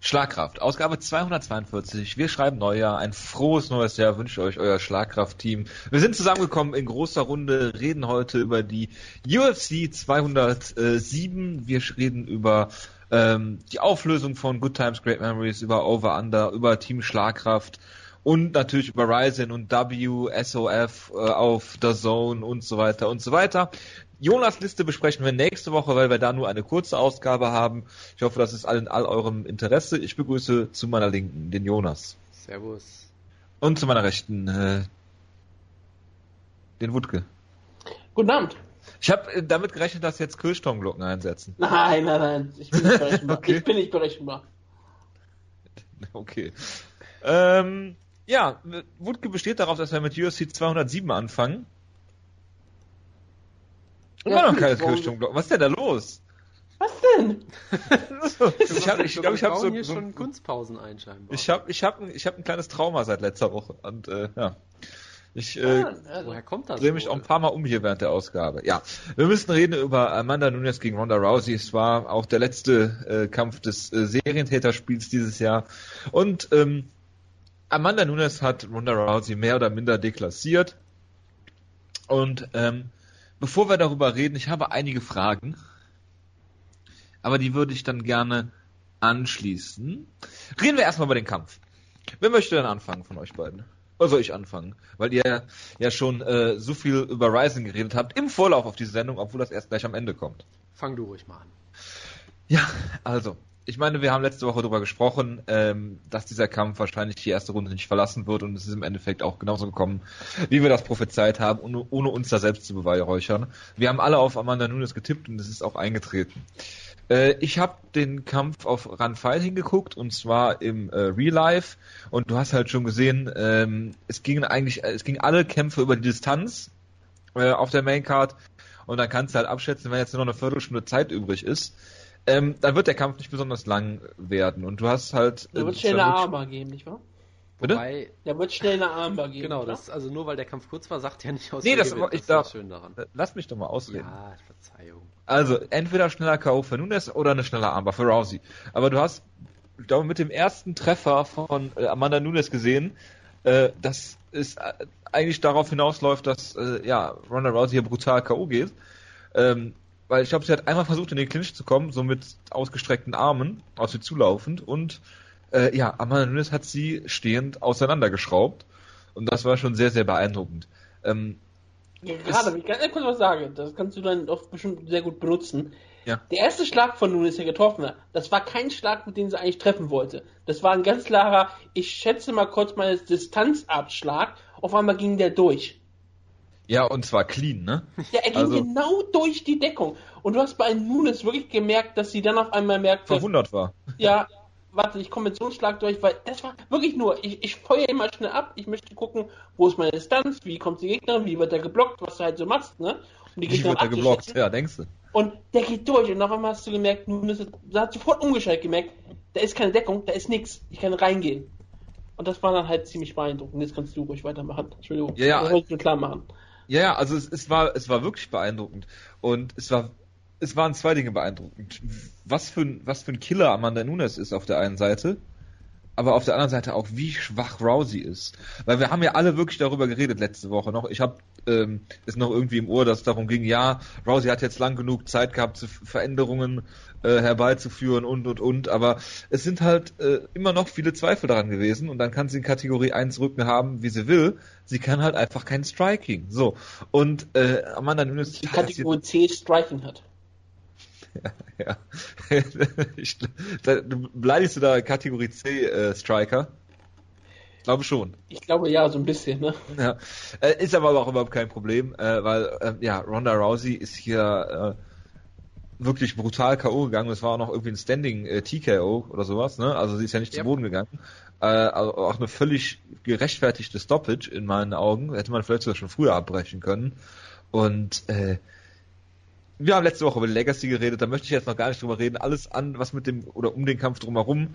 Schlagkraft, Ausgabe 242. Wir schreiben Neujahr. Ein frohes neues Jahr wünscht euch euer Schlagkraft-Team. Wir sind zusammengekommen in großer Runde, reden heute über die UFC 207. Wir reden über die Auflösung von Good Times, Great Memories, über Over Under, über Team Schlagkraft und natürlich über Ryzen und WSOF auf DAZN und so weiter und so weiter. Jonas Liste besprechen wir nächste Woche, weil wir da nur eine kurze Ausgabe haben. Ich hoffe, das ist in all eurem Interesse. Ich begrüße zu meiner Linken den Jonas. Servus. Und zu meiner Rechten den Wutke. Guten Abend. Ich habe damit gerechnet, dass jetzt Kirchturmglocken einsetzen. Nein. Ich bin nicht berechenbar. Okay. Okay. Ja, Wutke besteht darauf, dass wir mit UFC 207 anfangen. Ja, noch keine Kirchturmglocken. Was ist denn da los? Was denn? Ich glaube, ich habe so hier schon Kunstpausen einscheinbar. Ich habe ein kleines Trauma seit letzter Woche und ja. Woher kommt das? Drehe mich auch ein paar Mal um hier während der Ausgabe. Ja, wir müssen reden über Amanda Nunes gegen Ronda Rousey. Es war auch der letzte Kampf des Serientäterspiels dieses Jahr. Und Amanda Nunes hat Ronda Rousey mehr oder minder deklassiert. Und bevor wir darüber reden, ich habe einige Fragen, aber die würde ich dann gerne anschließen. Reden wir erstmal über den Kampf. Wer möchte denn anfangen von euch beiden? Oder soll ich anfangen? Weil ihr ja schon so viel über Ryzen geredet habt im Vorlauf auf diese Sendung, obwohl das erst gleich am Ende kommt. Fang du ruhig mal an. Ja, also, ich meine, wir haben letzte Woche darüber gesprochen, dass dieser Kampf wahrscheinlich die erste Runde nicht verlassen wird und es ist im Endeffekt auch genauso gekommen, wie wir das prophezeit haben, ohne uns da selbst zu beweihräuchern. Wir haben alle auf Amanda Nunes getippt und es ist auch eingetreten. Ich habe den Kampf auf Run Fight hingeguckt und zwar im Real Life und du hast halt schon gesehen, es gingen alle Kämpfe über die Distanz auf der Maincard und dann kannst du halt abschätzen, wenn jetzt nur noch eine Viertelstunde Zeit übrig ist. Dann wird der Kampf nicht besonders lang werden und du hast halt... Da wird schnell eine Armbar geben, nicht wahr? Bitte? Da wird schnell eine Armbar geben. Genau, das, also nur weil der Kampf kurz war, sagt ja nicht aus. Nee, das ist schön daran. Lass mich doch mal ausreden. Ja, Verzeihung. Also, entweder schneller K.O. für Nunes oder eine schnelle Armbar für Rousey. Aber du hast, ich glaube, mit dem ersten Treffer von Amanda Nunes gesehen, dass es eigentlich darauf hinausläuft, dass Ronda Rousey hier brutal K.O. geht. Weil ich glaube, sie hat einmal versucht, in den Clinch zu kommen, so mit ausgestreckten Armen, auf sie zulaufend. Und Amanda Nunes hat sie stehend auseinandergeschraubt. Und das war schon sehr, sehr beeindruckend. Gerade, wenn ich ganz kurz was sage, das kannst du dann oft bestimmt sehr gut benutzen. Ja. Der erste Schlag von Nunes, der getroffen hat, das war kein Schlag, mit dem sie eigentlich treffen wollte. Das war ein ganz klarer, ich schätze mal kurz mal Distanzabschlag. Auf einmal ging der durch. Ja, und zwar clean, ne? Ja, er ging genau durch die Deckung. Und du hast bei Nunes wirklich gemerkt, dass sie dann auf einmal merkt, verwundert war. Ja, warte, ich komme mit so einem Schlag durch, weil das war wirklich nur, ich feuere immer schnell ab, ich möchte gucken, wo ist meine Distanz, wie kommt die Gegnerin, wie wird der geblockt, was du halt so machst, ne? Und die Gegnerin wird geblockt, ja, denkst du. Und der geht durch und auf einmal hast du gemerkt, Nunes hat sofort umgeschaltet gemerkt, da ist keine Deckung, da ist nichts, ich kann reingehen. Und das war dann halt ziemlich beeindruckend. Jetzt kannst du ruhig weitermachen. Entschuldigung, das wollte ich nur klar machen. Ja, also es war wirklich beeindruckend und es waren zwei Dinge beeindruckend. Was für ein Killer Amanda Nunes ist auf der einen Seite, aber auf der anderen Seite auch, wie schwach Rousey ist. Weil wir haben ja alle wirklich darüber geredet letzte Woche noch. Ich habe es noch irgendwie im Ohr, dass es darum ging, ja, Rousey hat jetzt lang genug Zeit gehabt, Veränderungen herbeizuführen und. Aber es sind halt immer noch viele Zweifel daran gewesen und dann kann sie in Kategorie 1 Rücken haben, wie sie will. Sie kann halt einfach kein Striking. So. Und Amanda Nunes... Die Kategorie C Striking hat. Ja. Beleidigst du da Kategorie C Striker? Ich glaube schon. Ich glaube ja, so ein bisschen, ne? Ja. Ist aber auch überhaupt kein Problem, weil Ronda Rousey ist hier... wirklich brutal K.O. gegangen. Es war auch noch irgendwie ein Standing TKO oder sowas, ne? Also sie ist ja nicht zu Boden gegangen. Also auch eine völlig gerechtfertigte Stoppage in meinen Augen. Hätte man vielleicht sogar schon früher abbrechen können. Und wir haben letzte Woche über die Legacy geredet, da möchte ich jetzt noch gar nicht drüber reden. Alles an, was mit dem oder um den Kampf drumherum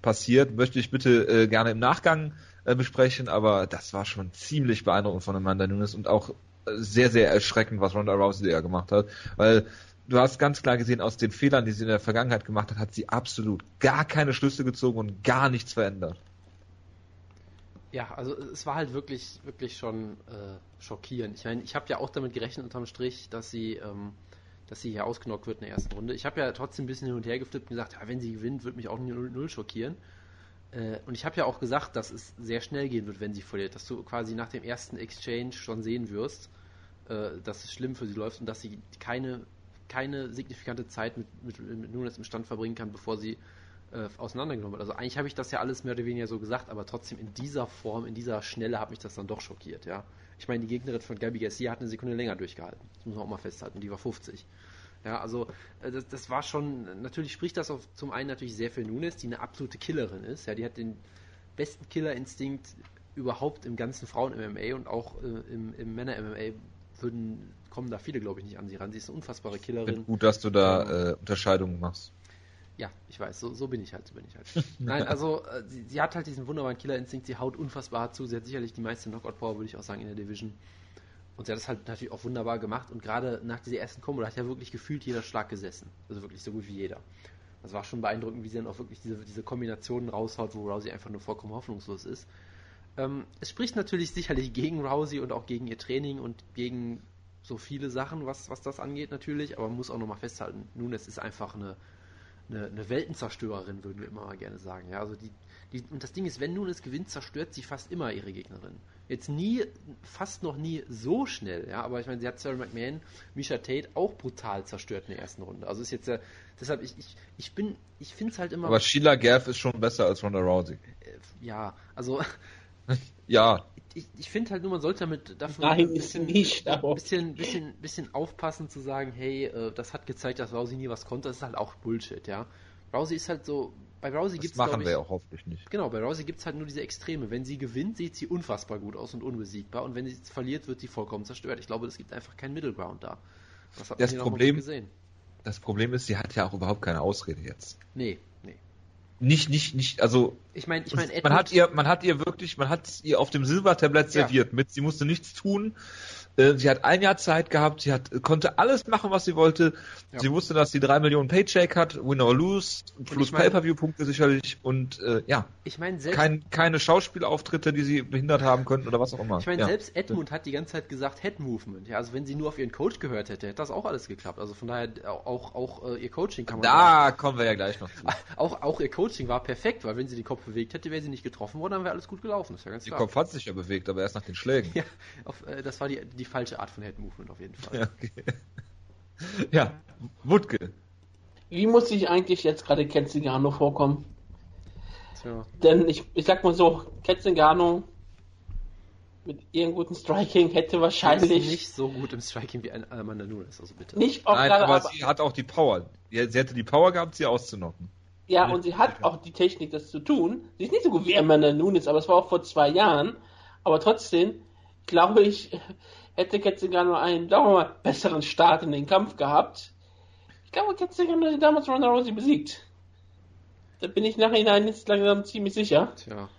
passiert, möchte ich bitte gerne im Nachgang besprechen, aber das war schon ziemlich beeindruckend von Amanda Nunes und auch sehr, sehr erschreckend, was Ronda Rousey da gemacht hat, weil du hast ganz klar gesehen, aus den Fehlern, die sie in der Vergangenheit gemacht hat, hat sie absolut gar keine Schlüsse gezogen und gar nichts verändert. Ja, also es war halt wirklich schon schockierend. Ich meine, ich habe ja auch damit gerechnet unterm Strich, dass sie hier ausgenockt wird in der ersten Runde. Ich habe ja trotzdem ein bisschen hin und her geflippt und gesagt, ja, wenn sie gewinnt, wird mich auch 0-0 schockieren. Und ich habe ja auch gesagt, dass es sehr schnell gehen wird, wenn sie verliert. Dass du quasi nach dem ersten Exchange schon sehen wirst, dass es schlimm für sie läuft und dass sie keine signifikante Zeit mit Nunes im Stand verbringen kann, bevor sie auseinandergenommen wird. Also eigentlich habe ich das ja alles mehr oder weniger so gesagt, aber trotzdem in dieser Form, in dieser Schnelle hat mich das dann doch schockiert, ja. Ich meine, die Gegnerin von Gabi Garcia hat eine Sekunde länger durchgehalten. Das muss man auch mal festhalten. Die war 50. Ja, also das war schon, natürlich spricht das zum einen natürlich sehr für Nunes, die eine absolute Killerin ist. Ja, die hat den besten Killerinstinkt überhaupt im ganzen Frauen-MMA und auch im Männer-MMA kommen da viele, glaube ich, nicht an sie ran. Sie ist eine unfassbare Killerin. Ich finde gut, dass du da Unterscheidungen machst. Ja, ich weiß, so bin ich halt. Nein, also sie hat halt diesen wunderbaren Killerinstinkt, sie haut unfassbar hart zu, sie hat sicherlich die meiste Knockout-Power, würde ich auch sagen, in der Division. Und sie hat das halt natürlich auch wunderbar gemacht und gerade nach dieser ersten Kombo hat ja wirklich gefühlt jeder Schlag gesessen. Also wirklich so gut wie jeder. Das war schon beeindruckend, wie sie dann auch wirklich diese Kombinationen raushaut, wo Rousey einfach nur vollkommen hoffnungslos ist. Es spricht natürlich sicherlich gegen Rousey und auch gegen ihr Training und gegen so viele Sachen, was das angeht natürlich, aber man muss auch nochmal festhalten, Nunes ist einfach eine Weltenzerstörerin, würden wir immer mal gerne sagen. Ja, also und das Ding ist, wenn Nunes gewinnt, zerstört sie fast immer ihre Gegnerin. Jetzt fast noch nie so schnell, ja, aber ich meine, sie hat Sarah McMahon, Misha Tate auch brutal zerstört in der ersten Runde. Also ist jetzt ja, deshalb, ich finde es halt immer... Aber Sheila Gerv ist schon besser als Ronda Rousey. Ja, also... Ja. Ich finde halt nur, man sollte damit davon ein bisschen aufpassen zu sagen, hey, das hat gezeigt, dass Rousey nie was konnte. Das ist halt auch Bullshit, ja. Rousey ist halt so, bei Rousey gibt es, glaube ich... Das machen wir auch hoffentlich nicht. Genau, bei Rousey gibt es halt nur diese Extreme. Wenn sie gewinnt, sieht sie unfassbar gut aus und unbesiegbar. Und wenn sie verliert, wird sie vollkommen zerstört. Ich glaube, es gibt einfach keinen Middle Ground da. Das hat man noch nicht gesehen. Das Problem ist, sie hat ja auch überhaupt keine Ausrede jetzt. Nee. Nicht, also ich meine, man hat ihr auf dem Silbertablett serviert mit, sie musste nichts tun, sie hat ein Jahr Zeit gehabt, sie konnte alles machen, was sie wollte, sie wusste, dass sie 3 Millionen Paycheck hat, win or lose, plus Pay-Per-View-Punkte sicherlich und ich meine, selbst keine Schauspielauftritte, die sie behindert haben könnten oder was auch immer. Ich meine, selbst Edmund hat die ganze Zeit gesagt, Head-Movement, ja, also wenn sie nur auf ihren Coach gehört hätte, hätte das auch alles geklappt, also von daher auch ihr Coaching kann man... Da kommen wir ja gleich noch zu. Auch ihr Coaching war perfekt, weil wenn sie den Kopf bewegt hätte, wäre sie nicht getroffen worden, dann wäre alles gut gelaufen. Das ist ja ganz klar. Der Kopf hat sich ja bewegt, aber erst nach den Schlägen. Ja, das war die falsche Art von Head Movement auf jeden Fall. Ja, okay. Ja, Wutke. Wie muss ich eigentlich jetzt gerade Ketzingano vorkommen? Tja. Denn ich sag mal so, Ketzingano mit ihrem guten Striking hätte wahrscheinlich... Sie ist nicht so gut im Striking wie ein Amanda Nunes, also bitte. Nein, aber sie hat auch die Power. Sie hätte die Power gehabt, sie auszunocken. Ja, und sie hat auch die Technik, das zu tun. Sie ist nicht so gut wie Amanda Nunes, aber es war auch vor 2 Jahren. Aber trotzdem, glaube ich, hätte Ketzingano einen, sagen wir mal, besseren Start in den Kampf gehabt. Ich glaube, Ketzingano hat damals Ronda Rousey besiegt. Da bin ich nachher jetzt langsam ziemlich sicher. Tja.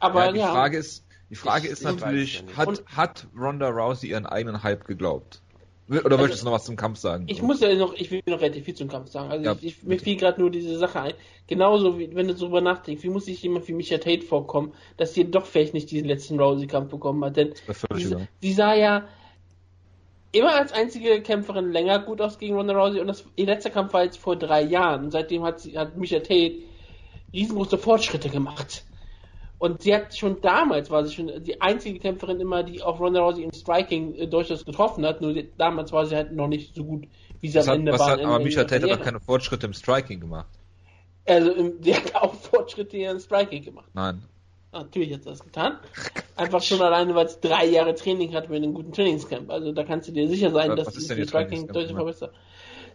Aber ja, die Frage ist natürlich, hat Ronda Rousey ihren eigenen Hype geglaubt? Oder möchtest du noch was zum Kampf sagen? Ich will noch relativ viel zum Kampf sagen. Also mir fiel gerade nur diese Sache ein. Genauso, wie, wenn du darüber nachdenkst, wie muss sich jemand wie Misha Tate vorkommen, dass sie doch vielleicht nicht diesen letzten Rousey-Kampf bekommen hat. Denn sie sah ja immer als einzige Kämpferin länger gut aus gegen Ronda Rousey und ihr letzter Kampf war jetzt vor 3 Jahren. Und seitdem hat Misha Tate riesengroße Fortschritte gemacht. Und sie hat war sie schon die einzige Kämpferin immer, die auch Ronda Rousey im Striking durchaus getroffen hat, nur damals war sie halt noch nicht so gut, wie sie am Ende war. Aber Misha Tate hat doch keine Fortschritte im Striking gemacht. Also, sie hat auch Fortschritte im Striking gemacht. Nein. Natürlich hat sie das getan. Einfach schon alleine, weil sie 3 Jahre Training hat mit einem guten Trainingscamp. Also, da kannst du dir sicher sein, dass sie das Striking deutlich verbessert.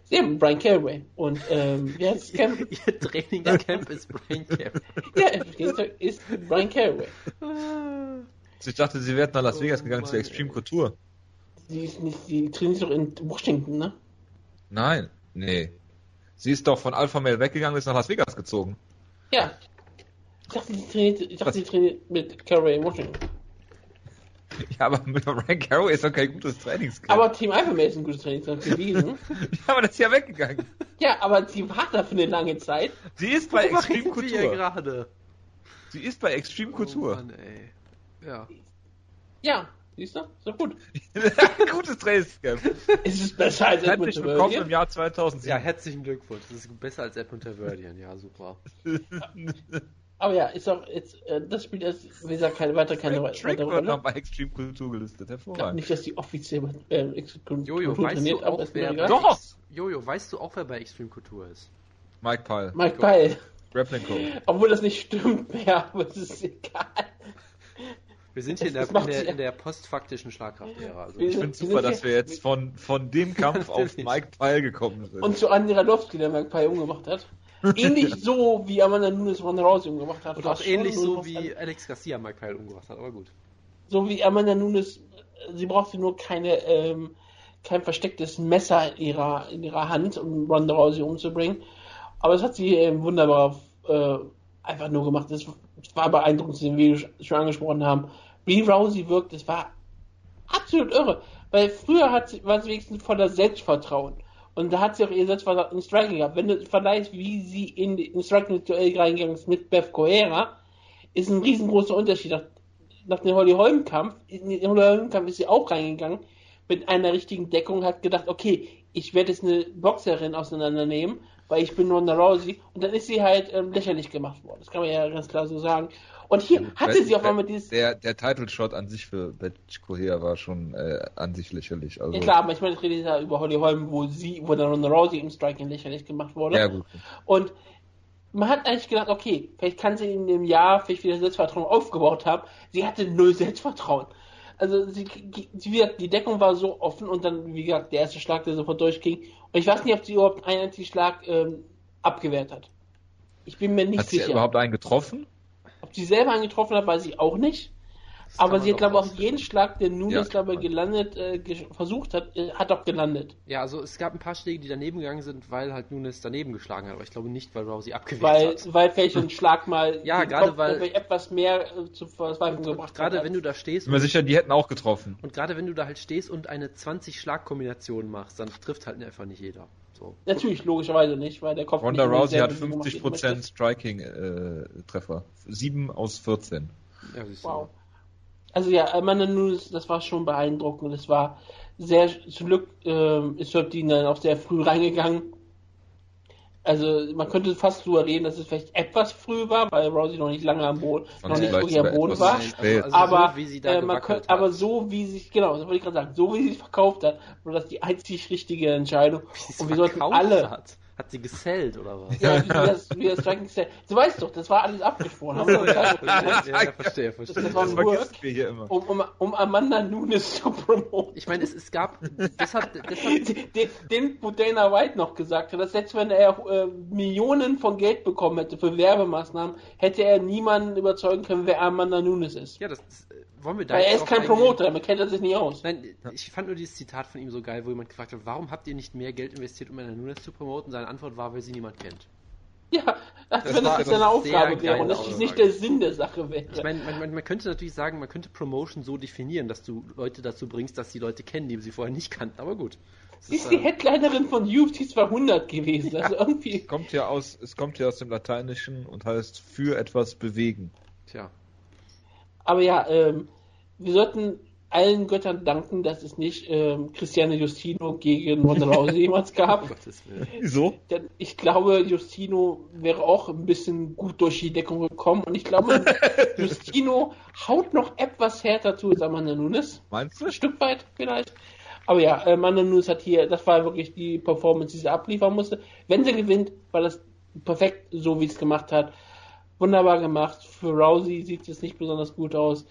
Sie haben Brian Caraway und ihr Trainingscamp ist Brian Caraway. Ja, ist Brian Caraway. Ich dachte, sie wären nach Las Vegas gegangen zu Extreme Couture. Sie trainiert doch in Washington, ne? Nein, nee. Sie ist doch von Alpha Male weggegangen und ist nach Las Vegas gezogen. Ja. Ich dachte, sie trainiert mit Caraway in Washington. Ja, aber mit Ryan Garrow ist doch kein gutes Trainingscamp. Aber Team Alpha Male ist ein gutes Trainingscamp gewesen. Ja, aber das ist ja weggegangen. Ja, aber sie war da für eine lange Zeit. Sie ist bei Extreme Couture. Sie ist bei Extreme Couture. Mann, ey. Ja. Ja, siehst du? Ist doch gut. Gutes Trainingscamp. Es ist besser als Edmund Taverdian. Im Jahr 2007. Ja, herzlichen Glückwunsch. Das ist besser als Edmund Taverdian. Ja, super. Aber ja, ist doch jetzt, das spielt erst, wie gesagt, keine weitere Rolle. Wird noch bei Extreme Kultur gelistet, hervorragend. Nicht, dass die offiziell bei Extreme Kultur trainiert, aber ist mir egal. Doch! Jojo, weißt du auch, wer bei Extreme Kultur ist? Mike Pyle. Mike Pyle. Grappling Coach. Obwohl das nicht stimmt mehr, aber es ist egal. Wir sind hier in der postfaktischen Schlagkraft-Ära. Also ich finde super, dass wir jetzt von dem Kampf auf Mike Pyle gekommen sind. Und zu Andy Radowski, der Mike Pyle umgemacht hat. Ähnlich so, wie Amanda Nunes Ronda Rousey umgebracht hat. Und auch ähnlich so, wie Alex Garcia Mike Pyle umgebracht hat, aber gut. So wie Amanda Nunes, sie brauchte nur kein verstecktes Messer in ihrer Hand, um Ronda Rousey umzubringen. Aber das hat sie wunderbar einfach nur gemacht. Das war beeindruckend zu sehen, wie wir schon angesprochen haben. Wie Rousey wirkt, das war absolut irre. Weil früher war sie wenigstens voller Selbstvertrauen. Und da hat sie auch ihr Selbstvertrauen im Striking gehabt. Wenn du vergleichst, wie sie in den Striking-Duell reingegangen ist mit Beth Coera, ist ein riesengroßer Unterschied. Nach dem Holly-Holm-Kampf, in den Holly-Holm-Kampf ist sie auch reingegangen mit einer richtigen Deckung, hat gedacht, okay, ich werde jetzt eine Boxerin auseinandernehmen, weil ich bin Ronda Rousey. Und dann ist sie halt lächerlich gemacht worden. Das kann man ja ganz klar so sagen. Und hier hatte sie auch mal mit dieses... Der Title-Shot an sich für Beth Coera war schon an sich lächerlich. Also ja klar, aber ich meine, ich rede ja über Holly Holm, wo dann Ronda Rousey im Striking lächerlich gemacht wurde. Ja, gut. Und man hat eigentlich gedacht, okay, vielleicht kann sie in dem Jahr vielleicht wieder Selbstvertrauen aufgebaut haben. Sie hatte null Selbstvertrauen. Also die Deckung war so offen und dann, wie gesagt, der erste Schlag, der sofort durchging. Und ich weiß nicht, ob sie überhaupt einen einzigen Schlag abgewehrt hat. Ich bin mir nicht sicher. Hat sie überhaupt einen getroffen? Ob sie selber einen getroffen hat, weiß ich auch nicht. Das aber sie hat, glaube ich, auf jeden Schlag, der Nunes, glaube ich, versucht hat, hat auch gelandet. Ja, also es gab ein paar Schläge, die daneben gegangen sind, weil halt Nunes daneben geschlagen hat. Aber ich glaube nicht, weil Rousey abgewehrt hat. Weil vielleicht ein Schlag mal etwas mehr zu Verzweifeln gebracht hat. Gerade wenn du da stehst... Bin mir sicher, die hätten auch getroffen. Und gerade wenn du da halt stehst und eine 20-Schlag-Kombination machst, dann trifft halt einfach nicht jeder. So. Natürlich, logischerweise nicht, weil der Kopf... Ronda Rousey hat 50% Striking-Treffer. 7 aus 14. Ja, siehst du. Wow. Also ja, Amanda Nunes, das war schon beeindruckend. Das war sehr, zum Glück ist Herb dann auch sehr früh reingegangen. Also man könnte fast drüber reden, dass es vielleicht etwas früh war, weil Rousey noch nicht lange am Boden, noch nicht wirklich am Boden war. Aber so wie sich, genau, das wollte ich gerade sagen, so wie sie verkauft hat, war das die einzig richtige Entscheidung. Und wir sollten alle... Hat sie gesellt, oder was? Ja, wie das Striking gesellt. Du weißt doch, das war alles abgesprochen. Verstehe. Das war ein Work, wir hier immer. Um Amanda Nunes zu promoten. Ich meine, es gab... Den Dana White noch gesagt hat, dass selbst wenn er Millionen von Geld bekommen hätte für Werbemaßnahmen, hätte er niemanden überzeugen können, wer Amanda Nunes ist. Ja, das wollen wir da... Weil er ist kein Promoter, man kennt er sich nicht aus. Nein, ich fand nur dieses Zitat von ihm so geil, wo jemand gefragt hat, warum habt ihr nicht mehr Geld investiert, um Amanda Nunes zu promoten? Seine Antwort war, weil sie niemand kennt. Ja, als wenn das jetzt eine Aufgabe wäre und das ist nicht der Sinn der Sache wäre. Ich meine, man könnte natürlich sagen, man könnte Promotion so definieren, dass du Leute dazu bringst, dass die Leute kennen, die sie vorher nicht kannten, aber gut. Sie ist die Headlinerin von UFC 200 gewesen, also irgendwie... Es kommt ja aus dem Lateinischen und heißt für etwas bewegen. Tja. Aber ja, wir sollten allen Göttern danken, dass es nicht Cristiano Justino gegen Ronda Rousey jemals gab. Wieso? Denn ich glaube, Justino wäre auch ein bisschen gut durch die Deckung gekommen und ich glaube, Justino haut noch etwas härter zu als Amanda Nunes. Meinst du? Ein Stück weit vielleicht. Aber ja, Amanda Nunes hat hier, das war wirklich die Performance, die sie abliefern musste. Wenn sie gewinnt, war das perfekt so, wie es gemacht hat. Wunderbar gemacht. Für Rousey sieht es nicht besonders gut aus.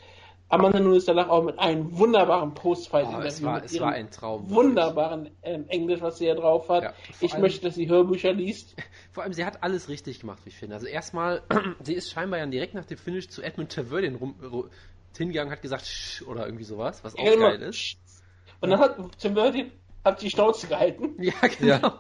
Amanda Nunes danach auch mit einem wunderbaren Post-Fight-Interview. Es war ein Traum. Wunderbaren Englisch, was sie ja drauf hat. Ja, ich möchte, dass sie Hörbücher liest. Vor allem, sie hat alles richtig gemacht, wie ich finde. Also erstmal, sie ist scheinbar ja direkt nach dem Finish zu Edmund Taverdian hingegangen, hat gesagt, Sch", oder irgendwie sowas, was auch geil ist. Und dann hat Taverdian hat die Schnauze gehalten. Ja, genau. Ja.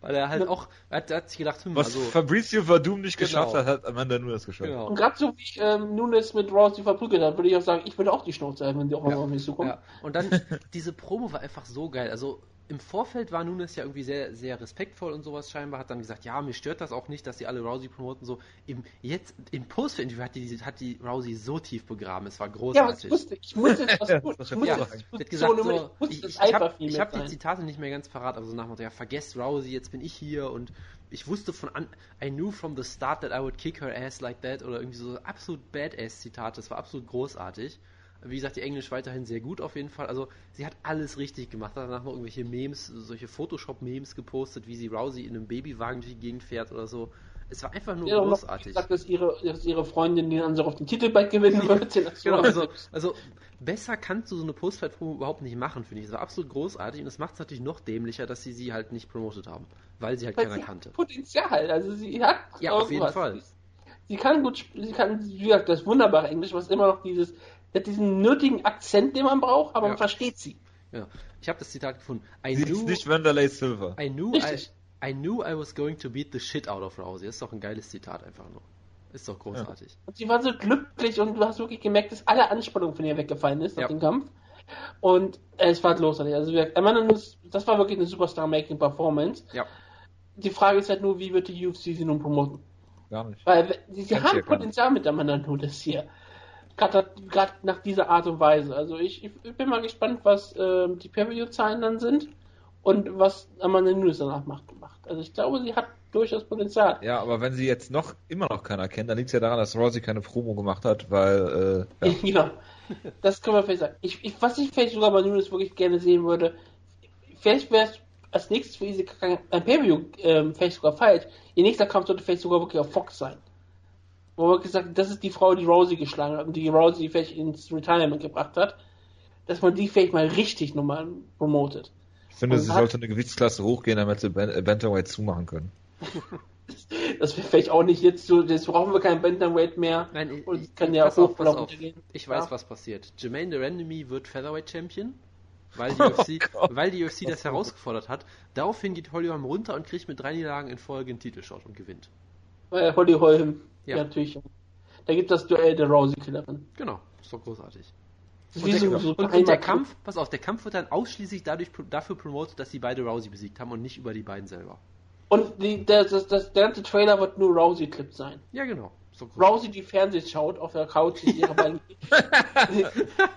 Weil er halt auch, er hat sich gedacht, was also, Fabrizio Verdum nicht geschafft hat, hat Amanda Nunes geschafft. Genau. Und gerade so wie ich Nunes mit Rousey verprügelt hat, würde ich auch sagen, ich würde auch die Schnauze halten, wenn die auch mal auf mich zukommen. Ja. Und dann, diese Promo war einfach so geil. Also im Vorfeld war Nunes ja irgendwie sehr, sehr respektvoll und sowas scheinbar, hat dann gesagt, ja, mir stört das auch nicht, dass die alle Rousey promoten, so. Im Post-Interview hat die Rousey so tief begraben, es war großartig. Ja, ich musste das tun. Ich hab die Zitate nicht mehr ganz parat, aber so nach dem Motto, ja, vergesst Rousey, jetzt bin ich hier und ich wusste I knew from the start that I would kick her ass like that, oder irgendwie so absolut Badass-Zitate, das war absolut großartig. Wie gesagt, die Englisch weiterhin sehr gut auf jeden Fall. Also sie hat alles richtig gemacht. Danach mal irgendwelche Memes, solche Photoshop-Memes gepostet, wie sie Rousey in einem Babywagen durch die Gegend fährt oder so. Es war einfach nur großartig. Ich sag, dass ihre Freundin den Ansatz auf den Titelband gewinnen wird. Genau, also besser kannst du so eine Post-Fight-Promo überhaupt nicht machen, finde ich. Es war absolut großartig und es macht es natürlich noch dämlicher, dass sie halt nicht promotet haben, weil sie halt keiner kannte. Potenzial, also sie hat ja auf jeden Fall. Sie kann gut, wie gesagt, das wunderbare Englisch, was immer noch diesen nötigen Akzent, den man braucht, aber man versteht sie. Ja, ich habe das Zitat gefunden. I knew I was going to beat the shit out of Rousey. Ist doch ein geiles Zitat einfach nur. Ist doch großartig. Ja. Und sie war so glücklich und du hast wirklich gemerkt, dass alle Anspannung von ihr weggefallen ist nach dem Kampf. Und es war großartig. Also das war wirklich eine Superstar-Making-Performance. Ja. Die Frage ist halt nur, wie wird die UFC sie nun promoten? Gar nicht. Weil sie haben Potenzial mit Amanda Nunes hier. Gerade nach dieser Art und Weise. Also ich bin mal gespannt, was die Pay-Per-View-Zahlen dann sind und was Amanda Nunes danach macht. Also ich glaube, sie hat durchaus Potenzial. Ja, aber wenn sie jetzt immer noch keiner kennt, dann liegt es ja daran, dass Rousey keine Promo gemacht hat, weil... Genau, das können wir vielleicht sagen. Was ich vielleicht sogar bei Nunes wirklich gerne sehen würde, vielleicht wäre es als nächstes für diese Pay-Per-View vielleicht sogar falsch. Ihr nächster Kampf sollte vielleicht sogar wirklich auf Fox sein. Wo wir gesagt haben, das ist die Frau, die Rousey geschlagen hat und die Rousey vielleicht ins Retirement gebracht hat, dass man die vielleicht mal richtig nochmal promotet. Ich finde, sie sollte eine Gewichtsklasse hochgehen, damit sie Bantamweight zumachen können. Das wäre vielleicht auch nicht jetzt so, jetzt brauchen wir keinen Bantamweight mehr. Nein, ich weiß, was passiert. Jermaine Durandamy wird Featherweight Champion, weil die UFC das herausgefordert hat. Daraufhin geht Holly Holm runter und kriegt mit 3 Niederlagen in Folge einen Titelshot und gewinnt. Weil Holly Holm... Ja, natürlich. Da gibt es das Duell der Rousey-Killerin. Genau, ist doch großartig. Der Kampf wird dann ausschließlich dafür promotet, dass sie beide Rousey besiegt haben und nicht über die beiden selber. Und der ganze Trailer wird nur Rousey-Clip sein. Ja, genau. So Rousey, die Fernsehen schaut, auf der Couch, die ihre beiden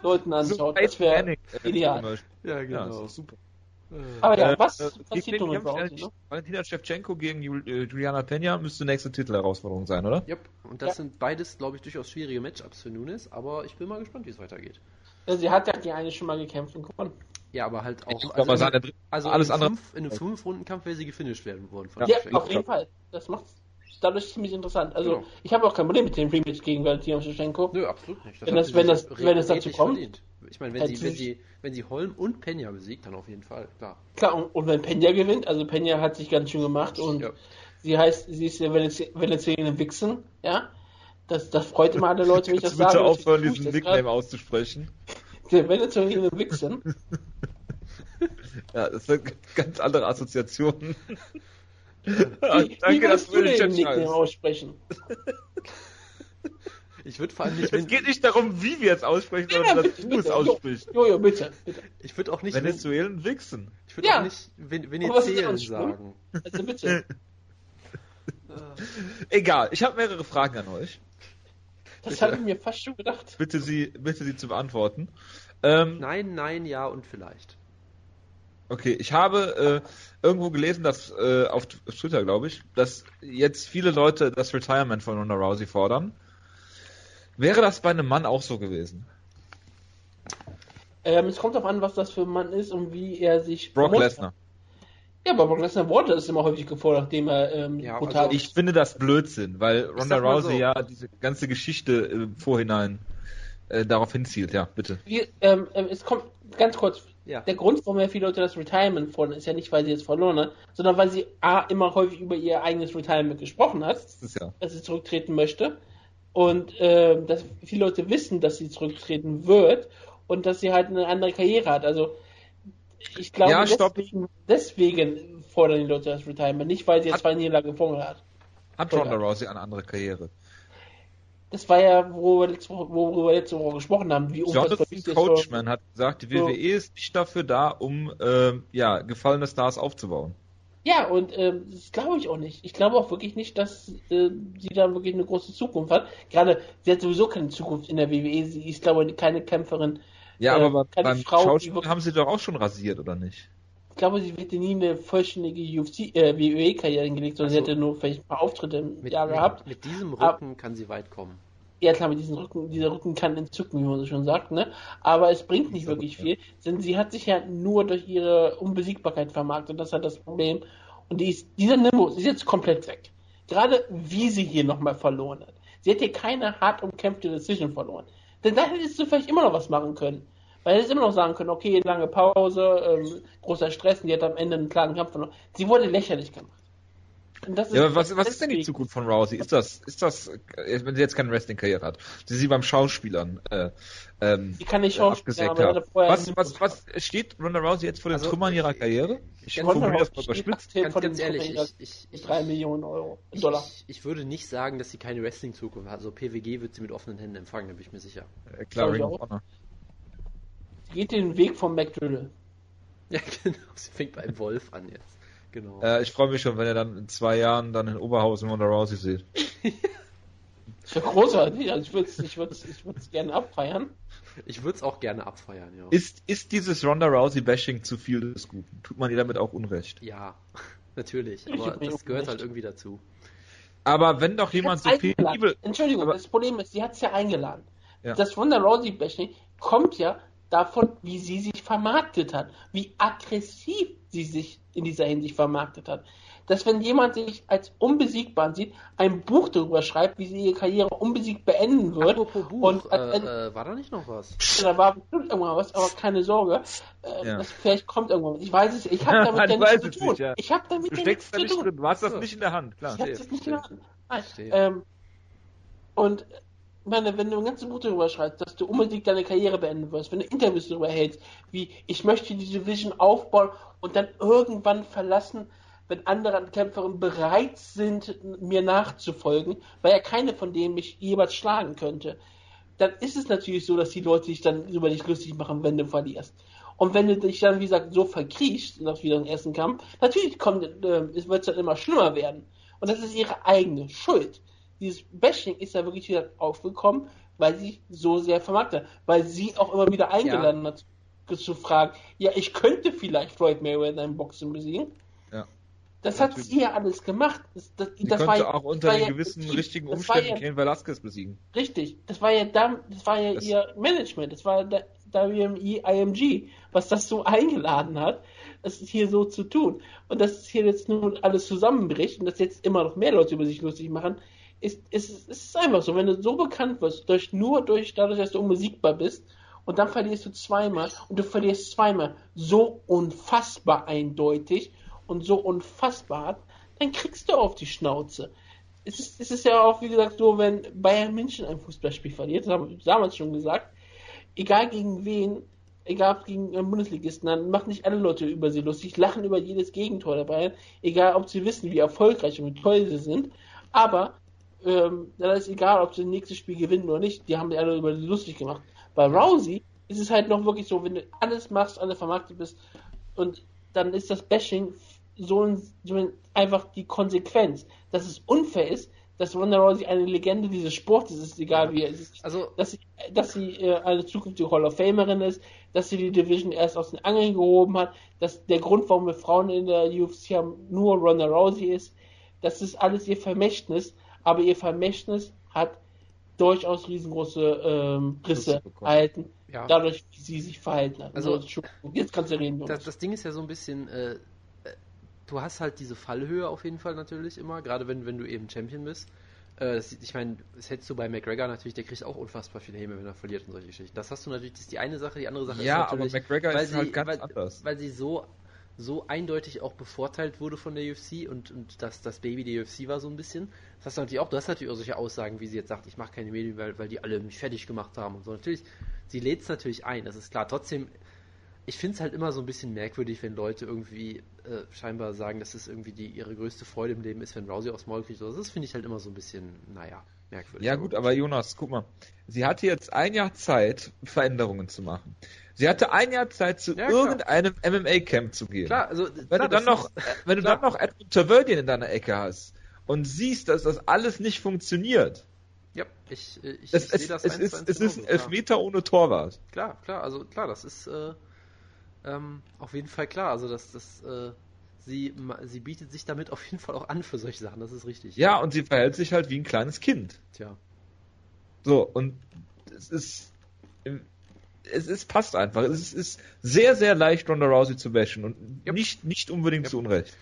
Leuten anschaut. Das wäre ideal. Ja, genau. Ja, das ist super. Aber ja, was passiert mit Rousey? Valentina Shevchenko gegen Juliana Peña müsste nächste Titelherausforderung sein, oder? Yep. Und das sind beides, glaube ich, durchaus schwierige Matchups für Nunes, aber ich bin mal gespannt, wie es weitergeht. Ja, sie hat ja die eine schon mal gekämpft und gewonnen. Ja, aber halt auch. In einem 5-Runden-Kampf wäre sie gefinisht worden. Auf jeden Fall. Das macht dadurch ziemlich interessant. Also, ich habe auch kein Problem mit dem Rematch gegen Valentina Shevchenko. Nö, absolut nicht. Wenn das dazu kommt. Ich meine, wenn sie Holm und Peña besiegt, dann auf jeden Fall, klar. Klar, und wenn Peña gewinnt, also Peña hat sich ganz schön gemacht und sie ist ja Venezuela Wichsen, ja. Das freut immer alle Leute, wenn ich das sage. Bitte aufhören, diesen Nickname auszusprechen. Der Venezuela Wichsen. Ja, das sind ganz andere Assoziationen. Danke, dass du den Nickname aussprechen. Ich würde vor allem nicht. Es geht nicht darum, wie wir es aussprechen, sondern dass du es aussprichst. Jojo, bitte. Ich würde auch nicht Venezuelen wichsen. Ich würde auch nicht Venezuelen sagen. Also bitte. Egal, ich habe mehrere Fragen an euch. Das habe ich mir fast schon gedacht. Bitte sie zu beantworten. Nein, ja und vielleicht. Okay, ich habe irgendwo gelesen, dass auf Twitter, glaube ich, dass jetzt viele Leute das Retirement von Ronda Rousey fordern. Wäre das bei einem Mann auch so gewesen? Es kommt darauf an, was das für ein Mann ist und wie er sich... Brock Lesnar. Ja, aber Brock Lesnar wurde das immer häufig gefordert, nachdem er... also ich finde das Blödsinn, weil Ronda Rousey diese ganze Geschichte im Vorhinein darauf hinzielt. Ja, bitte. Es kommt ganz kurz... Ja. Der Grund, warum ja viele Leute das Retirement fordern, ist ja nicht, weil sie jetzt verloren hat, sondern weil sie immer häufig über ihr eigenes Retirement gesprochen hat, dass sie zurücktreten möchte. Und dass viele Leute wissen, dass sie zurücktreten wird und dass sie halt eine andere Karriere hat. Also Ich glaube, ja, deswegen fordern die Leute das Retirement, nicht weil sie jetzt 2 Niederlagen gefunden hat. Hat Ronda Rousey eine andere Karriere. Das war ja, worüber wir letzte Woche gesprochen haben. Wie Jonathan Coachman hat gesagt, die WWE ist nicht dafür da, um gefallene Stars aufzubauen. Ja, und das glaube ich auch nicht. Ich glaube auch wirklich nicht, dass sie da wirklich eine große Zukunft hat. Gerade, sie hat sowieso keine Zukunft in der WWE. Sie ist, glaube ich, keine Kämpferin. Ja, aber beim Schauspiel haben sie doch auch schon rasiert, oder nicht? Ich glaube, sie hätte nie eine vollständige WWE-Karriere hingelegt, sondern sie hätte nur vielleicht ein paar Auftritte im Jahr gehabt. Mit diesem Rücken kann sie weit kommen. Ja, klar, mit diesem Rücken. Dieser Rücken kann entzücken, wie man so schon sagt, ne? Aber es bringt nicht wirklich viel, denn sie hat sich ja nur durch ihre Unbesiegbarkeit vermarktet und das hat das Problem. Und dieser Nimbus ist jetzt komplett weg. Gerade wie sie hier nochmal verloren hat. Sie hätte keine hart umkämpfte Decision verloren. Denn da hättest du vielleicht immer noch was machen können. Weil hättest du immer noch sagen können, okay, lange Pause, großer Stress, und die hat am Ende einen klaren Kampf verloren. Sie wurde lächerlich gemacht. Und das ist aber was ist denn die Zukunft von Rousey? Ist das, wenn sie jetzt keine Wrestling-Karriere hat, die sie beim Schauspielern sie kann nicht Schauspielern, aber was steht Ronda Rousey jetzt vor den Trümmern ihrer Karriere? Ich ganz ehrlich, ich 3 Millionen Euro, Dollar. Ich würde nicht sagen, dass sie keine Wrestling-Zukunft hat. Also PWG wird sie mit offenen Händen empfangen, da bin ich mir sicher. Klar, Ring of Honor. Sie geht den Weg vom McDriddle. Ja, genau. Sie fängt beim Wolf an jetzt. Genau. Ich freue mich schon, wenn ihr dann in 2 Jahren dann in Oberhausen Ronda Rousey seht. Das wäre großartig, also ich würde es gerne abfeiern. Ich würde es auch gerne abfeiern, ja. Ist dieses Ronda Rousey-Bashing zu viel des Guten? Tut man ihr damit auch Unrecht? Ja, natürlich, aber das gehört halt irgendwie dazu. Aber wenn doch jemand so viel... Entschuldigung, das Problem ist, sie hat es ja eingeladen. Ja. Das Ronda Rousey-Bashing kommt ja davon, wie sie sich vermarktet hat, wie aggressiv sie sich in dieser Hinsicht vermarktet hat. Dass wenn jemand sich als unbesiegbar sieht, ein Buch darüber schreibt, wie sie ihre Karriere unbesiegt beenden wird. Apropos Buch, und war da nicht noch was? Da war bestimmt irgendwann was, aber keine Sorge. Vielleicht kommt irgendwann was. Ich weiß es, ich habe damit ja nichts zu tun. Nicht, ja. Ich habe damit ja nichts zu tun. Du hast das nicht in der Hand, klar. Ich habe das nicht in der Hand. Nein. Und ich meine, wenn du ein ganzes Buch darüber schreibst, dass du unbedingt deine Karriere beenden wirst, wenn du Interviews darüber hältst, wie ich möchte die Division aufbauen und dann irgendwann verlassen, wenn andere Kämpferinnen bereit sind, mir nachzufolgen, weil ja keine von denen mich jeweils schlagen könnte, dann ist es natürlich so, dass die Leute sich dann über dich lustig machen, wenn du verlierst. Und wenn du dich dann, wie gesagt, so verkriechst, nach wieder im ersten Kampf, natürlich wird es dann immer schlimmer werden. Und das ist ihre eigene Schuld. Dieses Bashing ist ja wirklich wieder aufgekommen, weil sie so sehr vermarktet hat. Weil sie auch immer wieder eingeladen hat, zu fragen, ja, ich könnte vielleicht Floyd Mayweather in einem Boxen besiegen. Ja. Das natürlich. Hat sie ja alles gemacht. Das war ja auch unter den gewissen richtigen Umständen Cain Velasquez besiegen. Richtig. Das war ja ihr Management. Das war IMG, was das so eingeladen hat, das ist hier so zu tun. Und dass hier jetzt nun alles zusammenbricht und dass jetzt immer noch mehr Leute über sich lustig machen, Es ist einfach so, wenn du so bekannt wirst, dadurch, dass du unbesiegbar bist und dann verlierst du zweimal und du verlierst zweimal so unfassbar eindeutig und so unfassbar hart, dann kriegst du auf die Schnauze. Es ist ja auch, wie gesagt, so, wenn Bayern München ein Fußballspiel verliert, das haben wir damals schon gesagt, egal gegen wen, egal gegen einen Bundesligisten, dann machen nicht alle Leute über sie lustig, lachen über jedes Gegentor der Bayern, egal ob sie wissen, wie erfolgreich und wie toll sie sind, aber dann ist egal, ob sie das nächste Spiel gewinnen oder nicht, die haben die alle über die lustig gemacht. Bei Rousey ist es halt noch wirklich so, wenn du alles machst, alle vermarktet bist, und dann ist das Bashing so einfach die Konsequenz, dass es unfair ist, dass Ronda Rousey eine Legende dieses Sports ist, ist egal wie er ist, also, dass sie eine zukünftige Hall of Famerin ist, dass sie die Division erst aus den Angeln gehoben hat, dass der Grund, warum wir Frauen in der UFC haben, nur Ronda Rousey ist, das ist alles ihr Vermächtnis. Aber ihr Vermächtnis hat durchaus riesengroße Risse erhalten, dadurch, wie sie sich verhalten hat. Also, jetzt kannst du reden. Das Ding ist ja so ein bisschen, du hast halt diese Fallhöhe auf jeden Fall natürlich immer, gerade wenn du eben Champion bist. Ich meine, das hättest du bei McGregor natürlich, der kriegt auch unfassbar viel Häme, wenn er verliert und solche Geschichten. Das hast du natürlich, das ist die eine Sache, die andere Sache ist natürlich... Ja, aber McGregor ist halt ganz anders. Weil sie so eindeutig auch bevorteilt wurde von der UFC und dass das Baby der UFC war so ein bisschen. Das hast du natürlich auch, solche Aussagen, wie sie jetzt sagt, ich mache keine Medien, weil die alle mich fertig gemacht haben und so. Natürlich, sie lädt es natürlich ein, das ist klar. Trotzdem ich finde es halt immer so ein bisschen merkwürdig, wenn Leute irgendwie scheinbar sagen, dass es irgendwie ihre größte Freude im Leben ist, wenn Rousey aufs Maul kriegt. Das finde ich halt immer so ein bisschen, naja, merkwürdig. Ja gut, aber Jonas, guck mal. Sie hatte jetzt ein Jahr Zeit, Veränderungen zu machen. Sie hatte ein Jahr Zeit, zu irgendeinem MMA-Camp zu gehen. Klar, also, wenn du dann noch Edmund Taverdien in deiner Ecke hast und siehst, dass das alles nicht funktioniert. Ja, ich sehe das eins zu eins. Es ist ein Elfmeter ohne Torwart. Klar, das ist auf jeden Fall klar. Also sie bietet sich damit auf jeden Fall auch an für solche Sachen, das ist richtig. Ja, und sie verhält sich halt wie ein kleines Kind. Tja. So, und es passt einfach. Es ist sehr, sehr leicht, Ronda Rousey zu bashen und nicht unbedingt zu Unrecht.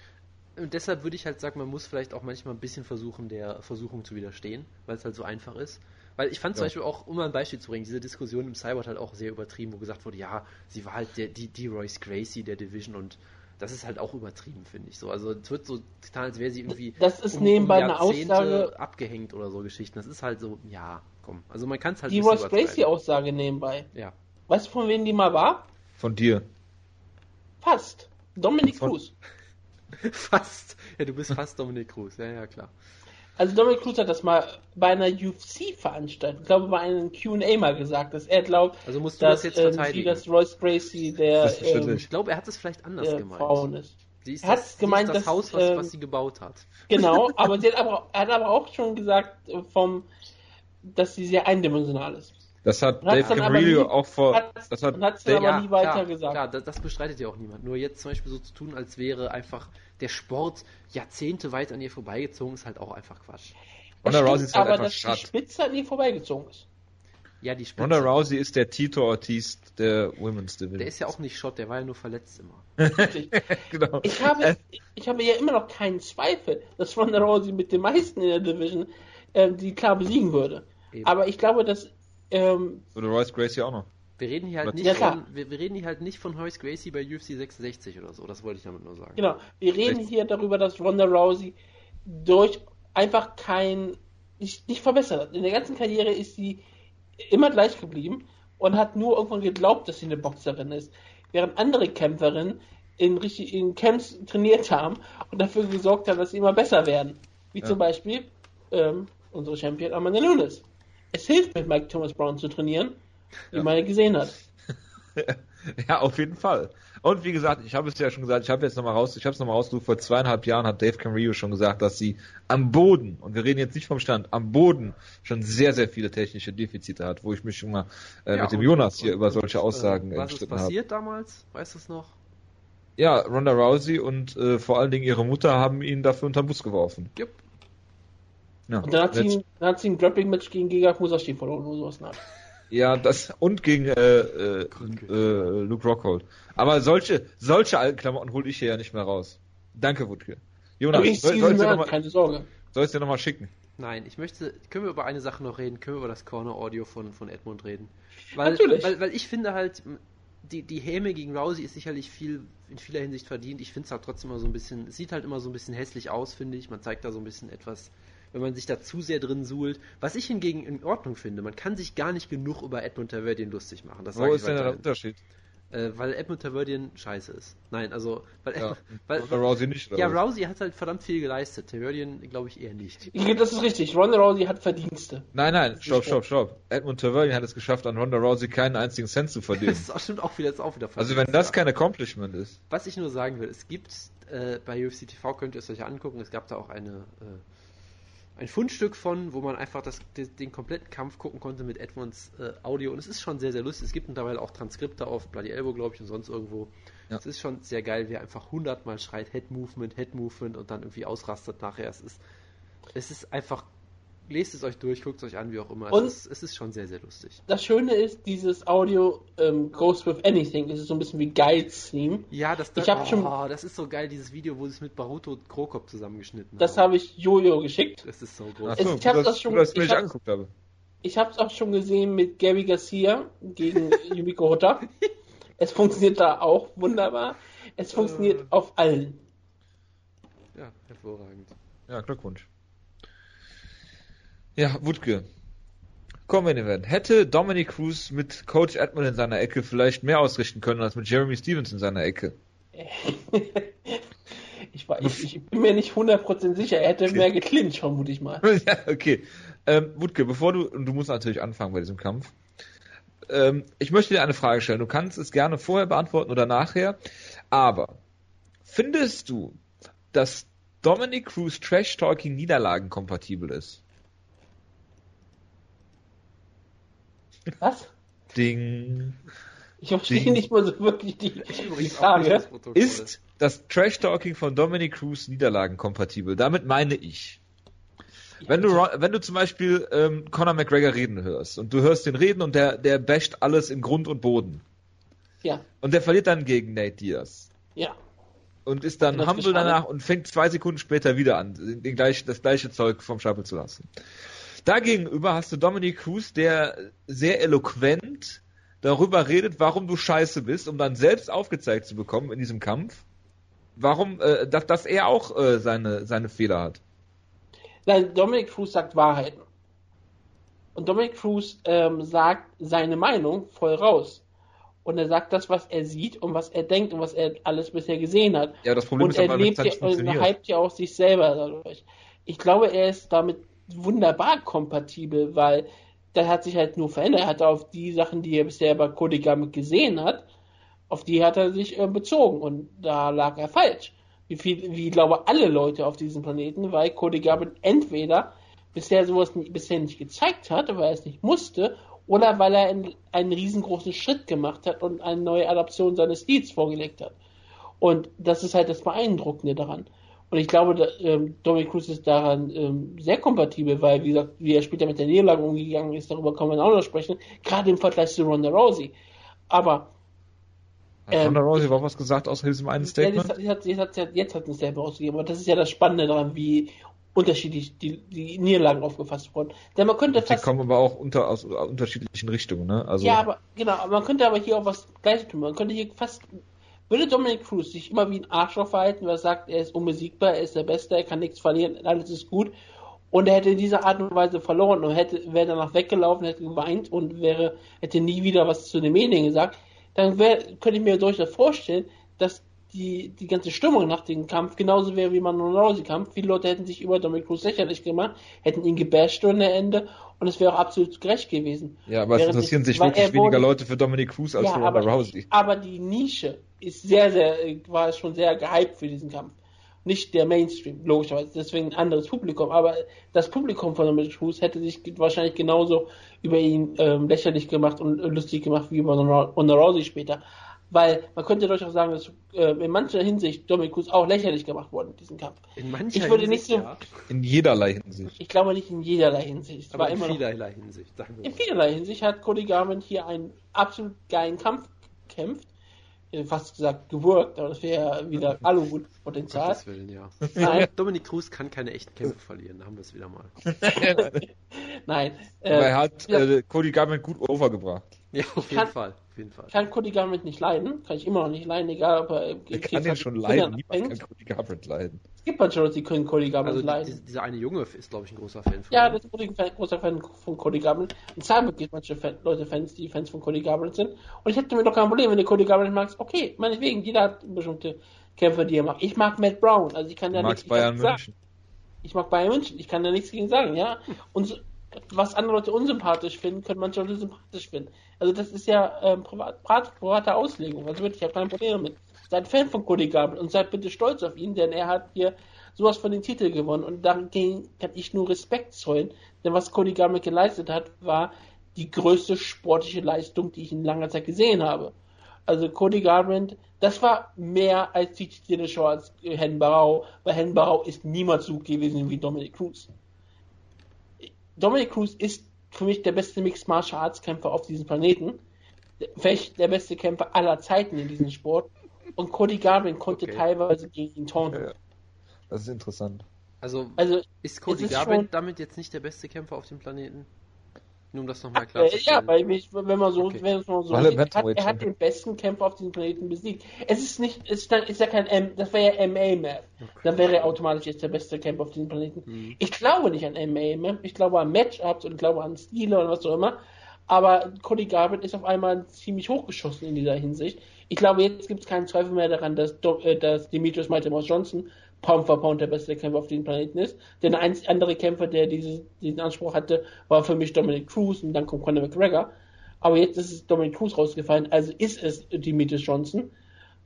Und deshalb würde ich halt sagen, man muss vielleicht auch manchmal ein bisschen versuchen, der Versuchung zu widerstehen, weil es halt so einfach ist. Weil ich fand zum Beispiel auch, um mal ein Beispiel zu bringen, diese Diskussion im Cyborg halt auch sehr übertrieben, wo gesagt wurde, ja, sie war halt die Royce Gracie der Division, und das ist halt auch übertrieben, finde ich. So, also es wird so getan, als wäre sie irgendwie das ist nebenbei eine Aussage abgehängt oder so Geschichten. Das ist halt so, ja, komm. Also man kann es halt nicht übertreiben. Die Royce Gracie-Aussage nebenbei. Ja. Weißt du, von wem die mal war? Von dir. Fast. Dominic Cruz. Fast. Ja, du bist fast Dominic Cruz. Ja, ja, klar. Also Dominic Cruz hat das mal bei einer UFC-Veranstaltung, ich glaube bei einem Q&A mal gesagt, dass er glaubt, also musst du dass das jetzt verteidigen, dass Royce Gracie der... ich glaube, er hat es vielleicht anders gemeint. Frauen ist. Er hat gemeint, dass... das Haus, was sie gebaut hat. Genau, aber er hat aber auch schon gesagt, dass sie sehr eindimensional ist. Das hat Dave Camarillo auch nie weiter gesagt. Klar, das bestreitet ja auch niemand. Nur jetzt zum Beispiel so zu tun, als wäre einfach der Sport Jahrzehnte weit an ihr vorbeigezogen, ist halt auch einfach Quatsch. Ronda Rousey ist halt einfach Schrott. Die Spitze an ihr vorbeigezogen ist. Ja, die Spitze. Ronda Rousey ist der Tito Ortiz der Women's Division. Der ist ja auch nicht Schrott, der war ja nur verletzt immer. Genau. Ich habe ja immer noch keinen Zweifel, dass Ronda Rousey mit den meisten in der Division die klar besiegen würde. Eben. Aber ich glaube, dass oder Royce Gracie auch noch. Wir reden hier halt nicht von Royce Gracie bei UFC 66 oder so, das wollte ich damit nur sagen. Genau, wir reden hier darüber, dass Ronda Rousey durch einfach nicht verbessert hat. In der ganzen Karriere ist sie immer gleich geblieben und hat nur irgendwann geglaubt, dass sie eine Boxerin ist. Während andere Kämpferinnen in Camps trainiert haben und dafür gesorgt haben, dass sie immer besser werden. Wie zum Beispiel unsere Champion Amanda Nunes. Es hilft, mit Mike Thomas Brown zu trainieren, wie man gesehen hat. Ja, auf jeden Fall. Und wie gesagt, ich habe es ja schon gesagt, ich habe es nochmal rausgesucht, vor 2,5 Jahren hat Dave Camarillo schon gesagt, dass sie am Boden, und wir reden jetzt nicht vom Stand, am Boden schon sehr, sehr viele technische Defizite hat, wo ich mich schon mal mit dem Jonas hier über solche Aussagen gestritten habe. Was ist passiert damals? Weißt du es noch? Ja, Ronda Rousey und vor allen Dingen ihre Mutter haben ihn dafür unter den Bus geworfen. Yep. Ja, und dann hat sie ein Grappling-Match gegen Gegard Musashi verloren oder sowas nach. Ja, das und gegen Luke Rockhold. Aber solche alten Klamotten hole ich hier ja nicht mehr raus. Danke, Wutke. Jonas, soll ich dir nochmal schicken? Nein, können wir über eine Sache noch reden? Können wir über das Corner-Audio von Edmund reden? Natürlich. Weil ich finde halt, die Häme gegen Rousey ist sicherlich in vieler Hinsicht verdient. Ich finde es halt trotzdem immer so ein bisschen, es sieht halt immer so ein bisschen hässlich aus, finde ich. Man zeigt da so ein bisschen etwas, wenn man sich da zu sehr drin suhlt. Was ich hingegen in Ordnung finde, man kann sich gar nicht genug über Edmund Taverdien lustig machen. Das Wo ist denn der Unterschied? Weil Edmund Taverdien scheiße ist. Nein, also... weil Rousey nicht. Ja, Rousey hat halt verdammt viel geleistet. Taverdien glaube ich eher nicht. Das ist richtig. Ronda Rousey hat Verdienste. Nein, stopp. Edmund Taverdien hat es geschafft, an Ronda Rousey keinen einzigen Cent zu verdienen. Das stimmt auch wieder. Also wenn das kein Accomplishment ist. Was ich nur sagen will, es gibt bei UFC TV, könnt ihr es euch ja angucken, es gab da auch ein Fundstück von, wo man einfach den kompletten Kampf gucken konnte mit Edmunds Audio, und es ist schon sehr, sehr lustig. Es gibt mittlerweile auch Transkripte auf Bloody Elbow, glaube ich, und sonst irgendwo. Ja. Es ist schon sehr geil, wie er einfach 100-mal schreit, Head Movement und dann irgendwie ausrastet nachher. Es ist einfach, lest es euch durch, guckt es euch an, wie auch immer. Und es ist schon sehr, sehr lustig. Das Schöne ist, dieses Audio goes with anything. Das ist so ein bisschen wie Guides-Theme. Ja, das ist so geil, dieses Video, wo sie es mit Baruto Cro Cop zusammengeschnitten haben. Das habe ich Jojo geschickt. Das ist so groß. Achso, ich habe es auch schon gesehen mit Gabi Garcia gegen Yumiko Hotta. Es funktioniert da auch wunderbar. Es funktioniert auf allen. Ja, hervorragend. Ja, Glückwunsch. Ja, Wutke, Kommen wir in den Event. Hätte Dominic Cruz mit Coach Edmund in seiner Ecke vielleicht mehr ausrichten können als mit Jeremy Stevens in seiner Ecke? Ich bin mir nicht 100% sicher. Er hätte mehr geklincht, vermute ich mal. Ja, okay. Wutke, bevor du musst natürlich anfangen bei diesem Kampf. Ich möchte dir eine Frage stellen. Du kannst es gerne vorher beantworten oder nachher. Aber findest du, dass Dominic Cruz Trash-Talking niederlagenkompatibel ist? Was? Ding. Ich verstehe nicht mal so wirklich die Frage. Ist das Trash-Talking von Dominic Cruz niederlagenkompatibel? Damit meine ich, wenn du zum Beispiel Conor McGregor reden hörst und du hörst den reden und der basht alles in Grund und Boden. Ja. Und der verliert dann gegen Nate Diaz. Ja. Und ist dann humble danach und fängt 2 Sekunden später wieder an, das gleiche Zeug vom Stapel zu lassen. Dagegenüber hast du Dominic Cruz, der sehr eloquent darüber redet, warum du scheiße bist, um dann selbst aufgezeigt zu bekommen in diesem Kampf, warum, dass er auch seine Fehler hat. Nein, Dominic Cruz sagt Wahrheiten. Und Dominic Cruz sagt seine Meinung voll raus. Und er sagt das, was er sieht und was er denkt und was er alles bisher gesehen hat. Ja, das Problem und ist, er lebt ja, er hypt ja auch sich selber dadurch. Ich glaube, er ist damit wunderbar kompatibel, weil der hat sich halt nur verändert. Er hat auf die Sachen, die er bisher bei Cody Garbrandt gesehen hat, auf die hat er sich bezogen. Und da lag er falsch. Wie glaube alle Leute auf diesem Planeten, weil Cody Garbrandt entweder bisher nicht gezeigt hat, weil er es nicht musste, oder weil er einen riesengroßen Schritt gemacht hat und eine neue Adaption seines Stils vorgelegt hat. Und das ist halt das Beeindruckende daran. Und ich glaube, Dominic Cruz ist daran sehr kompatibel, weil, wie gesagt, wie er später mit der Niederlage umgegangen ist, darüber kann man auch noch sprechen, gerade im Vergleich zu Ronda Rousey. Aber Ronda Rousey war was gesagt aus diesem einen Statement? Jetzt hat es selber ausgegeben. Aber das ist ja das Spannende daran, wie unterschiedlich die Niederlagen aufgefasst wurden. Denn man könnte fast, die kommen aber auch aus unterschiedlichen Richtungen, ne? Also, ja, aber genau, man könnte aber hier auch was Gleiches tun. Man könnte hier fast, würde Dominic Cruz sich immer wie ein Arschloch verhalten, weil er sagt, er ist unbesiegbar, er ist der Beste, er kann nichts verlieren, alles ist gut. Und er hätte in dieser Art und Weise verloren und wäre danach weggelaufen, hätte geweint und hätte nie wieder was zu den Medien gesagt. Dann könnte ich mir durchaus vorstellen, dass die ganze Stimmung nach dem Kampf genauso wäre wie man Ronda Rousey-Kampf. Viele Leute hätten sich über Dominic Cruz lächerlich gemacht, hätten ihn gebasht ohne Ende und es wäre auch absolut gerecht gewesen. Ja, aber es interessieren sich wirklich weniger Leute für Dominic Cruz als für Ronda Rousey. Aber die Nische ist war schon sehr gehypt für diesen Kampf. Nicht der Mainstream, logischerweise, deswegen ein anderes Publikum, aber das Publikum von Dominic Cruz hätte sich wahrscheinlich genauso über ihn lächerlich gemacht und lustig gemacht wie über Ronda Rousey später. Weil man könnte durchaus sagen, dass in mancher Hinsicht Dominic Cruz auch lächerlich gemacht worden in diesem Kampf. In mancher Hinsicht, ja. In jederlei Hinsicht. Ich glaube nicht in jederlei Hinsicht. Aber in vielerlei Hinsicht. Sagen wir. In vielerlei Hinsicht hat Cody Garbrandt hier einen absolut geilen Kampf gekämpft. Fast gesagt gewirkt, aber das wäre ja wieder Aluhut-Potenzial. Gottes Willen, ja. Nein. Dominic Cruz kann keine echten Kämpfe verlieren, da haben wir es wieder mal. Nein. Aber er hat Cody Garbrandt gut overgebracht. Ja, auf jeden Fall. Kann Cody Garbrandt nicht leiden, kann ich immer noch nicht leiden, egal ob er... Er kann den schon leiden, niemand kann Cody Garbrandt leiden. Es gibt manche Leute, die können Cody Garbrandt leiden. Dieser eine Junge ist, glaube ich, ein großer Fan von ihm. Ja, das ist ein großer Fan von Cody Garbrandt. In Zahnburg gibt manche die Fans von Cody Garbrandt sind. Und ich hätte mir doch kein Problem, wenn du Cody Garbrandt magst. Okay, meinetwegen, jeder hat bestimmte Kämpfer, die er mag. Ich mag Matt Brown, also ich kann da nichts gegen sagen. Ich mag Bayern München, ich kann da nichts gegen sagen, ja. Und so, was andere Leute unsympathisch finden, können manche Leute sympathisch finden. Also das ist ja private Auslegung. Also wirklich, ich habe keine Probleme mit. Seid Fan von Cody Garbrandt und seid bitte stolz auf ihn, denn er hat hier sowas von den Titel gewonnen und dagegen kann ich nur Respekt zollen, denn was Cody Garbrandt geleistet hat, war die größte sportliche Leistung, die ich in langer Zeit gesehen habe. Also Cody Garbrandt, das war mehr als die Dillashaw als Hen Barau, weil Hen Barau ist niemals so gewesen wie Dominic Cruz. Dominic Cruz ist für mich der beste Mixed Martial Arts Kämpfer auf diesem Planeten. Vielleicht der beste Kämpfer aller Zeiten in diesem Sport. Und Cody Garbrandt konnte teilweise gegen ihn taunten. Das ist interessant. Also ist Cody Garbrandt damit jetzt nicht der beste Kämpfer auf dem Planeten? Nur um das nochmal klarzustellen. Ja, weil er hat den besten Kämpfer auf diesem Planeten besiegt. Es ist nicht, das wäre ja MMA-Map. Okay. Dann wäre er automatisch jetzt der beste Kämpfer auf diesem Planeten. Mhm. Ich glaube nicht an MMA-Map, ich glaube an Matchups und glaube an Stile oder was auch immer. Aber Cody Garbrandt ist auf einmal ziemlich hochgeschossen in dieser Hinsicht. Ich glaube, jetzt gibt es keinen Zweifel mehr daran, dass Demetrius Mighty Mouse Johnson Pound for Pound der beste Kämpfer auf diesem Planeten ist. Denn der einzige andere Kämpfer, der diesen Anspruch hatte, war für mich Dominic Cruz und dann kommt Conor McGregor. Aber jetzt ist es Dominic Cruz rausgefallen, also ist es Demetrius Johnson.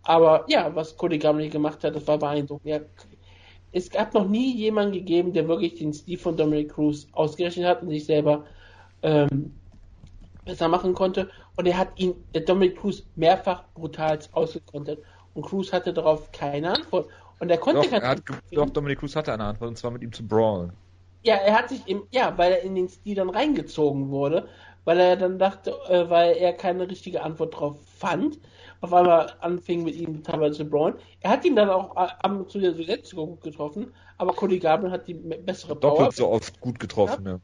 Aber ja, was Cody Garbrandt gemacht hat, das war beeindruckend. Ja, es hat noch nie jemanden gegeben, der wirklich den Stil von Dominic Cruz ausgerechnet hat und sich selber besser machen konnte, und der Dominic Cruz mehrfach brutal ausgekontert und Cruz hatte darauf keine Antwort und Dominic Cruz hatte eine Antwort, und zwar mit ihm zu brawlen. Ja, er hat sich weil er in den Stil dann reingezogen wurde, weil er dann dachte, weil er keine richtige Antwort drauf fand, auf einmal anfing mit ihm teilweise zu brawlen. Er hat ihn dann auch ab und zu der Versetzung gut getroffen, aber Cody Garbrandt hat die bessere Power. Doppelt so oft gut getroffen, ja.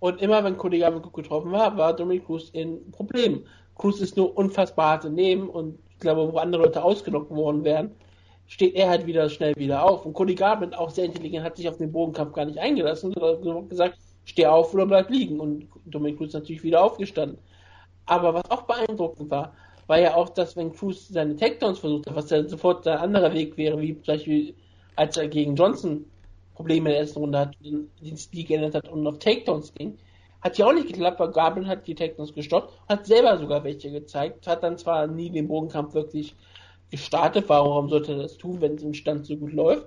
Und immer, wenn Cody Garbrandt gut getroffen war, war Dominic Cruz in Problemen. Cruz ist nur unfassbar hart daneben und ich glaube, wo andere Leute ausgenockt worden wären, steht er halt wieder schnell wieder auf. Und Cody Garbrandt, auch sehr intelligent, hat sich auf den Bodenkampf gar nicht eingelassen, sondern gesagt, steh auf oder bleib liegen. Und Dominic Cruz ist natürlich wieder aufgestanden. Aber was auch beeindruckend war, war ja auch, dass wenn Cruz seine Takedowns versucht hat, was dann sofort ein anderer Weg wäre, wie zum Beispiel, als er gegen Johnson Probleme in der ersten Runde hat, den Stil geändert hat und auf Takedowns ging, hat ja auch nicht geklappt, weil Garbrandt hat die Takedowns gestoppt, hat selber sogar welche gezeigt, hat dann zwar nie den Bodenkampf wirklich gestartet, warum sollte er das tun, wenn es im Stand so gut läuft,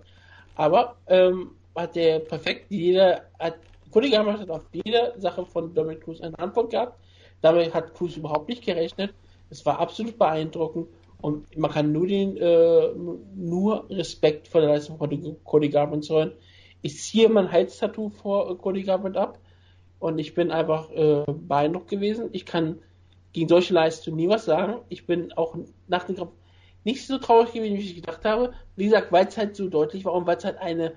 aber Cody Garbrandt hat auf jede Sache von Dominic Cruz eine Antwort gehabt, damit hat Cruz überhaupt nicht gerechnet, es war absolut beeindruckend. Und man kann nur nur Respekt vor der Leistung von Cody Garbrandt zollen. Ich ziehe mein Hals-Tattoo vor Cody Garbrandt ab und ich bin einfach beeindruckt gewesen. Ich kann gegen solche Leistungen nie was sagen. Ich bin auch nach dem Kampf nicht so traurig gewesen, wie ich gedacht habe. Wie gesagt, weil es halt so deutlich war und weil es halt eine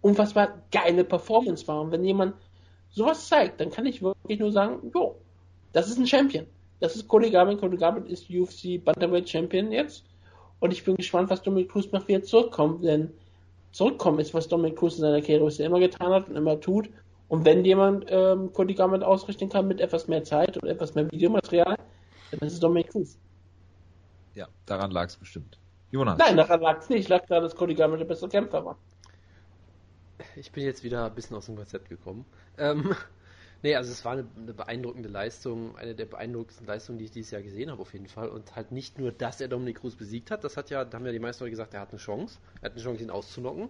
unfassbar geile Performance war. Und wenn jemand sowas zeigt, dann kann ich wirklich nur sagen, jo, das ist ein Champion. Das ist Cody Garbrandt. Cody Garbrandt ist UFC Bantamweight Champion jetzt. Und ich bin gespannt, was Dominic Cruz macht, wie er zurückkommt. Denn zurückkommen ist, was Dominic Cruz in seiner Karriere bisher immer getan hat und immer tut. Und wenn jemand Cody Garbrandt ausrichten kann mit etwas mehr Zeit und etwas mehr Videomaterial, dann ist es Dominic Cruz. Ja, daran lag es bestimmt. Jonas? Nein, daran lag es nicht. Ich lag daran, dass Cody Garbrandt der bessere Kämpfer war. Ich bin jetzt wieder ein bisschen aus dem Konzept gekommen. Nee, also es war eine beeindruckende Leistung, eine der beeindruckendsten Leistungen, die ich dieses Jahr gesehen habe auf jeden Fall. Und halt nicht nur, dass er Dominic Cruz besiegt hat, da haben ja die meisten Leute gesagt, er hat eine Chance, ihn auszunocken.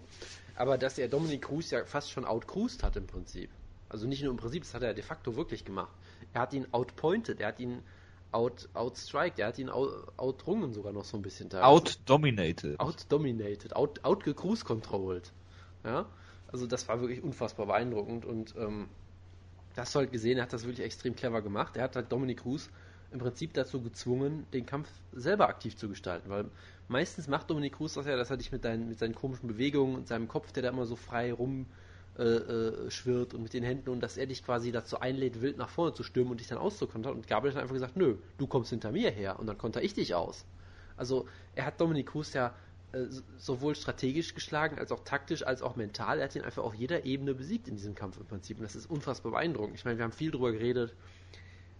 Aber dass er Dominic Cruz ja fast schon outcruised hat im Prinzip. Also nicht nur im Prinzip, das hat er de facto wirklich gemacht. Er hat ihn outpointed, er hat ihn outstriked, er hat ihn outrungen sogar noch so ein bisschen teilweise. Outdominated, outgecruise-controlled. Ja, also das war wirklich unfassbar beeindruckend und das halt gesehen, er hat das wirklich extrem clever gemacht. Er hat halt Dominic Cruz im Prinzip dazu gezwungen, den Kampf selber aktiv zu gestalten, weil meistens macht Dominic Cruz das ja, dass er dich mit seinen komischen Bewegungen und seinem Kopf, der da immer so frei rumschwirrt und mit den Händen, und dass er dich quasi dazu einlädt, wild nach vorne zu stürmen und dich dann auszukontern, und Gabriel hat einfach gesagt, nö, du kommst hinter mir her und dann konter ich dich aus. Also er hat Dominic Cruz ja sowohl strategisch geschlagen, als auch taktisch, als auch mental. Er hat ihn einfach auf jeder Ebene besiegt in diesem Kampf im Prinzip. Und das ist unfassbar beeindruckend. Ich meine, wir haben viel drüber geredet,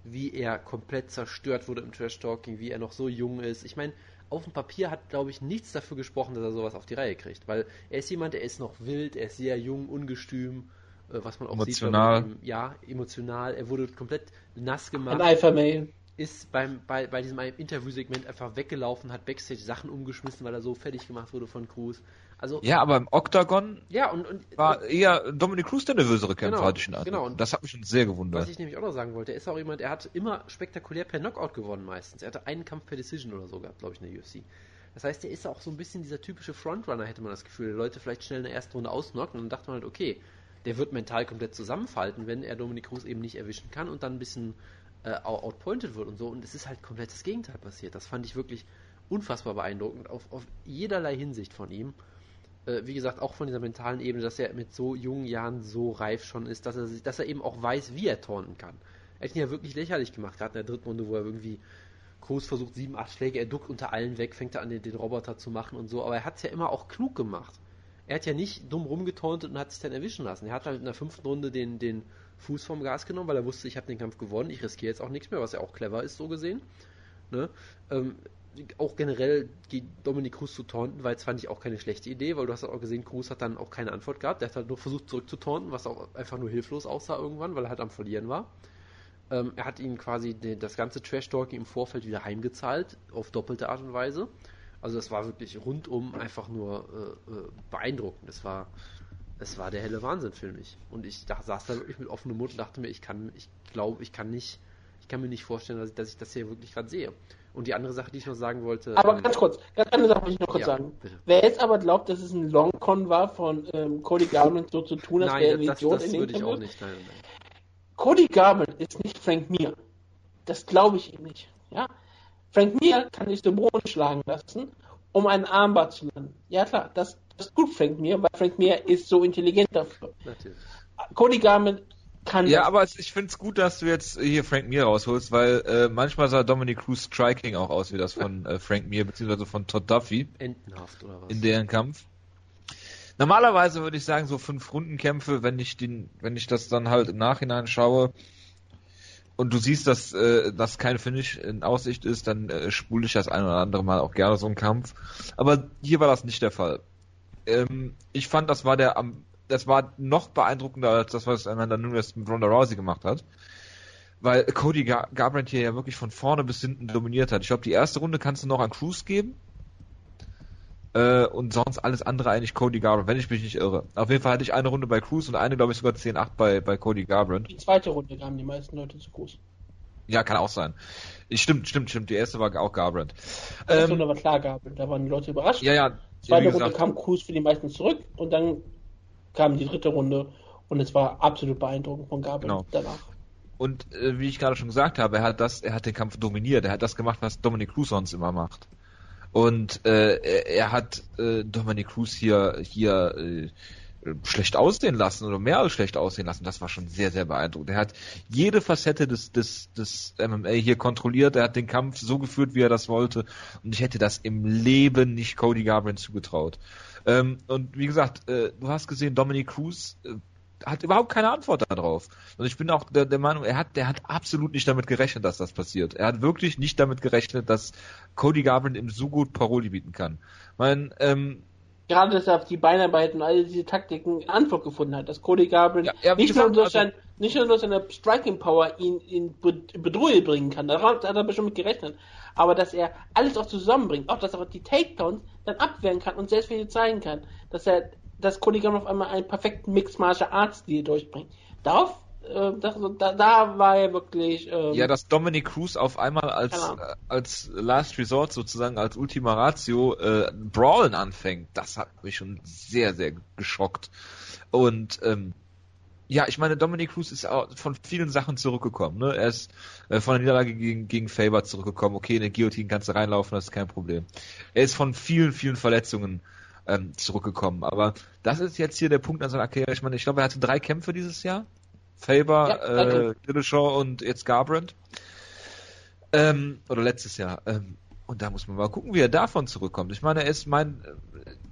wie er komplett zerstört wurde im Trash-Talking, wie er noch so jung ist. Ich meine, auf dem Papier hat, glaube ich, nichts dafür gesprochen, dass er sowas auf die Reihe kriegt. Weil er ist jemand, der ist noch wild, er ist sehr jung, ungestüm, was man auch emotional sieht. Ja, emotional. Er wurde komplett nass gemacht. Ein Alpha-Mail. Ist bei diesem Interviewsegment einfach weggelaufen, hat Backstage Sachen umgeschmissen, weil er so fertig gemacht wurde von Cruz. Also, ja, aber im Octagon war eher Dominic Cruz der nervösere Kämpfer, genau, hatte ich den Eindruck. Genau. Und das hat mich schon sehr gewundert. Was ich nämlich auch noch sagen wollte, er ist auch jemand, er hat immer spektakulär per Knockout gewonnen meistens. Er hatte einen Kampf per Decision oder so gehabt, glaube ich, in der UFC. Das heißt, er ist auch so ein bisschen dieser typische Frontrunner, hätte man das Gefühl, der Leute vielleicht schnell in der ersten Runde ausnocken, und dann dachte man halt, okay, der wird mental komplett zusammenfalten, wenn er Dominic Cruz eben nicht erwischen kann und dann ein bisschen outpointed wird und so, und es ist halt komplett das Gegenteil passiert. Das fand ich wirklich unfassbar beeindruckend, auf jederlei Hinsicht von ihm. wie gesagt, auch von dieser mentalen Ebene, dass er mit so jungen Jahren so reif schon ist, dass er eben auch weiß, wie er taunten kann. Er hat ihn ja wirklich lächerlich gemacht, gerade in der dritten Runde, wo er irgendwie Cruz versucht, 7, 8 Schläge, er duckt unter allen weg, fängt er an, den Roboter zu machen und so, aber er hat es ja immer auch klug gemacht. Er hat ja nicht dumm rumgetorntet und hat sich dann erwischen lassen. Er hat dann in der 5. Runde den Fuß vom Gas genommen, weil er wusste, ich habe den Kampf gewonnen, ich riskiere jetzt auch nichts mehr, was ja auch clever ist, so gesehen. Ne? Auch generell Dominic Cruz zu taunten, weil es fand ich auch keine schlechte Idee, weil du hast halt auch gesehen, Cruz hat dann auch keine Antwort gehabt, der hat halt nur versucht zurückzutornten, was auch einfach nur hilflos aussah irgendwann, weil er halt am Verlieren war. Er hat ihm quasi das ganze Trash-Talking im Vorfeld wieder heimgezahlt, auf doppelte Art und Weise. Also das war wirklich rundum einfach nur beeindruckend. Es war der helle Wahnsinn für mich. Und ich saß da wirklich mit offenem Mund und dachte mir, ich kann mir nicht vorstellen, dass ich das hier wirklich gerade sehe. Und die andere Sache, die ich noch sagen wollte... Aber ganz kurz, bitte. Wer jetzt aber glaubt, dass es ein Long-Con war von Cody Garbrandt so zu tun, als wäre er Idiot in den Nein, das würde ich auch nicht, nein. Cody Garbrandt ist nicht Frank Mir. Das glaube ich ihm nicht. Ja? Frank Mir kann sich den Boden schlagen lassen, um einen Armbar zu landen. Ja klar, das tut Frank Mir, weil Frank Mir ist so intelligent dafür. Natürlich. Cody Garbrandt kann ja, das. Aber ich finde es gut, dass du jetzt hier Frank Mir rausholst, weil manchmal sah Dominic Cruz Striking auch aus wie das von Frank Mir, beziehungsweise von Todd Duffy. Entenhaft oder was? In deren Kampf. Normalerweise würde ich sagen, so 5 Rundenkämpfe, wenn ich das dann halt im Nachhinein schaue und du siehst, dass kein Finish in Aussicht ist, dann spule ich das ein oder andere Mal auch gerne so einen Kampf. Aber hier war das nicht der Fall. Ich fand, das war noch beeindruckender als das, was Amanda Nunes mit Ronda Rousey gemacht hat. Weil Cody Garbrandt hier ja wirklich von vorne bis hinten dominiert hat. Ich glaube, die erste Runde kannst du noch an Cruz geben. Und sonst alles andere eigentlich Cody Garbrandt, wenn ich mich nicht irre. Auf jeden Fall hatte ich eine Runde bei Cruz und eine, glaube ich, sogar 10-8 bei Cody Garbrandt. Die zweite Runde kamen die meisten Leute zu Cruz. Ja, kann auch sein. Stimmt. Die erste war auch Garbrandt. Die erste Runde war klar Garbrandt, da waren die Leute überrascht. Ja. Zweite Runde kam Cruz für die meisten zurück und dann kam die dritte Runde und es war absolut beeindruckend von Garbrandt danach. Und wie ich gerade schon gesagt habe, er hat den Kampf dominiert. Er hat das gemacht, was Dominic Cruz sonst immer macht. Und er hat Dominic Cruz hier schlecht aussehen lassen oder mehr als schlecht aussehen lassen. Das war schon sehr, sehr beeindruckend. Er hat jede Facette des MMA hier kontrolliert. Er hat den Kampf so geführt, wie er das wollte. Und ich hätte das im Leben nicht Cody Garbrandt zugetraut. Und wie gesagt, du hast gesehen, Dominic Cruz hat überhaupt keine Antwort darauf. Und ich bin auch der Meinung, der hat absolut nicht damit gerechnet, dass das passiert. Er hat wirklich nicht damit gerechnet, dass Cody Garbrandt ihm so gut Paroli bieten kann. Gerade, dass er auf die Beinarbeiten und all diese Taktiken eine Antwort gefunden hat, dass Cody Garbrandt nicht nur durch seine Striking Power ihn in Bedrohung bringen kann, da hat er bestimmt mit gerechnet, aber dass er alles auch zusammenbringt, auch dass er die Takedowns dann abwehren kann und selbst wieder zeigen kann, dass Cody Garbrandt auf einmal einen perfekten Mixed-Martial-Arts-Stil durchbringt. Da war er wirklich... dass Dominic Cruz auf einmal als Last Resort sozusagen, als Ultima Ratio Brawlen anfängt, das hat mich schon sehr, sehr geschockt. Und ich meine, Dominic Cruz ist auch von vielen Sachen zurückgekommen. Ne? Er ist von der Niederlage gegen Faber zurückgekommen. Okay, in der Guillotine kannst du reinlaufen, das ist kein Problem. Er ist von vielen, vielen Verletzungen zurückgekommen. Aber das ist jetzt hier der Punkt an seiner Karriere. Ich meine, ich glaube, er hatte 3 Kämpfe dieses Jahr. Faber, Dillashaw und jetzt Garbrandt. Oder letztes Jahr. Und da muss man mal gucken, wie er davon zurückkommt. Ich meine, er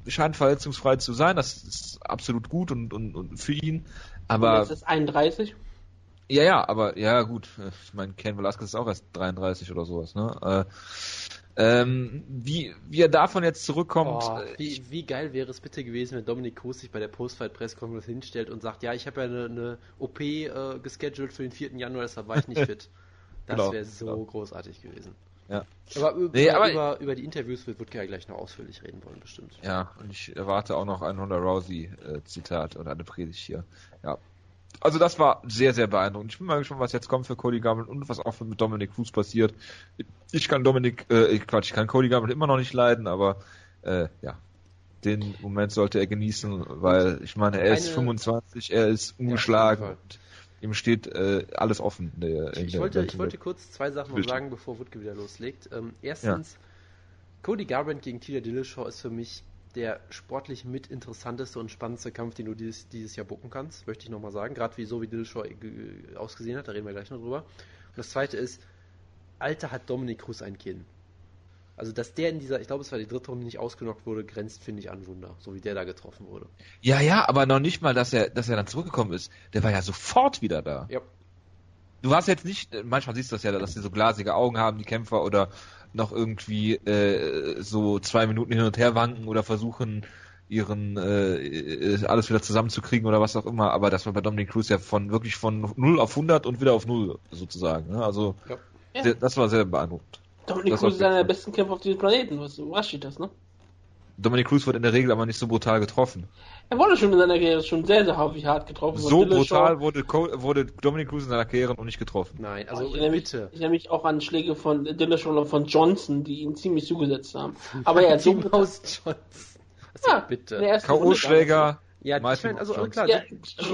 scheint verletzungsfrei zu sein. Das ist absolut gut und für ihn. Aber jetzt ist 31. Ja, aber ja gut. Ich meine, Ken Velasquez ist auch erst 33 oder sowas. Ne? Wie er davon jetzt zurückkommt. Oh, wie geil wäre es bitte gewesen, wenn Dominic Cruz sich bei der Post-Fight-Press-Konferenz hinstellt und sagt, ja, ich habe ja eine OP gescheduled für den 4. Januar, deshalb war ich nicht fit. Das wäre so großartig gewesen. Ja. Aber über die Interviews wird Wutke ja gleich noch ausführlich reden wollen, bestimmt. Ja, und ich erwarte auch noch ein Ronda Rousey-Zitat und eine Predigt hier. Ja. Also das war sehr, sehr beeindruckend. Ich bin mal gespannt, was jetzt kommt für Cody Garbrandt und was auch mit Dominic Cruz passiert. Ich kann Cody Garbrandt immer noch nicht leiden, aber den Moment sollte er genießen, weil ich meine, er ist 25, er ist ungeschlagen. Ja, ihm steht alles offen. Ich wollte kurz 2 Sachen noch sagen, bevor Wutke wieder loslegt. Erstens, Cody Garbrandt gegen TJ Dillashaw ist für mich der sportlich mit interessanteste und spannendste Kampf, den du dieses Jahr booken kannst, möchte ich nochmal sagen. Gerade so wie Dillashaw ausgesehen hat, da reden wir gleich noch drüber. Und das zweite ist, Alter, hat Dominic Cruz ein Kinn. Also, dass der in dieser, ich glaube, es war die dritte Runde, nicht ausgenockt wurde, grenzt, finde ich, an Wunder, so wie der da getroffen wurde. Ja, ja, aber noch nicht mal, dass er dann zurückgekommen ist. Der war ja sofort wieder da. Ja. Du warst jetzt nicht, manchmal siehst du das ja, dass die so glasige Augen haben, die Kämpfer, oder noch irgendwie so 2 Minuten hin und her wanken oder versuchen, ihren alles wieder zusammenzukriegen oder was auch immer. Aber das war bei Dominic Cruz ja von 0 auf 100 und wieder auf 0 sozusagen. Ne? Also, ja. Das war sehr beeindruckend. Dominic Cruz ist einer der besten Kämpfer auf diesem Planeten, was überrascht dich das, ne? Dominic Cruz wird in der Regel aber nicht so brutal getroffen. Er wurde schon in seiner Karriere schon sehr, sehr häufig hart getroffen. So brutal wurde Dominic Cruz in seiner Karriere noch nicht getroffen. Nein, also ich erinnere mich auch an Schläge von Dillashaw und von Johnson, die ihn ziemlich zugesetzt haben. Aber er hat so Johnson. Ja, bitte. K.O.-Schläger. Ja, ich meine, also klar. Ja,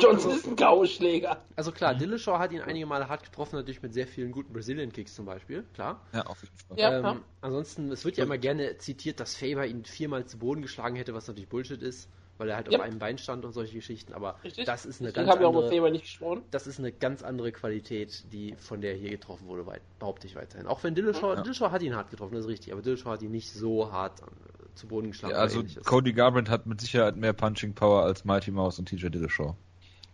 Johnson ist ein K.O.-Schläger. Also klar, Dillashaw hat ihn einige Male hart getroffen, natürlich mit sehr vielen guten Brazilian-Kicks zum Beispiel, klar. Ja, auf jeden Fall. Ja, klar. Ansonsten, es wird ja immer gerne zitiert, dass Faber ihn 4-mal zu Boden geschlagen hätte, was natürlich Bullshit ist, weil er halt auf einem Bein stand und solche Geschichten, aber das ist eine ganz andere Qualität, die von der hier getroffen wurde, behaupte ich weiterhin. Auch wenn Dillashaw hat ihn hart getroffen, das ist richtig, aber Dillashaw hat ihn nicht so hart zu Boden geschlagen. Ja, also Cody Garbrandt hat mit Sicherheit mehr Punching Power als Mighty Mouse und TJ Dillashaw.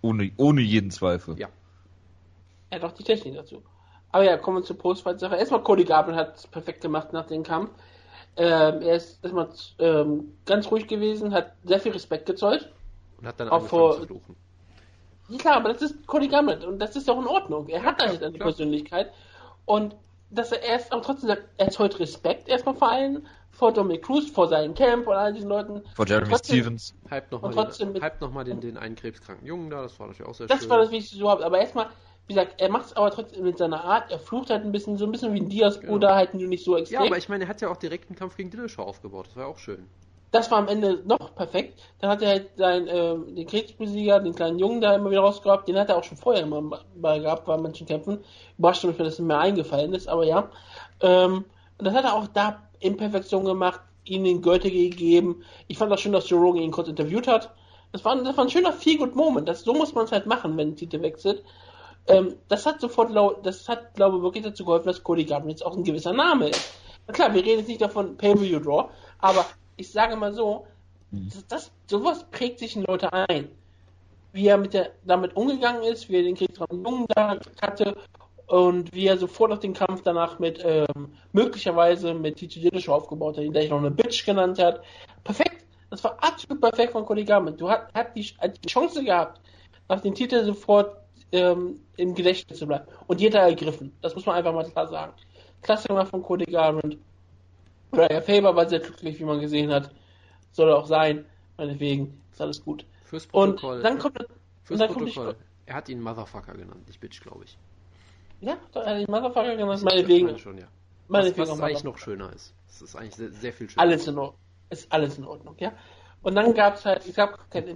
Ohne jeden Zweifel. Ja. Er hat auch die Technik dazu. Aber ja, kommen wir zur Post-Fight-Sache. Erstmal, Cody Garbrandt hat es perfekt gemacht nach dem Kampf. Er ist erstmal ganz ruhig gewesen, hat sehr viel Respekt gezollt. Und hat dann auch angefangen zu fluchen. Ja, klar, aber das ist Cody Garbrandt und das ist auch in Ordnung. Er hat halt eine Persönlichkeit. Und dass er erst, aber trotzdem sagt, er zollt Respekt erstmal vor allen, vor Dominic Cruz, vor seinem Camp und all diesen Leuten. Vor Jeremy Stevens. Hype nochmal den einen krebskranken Jungen da, das war natürlich auch sehr schön. Das war das Wichtigste überhaupt, aber erstmal, wie gesagt, er macht es aber trotzdem mit seiner Art, er flucht halt ein bisschen wie ein Diaz, genau. Oder halt nur nicht so extrem. Ja, aber ich meine, er hat ja auch direkt einen Kampf gegen Dillashaw aufgebaut, das war ja auch schön. Das war am Ende noch perfekt, dann hat er halt den Kriegsbesieger, den kleinen Jungen da immer wieder rausgehabt, den hat er auch schon vorher immer bei gehabt, bei manchen Kämpfen. Überrascht mich, wenn das mir eingefallen ist, aber ja. Und das hat er auch da in Perfektion gemacht, ihm den Gürtel gegeben. Ich fand auch schön, dass Joe Rogan ihn kurz interviewt hat. Das war ein schöner Feel-Good-Moment. So muss man es halt machen, wenn ein Titel wechselt. Das hat, glaube ich, wirklich dazu geholfen, dass Cody Garbrandt jetzt auch ein gewisser Name ist. Na klar, wir reden jetzt nicht davon Pay-Per-View-Draw, aber ich sage mal so, sowas prägt sich in Leute ein. Wie er damit umgegangen ist, wie er den Kriegsraum Jungen da hatte und wie er sofort auch den Kampf danach möglicherweise mit TJ Dillashaw aufgebaut hat, ihn gleich noch eine Bitch genannt hat. Perfekt. Das war absolut perfekt von Cody Garbrandt. Du hast die Chance gehabt, nach dem Titel sofort im Gedächtnis zu bleiben. Und jeder ergriffen. Das muss man einfach mal klar sagen. Klasse gemacht von Cody Garbrandt. Ryan Faber war sehr glücklich, wie man gesehen hat. Soll er auch sein. Meinetwegen ist alles gut. Fürs Protokoll. Und dann kommt er hat ihn Motherfucker genannt, nicht Bitch, glaube ich. Ja, er hat ihn Motherfucker genannt, meinetwegen. Ich schon, ja. Was eigentlich noch schöner ist. Es ist eigentlich sehr, sehr viel schöner. Alles in Ordnung, ja. Und dann gab es halt, es gab kein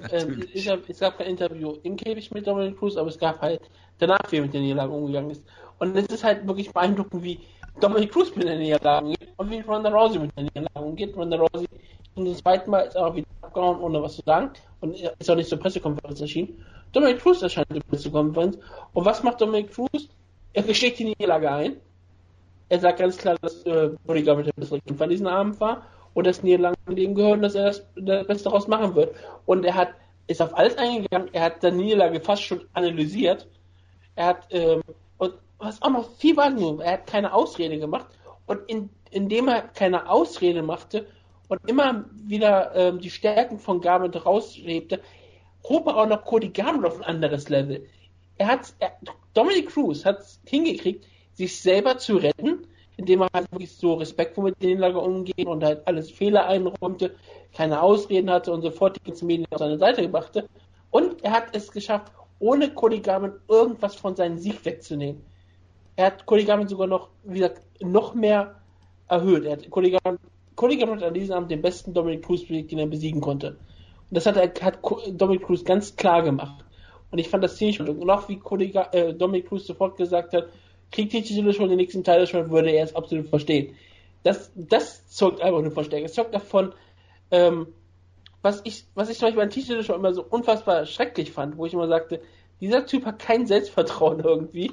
Interview im Käfig mit Dominic Cruz, aber es gab halt danach, wie er mit der Niederlage umgegangen ist. Und es ist halt wirklich beeindruckend, wie Dominic Cruz mit der Niederlage umgeht und wie Ronda Rousey mit der Niederlage umgeht. Ronda Rousey zum zweiten Mal ist auch wieder abgehauen, ohne was zu sagen. Und ist auch nicht zur Pressekonferenz erschienen. Dominic Cruz erscheint zur Pressekonferenz. Und was macht Dominic Cruz? Er gesteht die Niederlage ein. Er sagt ganz klar, dass Cody Garbrandt der bessere Kämpfer diesen Abend war. Und das Niederlagen dem gehört, dass er das Beste daraus machen wird. Und er ist auf alles eingegangen. Er hat seine Niederlage fast schon analysiert. Er hat, und was auch noch viel war, er hat keine Ausrede gemacht. Und indem er keine Ausrede machte und immer wieder die Stärken von Garbrandt raushebte, hob er auch noch Cody Garbrandt auf ein anderes Level. Dominic Cruz hat es hingekriegt, sich selber zu retten, indem er halt wirklich so respektvoll mit den Lager umgeht und halt alles Fehler einräumte, keine Ausreden hatte und sofort die ganzen Medien auf seine Seite brachte. Und er hat es geschafft, ohne Cody Garbrandt irgendwas von seinem Sieg wegzunehmen. Er hat Cody Garbrandt sogar noch, wie gesagt, noch mehr erhöht. Er hat Cody Garbrandt an diesem Abend den besten Dominic Cruz besiegt, den er besiegen konnte. Und das hat Dominic Cruz ganz klar gemacht. Und ich fand das ziemlich gut. Und auch wie Dominic Cruz sofort gesagt hat, kriegt die Titel schon den nächsten Teil, schon würde er es absolut verstehen. Das zeugt einfach nur von Stärke. Es zeugt davon, was ich zum Beispiel an TJ Dillashaw immer so unfassbar schrecklich fand, wo ich immer sagte, dieser Typ hat kein Selbstvertrauen irgendwie,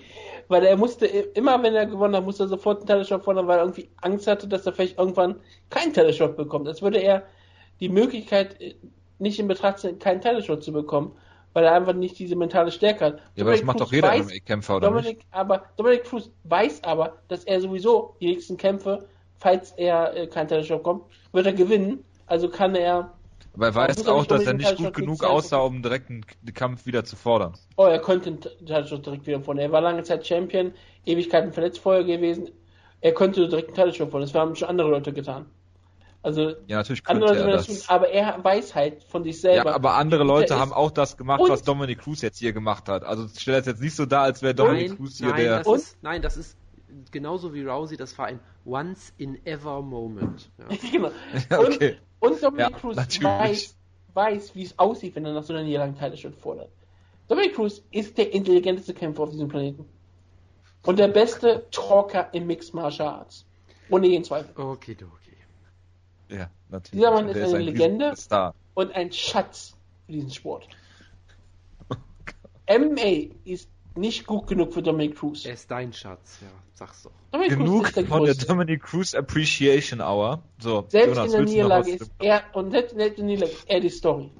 weil er musste immer, wenn er gewonnen hat, musste er sofort einen Teleshop fordern, weil er irgendwie Angst hatte, dass er vielleicht irgendwann keinen Teleshop bekommt. Als würde er die Möglichkeit nicht in Betracht ziehen, keinen Teleshop zu bekommen, weil er einfach nicht diese mentale Stärke hat. Ja, aber das macht doch jeder MMA-Kämpfer, oder nicht? Dominic Cruz weiß aber, dass er sowieso die nächsten Kämpfe, falls er keinen Teleshop bekommt, wird er gewinnen. Also kann er... Aber er weiß auch, dass er nicht gut genug aussah, um direkt einen Kampf wieder zu fordern. Oh, er könnte den Titelshot direkt wieder fordern. Er war lange Zeit Champion, Ewigkeiten verletzt vorher gewesen. Er könnte direkt einen Titelshot fordern. Das haben schon andere Leute getan. Also, ja, natürlich könnte andere Leute das. Aber er weiß halt von sich selber. Ja, aber andere Leute haben auch das gemacht, was Dominic Cruz jetzt hier gemacht hat. Also stell das jetzt nicht so dar, als wäre Dominic Cruz hier der... Nein, das ist genauso wie Rousey. Das war ein Once-in-ever-Moment. Ja. Genau. Okay. Und Dominic Cruz weiß, wie es aussieht, wenn er nach so einer Niederlage einen Titelshot fordert. Dominic Cruz ist der intelligenteste Kämpfer auf diesem Planeten. Und der beste Talker im Mixed Martial Arts. Ohne jeden Zweifel. Okay. Ja, natürlich. Dieser Mann ist eine Legende und ein Schatz für diesen Sport. MMA ist nicht gut genug für Dominic Cruz. Er ist dein Schatz, ja, sag's doch. Dominic Cruz ist der Dominic Cruz Appreciation Hour. So, selbst Jonas, in der Niederlage ist er, und selbst in der Niederlage ist er die Story.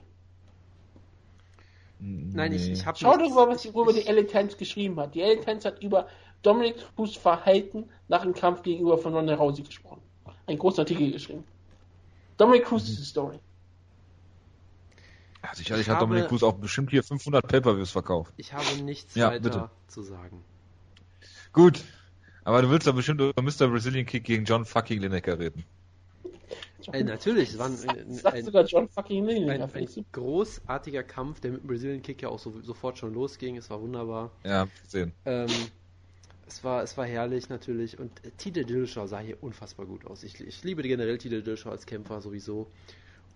Nein, ich hab... Schau doch mal, worüber die LA Times geschrieben hat. Die LA Times hat über Dominic Cruz Verhalten nach dem Kampf gegenüber von Ronda Rousey gesprochen. Ein großer Artikel geschrieben. Dominic Cruz ist die Story. Ja, sicherlich hat Dominic Cruz auch bestimmt hier 500 Pay-Per-Views verkauft. Ich habe nichts weiter zu sagen. Gut, aber du willst doch bestimmt über Mr. Brazilian Kick gegen John fucking Lineker reden. Natürlich, es war ein großartiger Kampf, der mit Brazilian Kick ja auch sofort schon losging. Es war wunderbar. Ja, sehen. Es war herrlich natürlich, und TJ Dillashaw sah hier unfassbar gut aus. Ich liebe generell TJ Dillashaw als Kämpfer sowieso,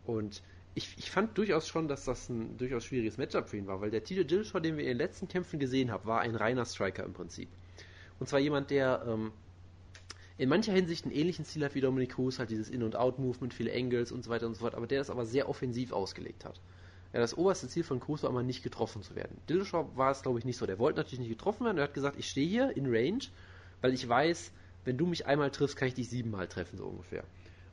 und ich fand durchaus schon, dass das ein durchaus schwieriges Matchup für ihn war, weil der TJ Dillashaw, den wir in den letzten Kämpfen gesehen haben, war ein reiner Striker im Prinzip. Und zwar jemand, der in mancher Hinsicht einen ähnlichen Stil hat wie Dominic Cruz, halt dieses In-and-Out-Movement, viele Angles und so weiter und so fort, aber der das aber sehr offensiv ausgelegt hat. Ja, das oberste Ziel von Cruz war immer, nicht getroffen zu werden. Dillashaw war es, glaube ich, nicht so. Der wollte natürlich nicht getroffen werden, er hat gesagt, ich stehe hier in Range, weil ich weiß, wenn du mich einmal triffst, kann ich dich 7-mal treffen, so ungefähr.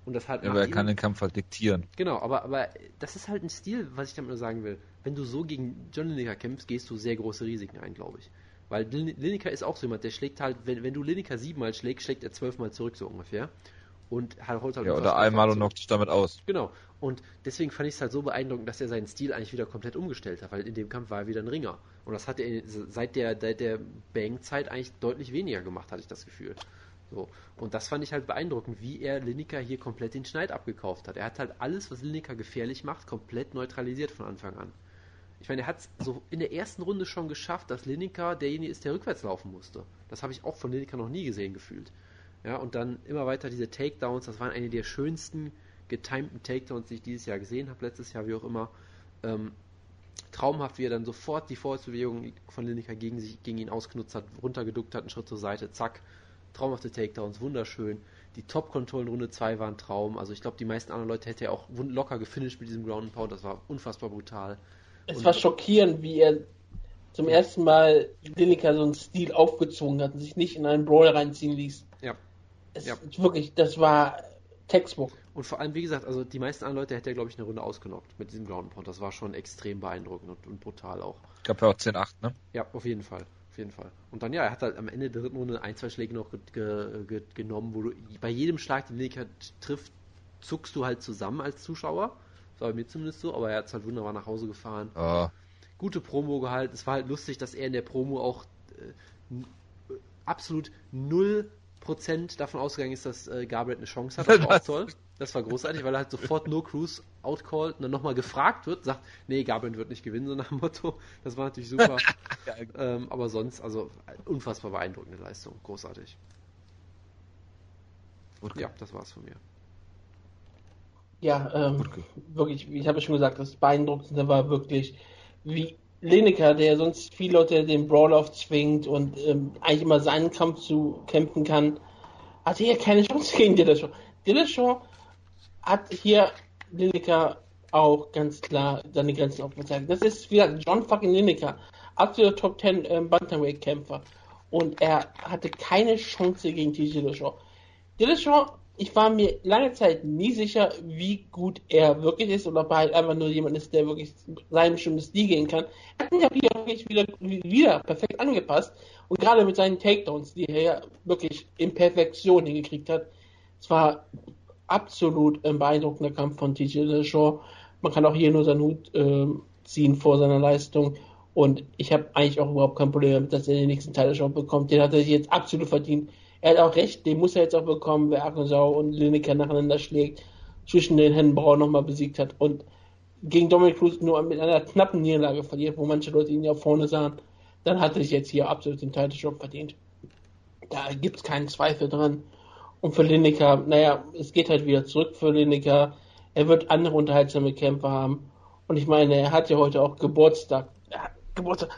Und das halt aber er kann den Kampf halt diktieren. Genau, aber das ist halt ein Stil, was ich damit nur sagen will. Wenn du so gegen John Lineker kämpfst, gehst du sehr große Risiken ein, glaube ich. Weil Lineker ist auch so jemand, der schlägt halt, wenn du Lineker 7-mal schlägst, schlägt er 12-mal zurück, so ungefähr. Und halt holt halt... Ja, oder einmal und knockt dich damit aus. Genau. Und deswegen fand ich es halt so beeindruckend, dass er seinen Stil eigentlich wieder komplett umgestellt hat, weil in dem Kampf war er wieder ein Ringer. Und das hat er seit der Bang-Zeit eigentlich deutlich weniger gemacht, hatte ich das Gefühl. So. Und das fand ich halt beeindruckend, wie er Lineker hier komplett den Schneid abgekauft hat. Er hat halt alles, was Lineker gefährlich macht, komplett neutralisiert von Anfang an. Ich meine, er hat es so in der ersten Runde schon geschafft, dass Lineker derjenige ist, der rückwärts laufen musste. Das habe ich auch von Lineker noch nie gesehen gefühlt. Ja, und dann immer weiter diese Takedowns, das waren eine der schönsten getimten Takedowns, die ich dieses Jahr gesehen habe, letztes Jahr, wie auch immer. Traumhaft, wie er dann sofort die Vorwärtsbewegung von Lineker gegen ihn ausgenutzt hat, runtergeduckt hat, einen Schritt zur Seite, zack. Traumhafte Takedowns, wunderschön. Die Top-Control in Runde 2 war ein Traum. Also ich glaube, die meisten anderen Leute hätte er auch locker gefinisht mit diesem Ground Pound. Das war unfassbar brutal. Es war schockierend, wie er zum ersten Mal Lineker so einen Stil aufgezogen hat und sich nicht in einen Brawl reinziehen ließ. Ja. Wirklich, das war Textbook. Und vor allem, wie gesagt, also die meisten anderen Leute hätte er, glaube ich, eine Runde ausgenockt mit diesem Ground Pound. Das war schon extrem beeindruckend und brutal auch. Ich glaube, er war 10-8, ne? Ja, auf jeden Fall. Und dann, ja, er hat halt am Ende der dritten Runde ein, zwei Schläge noch genommen, wo du bei jedem Schlag, den Lineker trifft, zuckst du halt zusammen als Zuschauer. Das war bei mir zumindest so, aber er hat es halt wunderbar nach Hause gefahren. Oh. Gute Promo gehalten. Es war halt lustig, dass er in der Promo auch absolut 0% davon ausgegangen ist, dass Garbrandt eine Chance hat. Das war auch toll. Das war großartig, weil er halt sofort No Cruz outcallt und dann nochmal gefragt wird, sagt, nee, Garbrandt wird nicht gewinnen, so nach dem Motto. Das war natürlich super. Aber sonst, also unfassbar beeindruckende Leistung. Großartig. Wutke. Ja, das war's von mir. Ja, wirklich, ich habe ja schon gesagt, das Beeindruckende war wirklich, wie Lineker, der sonst viele Leute den Brawl aufzwingt und eigentlich immer seinen Kampf zu kämpfen kann, hatte hier keine Chance gegen Dillashaw. Dillashaw hat hier Lineker auch ganz klar seine Grenzen aufgezeigt. Das ist wieder John fucking Lineker, absoluter Top 10 Bantamweight-Kämpfer. Und er hatte keine Chance gegen TJ Dillashaw. Dillashaw, ich war mir lange Zeit nie sicher, wie gut er wirklich ist oder ob er halt einfach nur jemand ist, der wirklich seinem bestimmten Stil gehen kann. Er hat sich auch wirklich wieder perfekt angepasst und gerade mit seinen Takedowns, die er ja wirklich in Perfektion hingekriegt hat. Es war absolut ein beeindruckender Kampf von TJ Dillashaw. Man kann auch hier nur seinen Hut ziehen vor seiner Leistung. Und ich habe eigentlich auch überhaupt kein Problem damit, dass er den nächsten Teil der Show bekommt. Den hat er sich jetzt absolut verdient. Er hat auch recht, den muss er jetzt auch bekommen, wer Arkansas und Lineker nacheinander schlägt, zwischen den Händen Brauer nochmal besiegt hat und gegen Dominic Cruz nur mit einer knappen Niederlage verliert, wo manche Leute ihn ja vorne sahen. Dann hat er sich jetzt hier absolut den Teil der Show verdient. Da gibt es keinen Zweifel dran. Und für Lineker, naja, es geht halt wieder zurück für Lineker. Er wird andere unterhaltsame Kämpfer haben. Und ich meine, er hat ja heute auch Geburtstage! Ah! Ich finde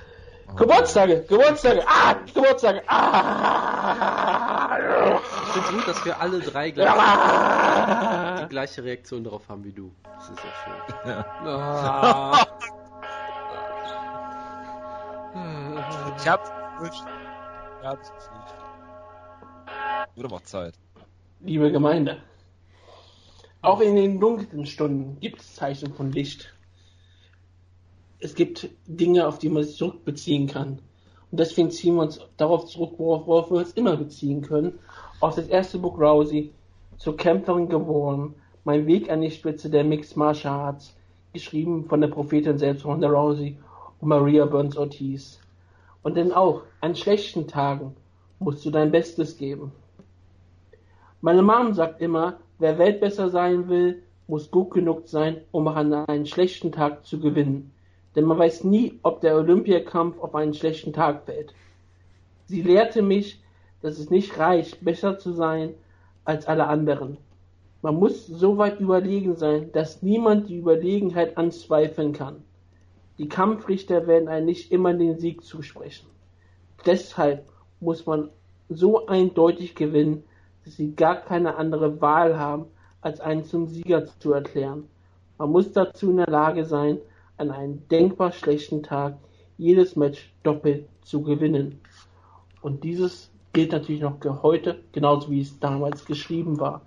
es gut, dass wir alle drei die gleiche Reaktion darauf haben wie du. Das ist ja schön. Ja. Ah. Ich hab's gewünscht. Ich hab's gewünscht. Wurde aber Zeit. Liebe Gemeinde, auch in den dunklen Stunden gibt es Zeichen von Licht. Es gibt Dinge, auf die man sich zurückbeziehen kann. Und deswegen ziehen wir uns darauf zurück, worauf wir uns immer beziehen können. Aus das erste Buch Rousey, zur Kämpferin geboren, mein Weg an die Spitze der Mixed Martial Arts, geschrieben von der Prophetin selbst, Ronda Rousey und Maria Burns Ortiz. Und denn auch, an schlechten Tagen musst du dein Bestes geben. Meine Mom sagt immer, wer Weltbesser sein will, muss gut genug sein, um an einem schlechten Tag zu gewinnen. Denn man weiß nie, ob der Olympiakampf auf einen schlechten Tag fällt. Sie lehrte mich, dass es nicht reicht, besser zu sein als alle anderen. Man muss so weit überlegen sein, dass niemand die Überlegenheit anzweifeln kann. Die Kampfrichter werden einem nicht immer den Sieg zusprechen. Deshalb muss man so eindeutig gewinnen, dass sie gar keine andere Wahl haben, als einen zum Sieger zu erklären. Man muss dazu in der Lage sein, an einem denkbar schlechten Tag jedes Match doppelt zu gewinnen. Und dieses gilt natürlich noch heute, genauso wie es damals geschrieben war.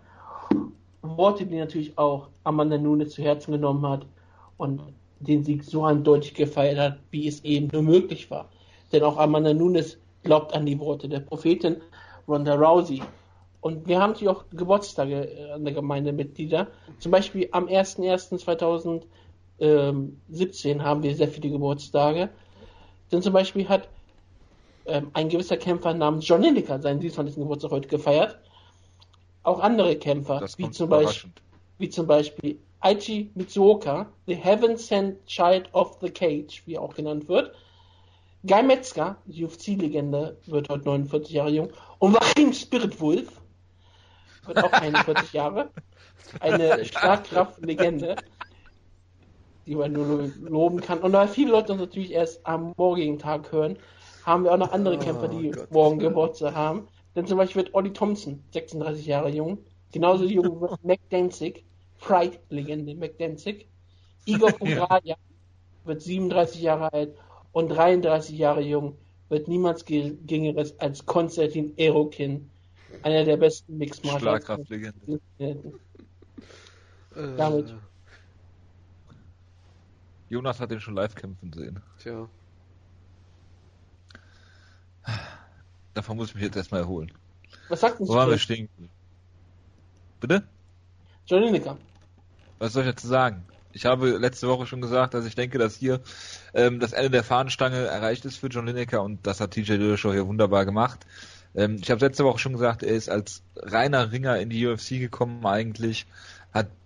Worte, die natürlich auch Amanda Nunes zu Herzen genommen hat und den Sieg so eindeutig gefeiert hat, wie es eben nur möglich war. Denn auch Amanda Nunes glaubt an die Worte der Prophetin Ronda Rousey. Und wir haben natürlich auch Geburtstage an der Gemeindemitglieder. Zum Beispiel am 01.01.2017 haben wir sehr viele Geburtstage. Denn zum Beispiel hat ein gewisser Kämpfer namens John Lineker seinen 27. Geburtstag heute gefeiert. Auch andere Kämpfer, wie zum Beispiel Aichi Mitsuoka, the Heaven Sent Child of the Cage, wie er auch genannt wird. Guy Metzger, die UFC-Legende, wird heute 49 Jahre jung. Und Joaquin Spirit Wolf wird auch 41 Jahre. Eine Schlagkraft-Legende, die man nur loben kann. Und da viele Leute uns natürlich erst am morgigen Tag hören, haben wir auch noch andere Kämpfer, die morgen Geburtstag haben. Denn zum Beispiel wird Ollie Thompson, 36 Jahre jung, genauso jung wird Mac Danzig, Pride-Legende Mac Danzig. Igor Pugalia wird 37 Jahre alt und 33 Jahre jung wird niemals geringeres als Konstantin Erokin, einer der besten Mixed-Martial Arts Schlagkraft-Legende. Damit Jonas hat den schon live kämpfen sehen. Tja. Davon muss ich mich jetzt erstmal erholen. Was sagt denn John Lineker? Bitte? John Lineker. Was soll ich dazu sagen? Ich habe letzte Woche schon gesagt, dass ich denke, dass hier das Ende der Fahnenstange erreicht ist für John Lineker und das hat TJ Dillashaw hier wunderbar gemacht. Ich habe letzte Woche schon gesagt, er ist als reiner Ringer in die UFC gekommen eigentlich.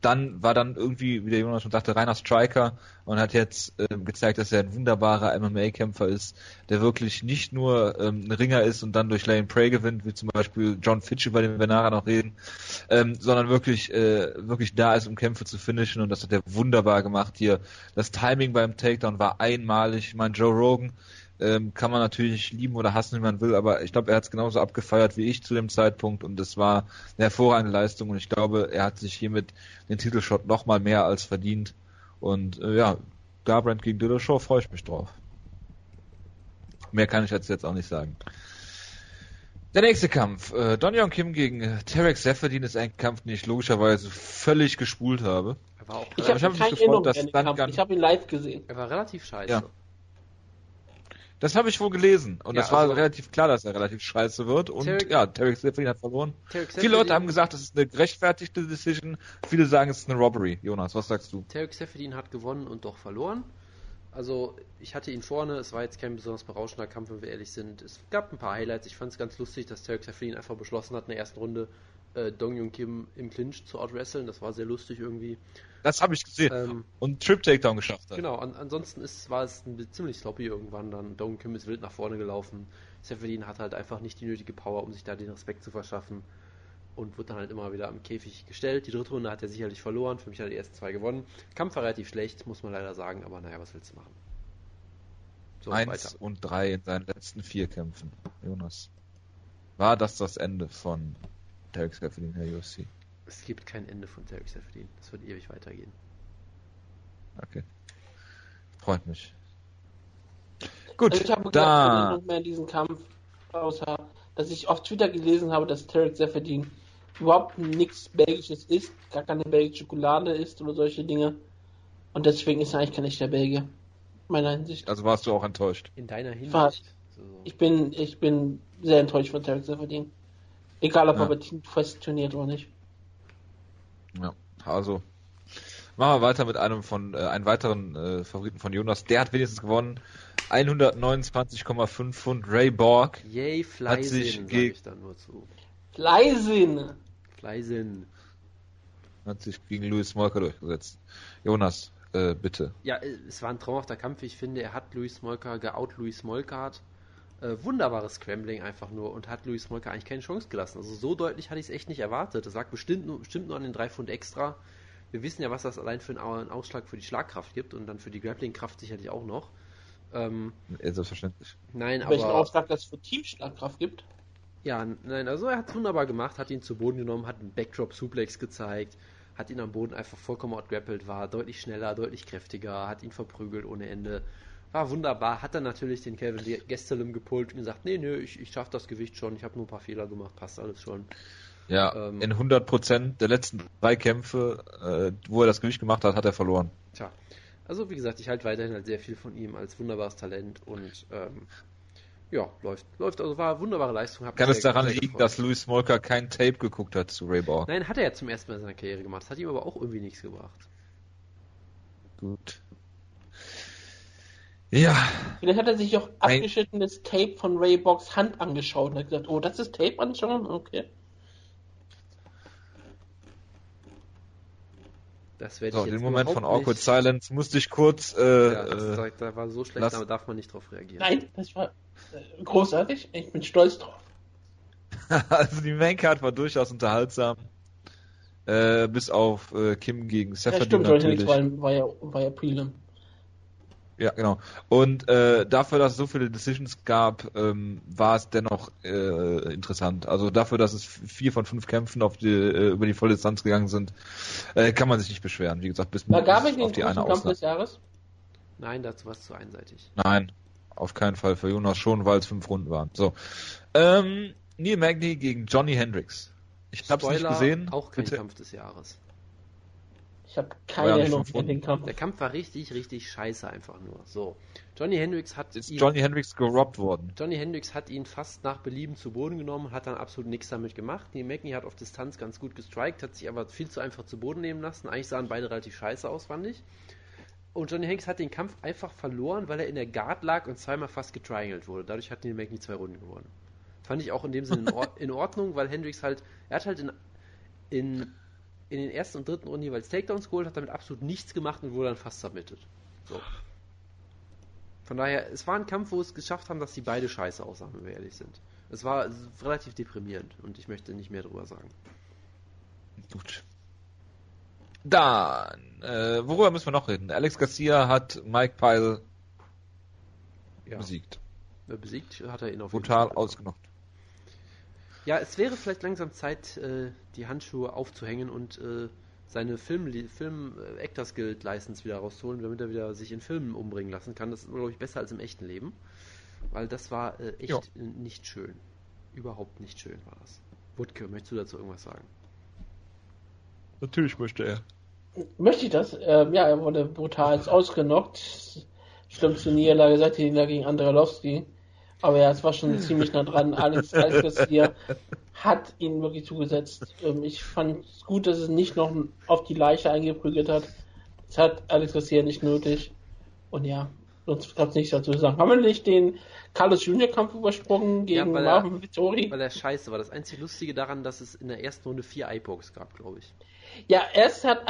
War dann irgendwie, wie der Jonas schon sagte, reiner Striker und hat jetzt gezeigt, dass er ein wunderbarer MMA-Kämpfer ist, der wirklich nicht nur ein Ringer ist und dann durch Lay and Pray gewinnt, wie zum Beispiel John Fitch, über den wir nachher noch reden, sondern wirklich da ist, um Kämpfe zu finishen und das hat er wunderbar gemacht hier. Das Timing beim Takedown war einmalig. Ich meine, Joe Rogan kann man natürlich lieben oder hassen, wie man will, aber ich glaube, er hat es genauso abgefeiert wie ich zu dem Zeitpunkt und es war eine hervorragende Leistung und ich glaube, er hat sich hiermit den Titelshot nochmal mehr als verdient Und ja, Garbrandt gegen Dillashaw, freue ich mich drauf. Mehr kann ich jetzt auch nicht sagen. Der nächste Kampf. Donjon Kim gegen Tarek Seferdin ist ein Kampf, den ich logischerweise völlig gespult habe. Auch ich habe mich gefreut, dass dann ich habe ihn live gesehen. Er war relativ scheiße. Ja. Das habe ich wohl gelesen. Und ja, das war also relativ klar, dass er relativ scheiße wird. Und Tarek Seferdin hat verloren. Viele Leute haben gesagt, das ist eine gerechtfertigte Decision. Viele sagen, es ist eine Robbery. Jonas, was sagst du? Tarek Seferdin hat gewonnen und doch verloren. Also, ich hatte ihn vorne, es war jetzt kein besonders berauschender Kampf, wenn wir ehrlich sind. Es gab ein paar Highlights, ich fand es ganz lustig, dass Tarek Seferdin einfach beschlossen hat, in der ersten Runde Dongyun Kim im Clinch zu outwresteln, das war sehr lustig irgendwie. Das habe ich gesehen und Trip Takedown geschafft hat. Genau, ansonsten war es ein ziemlich sloppy irgendwann dann. Dongyun Kim ist wild nach vorne gelaufen, Seferdin hat halt einfach nicht die nötige Power, um sich da den Respekt zu verschaffen und wird dann halt immer wieder am Käfig gestellt. Die dritte Runde hat er sicherlich verloren, für mich hat er die ersten zwei gewonnen. Kampf war relativ schlecht, muss man leider sagen, aber naja, was willst du machen? So, 1-3 in seinen letzten 4 Kämpfen, Jonas. War das Ende von Tarek Seferdin in der UFC? Es gibt kein Ende von Tarek Seferdin, das wird ewig weitergehen. Okay. Freut mich. Gut, also ich habe gedacht, nicht mehr in diesem Kampf, außer dass ich auf Twitter gelesen habe, dass Tarek Seferdin überhaupt nichts Belgisches ist, gar keine belgische Schokolade ist oder solche Dinge. Und deswegen ist er eigentlich kein echter Belgier. In meiner Hinsicht. Also warst du auch enttäuscht? In deiner Hinsicht? Ich bin sehr enttäuscht von Tarek Seferdin. Egal, ob er bei Team Quest turniert oder nicht. Ja, also machen wir weiter mit einem weiteren Favoriten von Jonas. Der hat wenigstens gewonnen. 129,5 Pfund. Ray Borg. Yay, Fleisin, sag ich dann nur zu. Fleisin. Hat sich gegen Luis Molker durchgesetzt. Jonas, bitte. Ja, es war ein traumhafter Kampf. Ich finde, er hat Luis Molker geout. Wunderbares Scrambling einfach nur und hat Luis Molker eigentlich keine Chance gelassen. Also so deutlich hatte ich es echt nicht erwartet. Das lag bestimmt nur an den 3 Pfund extra. Wir wissen ja, was das allein für einen Ausschlag für die Schlagkraft gibt und dann für die Grappling-Kraft sicherlich auch noch. Selbstverständlich. Nein, aber... Welchen Auftrag das für Team-Schlagkraft gibt? Ja, nein, also er hat es wunderbar gemacht, hat ihn zu Boden genommen, hat einen Backdrop-Suplex gezeigt, hat ihn am Boden einfach vollkommen outgrappelt, war deutlich schneller, deutlich kräftiger, hat ihn verprügelt ohne Ende. War wunderbar, hat dann natürlich den Calvin Gastelum gepult und gesagt, nee, ich schaff das Gewicht schon, ich habe nur ein paar Fehler gemacht, passt alles schon. Ja, in 100% der letzten 3 Kämpfe, wo er das Gewicht gemacht hat, hat er verloren. Tja. Also wie gesagt, ich halte weiterhin halt sehr viel von ihm als wunderbares Talent und läuft. Also war eine wunderbare Leistung. Kann es daran liegen, dass Luis Molker kein Tape geguckt hat zu Ray Borg? Nein, hat er ja zum ersten Mal in seiner Karriere gemacht. Das hat ihm aber auch irgendwie nichts gebracht. Gut. Ja. Vielleicht hat er sich auch abgeschnittenes Tape von Ray Borgs Hand angeschaut und hat gesagt, oh, das ist Tape anschauen? Okay. Das werde ich jetzt den Moment von Awkward nicht. Silence musste ich kurz... das war so schlecht, aber darf man nicht drauf reagieren. Nein, das war großartig. Ich bin stolz drauf. Also die Maincard war durchaus unterhaltsam. Bis auf Kim gegen Seferdin. Ja, stimmt, natürlich. War ja Prelim. Ja, genau. Und dafür, dass es so viele Decisions gab, war es dennoch interessant. Also dafür, dass es 4 von 5 Kämpfen über die volle Distanz gegangen sind, kann man sich nicht beschweren. Wie gesagt, bis morgen auf die eine Ausnahme des Jahres? Nein, dazu war es zu einseitig. Nein, auf keinen Fall. Für Jonas schon, weil es 5 Runden waren. So, Neil Magny gegen Johnny Hendricks. Ich habe es nicht gesehen. Auch kein Kampf des Jahres. Ich habe keine Erinnerung an den Kampf. Der Kampf war richtig, richtig scheiße einfach nur. So, Johnny Hendricks gerobbt worden. Johnny Hendricks hat ihn fast nach Belieben zu Boden genommen und hat dann absolut nichts damit gemacht. Neil Magny hat auf Distanz ganz gut gestrikt, hat sich aber viel zu einfach zu Boden nehmen lassen. Eigentlich sahen beide relativ scheiße aus, fand ich. Und Johnny Hendricks hat den Kampf einfach verloren, weil er in der Guard lag und zweimal fast getriangelt wurde. Dadurch hat Neil Magny 2 Runden gewonnen. Fand ich auch in dem Sinne in Ordnung, weil Hendricks halt, er hat halt in den ersten und dritten Runden jeweils Takedowns geholt, hat damit absolut nichts gemacht und wurde dann fast submitted. So. Von daher, es war ein Kampf, wo es geschafft haben, dass die beide scheiße aussahen, wenn wir ehrlich sind. Es war relativ deprimierend und ich möchte nicht mehr drüber sagen. Gut. Dann, worüber müssen wir noch reden? Alex Garcia hat Mike Pyle besiegt. Besiegt hat er ihn auf jeden Fall. Brutal ausgenockt. Ja, es wäre vielleicht langsam Zeit, die Handschuhe aufzuhängen und seine Actors Guild License wieder rausholen, damit er wieder sich in Filmen umbringen lassen kann. Das ist, glaube ich, besser als im echten Leben. Weil das war echt nicht schön. Überhaupt nicht schön war das. Wutke, möchtest du dazu irgendwas sagen? Natürlich möchte er. Möchte ich das? Ja, er wurde brutal ausgenockt. Schlimmste Niederlage seit der Niederlage gegen Andrei. Aber ja, es war schon ziemlich nah dran. Alles das hier hat ihn wirklich zugesetzt. Ich fand es gut, dass es nicht noch auf die Leiche eingeprügelt hat. Das hat Alex Garcia nicht nötig. Und ja, sonst gab es nichts dazu zu sagen. Haben wir nicht den Carlos Junior-Kampf übersprungen gegen Marvin Vittori? Weil er scheiße war. Das einzige Lustige daran, dass es in der ersten Runde 4 Eyepogs gab, glaube ich. Ja, erst hat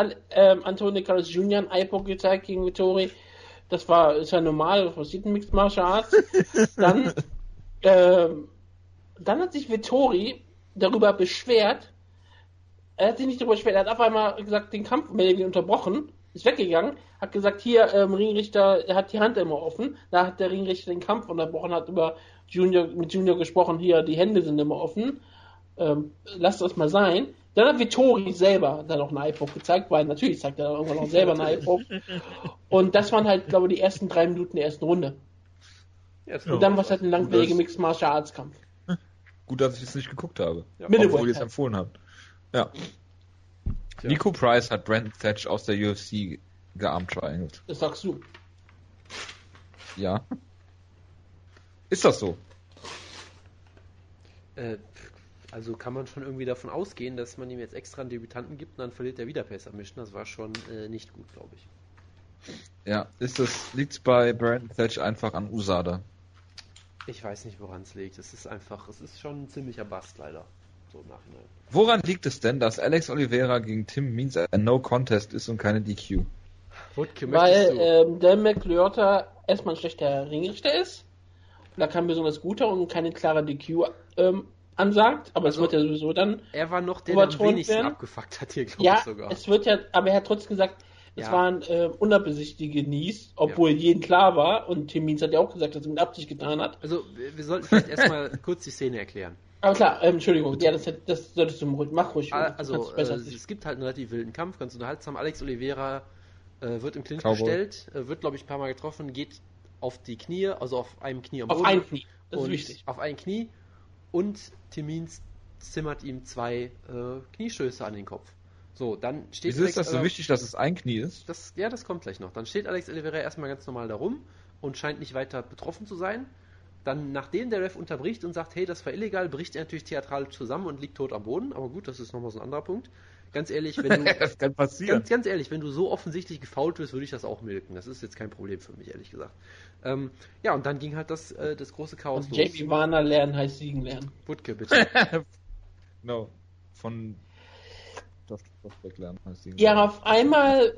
Antonio Carlos Junior ein Eyepog gezeigt gegen Vittori. Das war, ist ja normal, was sieht ein Mixed Martial Arts. Dann hat sich Vittori darüber beschwert. Er hat sich nicht darüber beschwert, er hat auf einmal gesagt, den Kampf irgendwie unterbrochen, ist weggegangen, hat gesagt, hier, Ringrichter, er hat die Hand immer offen. Da hat der Ringrichter den Kampf unterbrochen, hat mit Junior gesprochen, hier, die Hände sind immer offen. Lass das mal sein. Dann hat Vittori selber dann noch einen Eyepok gezeigt, weil natürlich zeigt er dann irgendwann auch selber einen Eyepok. Und das waren halt, glaube ich, die ersten 3 Minuten der ersten Runde. Und dann war es halt ein langwieriger Mixed Martial Arts Kampf. Gut, dass ich es nicht geguckt habe. Ja. Obwohl ihr es empfohlen habt. Ja. Nico Price hat Brandon Thatch aus der UFC gearmtriangelt. Das sagst du. Ja. Ist das so? Also kann man schon irgendwie davon ausgehen, dass man ihm jetzt extra einen Debütanten gibt und dann verliert er wieder Pace Submission. Das war schon nicht gut, glaube ich. Ja, liegt's bei Brandon Thatch einfach an USADA? Ich weiß nicht, woran es liegt. Es ist schon ein ziemlicher Bast, leider. So im Nachhinein. Woran liegt es denn, dass Alex Oliveira gegen Tim Means ein No-Contest ist und keine DQ? Weil Dan McLeota erstmal ein schlechter Ringrichter ist. Und da kein besonders guter und keine klare DQ ansagt, aber also, es wird ja sowieso dann. Er war noch der, der am wenigsten abgefuckt hat hier, glaube ich sogar. Ja, es wird ja, aber er hat trotzdem gesagt, es waren unabsichtige Knees, obwohl jedem klar war, und Tim Means hat ja auch gesagt, dass er mit Absicht getan hat. Also, wir sollten vielleicht erstmal kurz die Szene erklären. Aber klar, Entschuldigung, ja, das solltest du ruhig, mach ruhig. Also, es gibt halt einen relativ wilden Kampf, ganz unterhaltsam. Alex Oliveira wird im Clinch gestellt, wird, glaube ich, ein paar Mal getroffen, geht auf die Knie, also auf einem Knie am Boden. Auf ein Knie, das ist wichtig. Auf ein Knie, und Tim Means zimmert ihm 2 Kniestöße an den Kopf. So, dann steht Wieso ist das so wichtig, dass es ein Knie ist? Das kommt gleich noch. Dann steht Alex Oliveira erstmal ganz normal da rum und scheint nicht weiter betroffen zu sein. Dann, nachdem der Ref unterbricht und sagt, hey, das war illegal, bricht er natürlich theatralisch zusammen und liegt tot am Boden. Aber gut, das ist nochmal so ein anderer Punkt. Ganz ehrlich, wenn du, das kann passieren. Ganz ehrlich, wenn du so offensichtlich gefoult wirst, würde ich das auch milken. Das ist jetzt kein Problem für mich, ehrlich gesagt. Ja, und dann ging halt das große Chaos und los. JP Warner lernen heißt siegen lernen. Wutke, bitte. No, von... Ja, auf einmal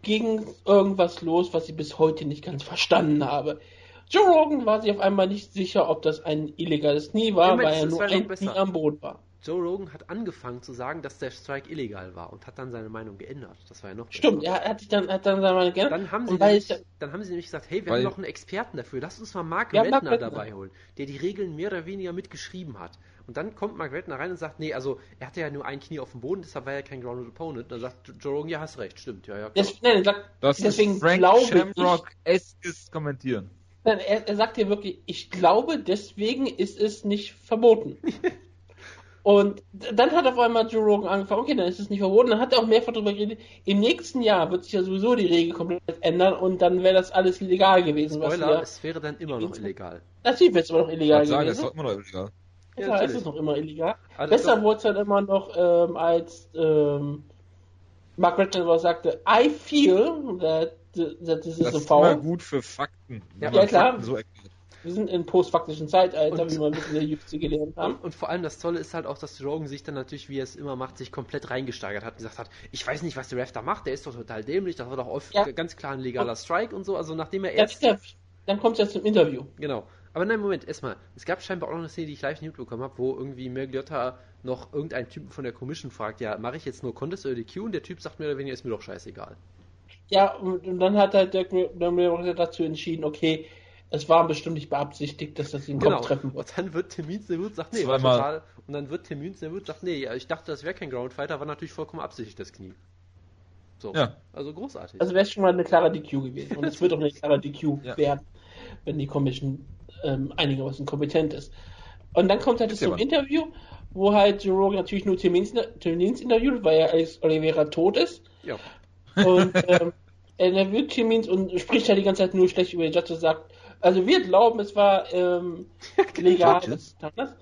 ging irgendwas los, was ich bis heute nicht ganz verstanden habe. Joe Rogan war sich auf einmal nicht sicher, ob das ein illegales Knie war, weil er nur ein Knie am Boden war. Joe Rogan hat angefangen zu sagen, dass der Strike illegal war und hat dann seine Meinung geändert. Das war ja noch besser. Stimmt, er hat dann seine Meinung geändert. Dann haben sie nämlich gesagt, hey, wir haben noch einen Experten dafür, lass uns mal Mark Redner dabei holen, der die Regeln mehr oder weniger mitgeschrieben hat. Und dann kommt Mark Redner rein und sagt, nee, also er hatte ja nur ein Knie auf dem Boden, deshalb war er kein Grounded Opponent. Und dann sagt Joe Rogan, ja, hast recht, stimmt, ja. Deswegen glaube ich... Shamrock es ist kommentieren. Nein, er sagt hier wirklich, ich glaube, deswegen ist es nicht verboten. Und dann hat auf einmal Joe Rogan angefangen, okay, dann ist es nicht verboten. Dann hat er auch mehrfach darüber geredet, im nächsten Jahr wird sich ja sowieso die Regel komplett ändern und dann wäre das alles illegal gewesen. Spoiler, es wäre dann immer noch illegal. Natürlich wäre es immer noch illegal gewesen. Das war immer noch illegal. Ja, ist es noch immer illegal. Deshalb wurde es halt immer noch, als Mark Redner sagte, I feel that this is a foul. Das ist immer gut für Fakten. Ja klar. So wir sind in postfaktischen Zeitalter, wie wir mit der UFC gelernt haben. Und vor allem das Tolle ist halt auch, dass Rogan sich dann natürlich, wie er es immer macht, sich komplett reingesteigert hat und gesagt hat, ich weiß nicht, was der Ref da macht, der ist doch total dämlich, das war doch oft ganz klar ein legaler Strike und so. Also nachdem er erst... Dann kommt es ja zum Interview. Genau. Aber nein, Moment, erstmal. Es gab scheinbar auch noch eine Szene, die ich live nicht mitbekommen habe, wo irgendwie Mergliotta noch irgendeinen Typen von der Commission fragt, ja, mache ich jetzt nur Contest oder DQ? Und der Typ sagt mir oder weniger, ist mir doch scheißegal. Ja, und dann hat halt der Mergliotta dazu entschieden, okay, Es war bestimmt nicht beabsichtigt, dass das ihn Kopf treffen wird. Und dann wird Temin Serut sagt, nee, war total. Und dann wird Temin Serut sagt, nee, ich dachte, das wäre kein Groundfighter, war natürlich vollkommen absichtlich das Knie. So. Ja. Also großartig. Also wäre es schon mal eine klare DQ gewesen. Und es wird auch eine klare DQ werden, wenn die Commission einigermaßen kompetent ist. Und dann kommt halt das zum Interview, wo halt Joe Rogan natürlich nur Temins interviewt, weil ja Alex Oliveira tot ist. Ja. Und er interviewt Temins und spricht halt die ganze Zeit nur schlecht über den Judge und sagt, also wir glauben, es war legal. Das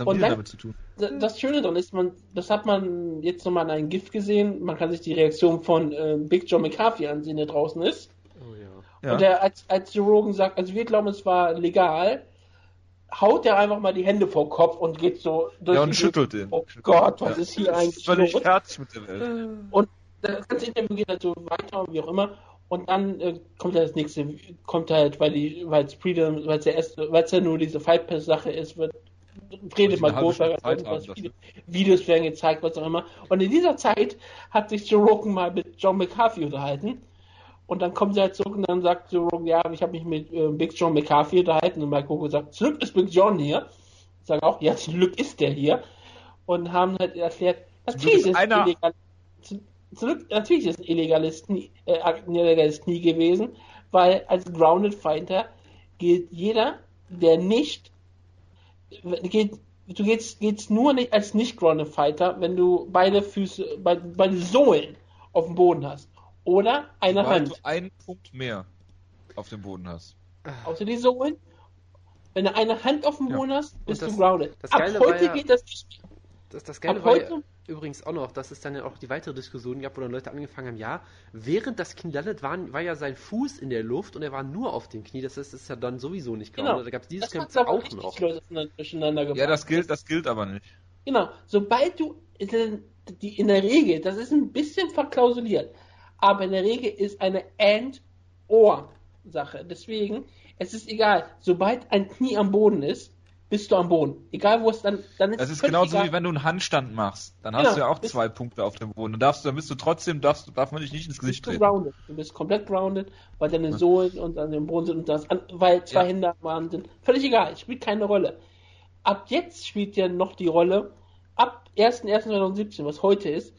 und dann, damit zu tun. Das Schöne daran ist, das hat man jetzt nochmal in einem GIF gesehen, man kann sich die Reaktion von Big John McCarthy ansehen, der draußen ist. Oh ja. Und der, als Joe Rogan sagt, also wir glauben, es war legal, haut er einfach mal die Hände vor den Kopf und geht so durch und schüttelt den. Oh Gott, was ist hier eigentlich? Völlig fertig mit der Welt. Und das ganze Interview geht halt so weiter und wie auch immer. Und dann kommt halt das nächste, weil es ja nur diese Fight Pass Sache ist, redet mal Goldberg, Videos werden gezeigt, was auch immer. Und in dieser Zeit hat sich Joe Rogan mal mit John McCarthy unterhalten. Und dann kommt sie halt zurück und dann sagt Joe Rogan, ja, ich habe mich mit Big John McCarthy unterhalten. Und Mike Coco sagt, zum Glück ist Big John hier. Ich sage auch, ja, zum Glück ist der hier. Und haben halt erklärt, natürlich ist ein illegales Knie gewesen, weil als Grounded Fighter gilt jeder, der nicht geht's nur nicht als Nicht-Grounded Fighter, wenn du beide Sohlen auf dem Boden hast. Oder eine Hand. Wenn du einen Punkt mehr auf dem Boden hast. Außer die Sohlen. Wenn du eine Hand auf dem Boden hast, bist du grounded. Ab heute geht das nicht mehr. Das Geile war ja übrigens auch noch, dass es dann ja auch die weitere Diskussion gab, wo dann Leute angefangen haben, ja, während das Knie landet, war ja sein Fuß in der Luft und er war nur auf dem Knie, das ist ja dann sowieso nicht grounded. Genau. Da gab es dieses Kampf auch noch. Ja, das gilt aber nicht. Genau, sobald du, in der Regel, das ist ein bisschen verklausuliert, aber in der Regel ist eine And-Or-Sache. Deswegen, es ist egal, sobald ein Knie am Boden ist, bist du am Boden. Egal wo es dann ist. Das ist genauso egal. Wie wenn du einen Handstand machst. Dann hast du ja auch 2 Punkte auf dem Boden. Dann bist du trotzdem, darf man dich nicht ins Gesicht treten. Du bist komplett grounded, weil deine Sohlen und an dem Boden sind und weil 2 Hände am Arm sind. Völlig egal, spielt keine Rolle. Ab jetzt spielt ja noch die Rolle, ab 1.1.2017, was heute ist,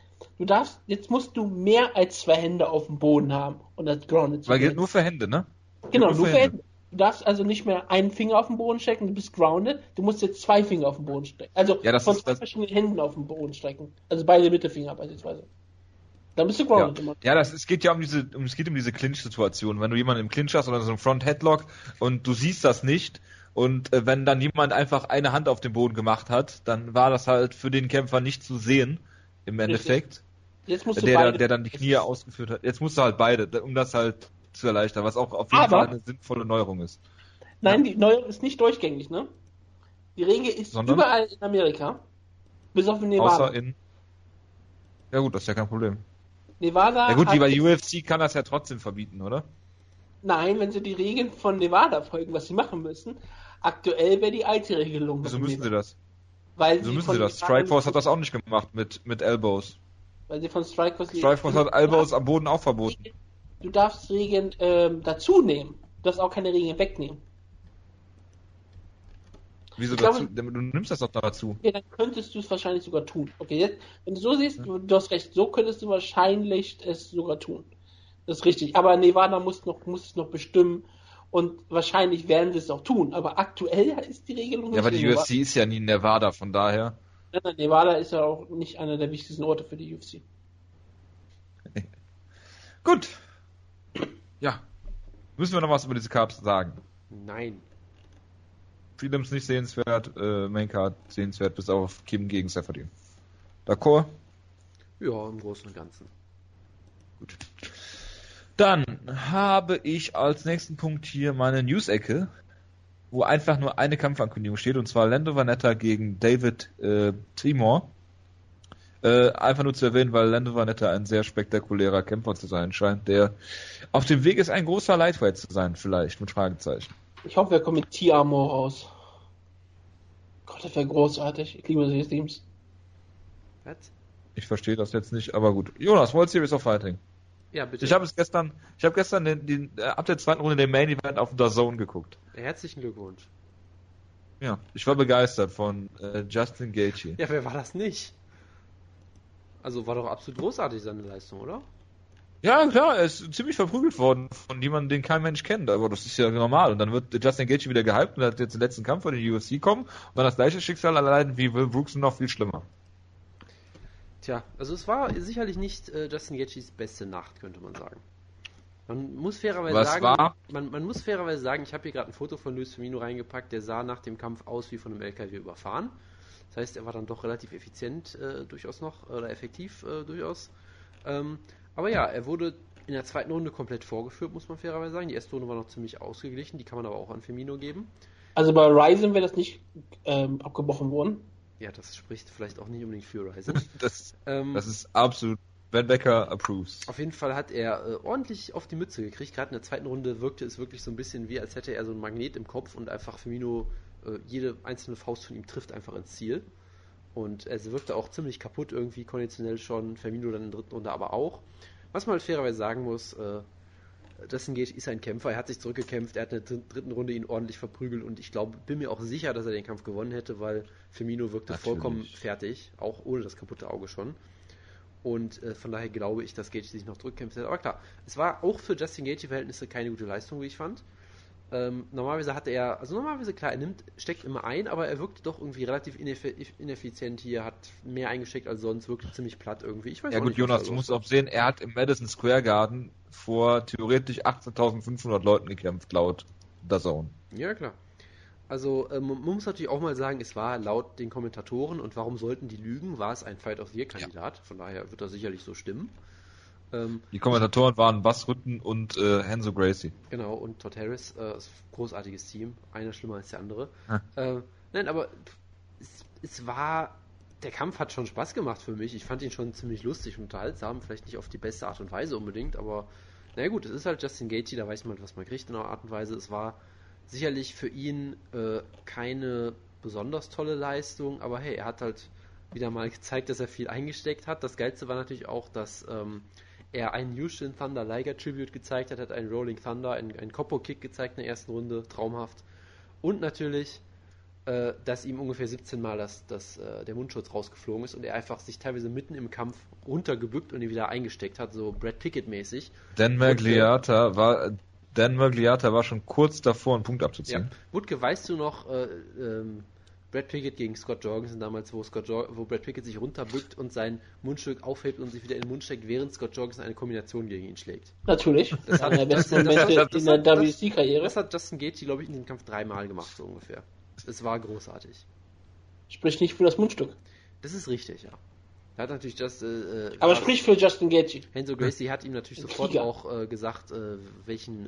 jetzt musst du mehr als 2 Hände auf dem Boden haben und das grounded zu sein. Weil gilt nur für Hände, ne? Genau, nur für Hände. Du darfst also nicht mehr einen Finger auf den Boden stecken, du bist grounded, du musst jetzt 2 Finger auf den Boden stecken. Also von 2 verschiedenen Händen auf den Boden stecken. Also beide Mittelfinger beispielsweise. Dann bist du grounded. Ja, es geht ja um diese Clinch-Situation. Wenn du jemanden im Clinch hast oder so einen Front-Headlock und du siehst das nicht und wenn dann jemand einfach eine Hand auf den Boden gemacht hat, dann war das halt für den Kämpfer nicht zu sehen im Endeffekt. Jetzt musst du der dann die Knie ausgeführt hat. Jetzt musst du halt beide, um das halt zu erleichtern, was auch auf jeden Fall eine sinnvolle Neuerung ist. Nein, die Neuerung ist nicht durchgängig, ne? Die Regel ist überall in Amerika, bis auf Nevada. Außer in... Ja gut, das ist ja kein Problem. Nevada... Ja gut, wie bei UFC kann das ja trotzdem verbieten, oder? Nein, wenn sie die Regeln von Nevada folgen, was sie machen müssen, aktuell wäre die alte Regelung... Wieso müssen sie das? Strikeforce hat das auch nicht gemacht mit Elbows. Weil sie von Strikeforce hat Elbows am Boden auch verboten. Du darfst Regeln dazu nehmen. Du darfst auch keine Regeln wegnehmen. Wieso dazu? Du nimmst das doch dazu. Ja, dann könntest du es wahrscheinlich sogar tun. Okay, jetzt, wenn du so siehst, du hast recht, so könntest du wahrscheinlich es sogar tun. Das ist richtig. Aber Nevada muss es noch bestimmen und wahrscheinlich werden sie es auch tun. Aber aktuell ist die Regelung nicht. Ja, aber die UFC ist ja nie in Nevada, von daher. Nein, Nevada ist ja auch nicht einer der wichtigsten Orte für die UFC. Gut. Ja. Müssen wir noch was über diese Cards sagen? Nein. Prelims nicht sehenswert, Maincard sehenswert, bis auf Kim gegen Seferdin. D'accord? Ja, im Großen und Ganzen. Gut. Dann habe ich als nächsten Punkt hier meine News-Ecke, wo einfach nur eine Kampfankündigung steht, und zwar Lando Vanetta gegen David Timor. Einfach nur zu erwähnen, weil Lando Vanetta ein sehr spektakulärer Kämpfer zu sein scheint, der auf dem Weg ist, ein großer Lightweight zu sein, vielleicht, mit Fragezeichen. Ich hoffe, er kommt mit T-Armor raus. Gott, das wäre großartig. Ich liebe solche Teams. Was? Ich verstehe das jetzt nicht, aber gut. Jonas, World Series of Fighting. Ja, bitte. Ich habe gestern ab der zweiten Runde den Main Event auf DAZN geguckt. Herzlichen Glückwunsch. Ja, ich war begeistert von Justin Gaethje. Ja, wer war das nicht? Also war doch absolut großartig seine Leistung, oder? Ja, klar, er ist ziemlich verprügelt worden von jemandem, den kein Mensch kennt, aber das ist ja normal. Und dann wird Justin Gaethje wieder gehypt und hat jetzt den letzten Kampf vor den UFC kommen und dann das gleiche Schicksal erleiden wie Will Brooks und noch viel schlimmer. Tja, also es war sicherlich nicht Justin Gaethjes beste Nacht, könnte man sagen. Man muss fairerweise sagen, ich habe hier gerade ein Foto von Luis Firmino reingepackt, der sah nach dem Kampf aus wie von einem LKW überfahren. Das heißt, er war dann doch relativ effizient effektiv. Aber ja, er wurde in der zweiten Runde komplett vorgeführt, muss man fairerweise sagen. Die erste Runde war noch ziemlich ausgeglichen, die kann man aber auch an Firmino geben. Also bei Ryzen wäre das nicht abgebrochen worden. Ja, das spricht vielleicht auch nicht unbedingt für Ryzen. Das ist absolut Ben Becker approves. Auf jeden Fall hat er ordentlich auf die Mütze gekriegt. Gerade in der zweiten Runde wirkte es wirklich so ein bisschen wie, als hätte er so einen Magnet im Kopf und einfach Firmino jede einzelne Faust von ihm trifft einfach ins Ziel. Und er wirkte auch ziemlich kaputt irgendwie, konditionell schon, Firmino dann in der dritten Runde aber auch. Was man halt fairerweise sagen muss, Justin Gaethje ist ein Kämpfer, er hat sich zurückgekämpft, er hat in der dritten Runde ihn ordentlich verprügelt und ich glaube, bin mir auch sicher, dass er den Kampf gewonnen hätte, weil Firmino wirkte vollkommen fertig, auch ohne das kaputte Auge schon. Und von daher glaube ich, dass Gaethje sich noch zurückkämpft hat. Aber klar, es war auch für Justin Gaethje-Verhältnisse keine gute Leistung, wie ich fand. Normalerweise steckt immer ein, aber er wirkte doch irgendwie relativ ineffizient hier, hat mehr eingesteckt als sonst, wirkte ziemlich platt irgendwie. Ich weiß nicht, Jonas, du musst auch sehen, er hat im Madison Square Garden vor theoretisch 18.500 Leuten gekämpft, laut DAZN. Ja, klar. Also, man muss natürlich auch mal sagen, es war laut den Kommentatoren, und warum sollten die lügen, war es ein Fight of the Year-Kandidat, Von daher wird das sicherlich so stimmen. Die Kommentatoren waren Bas Rutten und Hanzo Gracie. Genau, und Todd Harris, großartiges Team, einer schlimmer als der andere. Nein, aber der Kampf hat schon Spaß gemacht für mich, ich fand ihn schon ziemlich lustig und unterhaltsam, vielleicht nicht auf die beste Art und Weise unbedingt, aber naja gut, es ist halt Justin Gaethje, da weiß man, was man kriegt in einer Art und Weise. Es war sicherlich für ihn keine besonders tolle Leistung, aber hey, er hat halt wieder mal gezeigt, dass er viel eingesteckt hat. Das Geilste war natürlich auch, dass er einen Jushin Thunder Liger Tribute gezeigt hat, einen Rolling Thunder, einen Koppo-Kick gezeigt in der ersten Runde, traumhaft. Und natürlich, dass ihm ungefähr 17 Mal der Mundschutz rausgeflogen ist und er einfach sich teilweise mitten im Kampf runtergebückt und ihn wieder eingesteckt hat, so Brad Pickett-mäßig. Dan Mergliata war schon kurz davor, einen Punkt abzuziehen. Ja. Wutke, weißt du noch, Brad Pickett gegen Scott Jorgensen damals, wo Brad Pickett sich runterbückt und sein Mundstück aufhebt und sich wieder in den Mund steckt, während Scott Jorgensen eine Kombination gegen ihn schlägt? Natürlich. Das war der beste Moment in der WC-Karriere. Das hat Justin Gaethje, glaube ich, in dem Kampf 3-mal gemacht, so ungefähr. Es war großartig. Sprich nicht für das Mundstück. Das ist richtig, ja. Hat natürlich aber sprich für Justin Gaethje. Hanzo Gracie hat ihm natürlich sofort auch gesagt, welchen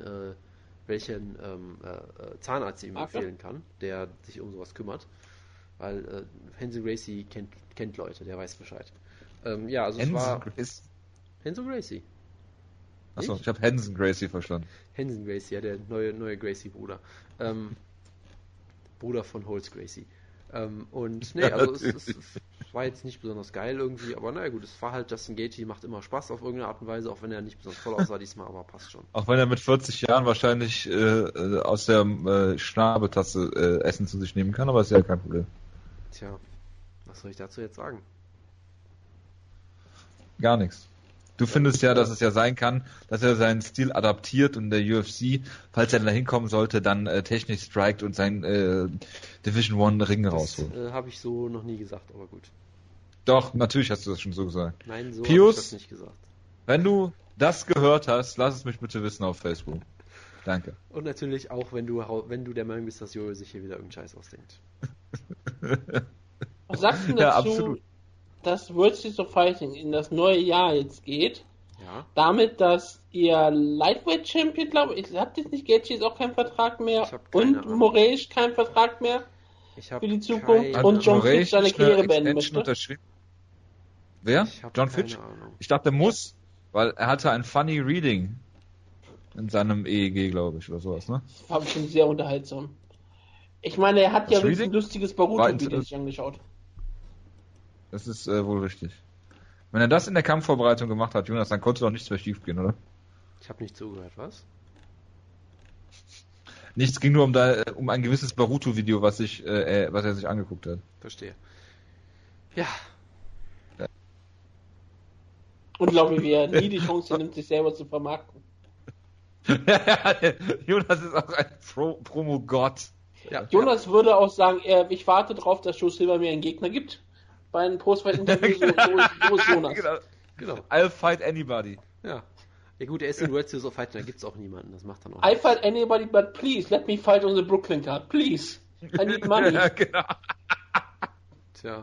Zahnarzt ihm empfehlen kann, der sich um sowas kümmert. Weil Hanzo Gracie kennt Leute, der weiß Bescheid. Hanzo Gracie. Achso, ich habe Hanson Gracie verstanden. Hanson Gracie, ja, der neue Gracie-Bruder. Bruder von Holz Gracie. Es war jetzt nicht besonders geil irgendwie, aber naja gut, es war halt Justin Gaethje, macht immer Spaß auf irgendeine Art und Weise, auch wenn er nicht besonders voll aussah diesmal, aber passt schon. Auch wenn er mit 40 Jahren wahrscheinlich aus der Schnabeltasse Essen zu sich nehmen kann, aber ist ja kein Problem. Tja, was soll ich dazu jetzt sagen? Gar nichts. Du findest ja, dass es ja sein kann, dass er seinen Stil adaptiert und der UFC, falls er da hinkommen sollte, dann technisch strikt und sein Division 1 Ring rausholt. Das habe ich so noch nie gesagt, aber gut. Doch, natürlich hast du das schon so gesagt. Nein, so habe ich das nicht gesagt. Wenn du das gehört hast, lass es mich bitte wissen auf Facebook. Danke. Und natürlich auch, wenn du der Meinung bist, dass Jojo sich hier wieder irgendeinen Scheiß ausdenkt. Was sagst du dazu? Ja, absolut. Dass World Series of Fighting in das neue Jahr jetzt geht, ja. Damit, dass ihr Lightweight-Champion, glaube ich, habt jetzt nicht, Gaethje ist auch keinen Vertrag mehr und Moraes keinen Vertrag mehr für die Zukunft und John Fitch seine Karriere beenden möchte. Wer? John Fitch? Ahnung. Ich dachte, er muss, weil er hatte ein funny Reading in seinem EEG, glaube ich, oder sowas, ne? Das war bestimmt sehr unterhaltsam. Ich meine, er hat wirklich ein lustiges Baruto-Video sich angeschaut. Das ist wohl richtig. Wenn er das in der Kampfvorbereitung gemacht hat, Jonas, dann konnte doch nichts mehr schief gehen, oder? Ich habe nicht zugehört, was? Nichts, ging nur um ein gewisses Baruto-Video, was er sich angeguckt hat. Verstehe. Ja. Unglaublich, wie er nie die Chance nimmt, sich selber zu vermarkten. Jonas ist auch ein Promo-Gott. Ja, Jonas würde auch sagen, ich warte drauf, dass Joe Silver mir einen Gegner gibt. Bei einem Post-Fight-Interview, so ist Jonas. Genau. I'll fight anybody. Ja. Ja gut, er ist in World Series of Fighting, da gibt's auch niemanden, das macht dann auch. I fight anybody, but please, let me fight on the Brooklyn card, please. I need money. Ja, genau. Tja.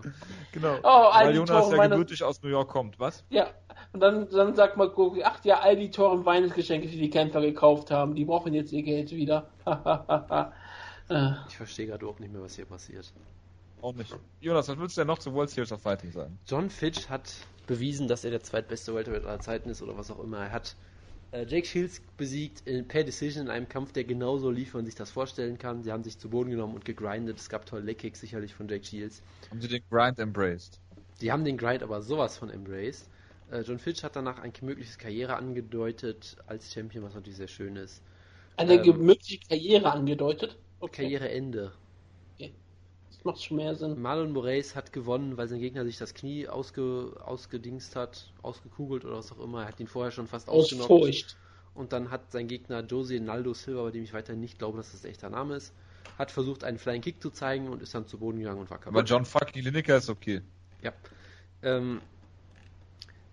Genau. Oh, weil Jonas ja gebürtig aus New York kommt, was? Ja. Und dann sagt man, ach ja, all die teuren Weihnachtsgeschenke, die die Kämpfer gekauft haben, die brauchen jetzt ihr Geld wieder. Ich verstehe gerade überhaupt nicht mehr, was hier passiert. Auch nicht. Jonas, was würdest du denn noch zu World Series of Fighting sagen? John Fitch hat bewiesen, dass er der zweitbeste Welterweight aller Zeiten ist oder was auch immer. Er hat Jake Shields besiegt per Decision in einem Kampf, der genauso lief, wie man sich das vorstellen kann. Sie haben sich zu Boden genommen und gegrindet. Es gab tolle Leg-Kicks sicherlich von Jake Shields. Haben sie den Grind embraced? Die haben den Grind aber sowas von embraced. John Fitch hat danach ein mögliches Karriere angedeutet als Champion, was natürlich sehr schön ist. Eine mögliche Karriere angedeutet? Okay. Karriereende. Macht schon mehr Sinn. Marlon Moraes hat gewonnen, weil sein Gegner sich das Knie ausgedingst hat, ausgekugelt oder was auch immer. Er hat ihn vorher schon fast ausgenockt. Aus Furcht. Und dann hat sein Gegner Jose Naldo Silva, bei dem ich weiterhin nicht glaube, dass das ein echter Name ist, hat versucht, einen Flying Kick zu zeigen und ist dann zu Boden gegangen und war kaputt. Aber John fucking Lineker ist okay. Ja.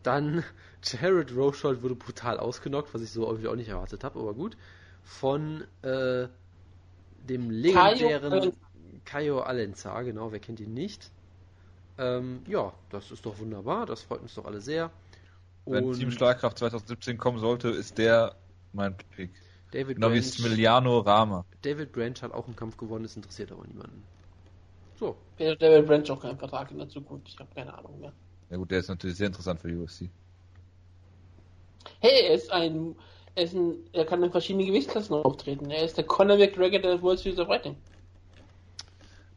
Dann Jared Roshold wurde brutal ausgenockt, was ich so irgendwie auch nicht erwartet habe, aber gut. Von dem legendären Kaio Alenzar, genau, wer kennt ihn nicht? Ja, das ist doch wunderbar, das freut uns doch alle sehr. Wenn Team Schlagkraft 2017 kommen sollte, ist der mein Pick. David genau Branch, wie Smiliano Rama. David Branch hat auch einen Kampf gewonnen, das interessiert aber niemanden. So. David Branch auch keinen Vertrag in der Zukunft, ich habe keine Ahnung mehr. Ja gut, der ist natürlich sehr interessant für UFC. Hey, er kann in verschiedenen Gewichtsklassen auftreten. Er ist der Conor McGregor der World Series of Fighting.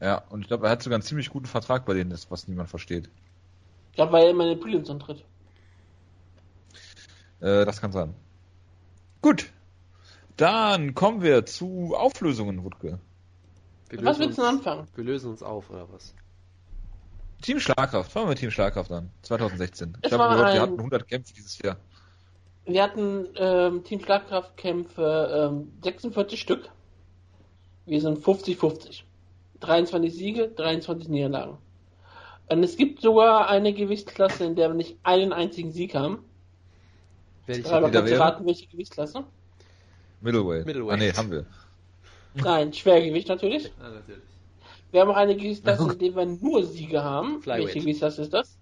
Ja, und ich glaube, er hat sogar einen ziemlich guten Vertrag bei denen, das, was niemand versteht. Ich glaube, weil er immer in den Prelims antritt. Das kann sein. Gut. Dann kommen wir zu Auflösungen, Wutke. Was willst du denn anfangen? Wir lösen uns auf, oder was? Team Schlagkraft. Fangen wir mit Team Schlagkraft an. 2016. Ich habe gehört, wir hatten 100 Kämpfe dieses Jahr. Wir hatten Team Schlagkraft-Kämpfe 46 Stück. Wir sind 50-50. 23 Siege, 23 Niederlagen. Und es gibt sogar eine Gewichtsklasse, in der wir nicht einen einzigen Sieg haben. Aber kannst du raten, welche Gewichtsklasse? Middleweight. Ah, nee, haben wir. Nein, Schwergewicht natürlich. Ah, natürlich. Wir haben auch eine Gewichtsklasse, in der wir nur Siege haben. Flyweight. Welche Gewichtsklasse ist das?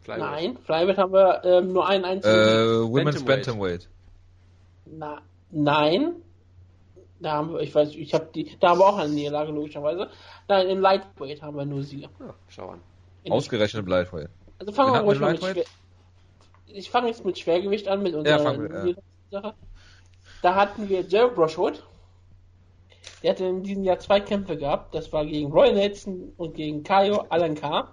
Flyweight. Nein, Flyweight haben wir nur einen einzigen Sieg. Women's Bantamweight. Nein. Da haben wir, da haben wir auch eine Niederlage, logischerweise. Nein, im Lightweight haben wir nur Sieger. Ja, schau an. Ausgerechnet im Lightweight. Also fangen wir ruhig mal mit Schwergewicht an. Ich fange jetzt mit Schwergewicht an, mit unserer Sache. Da hatten wir Jared Roshold. Der hatte in diesem Jahr 2 Kämpfe gehabt. Das war gegen Roy Nelson und gegen Kaio Alencar.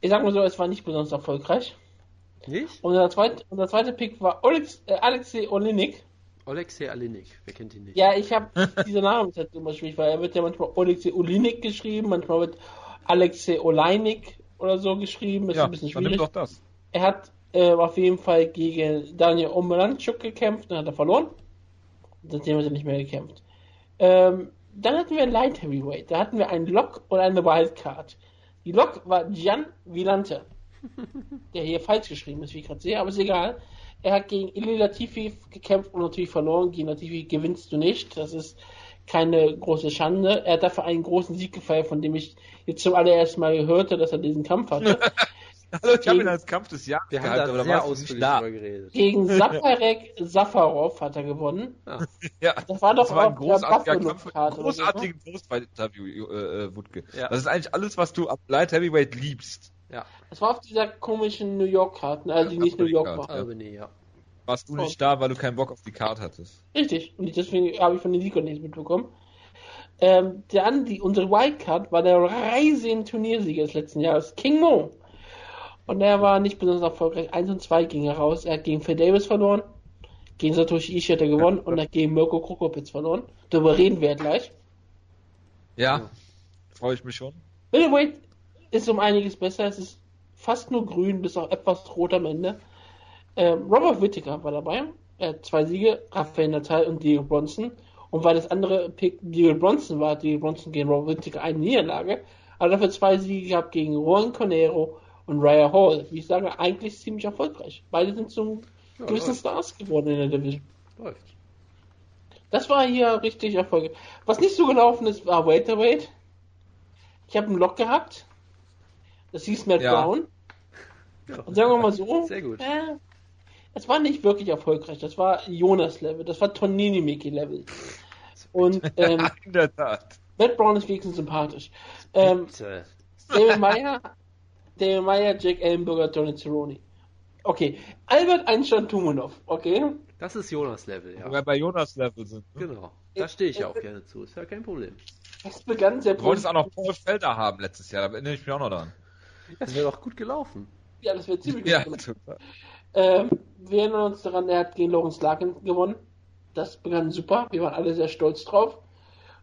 Ich sag mal so, es war nicht besonders erfolgreich. Nicht? Unser zweiter Pick war Alexei Olenik. Alexei Olenik, wer kennt ihn nicht? Ja, ich habe dieser Name ist halt immer schwierig, weil er wird ja manchmal Alexei Olenik geschrieben, manchmal wird Alexei Oleinik oder so geschrieben, ist ja ein bisschen schwierig. Dann nimm doch das. Er hat auf jeden Fall gegen Daniel Omelanchuk gekämpft, dann hat er verloren. Seitdem hat er nicht mehr gekämpft. Dann hatten wir Light Heavyweight, da hatten wir einen Lock und eine Wildcard. Die Lock war Gian Villante, der hier falsch geschrieben ist, wie ich gerade sehe, aber ist egal. Er hat gegen Ili Latifi gekämpft und natürlich verloren. Gegen Latifi gewinnst du nicht. Das ist keine große Schande. Er hat dafür einen großen Sieg gefeiert, von dem ich jetzt zum allerersten Mal hörte, dass er diesen Kampf hatte. Also ich habe ihn als Kampf des Jahres gehalten, aber da war es nicht da. Gegen Safarek Safarov hat er gewonnen. Ja. Das war doch ein großartiger Kampf. Großartigen Post-Fight-Interview, Wutke. Ja. Das ist eigentlich alles, was du ab Light Heavyweight liebst. Ja. Es war auf dieser komischen New York-Karte, also die nicht New York war. Albany, ja. Warst du nicht da, weil du keinen Bock auf die Karte hattest? Richtig, und deswegen habe ich von den Siegern nichts mitbekommen. Unsere Wildcard war der Ryzen-Turniersieger des letzten Jahres, King Mo. Und er war nicht besonders erfolgreich. 1-2 ging er raus. Er hat gegen Phil Davis verloren. Gegen Satoshi Ishii hat er gewonnen. Und er hat gegen Mirko Cro Cop verloren. Darüber reden wir ja gleich. Ja. Freue ich mich schon. Middleweight ist um einiges besser. Es ist fast nur grün, bis auch etwas rot am Ende. Robert Whittaker war dabei. Er hat 2 Siege. Rafael Natal und Diego Bronson. Und weil das andere Pick Diego Bronson war, Diego Bronson gegen Robert Whittaker eine Niederlage. Aber dafür 2 Siege gehabt gegen Juan Cornero und Raya Hall. Wie ich sage, eigentlich ziemlich erfolgreich. Beide sind zum gewissen Stars geworden in der Division. Läuft. Das war hier richtig erfolgreich. Was nicht so gelaufen ist, war Welterweight. Ich habe einen Lock gehabt. Das hieß Matt Brown. Ja. Und sagen wir mal so, sehr gut. Es war nicht wirklich erfolgreich. Das war Jonas-Level. Das war Tonini-Miki-Level. Und in der Tat. Matt Brown ist wenigstens sympathisch. David Meyer, Jack Ellenberger, Donald Cerrone. Okay. Albert Einstein Tumunov. Okay. Das ist Jonas-Level, ja. Wo wir bei Jonas-Level sind. Ne? Genau. Da stehe ich auch gerne zu. Ist ja kein Problem. Das begann sehr Du wolltest auch noch Paul Felder haben letztes Jahr. Da erinnere ich mich auch noch dran. Das wäre doch gut gelaufen. Ja, das wäre ziemlich gut gelaufen. Wir erinnern uns daran, er hat gegen Lawrence Larkin gewonnen. Das begann super. Wir waren alle sehr stolz drauf.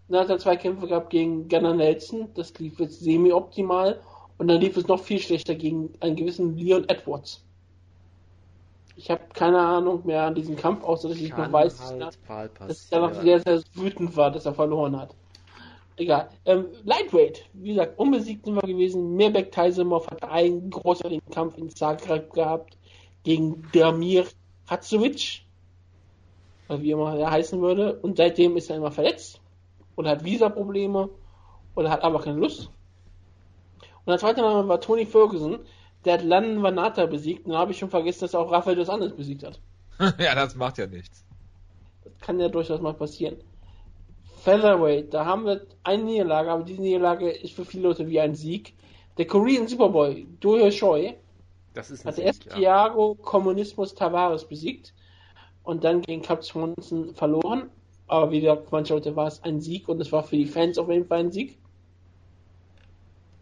Und dann hat er 2 Kämpfe gehabt gegen Gunnar Nelson. Das lief jetzt semi-optimal. Und dann lief es noch viel schlechter gegen einen gewissen Leon Edwards. Ich habe keine Ahnung mehr an diesem Kampf, außer dass ich noch weiß, dass ich danach sehr, sehr wütend war, dass er verloren hat. Egal. Lightweight, wie gesagt, unbesiegt sind wir gewesen. Mirbek Taysemov hat einen großartigen Kampf in Zagreb gehabt gegen Damir Hatzovic, wie immer er heißen würde. Und seitdem ist er immer verletzt und hat Visa-Probleme oder hat aber keine Lust. Und der zweite Name war Tony Ferguson. Der hat Landon Vanata besiegt. Und da habe ich schon vergessen, dass er auch Rafael dos Anjos besiegt hat. Ja, das macht ja nichts. Das kann ja durchaus mal passieren. Featherweight, da haben wir eine Niederlage, aber diese Niederlage ist für viele Leute wie ein Sieg. Der Korean Superboy, Do-Hyo Choi, hat erst Thiago Kommunismus Tavares besiegt und dann gegen Cap Swanson verloren. Aber wie gesagt, manche Leute war es ein Sieg und es war für die Fans auf jeden Fall ein Sieg.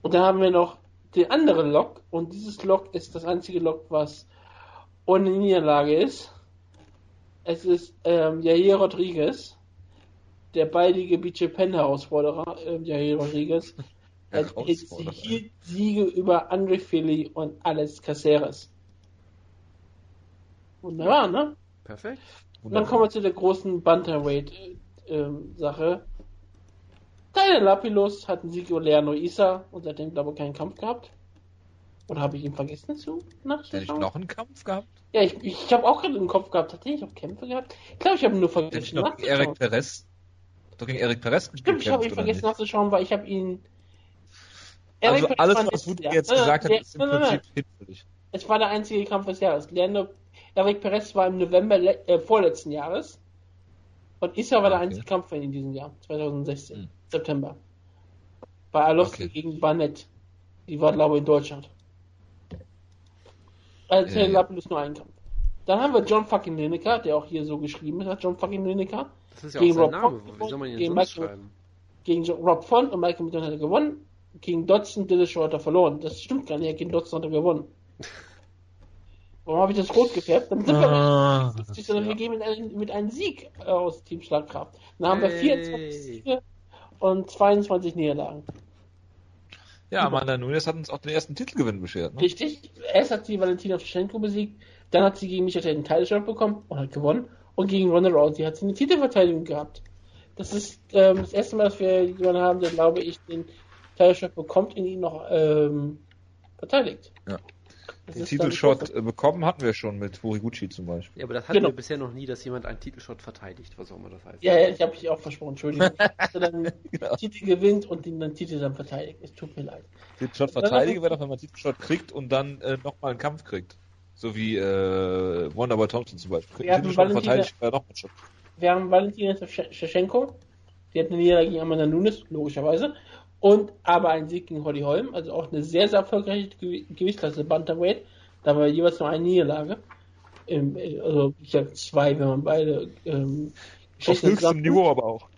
Und dann haben wir noch den anderen Lock, und dieses Lock ist das einzige Lock, was ohne Niederlage ist. Es ist Yair Rodriguez, der baldige BJPen-Herausforderer, Yair Rodriguez, hat Siege über Andre Fili und Alex Caceres. Wunderbar, ne? Perfekt. Wunderbar. Und dann kommen wir zu der großen Bantamweight-Sache. Tyler Lapilus hat einen Sieg über Leandro Issa und seitdem, glaube ich, keinen Kampf gehabt. Oder habe ich ihn vergessen zu nachzuschauen? Hätte ich noch einen Kampf gehabt? Ja, ich habe auch gerade einen Kopf gehabt. Tatsächlich, ich habe Kämpfe gehabt. Ich glaube, ich habe ihn nur vergessen nachzuschauen. Gegen Eric Perez Stimmt, ich habe ihn vergessen nachzuschauen, weil ich habe ihn... Eric also Perez alles, was du jetzt gesagt hast, ist im Prinzip hinfällig. Es war der einzige Kampf des Jahres. Eric Perez war im November vorletzten Jahres. Und Issa war der einzige Kampf in diesem Jahr, 2016, September. Bei Arlovski gegen Barnett. Die war, glaube ich, in Deutschland. Also Lapilus nur ein Kampf. Dann haben wir John fucking Lineker, der auch hier so geschrieben ist, John fucking Lineker. Das ist ja gegen auch sein Rob Name, wie soll man ihn sonst schreiben? Gegen Rob Font und Michael Mitton hat er gewonnen. Gegen Dodson, Dillashaw hat er verloren. Das stimmt gar nicht, gegen Dodson hat er gewonnen. Warum habe ich das rot gefärbt? Dann sind wir nicht 50, sondern wir gehen mit einem Sieg aus Team Schlagkraft. Dann haben wir 24 Siege und 22 Niederlagen. Ja, Amanda Nunes hat uns auch den ersten Titelgewinn beschert. Ne? Richtig. Erst hat sie Valentina Shevchenko besiegt, dann hat sie gegen Michael den Titelshot bekommen und hat gewonnen. Und gegen Ronda Rousey hat sie eine Titelverteidigung gehabt. Das ist das erste Mal, dass wir jemanden haben, der, glaube ich, den Titelshot bekommt und ihn noch verteidigt. Ja. Den Titelshot bekommen hatten wir schon mit Horiguchi zum Beispiel. Ja, aber das hatten wir bisher noch nie, dass jemand einen Titelshot verteidigt, was auch immer das heißt. Ja, ich habe mich auch versprochen, Entschuldigung. Dass er dann Titel gewinnt und den dann Titel dann verteidigt. Es tut mir leid. Titelshot verteidigen wäre doch, wenn man einen Titelshot kriegt und dann nochmal einen Kampf kriegt. So wie Wonderboy Thompson zum Beispiel. Titelshot verteidigt wäre nochmal ein Shot. Wir haben Valentina Shevchenko, die hat eine Niederlage gegen Amanda Nunes, logischerweise. Und aber ein Sieg gegen Holly Holm, also auch eine sehr, sehr erfolgreiche Gewichtsklasse, Bantamweight. Da war jeweils nur eine Niederlage. Also ich habe 2, wenn man beide auf höchstem Niveau aber auch.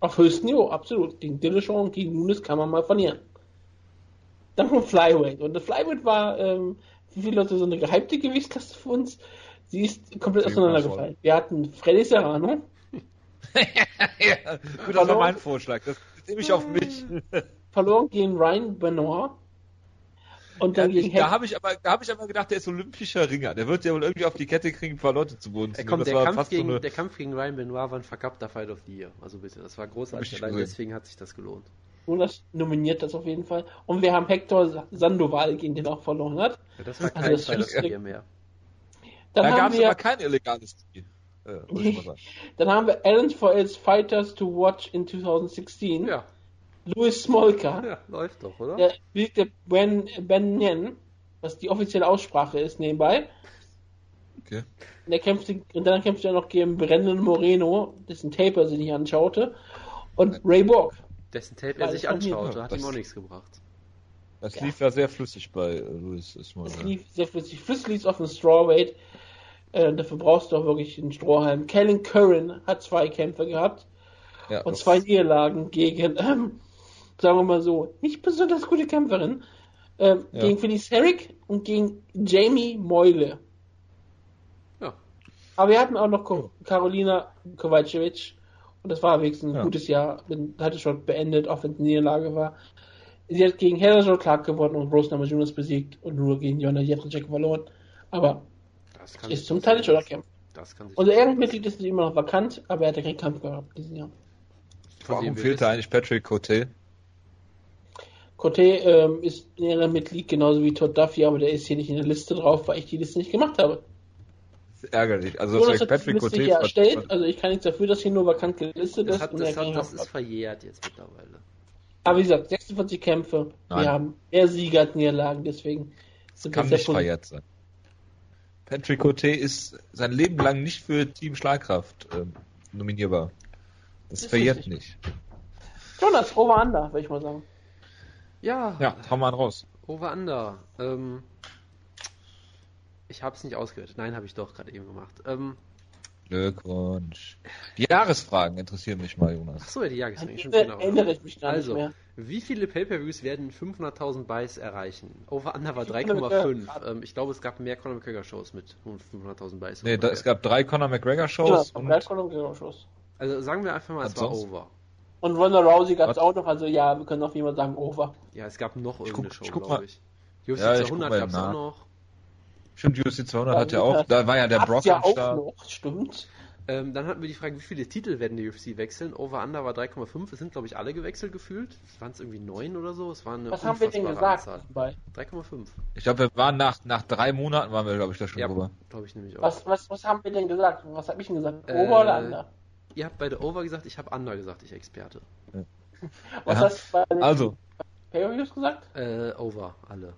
Auf höchstem Niveau, absolut. Gegen Dillashaw und gegen Nunes kann man mal verlieren. Dann vom Flyweight. Und der Flyweight war, für viele Leute so eine gehypte Gewichtskaste für uns. Sie ist komplett auseinandergefallen. Wir hatten Freddy Serrano. Ja, gut, das war mein Vorschlag. Das nehme ich auf mich. Verloren gegen Ryan Benoit. Und dann ja, da habe ich aber gedacht, der ist olympischer Ringer. Der wird ja wohl irgendwie auf die Kette kriegen, ein paar Leute zu Boden zu nehmen. Der Kampf gegen Ryan Benoit war ein verkappter Fight of the Year. Also bitte, das war großartig. Allein deswegen hat sich das gelohnt. Jonas nominiert das auf jeden Fall. Und wir haben Hector Sandoval gegen den auch verloren hat. Ja, das war kein Fight of the Year mehr. Da gab es aber kein elegantes Spiel. Dann haben wir Alan Foyle's Fighters to Watch in 2016. Ja. Louis Smolka. Ja, läuft doch, oder? Der besiegt der Ben Nien, was die offizielle Aussprache ist nebenbei. Okay. Und dann kämpfte er noch gegen Brendan Moreno, dessen Tape er sich nicht anschaute. Und Ray Borg. Dessen Tape er sich anschaute, hat ihm auch nichts gebracht. Das lief ja sehr flüssig bei Louis Smolka. Das lief sehr flüssig. Flüssig lief auf dem Strawweight. Dafür brauchst du auch wirklich einen Strohhalm. Kellen Curran hat 2 Kämpfe gehabt. Ja, und 2 Niederlagen gegen sagen wir mal so, nicht besonders gute Kämpferin, gegen Felix Herrick und gegen Jamie Moyle. Ja. Aber wir hatten auch noch Karolina Kovacevic und das war wenigstens ein gutes Jahr, hatte schon beendet, auch wenn es eine Niederlage war. Sie hat gegen Heather Jo Clark gewonnen und Rose Namajunas besiegt und nur gegen Jonna Jędrzejczyk verloren, aber das kann ist zum Teil schon der Kampf. Unser Ehrenmitglied ist immer noch vakant, aber er hatte keinen Kampf gehabt diesen Jahr. Warum fehlte eigentlich Patrick Cote? Cote ist ein Ehrenmitglied, genauso wie Todd Duffy, aber der ist hier nicht in der Liste drauf, weil ich die Liste nicht gemacht habe. Das ist ärgerlich. Also das hat die Liste hier erstellt, also ich kann nichts dafür, dass hier nur vakant gelistet ist. Das ist verjährt jetzt mittlerweile. Aber wie gesagt, 46 Kämpfe, wir haben mehr Sieger als Niederlagen, deswegen sind wir sehr positiv. Kann nicht verjährt sein. Patrick Cote ist sein Leben lang nicht für Team Schlagkraft nominierbar. Das verjährt nicht. Jonas, Over Under, würde ich mal sagen. Ja, hau mal raus. Over Under. Ich hab's nicht ausgehört. Nein, habe ich doch gerade eben gemacht. Glückwunsch. Die Jahresfragen interessieren mich mal, Jonas. Achso, ja, die Jahresfragen. Ich erinnere ich mich gar nicht mehr. Wie viele Pay-Per-Views werden 500.000 Buys erreichen? Over Under war 3,5. Ich glaube, es gab mehr Conor McGregor-Shows mit 500.000 Buys. Nee, es gab 3 Conor McGregor-Shows. Ja, 3 Conor McGregor-Shows. Also sagen wir einfach mal, es war over. Und Ronda Rousey gab es auch noch, also ja, wir können noch jemand sagen over. Ja, es gab noch irgendeine Show, glaube ich. UFC 200 gab es auch noch. Stimmt, UFC 200 hat ja auch, da war ja der Brock am Start. Stimmt. Dann hatten wir die Frage, wie viele Titel werden die UFC wechseln? Over Under war 3,5, es sind glaube ich alle gewechselt gefühlt. Es waren es irgendwie 9 oder so, es war eine unfassbare Anzahl. Was haben wir denn gesagt dabei? 3,5. Ich glaube, wir waren nach 3 Monaten, waren wir glaube ich da schon drüber. Ja, glaube ich nämlich auch. Was haben wir denn gesagt? Was habe ich denn gesagt? Over oder Under? Ihr habt beide Over gesagt, ich habe Under gesagt, ich Experte. Ja. Was hast du bei Pay-Reviews gesagt? Over, alle.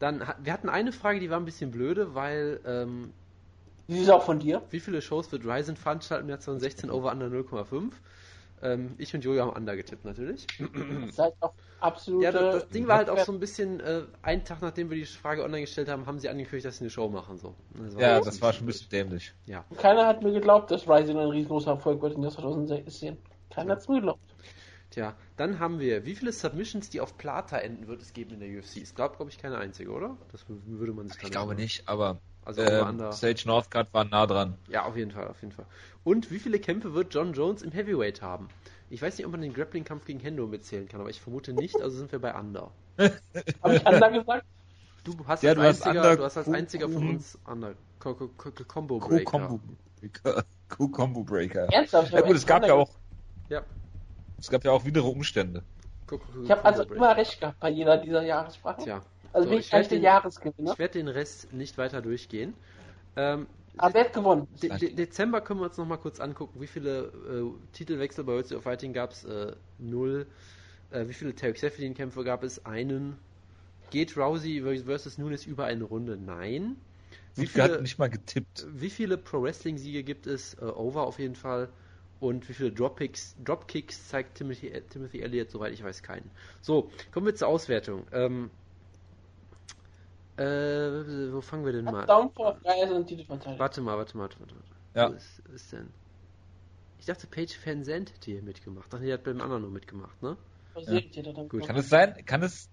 Dann, wir hatten eine Frage, die war ein bisschen blöde, weil... die ist auch von dir. Wie viele Shows wird Ryzen veranstalten im Jahr 2016? Over, Under 0,5. Ich und Jojo haben Under getippt, natürlich. Das ist halt auch absolut... Ja, das Ding war halt auch so ein bisschen, einen Tag nachdem wir die Frage online gestellt haben, haben sie angekündigt, dass sie eine Show machen. So. Das war schon ein bisschen dämlich. Ja. Und keiner hat mir geglaubt, dass Ryzen ein riesengroßer Erfolg wird in 2016. Keiner hat es mir geglaubt. Tja, dann haben wir, wie viele Submissions, die auf Plata enden, wird es geben in der UFC? Es gab, glaube ich, keine einzige, oder? Das würde man sich gar nicht... Ich glaube nicht, aber... Also Sage Northcutt war nah dran. Ja, auf jeden Fall. Und wie viele Kämpfe wird Jon Jones im Heavyweight haben? Ich weiß nicht, ob man den Grappling-Kampf gegen Hendo mitzählen kann, aber ich vermute nicht, also sind wir bei Under. Habe ich Under gesagt? Du hast als einziger von uns Under. Combo Breaker. Ernsthaft? Ja gut, es gab ja auch widere Umstände. Ich habe also immer recht gehabt bei jeder dieser Jahressprachen. Tja. Also bin ich eigentlich der Jahresgewinner. Ich werde den Rest nicht weiter durchgehen. Aber wer hat gewonnen? Dezember können wir uns nochmal kurz angucken, wie viele Titelwechsel bei World of Fighting gab es? 0. Wie viele Tarek Seferdin-Kämpfe gab es? 1. Geht Rousey vs. Nunes über eine Runde? Nein. Wir hatten nicht mal getippt. Wie viele Pro-Wrestling-Siege gibt es? Over auf jeden Fall. Und wie viele Dropkicks zeigt Timothy Elliott? Soweit ich weiß, keinen. So, kommen wir zur Auswertung. Wo fangen wir denn mal an? Warte mal. Ja. Wo ist denn? Ich dachte, Paige Van Zandt hätte hier mitgemacht. Ach nee, der hat bei dem anderen nur mitgemacht, ne? Gut, kann es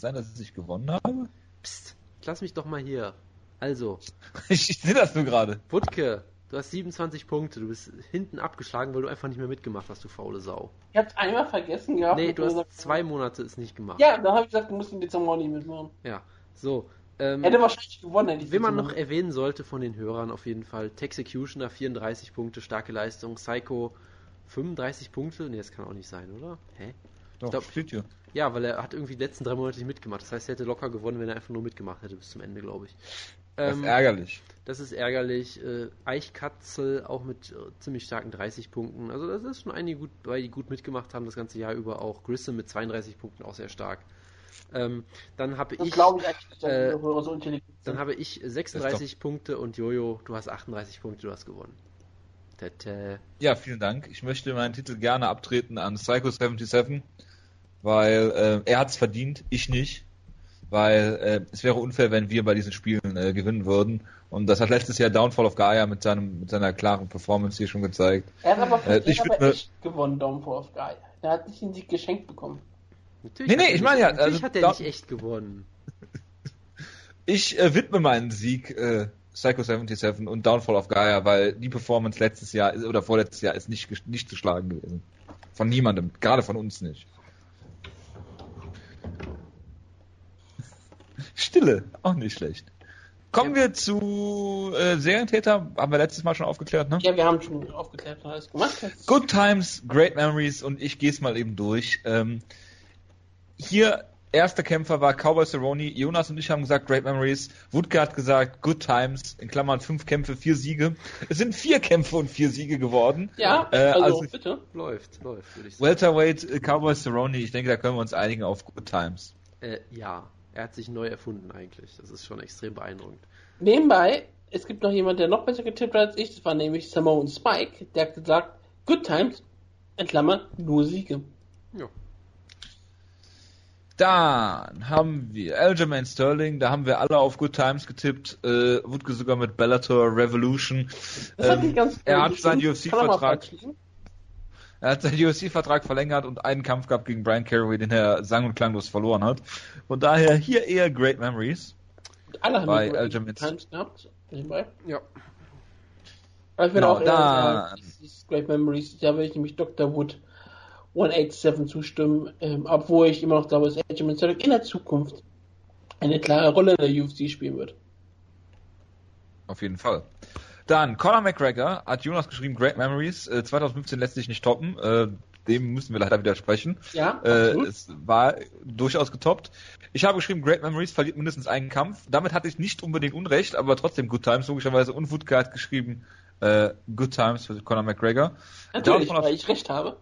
sein, dass ich gewonnen habe? Psst, lass mich doch mal hier. Also. Ich sehe das nur gerade. Wutke, du hast 27 Punkte. Du bist hinten abgeschlagen, weil du einfach nicht mehr mitgemacht hast, du faule Sau. Ich hab's einmal vergessen gehabt. Nee, du hast gesagt, 2 Monate es nicht gemacht. Ja, da habe ich gesagt, du musst im Dezember auch nicht mitmachen. Ja, so. Hätte wahrscheinlich gewonnen, hätte ich Wen man noch erwähnen sollte von den Hörern auf jeden Fall. Texecutioner 34 Punkte, starke Leistung. Psycho 35 Punkte. Nee, das kann auch nicht sein, oder? Hä? Doch, ich glaub, steht hier. Ja, weil er hat irgendwie die letzten 3 Monate nicht mitgemacht. Das heißt, er hätte locker gewonnen, wenn er einfach nur mitgemacht hätte bis zum Ende, glaube ich. Das ist ärgerlich. Das ist ärgerlich. Eichkatzel auch mit ziemlich starken 30 Punkten. Also das ist schon einige gut, weil die gut mitgemacht haben das ganze Jahr über auch. Grissom mit 32 Punkten auch sehr stark. Dann habe ich dann habe ich 36 Punkte und Jojo, du hast 38 Punkte, du hast gewonnen. Ja, vielen Dank. Ich möchte meinen Titel gerne abtreten an Psycho77, weil er hat es verdient, ich nicht. Weil es wäre unfair, wenn wir bei diesen Spielen gewinnen würden. Und das hat letztes Jahr Downfall of Gaia mit seiner klaren Performance hier schon gezeigt. Er hat aber echt gewonnen, Downfall of Gaia. Er hat nicht den Sieg geschenkt bekommen. Natürlich hat er nicht echt gewonnen. Ich widme meinen Sieg Psycho77 und Downfall of Gaia, weil die Performance letztes Jahr oder vorletztes Jahr ist nicht zu schlagen gewesen. Von niemandem, gerade von uns nicht. Stille, auch nicht schlecht. Kommen wir zu Serientäter, haben wir letztes Mal schon aufgeklärt, ne? Ja, wir haben schon aufgeklärt, alles gemacht. Good Times, Great Memories und ich gehe es mal eben durch. Hier, erster Kämpfer war Cowboy Cerrone, Jonas und ich haben gesagt Great Memories, Wutke hat gesagt Good Times, in Klammern 5 Kämpfe, 4 Siege. Es sind 4 Kämpfe und 4 Siege geworden. Ja, also bitte. Läuft, würde ich sagen. Welterweight, Cowboy Cerrone, ich denke, da können wir uns einigen auf Good Times. Ja. Er hat sich neu erfunden eigentlich. Das ist schon extrem beeindruckend. Nebenbei, es gibt noch jemanden, der noch besser getippt hat als ich. Das war nämlich Samoan Spike. Der hat gesagt, Good Times, in Klammern, nur Siege. Ja. Dann haben wir Aljamain Sterling. Da haben wir alle auf Good Times getippt. Wutke sogar mit Bellator Revolution. Das hat nicht ganz er hat seinen UFC-Vertrag... Er hat seinen UFC-Vertrag verlängert und einen Kampf gehabt gegen Brian Carraway, den er sang- und klanglos verloren hat. Von daher hier eher Great Memories. Und alle haben bei Aljamain gehabt. Ja. Aber ich bin auch eher Great Memories. Da würde ich nämlich Dr. Wood 187 zustimmen, obwohl ich immer noch glaube, dass Aljamain Sterling in der Zukunft eine klare Rolle in der UFC spielen wird. Auf jeden Fall. Dann, Conor McGregor hat Jonas geschrieben, Great Memories, 2015 lässt sich nicht toppen, dem müssen wir leider widersprechen. Ja, es war durchaus getoppt. Ich habe geschrieben, Great Memories verliert mindestens einen Kampf, damit hatte ich nicht unbedingt Unrecht, aber trotzdem Good Times logischerweise und Wutke hat geschrieben, Good Times für Conor McGregor. Natürlich, weil ich recht habe.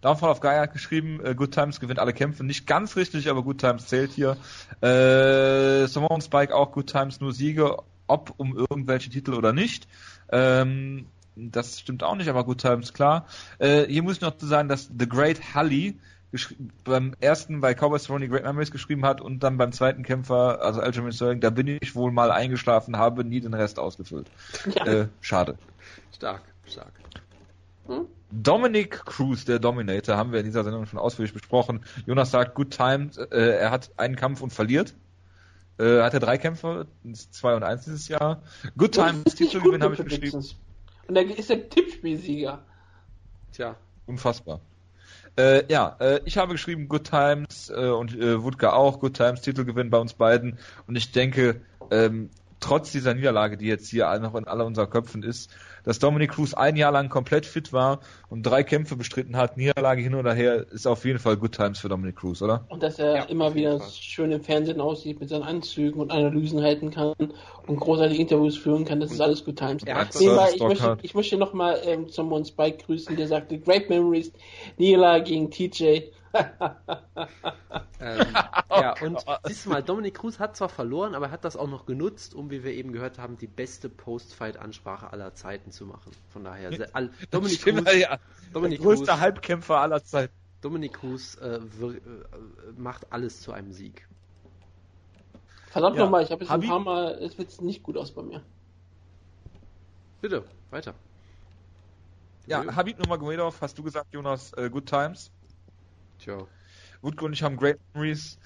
Downfall of Gaia hat geschrieben, Good Times gewinnt alle Kämpfe. Nicht ganz richtig, aber Good Times zählt hier. Samoan Spike auch Good Times, nur Siege. Ob um irgendwelche Titel oder nicht. Das stimmt auch nicht, aber Good Times, klar. Hier muss ich noch zu sagen, dass The Great Hully beim ersten bei Cowboy Cerrone Great Memories geschrieben hat und dann beim zweiten Kämpfer, also Aljamain Sterling, da bin ich wohl mal eingeschlafen, habe nie den Rest ausgefüllt. Ja. Schade. Stark. Hm? Dominic Cruz, der Dominator, haben wir in dieser Sendung schon ausführlich besprochen. Jonas sagt, Good Times, er hat einen Kampf und verliert. Hat er 3 Kämpfe, 2 und 1 dieses Jahr. Good Times Titelgewinn habe ich geschrieben. Und dann ist der Tippspielsieger. Tja. Unfassbar. Ich habe geschrieben Good Times und Wutke auch. Good Times Titelgewinn bei uns beiden. Und ich denke, trotz dieser Niederlage, die jetzt hier noch in aller unserer Köpfen ist, dass Dominic Cruz ein Jahr lang komplett fit war und 3 Kämpfe bestritten hat, Niederlage hin oder her, ist auf jeden Fall Good Times für Dominic Cruz, oder? Und dass er immer wieder schön im Fernsehen aussieht, mit seinen Anzügen und Analysen halten kann und großartige Interviews führen kann, das ist alles Good Times. Ich möchte nochmal Samoan Spike grüßen, der sagte, Great Memories, Niederlage gegen TJ. Und siehst du mal, Dominic Cruz hat zwar verloren, aber hat das auch noch genutzt, um, wie wir eben gehört haben, die beste Post-Fight-Ansprache aller Zeiten zu machen. Von daher, Dominic Cruz, der größte Halbkämpfer aller Zeiten. Dominic Cruz macht alles zu einem Sieg. Verdammt nochmal, ich habe jetzt ein paar Mal, es wird nicht gut aus bei mir. Bitte, weiter. Ja, Habib Nurmagomedov, hast du gesagt, Jonas, Good Times? Tja. Wutke und ich haben Great Memories.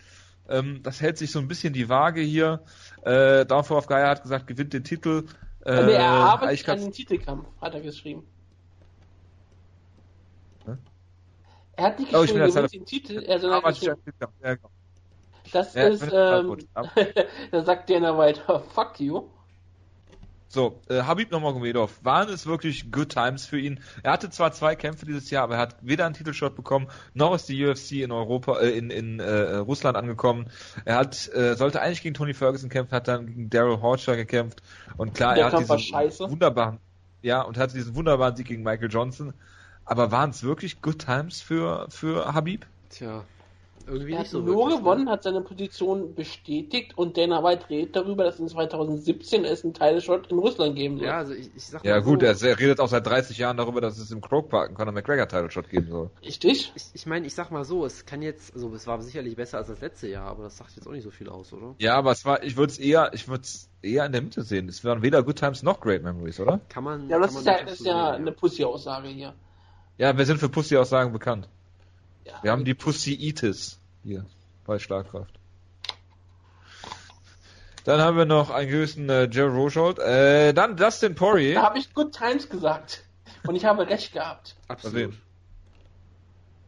Das hält sich so ein bisschen die Waage hier. Downfall of Gaia hat gesagt, gewinnt den Titel. Er arbeitet an den Titelkampf, hat er geschrieben. Hä? Er hat nicht geschrieben, gewinnt den Titel, er sondern geschrieben. Ja, genau. Das ja, ist, da sagt Dana weiter, fuck you. So, Habib Nurmagomedov, waren es wirklich good times für ihn? Er hatte zwar zwei Kämpfe dieses Jahr, aber er hat weder einen Titelshot bekommen, noch ist die UFC in Europa, in Russland angekommen. Er hat, sollte eigentlich gegen Tony Ferguson kämpfen, hat dann gegen Daryl Horcher gekämpft und klar, er hat diesen wunderbaren, ja, und hatte diesen wunderbaren Sieg gegen Michael Johnson. Aber waren es wirklich good times für Habib? Tja. Irgendwie er nicht hat so nur wirklich, gewonnen, ne? Hat seine Position bestätigt und Dana White redet darüber, dass in 2017 es einen Title-Shot in Russland geben soll. Ja, also ich sag mal ja gut, so, er redet auch seit 30 Jahren darüber, dass es im Croke Park einen Conor McGregor-Title-Shot geben soll. Richtig? Ich meine, ich sag mal so, es kann jetzt, also es war sicherlich besser als das letzte Jahr, aber das sagt jetzt auch nicht so viel aus, oder? Ja, aber es war, ich würde es eher in der Mitte sehen. Es waren weder Good Times noch Great Memories, oder? Kann man. Ja, aber das ist ja eine Pussy-Aussage hier. Ja, wir sind für Pussy-Aussagen bekannt. Ja, wir haben die Pussyitis hier bei Schlagkraft. Dann haben wir noch einen gewissen Jerry Rochold. Dann Dustin Poirier. Da habe ich Good Times gesagt. Und ich habe recht gehabt. Absolut.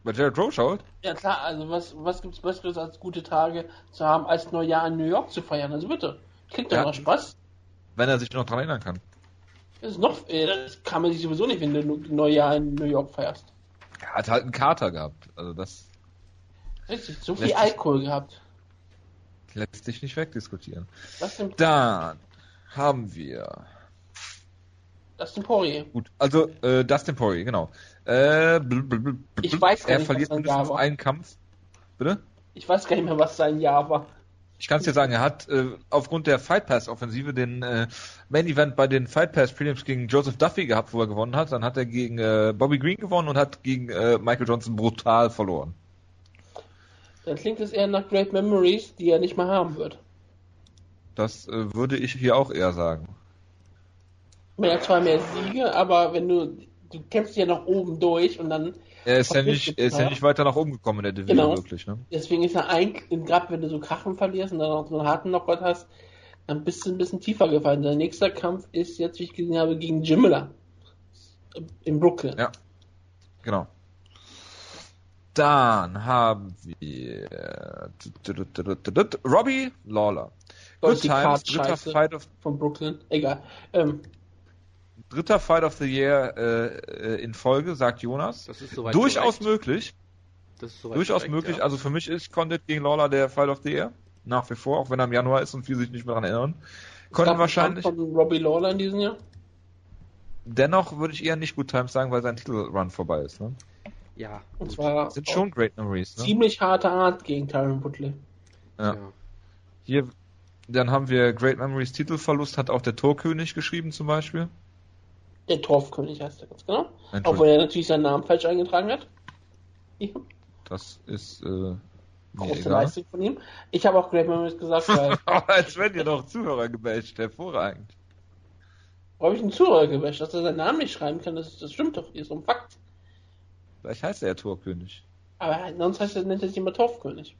Bei Jared Rochold? Ja klar, also was gibt's Besseres als gute Tage zu haben, als Neujahr in New York zu feiern? Also bitte, kriegt doch mal Spaß. Wenn er sich noch dran erinnern kann. Das kann man sich sowieso nicht, wenn du Neujahr in New York feierst. Er hat halt einen Kater gehabt. Also das. Richtig, so viel Alkohol gehabt. Lässt sich nicht wegdiskutieren. Dann haben wir Dustin Poirier. Gut, also Dustin Poirier, genau. Ich weiß gar nicht, was sein Jahr war. Einen Kampf. Bitte? Ich weiß gar nicht mehr, was sein Jahr war. Ich kann es dir sagen, er hat aufgrund der Fight Pass-Offensive den Main Event bei den Fight Pass-Prelims gegen Joseph Duffy gehabt, wo er gewonnen hat. Dann hat er gegen Bobby Green gewonnen und hat gegen Michael Johnson brutal verloren. Dann klingt es eher nach Great Memories, die er nicht mehr haben wird. Das würde ich hier auch eher sagen. Man hat zwar mehr Siege, aber wenn du kämpfst ja nach oben durch und dann... Er ist ja nicht weiter nach oben gekommen in der Division, genau. Wirklich, ne? Deswegen ist er eigentlich, gerade wenn du so Krachen verlierst und dann auch so einen harten Knockout hast, dann bist du ein bisschen tiefer gefallen. Sein nächster Kampf ist jetzt, wie ich gesehen habe, gegen Jim Miller in Brooklyn. Ja, genau. Dann haben wir Robbie Lawler. Good Times, dritter Fight von Brooklyn, egal. Dritter Fight of the Year in Folge, sagt Jonas. Das ist soweit durchaus möglich. Das ist soweit durchaus möglich. Ja. Also für mich ist Condit gegen Lawler der Fight of the Year. Nach wie vor, auch wenn er im Januar ist und viele sich nicht mehr daran erinnern. Condit wahrscheinlich. Von Robbie Lawler in diesem Jahr? Dennoch würde ich eher nicht Good Times sagen, weil sein Titelrun vorbei ist. Ne? Ja. Und zwar sind schon Great Memories. Ne? Ziemlich harte Art gegen Tyron Woodley. Ja. Hier, dann haben wir Great Memories Titelverlust, hat auch der Torkönig geschrieben zum Beispiel. Der Torfkönig heißt er ganz genau. Obwohl er natürlich seinen Namen falsch eingetragen hat. Ja. Das ist große Leistung von ihm. Ich habe auch Great Memories gesagt, weil... Als wenn ihr noch Zuhörer gebasht, hervorragend. Warum habe ich einen Zuhörer gebasht? Dass er seinen Namen nicht schreiben kann, das stimmt doch, ist so ein Fakt. Vielleicht heißt er ja Torkönig. Aber sonst nennt er sich immer Torfkönig.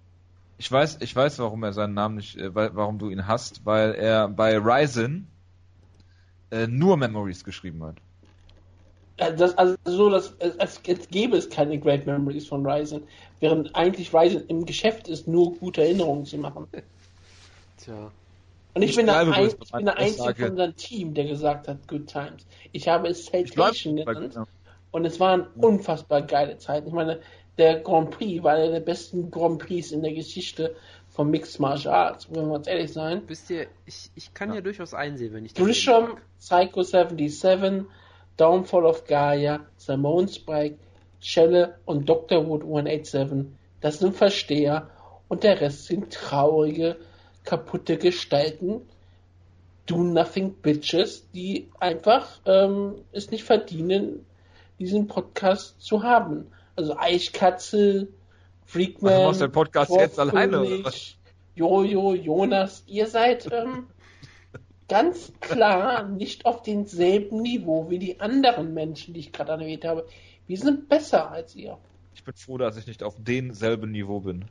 Ich weiß, warum er seinen Namen nicht... warum du ihn hast, weil er bei Ryzen... nur Memories geschrieben hat. Als gäbe es keine Great Memories von Ryzen, während eigentlich Ryzen im Geschäft ist, nur gute Erinnerungen zu machen. Tja. Und ich bin der Einzige von seinem Team, der gesagt hat, Good Times. Ich habe es Celebration genannt und es waren unfassbar geile Zeiten. Ich meine, der Grand Prix war einer der besten Grand Prix in der Geschichte vom Mixed Martial Arts, wenn wir uns ehrlich sein. Ich kann ja durchaus einsehen, wenn ich das Grisham, Psycho 77, Downfall of Gaia, Simone Spike, Schelle und Dr. Wood 187, das sind Versteher und der Rest sind traurige, kaputte Gestalten, Do-Nothing-Bitches, die einfach es nicht verdienen, diesen Podcast zu haben. Also Eichkatze, Freakman, also machst du den Podcast jetzt alleine, oder was? Jojo, Jonas, ihr seid ganz klar nicht auf demselben Niveau wie die anderen Menschen, die ich gerade erwähnt habe. Wir sind besser als ihr. Ich bin froh, dass ich nicht auf demselben Niveau bin.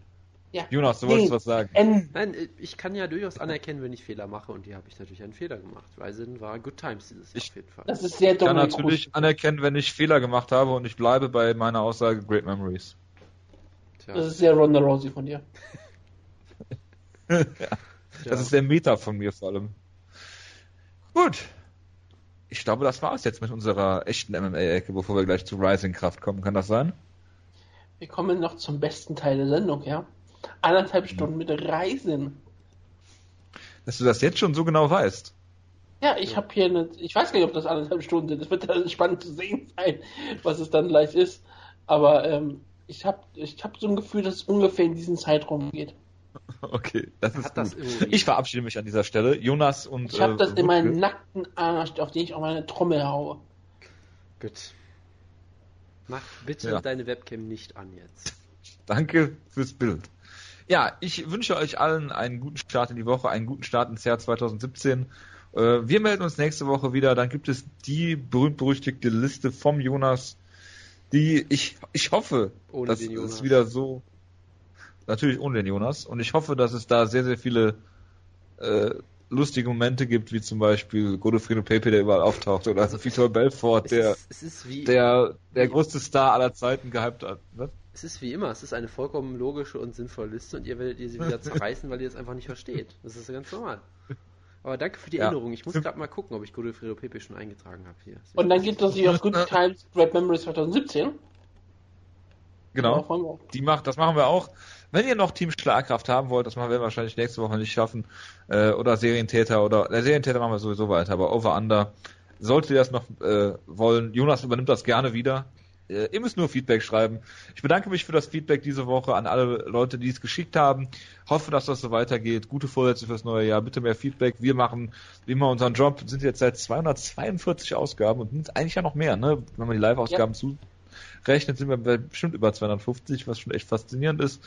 Ja. Jonas, du wolltest was sagen. Nein, ich kann ja durchaus anerkennen, wenn ich Fehler mache, und hier habe ich natürlich einen Fehler gemacht. Ryzen war Good Times dieses Jahr auf jeden Fall. Das ist sehr dumm. Ich kann natürlich anerkennen, wenn ich Fehler gemacht habe, und ich bleibe bei meiner Aussage Great Memories. Tja. Das ist sehr Ronda Rousey von dir. Ja. Das ist der Meta von mir vor allem. Gut. Ich glaube, das war es jetzt mit unserer echten MMA-Ecke, bevor wir gleich zu Rising Kraft kommen. Kann das sein? Wir kommen noch zum besten Teil der Sendung, ja? 1,5 Stunden mit Reisen. Dass du das jetzt schon so genau weißt. Ja, ich habe hier eine... Ich weiß gar nicht, ob das 1,5 Stunden sind. Es wird dann spannend zu sehen sein, was es dann gleich ist. Aber ich hab so ein Gefühl, dass es ungefähr in diesen Zeitraum geht. Okay, das ist gut. Ich verabschiede mich an dieser Stelle. Jonas und... Ich habe das in meinen nackten Arsch, auf den ich auch meine Trommel haue. Gut. Mach bitte deine Webcam nicht an jetzt. Danke fürs Bild. Ja, ich wünsche euch allen einen guten Start in die Woche, einen guten Start ins Jahr 2017. Wir melden uns nächste Woche wieder. Dann gibt es die berühmt-berüchtigte Liste vom Jonas, die ich hoffe, ohne dass es wieder so... Natürlich ohne den Jonas. Und ich hoffe, dass es da sehr, sehr viele lustige Momente gibt, wie zum Beispiel Godofredo Pepe, der überall auftaucht, oder also Vitor Belfort, der größte Star aller Zeiten gehypt hat. Ne? Es ist wie immer, es ist eine vollkommen logische und sinnvolle Liste, und ihr werdet sie wieder zerreißen, weil ihr es einfach nicht versteht. Das ist ganz normal. Aber danke für die Erinnerung. Ich muss gerade mal gucken, ob ich Godofredo Pepe schon eingetragen habe hier. Und dann gibt es auf Good Times Great Memories 2017. Genau, das machen wir auch. Wenn ihr noch Team Schlagkraft haben wollt, das werden wir wahrscheinlich nächste Woche nicht schaffen, oder Serientäter, Serientäter machen wir sowieso weiter, aber Over Under, solltet ihr das noch wollen, Jonas übernimmt das gerne wieder. Ihr müsst nur Feedback schreiben. Ich bedanke mich für das Feedback diese Woche an alle Leute, die es geschickt haben. Hoffe, dass das so weitergeht. Gute Vorsätze fürs neue Jahr. Bitte mehr Feedback. Wir machen wie immer unseren Job. Sind jetzt seit 242 Ausgaben und sind eigentlich ja noch mehr, ne? Wenn man die Live-Ausgaben zurechnet, sind wir bestimmt über 250, was schon echt faszinierend ist.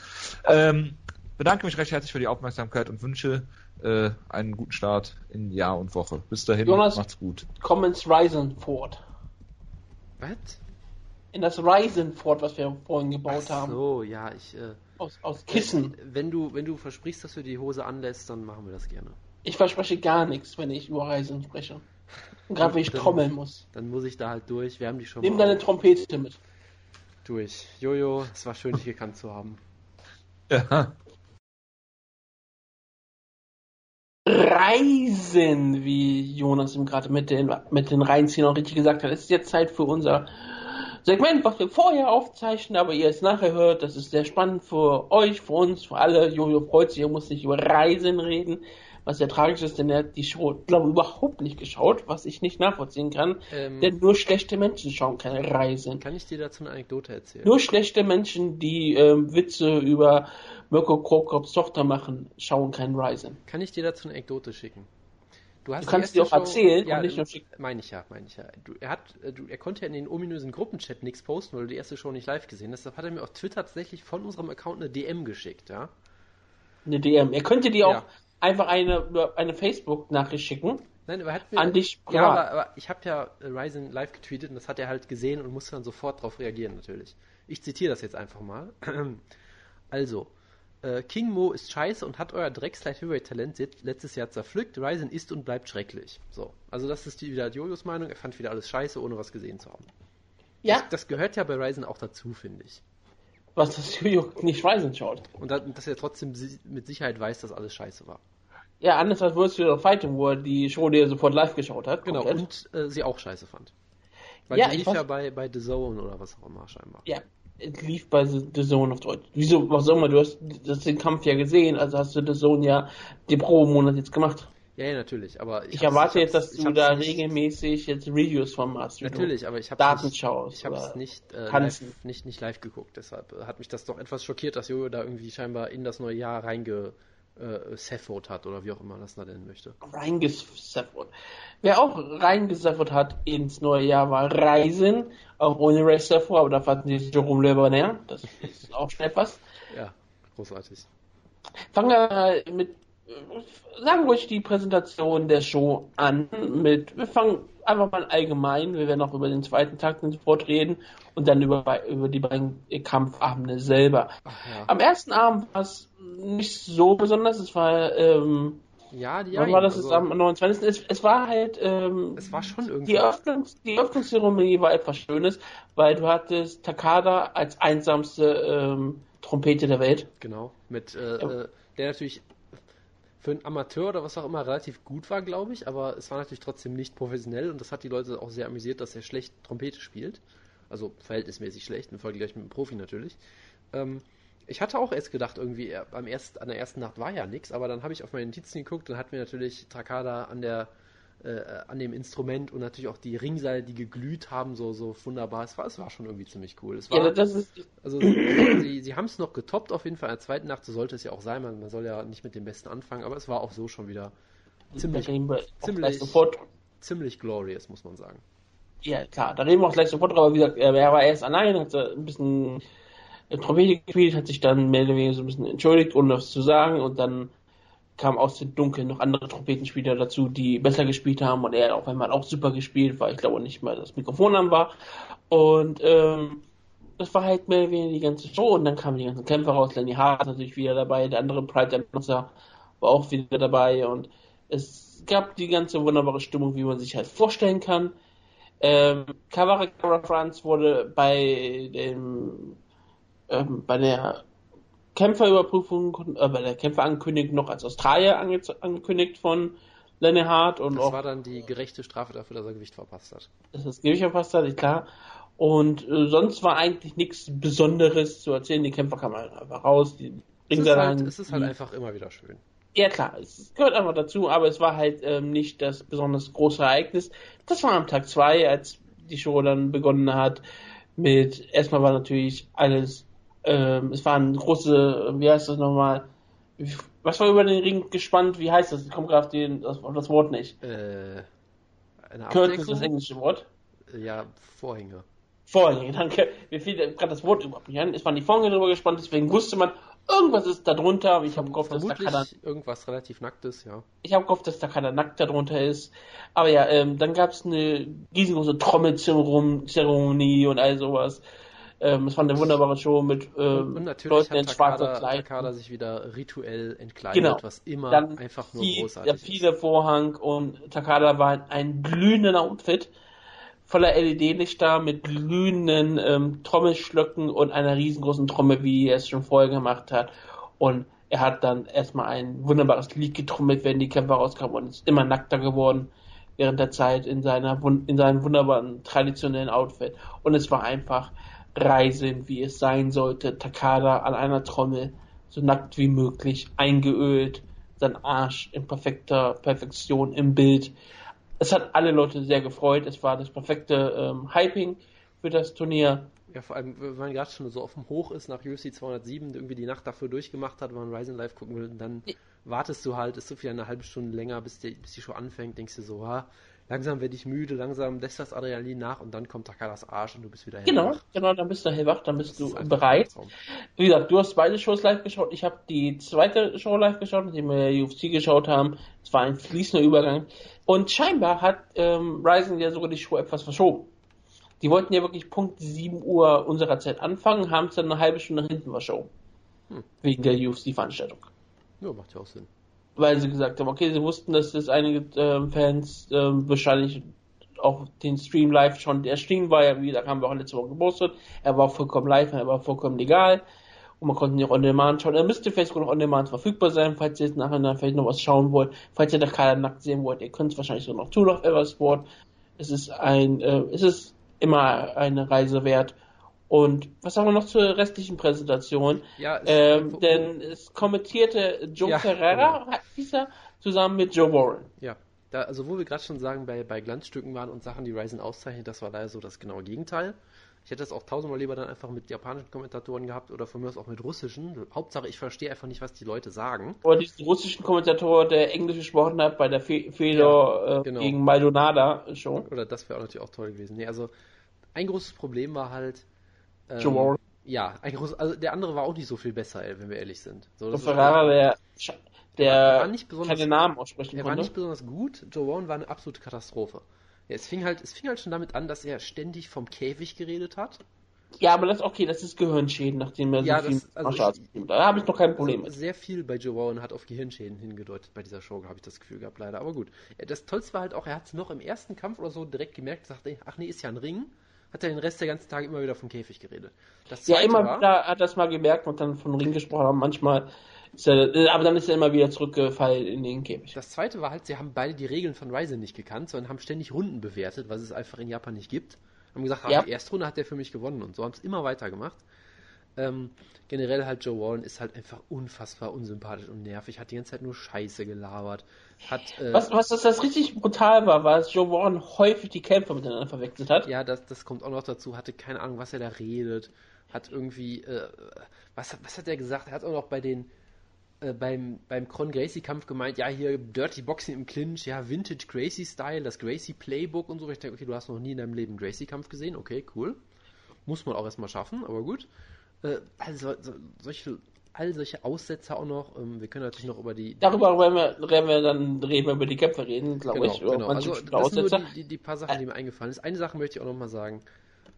Bedanke mich recht herzlich für die Aufmerksamkeit und wünsche einen guten Start in Jahr und Woche. Bis dahin, Jonas, macht's gut. Komm ins Ryzen fort. Was? In das Ryzen fort, was wir vorhin gebaut haben. Ach so, ja, ich... Aus Kissen. Wenn du versprichst, dass du die Hose anlässt, dann machen wir das gerne. Ich verspreche gar nichts, wenn ich über Ryzen spreche. Gerade wenn ich trommeln muss. Dann muss ich da halt durch. Wir haben die schon. Nimm deine Trompete mit. Durch. Jojo, es war schön, dich gekannt zu haben. Ja. Reisen, wie Jonas ihm gerade mit den Reinziehen auch richtig gesagt hat. Es ist jetzt Zeit für unser Segment, was wir vorher aufzeichnen, aber ihr es nachher hört. Das ist sehr spannend für euch, für uns, für alle. Jojo freut sich, ihr muss nicht über Reisen reden. Was ja tragisch ist, denn er hat die Show, glaube ich, überhaupt nicht geschaut, was ich nicht nachvollziehen kann, denn nur schlechte Menschen schauen keine Reisen. Kann ich dir dazu eine Anekdote erzählen? Nur schlechte Menschen, die Witze über Mirko Cro Cops Tochter machen, schauen keinen Reisen. Kann ich dir dazu eine Anekdote schicken? Du kannst dir auch erzählen, ja, und nicht nur schicken. Meine ich ja. Er konnte ja in den ominösen Gruppenchat nichts posten, weil du die erste Show nicht live gesehen hast. Deshalb hat er mir auf Twitter tatsächlich von unserem Account eine DM geschickt, ja? Eine DM. Er könnte dir auch einfach eine Facebook-Nachricht schicken. Nein, aber er hat mir... An dich privat. Ja, aber ich habe ja Ryzen live getweetet und das hat er halt gesehen und musste dann sofort darauf reagieren, natürlich. Ich zitiere das jetzt einfach mal. Also, King Mo ist scheiße und hat euer Drecks-Light-Heavyweight-Talent letztes Jahr zerpflückt. Ryzen ist und bleibt schrecklich. So, also das ist wieder Jojos Meinung. Er fand wieder alles scheiße, ohne was gesehen zu haben. Ja. Das gehört ja bei Ryzen auch dazu, finde ich. Was das Jojo nicht Ryzen schaut. Und dass er trotzdem mit Sicherheit weiß, dass alles scheiße war. Ja, anders als World Series of Fighting, wo er die Show, die er sofort live geschaut hat. Genau, komplett. Und sie auch scheiße fand. Weil ja, die lief ja bei The Zone oder was auch immer scheinbar. Ja, es lief bei The Zone auf Deutsch. Wieso, was auch immer, du hast den Kampf ja gesehen, also hast du The Zone ja den Probemonat jetzt gemacht. Ja, natürlich, aber... Ich erwarte jetzt, dass du da regelmäßig jetzt Reviews vom machst. Natürlich, aber ich habe es nicht live geguckt, deshalb hat mich das doch etwas schockiert, dass Jojo da irgendwie scheinbar in das neue Jahr reingeseffert hat, oder wie auch immer man das da nennen möchte. Reingeseffert. Wer auch reingeseffert hat ins neue Jahr war Ryzen, auch ohne Wrestler vor, aber da fanden die Jerome Le Bonheur, das ist auch schnell was. Ja, großartig. Fangen wir mit... Sagen wir euch die Präsentation der Show an. Wir fangen einfach mal allgemein, wir werden auch über den zweiten Tag den Sport reden und dann über die beiden Kampfabende selber. Ach, ja. Am ersten Abend war es nicht so besonders, es war wann war das? Also, am 29. Es war halt es war schon irgendwie die Öffnungszeremonie war etwas Schönes, weil du hattest Takada als einsamste Trompete der Welt. Genau, mit der natürlich für einen Amateur oder was auch immer relativ gut war, glaube ich, aber es war natürlich trotzdem nicht professionell und das hat die Leute auch sehr amüsiert, dass er schlecht Trompete spielt. Also verhältnismäßig schlecht, im Vergleich mit einem Profi natürlich. Ich hatte auch erst gedacht, irgendwie an der ersten Nacht war ja nichts, aber dann habe ich auf meine Notizen geguckt und hat mir natürlich Takada an dem Instrument und natürlich auch die Ringseile, die geglüht haben, so wunderbar. Es war schon irgendwie ziemlich cool. Es war, ja, das ist... Also sie haben es noch getoppt auf jeden Fall. In der zweiten Nacht, so sollte es ja auch sein. Man soll ja nicht mit dem Besten anfangen, aber es war auch so schon wieder ziemlich glorious, muss man sagen. Ja, klar. Da reden wir auch gleich sofort drüber. Wie gesagt, er war erst allein, hat ein bisschen Trompete gespielt, hat sich dann mehr oder weniger so ein bisschen entschuldigt, ohne was zu sagen, und dann kamen aus dem Dunkeln noch andere Trompetenspieler dazu, die besser gespielt haben, und er hat auf einmal auch super gespielt, weil ich glaube nicht mal das Mikrofon an war, und das war halt mehr oder weniger die ganze Show, und dann kamen die ganzen Kämpfer raus, Lenny Hart natürlich wieder dabei, der andere Pride-Announcer war auch wieder dabei, und es gab die ganze wunderbare Stimmung, wie man sich halt vorstellen kann. Kawajiri Franz wurde bei der Kämpferankündigung noch als Australier angekündigt von Lenny Hart. Und das war dann die gerechte Strafe dafür, dass er Gewicht verpasst hat. Dass er das Gewicht verpasst hat, klar. Und sonst war eigentlich nichts Besonderes zu erzählen. Die Kämpfer kamen einfach raus. Es ist halt einfach immer wieder schön. Ja, klar. Es gehört einfach dazu, aber es war halt nicht das besonders große Ereignis. Das war am Tag 2, als die Show dann begonnen hat. Erstmal war natürlich alles... es waren große, wie heißt das nochmal? Was war über den Ring gespannt? Wie heißt das? Ich komme gerade auf das Wort nicht. Curtain ist das englische Wort. Ja, Vorhänge. Vorhänge, danke. Mir fiel gerade das Wort überhaupt nicht an. Es waren die Vorhänge drüber gespannt, deswegen wusste man, irgendwas ist da drunter. Ich habe gehofft, dass Takada irgendwas relativ Nacktes, ja. Ich habe gehofft, dass Takada nackt da drunter ist. Aber ja, dann gab es eine riesengroße Trommelzeremonie und all sowas. Es war eine wunderbare Show mit Leuten in schwarzen Kleidern. Takada sich wieder rituell entkleidet, genau. Was immer dann einfach nur großartig ist. Viele Vorhang, und Takada war in einem glühenden Outfit voller LED-Lichter mit glühenden Trommelschlöcken und einer riesengroßen Trommel, wie er es schon vorher gemacht hat. Und er hat dann erstmal ein wunderbares Lied getrommelt, wenn die Kämpfer rauskamen, und ist immer nackter geworden während der Zeit in seinem wunderbaren traditionellen Outfit. Und es war einfach Ryzen, wie es sein sollte. Takada an einer Trommel, so nackt wie möglich, eingeölt, sein Arsch in perfekter Perfektion im Bild. Es hat alle Leute sehr gefreut. Es war das perfekte Hyping für das Turnier. Ja, vor allem, wenn man gerade schon so auf dem Hoch ist, nach UFC 207, irgendwie die Nacht dafür durchgemacht hat, wenn man Ryzen live gucken will, und dann wartest du halt, ist so viel eine halbe Stunde länger, bis die Show anfängt, denkst du so, langsam werde ich müde, langsam lässt das Adrenalin nach, und dann kommt Takadas Arsch und du bist wieder hellwach. Genau, dann bist du hellwach, dann bist du bereit. Wie gesagt, du hast beide Shows live geschaut, ich habe die zweite Show live geschaut, nachdem wir UFC geschaut haben. Es war ein fließender Übergang. Und scheinbar hat Ryzen ja sogar die Show etwas verschoben. Die wollten ja wirklich Punkt 7 Uhr unserer Zeit anfangen, haben es dann eine halbe Stunde nach hinten verschoben. Wegen der UFC-Veranstaltung. Ja, macht ja auch Sinn. Weil sie gesagt haben, okay, sie wussten, dass das einige Fans wahrscheinlich auch den Stream live schon, der Stream war ja, wie gesagt, haben wir auch letzte Woche gepostet, er war vollkommen live, er war vollkommen legal, und man konnte ihn auch on demand schauen, er müsste vielleicht sogar noch on demand verfügbar sein, falls ihr jetzt nachher vielleicht noch was schauen wollt, falls ihr Takada nackt sehen wollt, ihr könnt es wahrscheinlich sogar noch tun auf Eversport. Es ist immer eine Reise wert. Und was sagen wir noch zur restlichen Präsentation? Ja, denn es kommentierte Joe Ferreira, dieser, zusammen mit Joe Warren. Ja, also wo wir gerade schon sagen, bei Glanzstücken waren und Sachen, die Ryzen auszeichnet, das war leider so das genaue Gegenteil. Ich hätte das auch tausendmal lieber dann einfach mit japanischen Kommentatoren gehabt oder von mir aus auch mit russischen. Hauptsache, ich verstehe einfach nicht, was die Leute sagen. Oder diesen russischen Kommentator, der Englisch gesprochen hat bei der Fedor genau. Gegen Maldonada schon. Oder das wäre auch natürlich auch toll gewesen. Nee, also ein großes Problem war halt, der andere war auch nicht so viel besser, wenn wir ehrlich sind. So, das Ferrara, der war nicht besonders, keine Namen aussprechen konnte. Er war nicht besonders gut, Joe Warren war eine absolute Katastrophe. Ja, es fing halt schon damit an, dass er ständig vom Käfig geredet hat. Ja, aber das ist okay, das ist Gehirnschäden, nachdem er so viel Martial-Arts gibt. Da habe ich noch kein Problem mit. Sehr viel bei Joe Warren hat auf Gehirnschäden hingedeutet bei dieser Show, habe ich das Gefühl gehabt, leider. Aber gut, das Tollste war halt auch, er hat es noch im ersten Kampf oder so direkt gemerkt, sagte, ach nee, ist ja ein Ring, hat er den Rest der ganzen Tage immer wieder vom Käfig geredet. Das ja, immer war, wieder hat er es mal gemerkt und dann von Ring gesprochen, aber manchmal ist er, aber dann ist er immer wieder zurückgefallen in den Käfig. Das Zweite war halt, sie haben beide die Regeln von Ryzen nicht gekannt, sondern haben ständig Runden bewertet, was es einfach in Japan nicht gibt. Haben gesagt, ja, die erste Runde hat der für mich gewonnen und so haben es immer weiter gemacht. Generell halt Joe Warren ist halt einfach unfassbar unsympathisch und nervig, hat die ganze Zeit nur Scheiße gelabert. Was richtig brutal war, dass Joe Warren häufig die Kämpfer miteinander verwechselt hat. Ja, das kommt auch noch dazu, hatte keine Ahnung, was er da redet, hat irgendwie, was hat er gesagt? Er hat auch noch bei den beim Con Gracie-Kampf gemeint, ja, hier Dirty Boxing im Clinch, ja, Vintage Gracie-Style, das Gracie-Playbook und so. Ich denke, okay, du hast noch nie in deinem Leben einen Gracie-Kampf gesehen, okay, cool. Muss man auch erstmal schaffen, aber gut. All solche Aussetzer auch noch. Wir können natürlich noch über die... Darüber reden wir über die Kämpfe reden, glaube ich. Genau. Also, das sind nur die paar Sachen, die mir eingefallen ist. Eine Sache möchte ich auch nochmal sagen.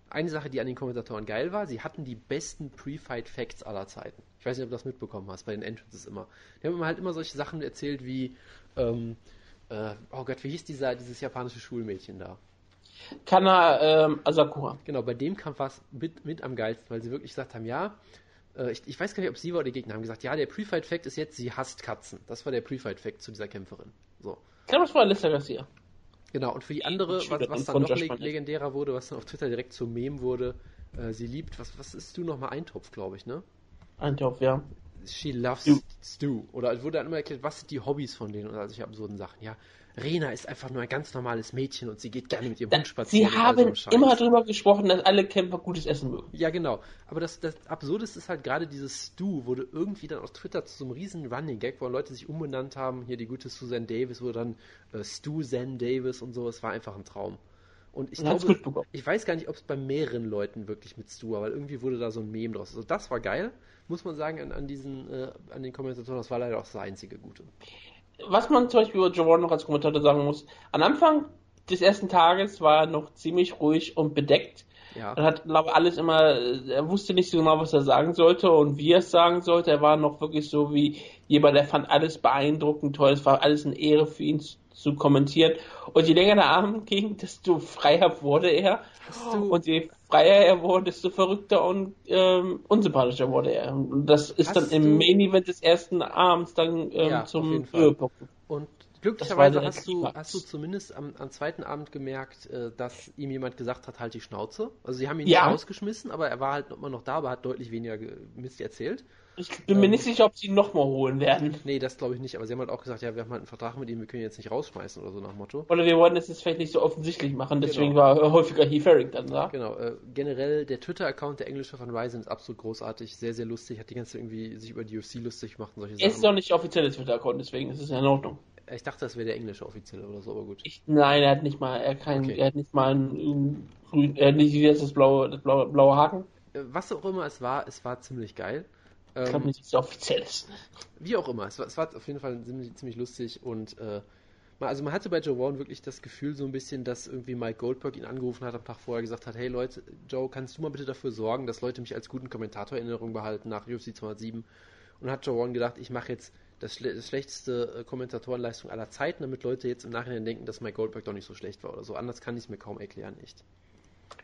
Eine Sache, die an den Kommentatoren geil war, sie hatten die besten Pre-Fight-Facts aller Zeiten. Ich weiß nicht, ob du das mitbekommen hast, bei den Entrances immer. Die haben halt immer solche Sachen erzählt wie, oh Gott, wie hieß dieses japanische Schulmädchen da? Kana Asakura. Genau, bei dem Kampf war es mit am geilsten, weil sie wirklich gesagt haben, ja, ich weiß gar nicht, ob sie war oder die Gegner haben gesagt, ja, der Pre-Fight-Fact ist jetzt, sie hasst Katzen. Das war der Pre-Fight-Fact zu dieser Kämpferin. So. Ja, das war Jessica Garcia. Genau, und für die andere, was dann noch legendärer wurde, was dann auf Twitter direkt zum Meme wurde, sie liebt, was ist du nochmal? Eintopf, glaube ich, ne? Eintopf, ja. She loves Stew. Oder es wurde dann immer erklärt, was sind die Hobbys von denen oder solche absurden Sachen, ja. Rena ist einfach nur ein ganz normales Mädchen und sie geht gerne mit ihrem Hund spazieren. Sie haben immer drüber gesprochen, dass alle Camper gutes Essen mögen. Ja, genau. Aber das Absurdeste ist halt gerade dieses Stu wurde irgendwie dann auf Twitter zu so einem riesen Running Gag, wo Leute sich umbenannt haben. Hier die gute Susan Davis wurde dann Stu Zen Davis und so. Es war einfach ein Traum. Und ich glaube, ich weiß gar nicht, ob es bei mehreren Leuten wirklich mit Stu war, weil irgendwie wurde da so ein Meme draus. Also das war geil, muss man sagen, an den Kommentatoren. Das war leider auch das einzige Gute. Was man zum Beispiel über Joe Warren noch als Kommentator sagen muss, am Anfang des ersten Tages war er noch ziemlich ruhig und bedeckt. Ja. Er hat, glaube ich, alles immer, er wusste nicht so genau, was er sagen sollte und wie er es sagen sollte. Er war noch wirklich so wie jemand, der fand alles beeindruckend, toll, es war alles eine Ehre für ihn zu kommentieren. Und je länger der Abend ging, desto freier wurde er. Und je freier er wurde, desto verrückter und unsympathischer wurde er. Und das ist dann im Main-Event des ersten Abends dann zum Höhepunkt. Und glücklicherweise hast du zumindest am zweiten Abend gemerkt, dass ihm jemand gesagt hat, halt die Schnauze. Also sie haben ihn nicht rausgeschmissen, aber er war halt immer noch da, aber hat deutlich weniger Mist erzählt. Ich bin mir nicht sicher, ob sie ihn nochmal holen werden. Nee, das glaube ich nicht. Aber sie haben halt auch gesagt, ja, wir haben halt einen Vertrag mit ihm, wir können ihn jetzt nicht rausschmeißen oder so nach Motto. Oder wir wollten es jetzt vielleicht nicht so offensichtlich machen, deswegen war häufiger Heath Herring dann da. Genau. Generell der Twitter-Account, der englische von Ryzen, ist absolut großartig, sehr, sehr lustig, hat die ganze irgendwie sich über die UFC lustig gemacht und solche Sachen. Es ist noch nicht der offizielle Twitter-Account, deswegen ist es in Ordnung. Ich dachte, das wäre der englische offizielle oder so, aber gut. Nein, er hat nicht mal das blaue Haken. Was auch immer es war ziemlich geil. Ich glaube nicht, dass es offiziell ist. Wie auch immer, es war auf jeden Fall ziemlich lustig und man hatte bei Joe Warren wirklich das Gefühl so ein bisschen, dass irgendwie Mike Goldberg ihn angerufen hat am Tag vorher, gesagt hat, hey Leute, Joe, kannst du mal bitte dafür sorgen, dass Leute mich als guten Kommentator in Erinnerung behalten nach UFC 207 und hat Joe Warren gedacht, ich mache jetzt das schlechteste Kommentatorenleistung aller Zeiten, damit Leute jetzt im Nachhinein denken, dass Mike Goldberg doch nicht so schlecht war oder so, anders kann ich es mir kaum erklären, echt.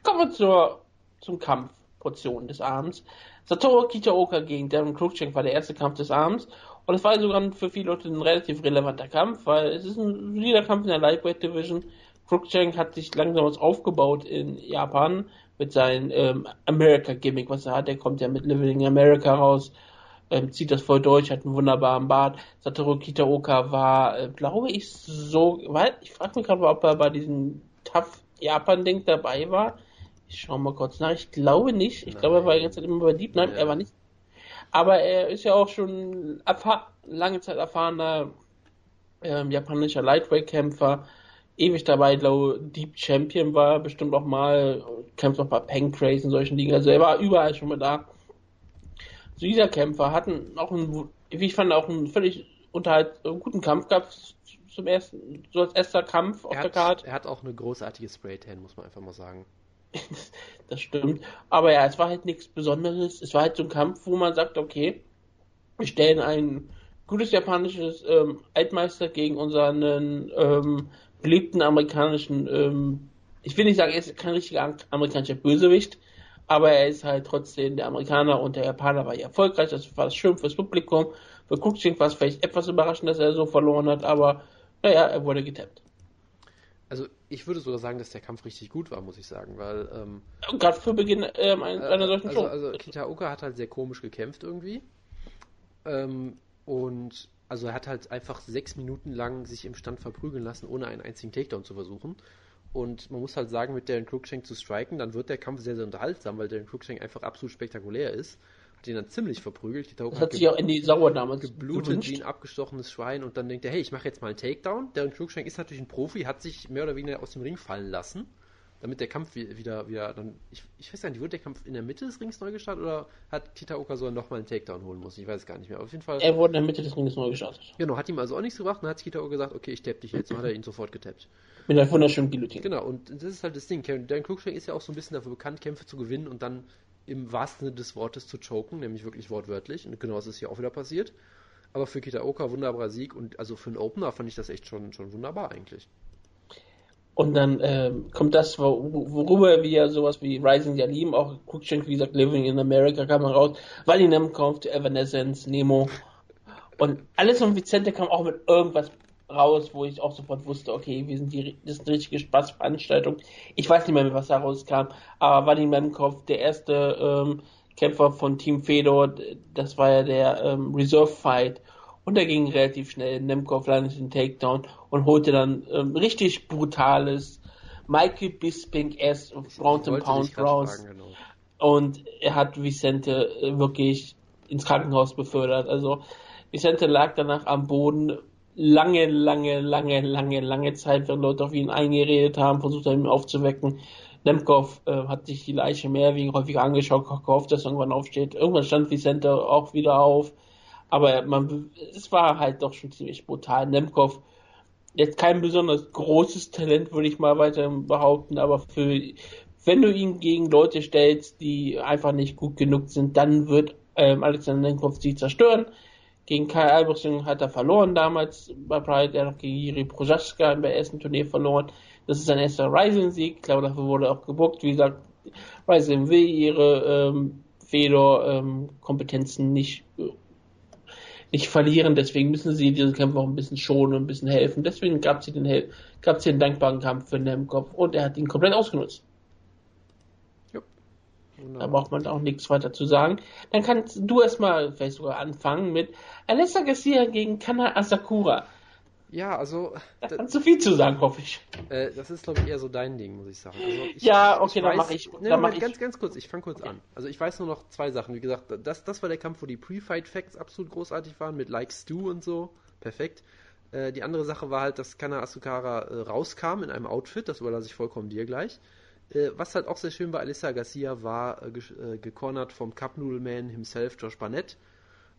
Kommen wir zum Kampf. Portion des Abends. Satoru Kitaoka gegen Darren Cruikshank war der erste Kampf des Abends und es war sogar für viele Leute ein relativ relevanter Kampf, weil es ist ein solider Kampf in der Lightweight Division. Cruikshank hat sich langsam was aufgebaut in Japan mit seinem America-Gimmick, was er hat. Er kommt ja mit Living in America raus, zieht das voll durch, hat einen wunderbaren Bart. Satoru Kitaoka war, glaube ich, so... Ich frage mich gerade, ob er bei diesem Tough-Japan-Ding dabei war. Ich schaue mal kurz nach. Ich glaube nicht. Ich glaube, er war die ganze Zeit immer bei Deep. Nein, er war nicht. Aber er ist ja auch schon lange Zeit erfahrener japanischer Lightweight-Kämpfer. Ewig dabei, glaube Deep Champion war bestimmt auch mal. Kämpft auch bei Pancrase in solchen Ligen. Also er war überall schon mal da. So, dieser Kämpfer hatten auch einen, wie ich fand, auch einen völlig einen guten Kampf gab es zum ersten, so als erster Kampf auf der Karte. Er hat auch eine großartige Spraytan, muss man einfach mal sagen. Das stimmt. Aber ja, es war halt nichts Besonderes. Es war halt so ein Kampf, wo man sagt, okay, wir stellen ein gutes japanisches Altmeister gegen unseren beliebten amerikanischen, ich will nicht sagen, er ist kein richtiger amerikanischer Bösewicht, aber er ist halt trotzdem der Amerikaner und der Japaner war ja erfolgreich, das war schön fürs Publikum, für Kuching war es vielleicht etwas überraschend, dass er so verloren hat, aber naja, er wurde getappt. Also ich würde sogar sagen, dass der Kampf richtig gut war, muss ich sagen, weil... gerade für Beginn einer solchen Show. Also Kitaoka hat halt sehr komisch gekämpft irgendwie und also er hat halt einfach 6 Minuten lang sich im Stand verprügeln lassen, ohne einen einzigen Takedown zu versuchen. Und man muss halt sagen, mit Darren Cruikshank zu striken, dann wird der Kampf sehr, sehr unterhaltsam, weil Darren Cruikshank einfach absolut spektakulär ist. Hat ihn dann ziemlich verprügelt. Das hat sich auch Andy Sauer damals geblutet gewünscht. Wie ein abgestochenes Schwein. Und dann denkt er, hey, ich mache jetzt mal einen Takedown. Darren Cruikshank ist natürlich ein Profi, hat sich mehr oder weniger aus dem Ring fallen lassen, damit der Kampf wieder dann... Ich weiß gar nicht, wurde der Kampf in der Mitte des Rings neu gestartet oder hat Kitaoka so nochmal einen Takedown holen müssen? Ich weiß es gar nicht mehr. Aber auf jeden Fall... Er wurde in der Mitte des Rings neu gestartet. Genau, hat ihm also auch nichts gebracht. Dann hat Kitaoka gesagt, okay, ich tapp dich jetzt. Und hat er ihn sofort getappt. Mit einer wunderschönen Guillotine. Genau, und das ist halt das Ding. Darren Cruikshank ist ja auch so ein bisschen dafür bekannt, Kämpfe zu gewinnen und dann im wahrsten Sinne des Wortes zu choken, nämlich wirklich wortwörtlich. Und genau das ist hier auch wieder passiert. Aber für Kitaoka wunderbarer Sieg und also für einen Opener fand ich das echt schon wunderbar eigentlich. Und dann kommt das, worüber wir sowas wie Ryzen ja lieben, auch Cruikshank, wie gesagt, Living in America kam raus, Valinem kommt, Evanescence, Nemo und alles von Vicente kam auch mit irgendwas raus, wo ich auch sofort wusste, okay, das ist eine richtige Spaßveranstaltung. Ich weiß nicht mehr, was da rauskam, aber Vadim Memkov, der erste Kämpfer von Team Fedor, das war ja der Reserve-Fight und er ging relativ schnell. Nemkov landete den Takedown und holte dann richtig brutales Michael Bisping-esque Ground-and-Pound raus. Genau. Und er hat Vicente wirklich ins Krankenhaus befördert. Also Vicente lag danach am Boden lange Zeit, während Leute auf ihn eingeredet haben, versucht haben, ihn aufzuwecken. Nemkov hat sich die Leiche häufiger angeschaut, gehofft, dass er irgendwann aufsteht. Irgendwann stand Vicente auch wieder auf, aber es war halt doch schon ziemlich brutal. Nemkov, jetzt kein besonders großes Talent, würde ich mal weiter behaupten, aber wenn du ihn gegen Leute stellst, die einfach nicht gut genug sind, dann wird Alexander Nemkov sie zerstören. Gegen Kai Albertson hat er verloren damals bei Pride, er hat noch gegen Jiri Prochaska im ersten Turnier verloren. Das ist sein erster Ryzen-Sieg, ich glaube, dafür wurde er auch gebuckt. Wie gesagt, Ryzen will ihre Fedor-Kompetenzen nicht verlieren, deswegen müssen sie diese Kämpfe auch ein bisschen schonen und ein bisschen helfen. Deswegen gab es den dankbaren Kampf für Nemkov und er hat ihn komplett ausgenutzt. Da braucht man auch nichts weiter zu sagen. Dann kannst du erstmal vielleicht sogar anfangen mit Alessa Garcia gegen Kana Asakura. Ja, also... Da kannst du viel zu sagen, hoffe ich. Das ist, glaube ich, eher so dein Ding, muss ich sagen. Also ich fange kurz an. Also ich weiß nur noch 2 Sachen. Wie gesagt, das war der Kampf, wo die Pre-Fight-Facts absolut großartig waren, mit Like Stu und so. Perfekt. Die andere Sache war halt, dass Kana Asakura rauskam in einem Outfit, das überlasse ich vollkommen dir gleich. Was halt auch sehr schön bei Alessa Garcia war, gecornert vom Cup-Noodle-Man himself, Josh Barnett.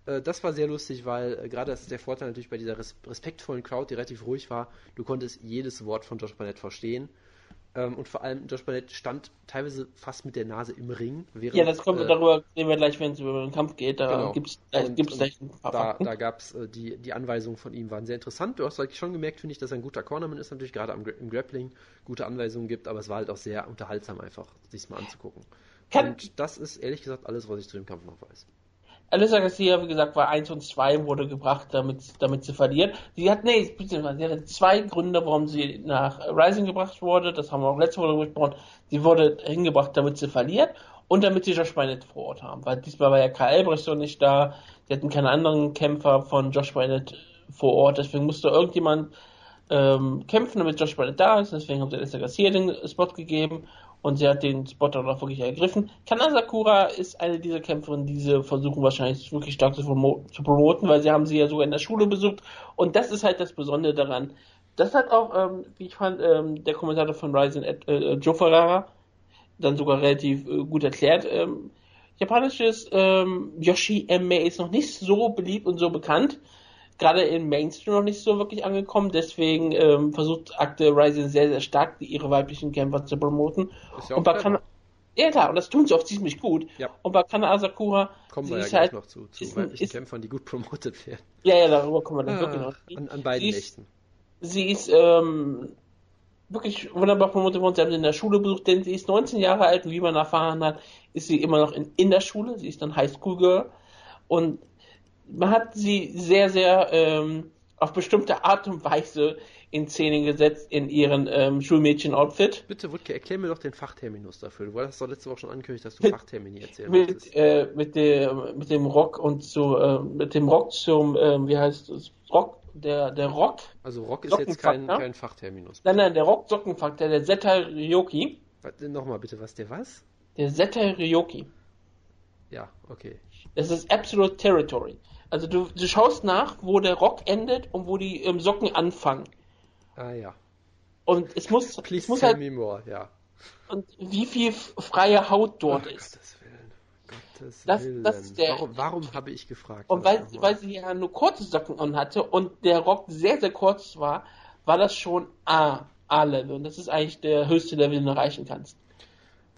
Das war sehr lustig, weil gerade das ist der Vorteil natürlich bei dieser respektvollen Crowd, die relativ ruhig war, du konntest jedes Wort von Josh Barnett verstehen. Und vor allem, Josh Barnett stand teilweise fast mit der Nase im Ring. Während, ja, das kommt darüber, reden wir gleich, wenn es über den Kampf geht, da gibt es gleich ein paar Fakten. Da gab es, die Anweisungen von ihm waren sehr interessant. Du hast halt schon gemerkt, finde ich, dass er ein guter Cornerman ist, natürlich gerade im Grappling gute Anweisungen gibt, aber es war halt auch sehr unterhaltsam einfach, sich mal anzugucken. Und das ist ehrlich gesagt alles, was ich zu dem Kampf noch weiß. Alessa Garcia, wie gesagt, war 1 und 2, wurde gebracht, damit sie verliert. Sie hatte 2 Gründe, warum sie nach Rising gebracht wurde. Das haben wir auch letzte Woche besprochen. Sie wurde hingebracht, damit sie verliert und damit sie Josh Barnett vor Ort haben. Weil diesmal war ja Karl Albrecht so nicht da. Sie hatten keine anderen Kämpfer von Josh Barnett vor Ort. Deswegen musste irgendjemand kämpfen, damit Josh Barnett da ist. Deswegen haben sie Alessa Garcia den Spot gegeben. Und sie hat den Spot dann auch wirklich ergriffen. Kana Asakura ist eine dieser Kämpferinnen, die sie versuchen wahrscheinlich wirklich stark zu promoten, weil sie haben sie ja sogar in der Schule besucht. Und das ist halt das Besondere daran. Das hat auch, wie ich fand, der Kommentator von Ryzen, Joe Ferrara, dann sogar relativ gut erklärt. Japanisches Yoshi MMA ist noch nicht so beliebt und so bekannt. gerade im Mainstream noch nicht so wirklich angekommen, deswegen versucht aktuell Ryzen sehr, sehr stark ihre weiblichen Kämpfer zu promoten. Ist ja auch ja klar, und das tun sie auch ziemlich gut. Ja. Und bei Kana Asakura kommen wir ja gleich halt noch zu weiblichen Kämpfern, die gut promotet werden. Ja, ja, darüber kommen wir dann wirklich noch. An beiden Nächten. Sie ist wirklich wunderbar promotet worden. Sie haben sie in der Schule besucht, denn sie ist 19 Jahre alt und wie man erfahren hat, ist sie immer noch in der Schule. Sie ist dann Highschool-Girl und man hat sie sehr, sehr auf bestimmte Art und Weise in Szene gesetzt in ihren Schulmädchen-Outfit. Bitte, Wutke, erklär mir doch den Fachterminus dafür. Du hast doch letzte Woche schon angekündigt, dass du Fachtermini erzählen möchtest. Mit dem Rock. Also Rock ist jetzt kein Fachterminus. Bitte. Nein, der Rock-Sockenfaktor, der Zeta Ryoki. Nochmal bitte, was? Der Zeta Ryoki. Ja, okay. Das ist Absolute Territory. Also du schaust nach, wo der Rock endet und wo die Socken anfangen. Ah ja. Und es muss... Please tell me more, ja. Und wie viel freie Haut dort ist. Gottes Willen. Warum habe ich gefragt? Und weil sie ja nur kurze Socken an hatte und der Rock sehr, sehr kurz war, war das schon A-Level. Und das ist eigentlich der höchste Level, den du erreichen kannst.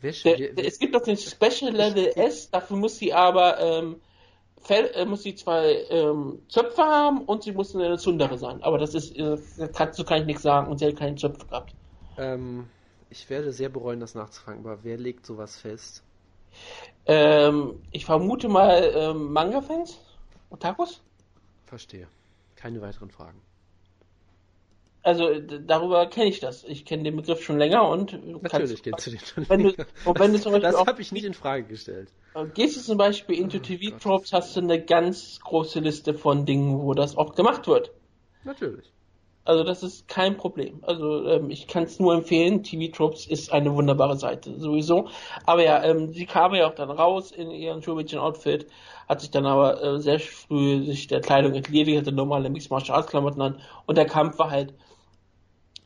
Es gibt noch den Special Level S, dafür muss sie aber muss sie zwei Zöpfe haben und sie muss eine Tsundere sein. Aber das ist, dazu kann ich nichts sagen und sie hat keinen Zöpfe gehabt. Ich werde sehr bereuen, das nachzufragen, aber wer legt sowas fest? Ich vermute mal Manga-Fans und Otakus. Verstehe. Keine weiteren Fragen. Also darüber kenne ich das. Ich kenne den Begriff schon länger und du natürlich kennst du den schon länger. Das habe ich nicht in Frage gestellt. Gehst du zum Beispiel into TV-Tropes, hast du eine ganz große Liste von Dingen, wo das auch gemacht wird. Natürlich. Also das ist kein Problem. Also ich kann es nur empfehlen, TV-Tropes ist eine wunderbare Seite, sowieso. Aber ja, sie kam ja auch dann raus in ihrem Showbiz-Outfit, hat sich dann aber sehr früh sich der Kleidung entledigt, hatte normale Mixed-Martial-Arts-Klamotten an und der Kampf war halt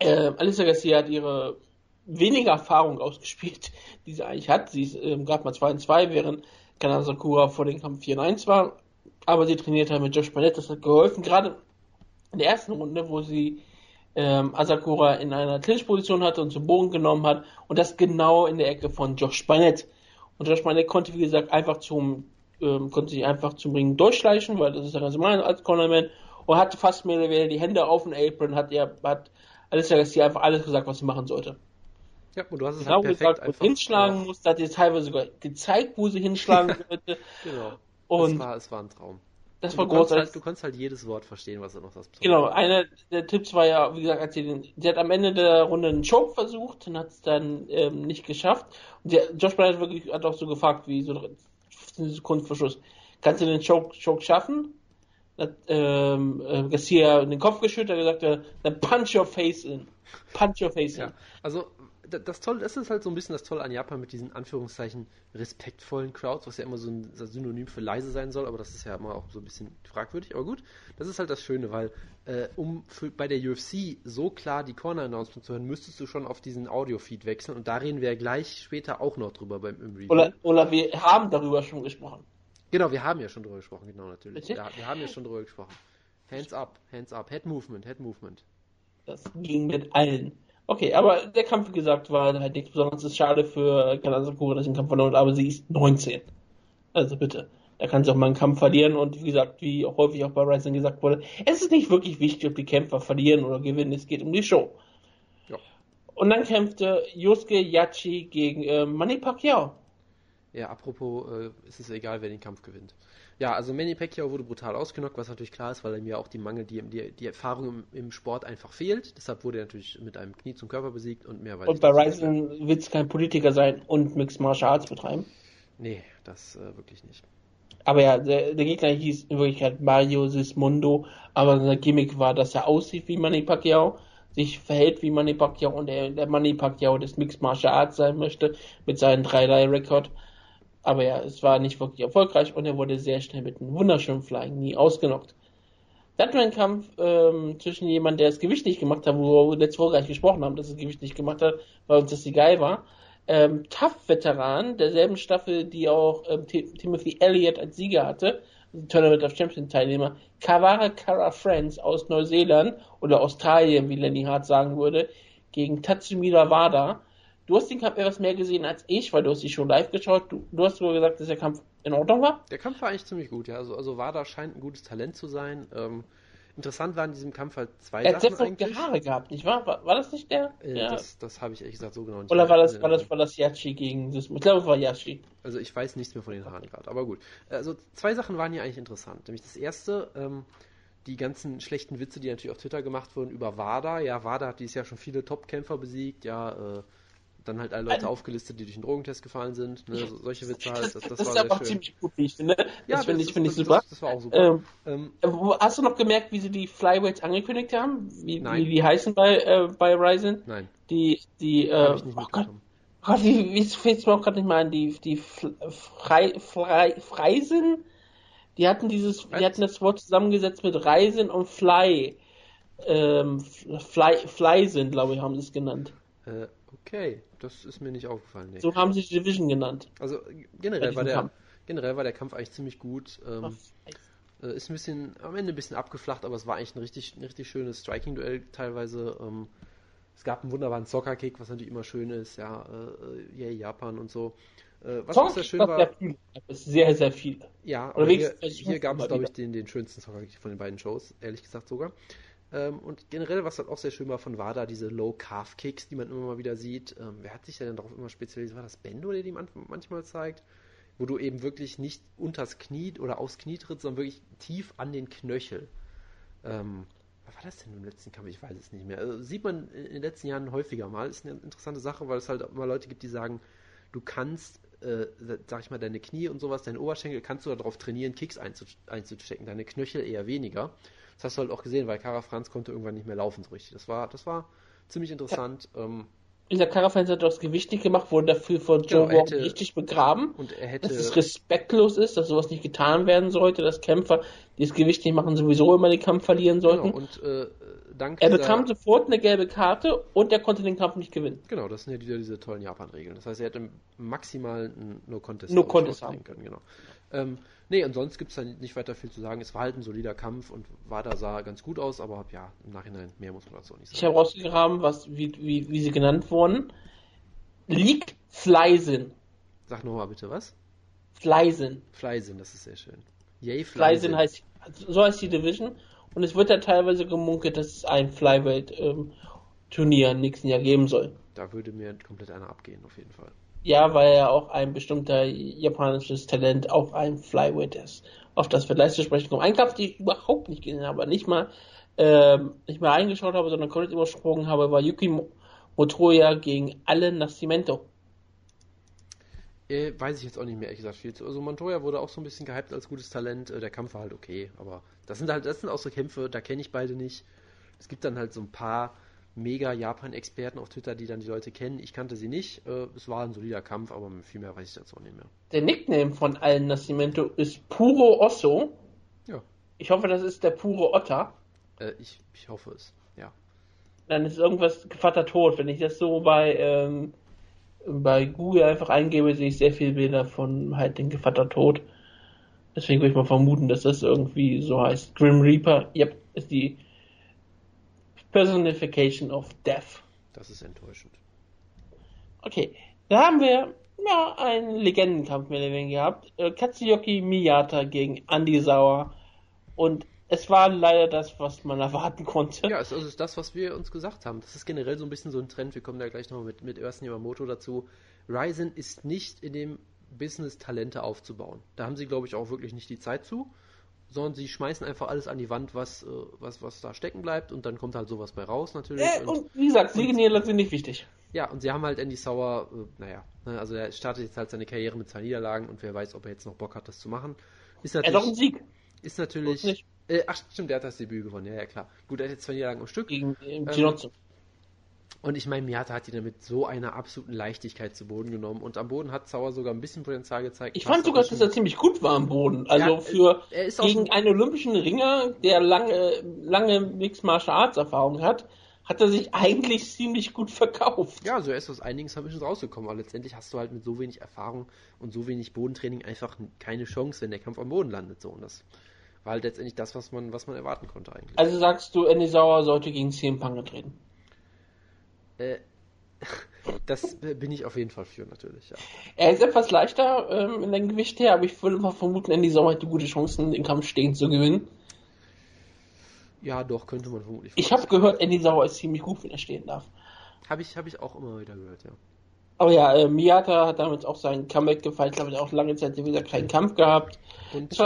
Alissa Garcia hat ihre weniger Erfahrung ausgespielt, die sie eigentlich hat. Sie ist gerade mal 2-2, während Kana Asakura vor dem Kampf 4-1 war. Aber sie trainiert halt mit Josh Barnett, das hat geholfen. Gerade in der ersten Runde, wo sie Asakura in einer Clinch-Position hatte und zum Boden genommen hat. Und das genau in der Ecke von Josh Barnett. Und Josh Barnett konnte, wie gesagt, konnte sich einfach zum Ring durchschleichen, weil das ist ja ganz normal als Cornerman. Und hatte fast mehr oder weniger die Hände auf den Apron, hat Alissa Garcia einfach alles gesagt, was sie machen sollte. Ja, und du hast es genau halt perfekt gesagt, wo sie hinschlagen muss, da hat sie teilweise sogar gezeigt, wo sie hinschlagen sollte. Genau. Und es war ein Traum. Das war großartig. Du konntest halt jedes Wort verstehen, was er noch sagt. Genau, einer der Tipps war ja, wie gesagt, sie hat am Ende der Runde einen Choke versucht und hat es dann nicht geschafft. Und Josh Barnett wirklich hat auch so gefragt, wie so 15 Sekunden Verschluss. Kannst du den Choke schaffen? Hat Garcia in den Kopf geschüttet und gesagt, dann punch your face in. Punch your face in. Ja, also das ist halt so ein bisschen das Tolle an Japan mit diesen Anführungszeichen respektvollen Crowds, was ja immer so ein Synonym für leise sein soll, aber das ist ja immer auch so ein bisschen fragwürdig. Aber gut, das ist halt das Schöne, weil bei der UFC so klar die Corner-Announcement zu hören, müsstest du schon auf diesen Audio-Feed wechseln und da reden wir ja gleich später auch noch drüber beim Review. Oder wir haben darüber schon gesprochen. Genau, wir haben ja schon drüber gesprochen, genau, natürlich. Wir haben ja schon drüber gesprochen. Hands up, Head Movement. Das ging mit allen. Okay, aber der Kampf, wie gesagt, war halt nichts Besonderes. Es ist schade für Kana Asakura, dass sie einen Kampf verloren hat, aber sie ist 19. Also bitte, da kann sie auch mal einen Kampf verlieren und wie gesagt, wie auch häufig auch bei Ryzen gesagt wurde, es ist nicht wirklich wichtig, ob die Kämpfer verlieren oder gewinnen, es geht um die Show. Ja. Und dann kämpfte Yosuke Yachi gegen Manny Pacquiao. Ja, apropos, es ist egal, wer den Kampf gewinnt. Ja, also Manny Pacquiao wurde brutal ausgenockt, was natürlich klar ist, weil ihm ja auch die Erfahrung im Sport einfach fehlt. Deshalb wurde er natürlich mit einem Knie zum Körper besiegt und mehr weiß ich nicht. Und bei Ryzen wird es kein Politiker sein und Mixed Martial Arts betreiben? Nee, das wirklich nicht. Aber ja, der Gegner hieß in Wirklichkeit Mario Sismondo, aber sein Gimmick war, dass er aussieht wie Manny Pacquiao, sich verhält wie Manny Pacquiao und der Manny Pacquiao des Mixed Martial Arts sein möchte mit seinem 3-3-Rekord. Aber ja, es war nicht wirklich erfolgreich und er wurde sehr schnell mit einem wunderschönen Flying Knee ausgenockt. Dann hatten wir einen Kampf zwischen jemandem, der das Gewicht nicht gemacht hat, wo wir letzte Woche gleich gesprochen haben, dass er das Gewicht nicht gemacht hat, weil uns das egal war. TAF-Veteran derselben Staffel, die auch Timothy Elliott als Sieger hatte, Tournament of Champions Teilnehmer Kawara Kara Friends aus Neuseeland oder Australien, wie Lenny Hart sagen würde, gegen Tatsumura Wada. Du hast den Kampf etwas mehr gesehen als ich, weil du hast die Show live geschaut. Du hast sogar gesagt, dass der Kampf in Ordnung war? Der Kampf war eigentlich ziemlich gut, ja. Also Wada scheint ein gutes Talent zu sein. Interessant waren in diesem Kampf halt zwei Sachen eigentlich. Er hat selbst noch Haare gehabt, nicht wahr? War das nicht der? Ja. Das habe ich ehrlich gesagt so genau nicht. Oder war das Yachi gegen das? Ich glaube, es war Yachi. Also ich weiß nichts mehr von den Haaren gerade, aber gut. Also zwei Sachen waren hier eigentlich interessant. Nämlich das erste, die ganzen schlechten Witze, die natürlich auf Twitter gemacht wurden über Wada. Ja, Wada hat dieses Jahr schon viele Top-Kämpfer besiegt, ja, dann halt alle Leute aufgelistet, die durch den Drogentest gefallen sind. Ne? Solche Witze halt. Das war sehr schön. Das ist aber ziemlich gut, wie ich finde. Ja, das finde ich super. Das war auch super. Hast du noch gemerkt, wie sie die Flyweights angekündigt haben? Nein. Wie die heißen bei Ryzen? Nein. Hab ich nicht mitbekommen. Gott, wie fällt es mir auch gerade nicht mal an? Die Freisen? Die hatten das Wort zusammengesetzt mit Ryzen und Fly. Flysen, glaube ich, haben sie es genannt. Okay, das ist mir nicht aufgefallen. Nee. So haben sie die Division genannt. Also generell war der Kampf eigentlich ziemlich gut. Ist am Ende ein bisschen abgeflacht, aber es war eigentlich ein richtig schönes Striking-Duell teilweise. Es gab einen wunderbaren Soccer-Kick, was natürlich immer schön ist. Ja, Japan und so. Was auch sehr schön war... Sehr, sehr viel. Ja, aber hier gab es, glaube ich, den schönsten Soccer-Kick von den beiden Shows, ehrlich gesagt sogar. Und generell, was dann auch sehr schön war von Wada, diese Low-Calf-Kicks, die man immer mal wieder sieht. Wer hat sich denn darauf immer spezialisiert? War das Bendo, der die manchmal zeigt? Wo du eben wirklich nicht unters Knie oder aufs Knie trittst, sondern wirklich tief an den Knöchel. Was war das denn im letzten Kampf? Ich weiß es nicht mehr. Also, sieht man in den letzten Jahren häufiger mal. Ist eine interessante Sache, weil es halt immer Leute gibt, die sagen, du kannst, sag ich mal, deine Knie und sowas, deinen Oberschenkel, kannst du darauf trainieren, Kicks einzustecken. Deine Knöchel eher weniger. Das hast du halt auch gesehen, weil Kara Franz konnte irgendwann nicht mehr laufen so richtig. Das war ziemlich interessant. Ja, Kara Franz hat das Gewicht nicht gemacht, wurde dafür von Joe Warren richtig begraben. Und er hätte, dass es respektlos ist, dass sowas nicht getan werden sollte, dass Kämpfer, die das Gewicht nicht machen, sowieso immer den Kampf verlieren sollten. Genau, und er bekam sofort eine gelbe Karte und er konnte den Kampf nicht gewinnen. Genau, das sind ja wieder diese tollen Japan-Regeln. Das heißt, er hätte maximal einen No-Contest haben können. Genau. Und sonst gibt es dann nicht weiter viel zu sagen. Es war halt ein solider Kampf und Wada sah ganz gut aus, aber ja, im Nachhinein mehr muss man dazu nicht sagen. Ich habe rausgegraben, wie sie genannt wurden. Liegt Fleisen. Sag nochmal bitte, was? Fleisen. Fleisen, das ist sehr schön. Yay, Fleisen. Fleisen heißt, so heißt die Division und es wird ja teilweise gemunkelt, dass es ein Flyweight-Turnier im nächsten Jahr geben soll. Da würde mir komplett einer abgehen, auf jeden Fall. Ja, weil ja auch ein bestimmter japanisches Talent auch ein Flyweight ist. Auf das wir gleich zu sprechen kommen. Ein Kampf, den ich überhaupt nicht gesehen habe, nicht mal eingeschaut habe, sondern komplett übersprungen habe, war Yuki Motoya gegen Allen Nascimento. Weiß ich jetzt auch nicht mehr, ehrlich gesagt, viel zu. Also Montoya wurde auch so ein bisschen gehypt als gutes Talent. Der Kampf war halt okay, aber das sind auch so Kämpfe, da kenne ich beide nicht. Es gibt dann halt so ein paar Mega-Japan-Experten auf Twitter, die dann die Leute kennen. Ich kannte sie nicht. Es war ein solider Kampf, aber viel mehr weiß ich dazu auch nicht mehr. Der Nickname von Allen Nascimento ist Puro Osso. Ja. Ich hoffe, das ist der pure Otter. Ich hoffe es, ja. Dann ist irgendwas Gevatter tot. Wenn ich das so bei Google einfach eingebe, sehe ich sehr viele Bilder von halt den Gevatter tot. Deswegen würde ich mal vermuten, dass das irgendwie so heißt. Grim Reaper, yep, ist die Personification of Death. Das ist enttäuschend. Okay, da haben wir einen Legendenkampf mehr oder weniger gehabt. Katsuyuki Miyata gegen Andy Sauer. Und es war leider das, was man erwarten konnte. Ja, es ist das, was wir uns gesagt haben. Das ist generell so ein bisschen so ein Trend. Wir kommen da gleich nochmal mit Ersten Yamamoto dazu. Ryzen ist nicht in dem Business, Talente aufzubauen. Da haben sie, glaube ich, auch wirklich nicht die Zeit zu. Sondern sie schmeißen einfach alles an die Wand, was da stecken bleibt, und dann kommt halt sowas bei raus natürlich. Und wie gesagt, Siege-Niederlagen sind nicht wichtig. Ja, und sie haben halt Andy Sauer, also er startet jetzt halt seine Karriere mit 2 Niederlagen und wer weiß, ob er jetzt noch Bock hat, das zu machen. Er hat auch einen Sieg. Ist natürlich... stimmt, der hat das Debüt gewonnen, ja klar. Gut, er hat jetzt 2 Niederlagen am Stück. Gegen Ginotto. Und ich meine, Miyata hat ihn damit so einer absoluten Leichtigkeit zu Boden genommen. Und am Boden hat Sauer sogar ein bisschen Potenzial gezeigt. Ich fand sogar, dass er ziemlich gut war am Boden. Also ja, gegen einen olympischen Ringer, der lange Mixed Martial Arts Erfahrung hat, hat er sich eigentlich ziemlich gut verkauft. Ja, so ist aus einigen Submissions rausgekommen, aber letztendlich hast du halt mit so wenig Erfahrung und so wenig Bodentraining einfach keine Chance, wenn der Kampf am Boden landet. So. Und das war halt letztendlich das, was man erwarten konnte eigentlich. Also sagst du, Andy Sauer sollte gegen CM Punk antreten? Das bin ich auf jeden Fall für, natürlich, ja. Er ist etwas leichter in dem Gewicht her, aber ich würde mal vermuten, Andy Sauer hat die gute Chancen, den Kampf stehend zu gewinnen. Ja, doch, könnte man vermutlich. Ich habe gehört, Andy Sauer ist ziemlich gut, wenn er stehen darf. Hab ich auch immer wieder gehört, ja. Aber ja, Miyata hat damit auch seinen Comeback gefeiert, glaube ich, auch lange Zeit wieder keinen Kampf gehabt. Und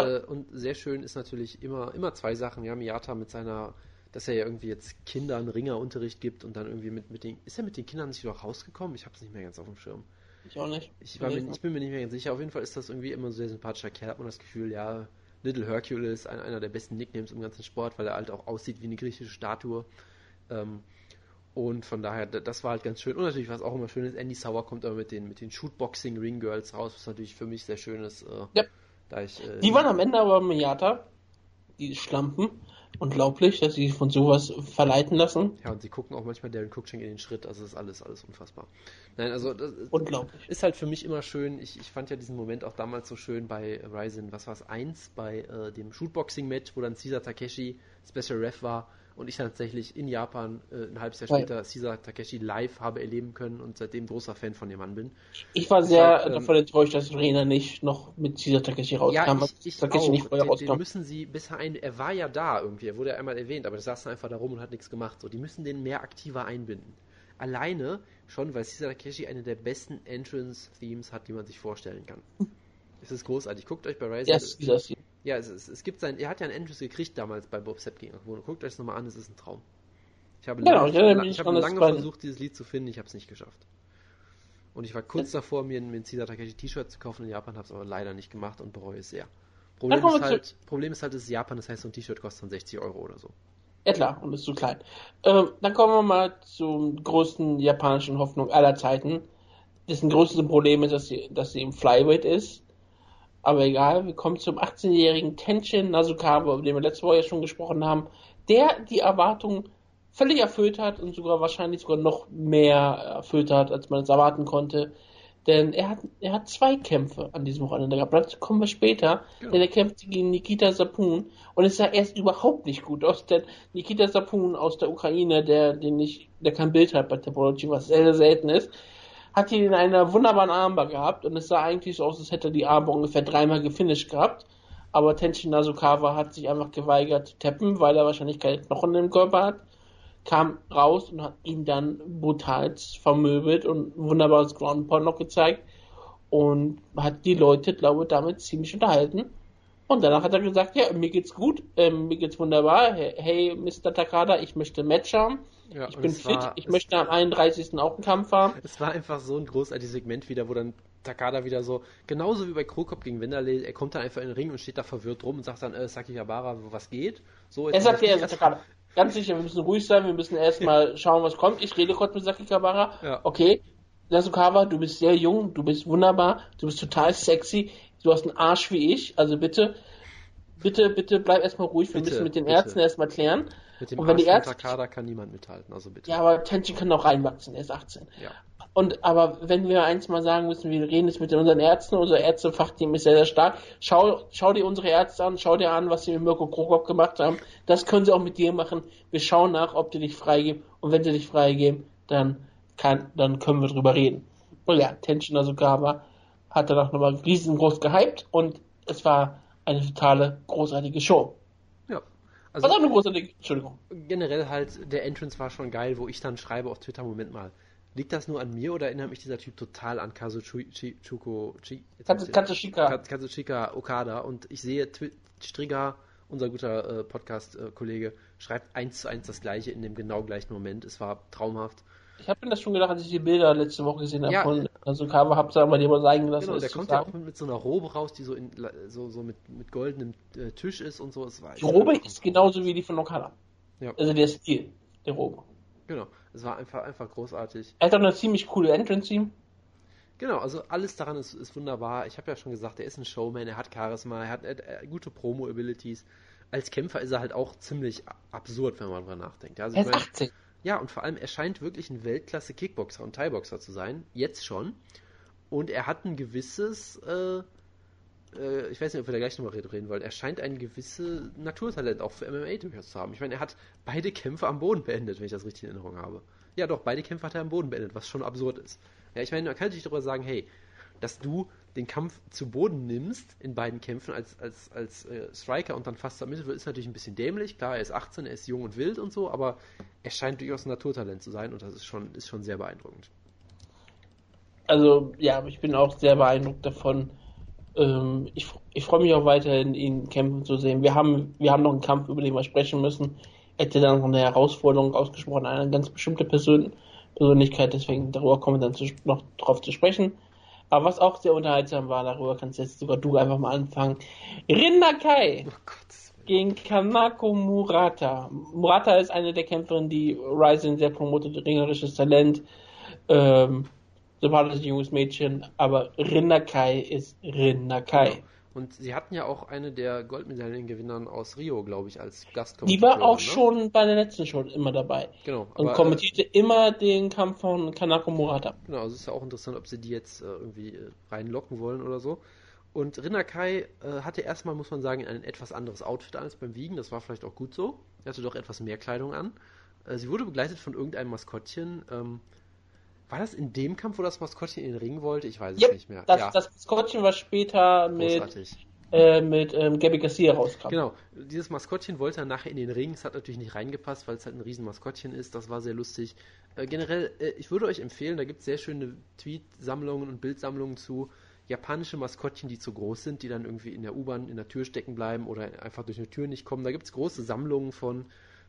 sehr schön ist natürlich immer zwei Sachen. Ja, Miyata mit seiner, dass er ja irgendwie jetzt Kindern Ringerunterricht gibt und dann irgendwie ist er mit den Kindern nicht noch rausgekommen? Ich hab's nicht mehr ganz auf dem Schirm. Ich auch nicht. Ich bin mir nicht mehr ganz sicher. Auf jeden Fall ist das irgendwie immer so sehr sympathischer Kerl, hat man das Gefühl, ja, Little Hercules, einer der besten Nicknames im ganzen Sport, weil er halt auch aussieht wie eine griechische Statue. Und von daher, das war halt ganz schön. Und natürlich, was auch immer schön ist, Andy Sauer kommt aber mit den Shootboxing-Ring-Girls raus, was natürlich für mich sehr schön ist. Ja. Die waren am Ende aber Miyata, die Schlampen. Unglaublich, dass sie sich von sowas verleiten lassen. Ja, und sie gucken auch manchmal Darren Cruikshank in den Schritt, also ist alles unfassbar. Nein, also das unglaublich. Ist halt für mich immer schön, ich fand ja diesen Moment auch damals so schön bei Ryzen, was war's, 1, bei dem Shootboxing-Match, wo dann Caesar Takeshi Special Ref war und ich tatsächlich in Japan ein halbes Jahr später Caesar Takeshi live habe erleben können und seitdem großer Fan von dem Mann bin. Ich war sehr davon enttäuscht, dass Rena nicht noch mit Caesar Takeshi rauskam. Ja, ich Takeshi auch. Nicht vorher rauskam. Den müssen sie bisher er war ja da irgendwie, er wurde ja einmal erwähnt, aber der saß dann einfach da rum und hat nichts gemacht. So, die müssen den mehr aktiver einbinden. Alleine schon, weil Caesar Takeshi eine der besten Entrance-Themes hat, die man sich vorstellen kann. Es ist großartig. Guckt euch bei Ryzen. Ja, es gibt er hat ja einen Entrance gekriegt damals bei Bob Sapp gegen Akwono. Guckt euch das nochmal an, es ist ein Traum. Ich habe lange versucht, dieses Lied zu finden, ich habe es nicht geschafft. Und ich war kurz davor, mir ein Caesar Takeshi T-Shirt zu kaufen in Japan, habe es aber leider nicht gemacht und bereue es sehr. Problem ist halt, es ist Japan, das heißt, so ein T-Shirt kostet dann 60 Euro oder so. Ja klar, und ist zu klein. Dann kommen wir mal zur größten japanischen Hoffnung aller Zeiten. Dessen größtes Problem ist, dass sie im Flyweight ist. Aber egal, wir kommen zum 18-jährigen Tenshin Nasukawa, über den wir letzte Woche ja schon gesprochen haben, der die Erwartungen völlig erfüllt hat und wahrscheinlich sogar noch mehr erfüllt hat, als man es erwarten konnte. Denn er hat zwei Kämpfe an diesem Wochenende gehabt. Dazu kommen wir später, genau. Denn er kämpfte gegen Nikita Sapun und es sah erst überhaupt nicht gut aus, denn Nikita Sapun aus der Ukraine, der kein Bild hat bei Topology, was sehr, sehr selten ist, hat ihn in einer wunderbaren Armbar gehabt und es sah eigentlich so aus, als hätte er die Armbar ungefähr dreimal gefinisht gehabt. Aber Tenshin Nasukawa hat sich einfach geweigert zu tappen, weil er wahrscheinlich keine Knochen im Körper hat, kam raus und hat ihn dann brutal vermöbelt und ein wunderbares Ground Pound noch gezeigt und hat die Leute, glaube ich, damit ziemlich unterhalten. Und danach hat er gesagt, ja, mir geht's gut, mir geht's wunderbar, hey Mr. Takada, ich möchte ein Match haben, ja, ich bin fit, ich möchte am 31. auch einen Kampf haben. Es war einfach so ein großartiges Segment wieder, wo dann Takada wieder so, genauso wie bei Cro Cop gegen Wenderle, er kommt dann einfach in den Ring und steht da verwirrt rum und sagt dann, Sakihabara, was geht? So, jetzt er sagt ja, Takada, ganz sicher, wir müssen ruhig sein, wir müssen erstmal schauen, was kommt, ich rede kurz mit Sakihabara, ja. Okay, Nasukawa, du bist sehr jung, du bist wunderbar, du bist total sexy, du hast einen Arsch wie ich, also bitte bleib erstmal ruhig, wir müssen mit den Ärzten erstmal klären. Mit dem Takada kann niemand mithalten, also bitte. Ja, aber Tenshin kann noch reinwachsen, er ist 18. Ja. Aber wenn wir eins mal sagen müssen, wir reden jetzt mit unseren Ärzten, unser Ärztefachteam ist sehr, sehr stark, schau dir unsere Ärzte an, schau dir an, was sie mit Mirko Cro Cop gemacht haben, das können sie auch mit dir machen, wir schauen nach, ob die dich freigeben und wenn sie dich freigeben, dann können wir drüber reden. Und ja, Tenshin Nasukawa hat danach nochmal riesengroß gehypt und es war eine totale, großartige Show. Ja. Also was auch eine großartige, Entschuldigung. Generell halt, der Entrance war schon geil, wo ich dann schreibe auf Twitter, Moment mal, liegt das nur an mir oder erinnert mich dieser Typ total an Kazuchika Okada und ich sehe Strigger, unser guter Podcast-Kollege, schreibt 1:1 das gleiche in dem genau gleichen Moment. Es war traumhaft. Ich habe mir das schon gedacht, als ich die Bilder letzte Woche gesehen habe von Nasukawa, habe es aber dir mal zeigen lassen. Genau, der kommt ja auch mit so einer Robe raus, die so mit goldenem Tisch ist und so. Die Robe ist genauso wie die von Okada. Ja. Also der Stil der Robe. Genau, es war einfach großartig. Er hat auch eine ziemlich coole Entrance-Team. Genau, also alles daran ist wunderbar. Ich habe ja schon gesagt, er ist ein Showman, er hat Charisma, er hat gute Promo-Abilities. Als Kämpfer ist er halt auch ziemlich absurd, wenn man drüber nachdenkt. Also er ist 18. Ja, und vor allem, er scheint wirklich ein Weltklasse-Kickboxer und Thai-Boxer zu sein, jetzt schon. Und er hat ein gewisses, ich weiß nicht, ob wir da gleich nochmal reden wollen, er scheint ein gewisses Naturtalent auch für MMA durchaus zu haben. Ich meine, er hat beide Kämpfe am Boden beendet, wenn ich das richtig in Erinnerung habe. Ja doch, beide Kämpfe hat er am Boden beendet, was schon absurd ist. Ja, ich meine, man kann natürlich darüber sagen, hey, dass du den Kampf zu Boden nimmst in beiden Kämpfen als Striker und dann fast am Mittel ist natürlich ein bisschen dämlich. Klar, er ist 18, er ist jung und wild und so, aber er scheint durchaus ein Naturtalent zu sein und das ist schon sehr beeindruckend. Also, ja, ich bin auch sehr beeindruckt davon. Ich freue mich auch weiterhin, ihn kämpfen zu sehen. Wir haben noch einen Kampf, über den wir sprechen müssen. Er hätte dann noch eine Herausforderung ausgesprochen, eine ganz bestimmte Persönlichkeit, deswegen darüber kommen wir dann noch drauf zu sprechen. Aber was auch sehr unterhaltsam war, darüber kannst jetzt sogar du einfach mal anfangen. Rin Nakai gegen Kanako Murata. Murata ist eine der Kämpferinnen, die Ryzen sehr promotet, ringerisches Talent, sympathisches junges Mädchen, aber Rin Nakai ist Rin Nakai. Genau. Und sie hatten ja auch eine der Goldmedaillengewinnern aus Rio, glaube ich, als Gastkommentatorin. Die war auch schon bei der letzten Show immer dabei. Genau. Und kommentierte immer den Kampf von Kanako Murata. Genau, also ist ja auch interessant, ob sie die jetzt irgendwie reinlocken wollen oder so. Und Rin Nakai hatte erstmal, muss man sagen, ein etwas anderes Outfit als beim Wiegen. Das war vielleicht auch gut so. Er hatte doch etwas mehr Kleidung an. Sie wurde begleitet von irgendeinem Maskottchen. War das in dem Kampf, wo das Maskottchen in den Ring wollte? Ich weiß es nicht mehr. Das Maskottchen war später mit Gabi Garcia rauskam. Genau, dieses Maskottchen wollte er nachher in den Ring. Es hat natürlich nicht reingepasst, weil es halt ein Riesenmaskottchen ist. Das war sehr lustig. Generell, ich würde euch empfehlen, da gibt es sehr schöne Tweet-Sammlungen und Bildsammlungen zu japanische Maskottchen, die zu groß sind, die dann irgendwie in der U-Bahn, in der Tür stecken bleiben oder einfach durch eine Tür nicht kommen. Da gibt es große Sammlungen von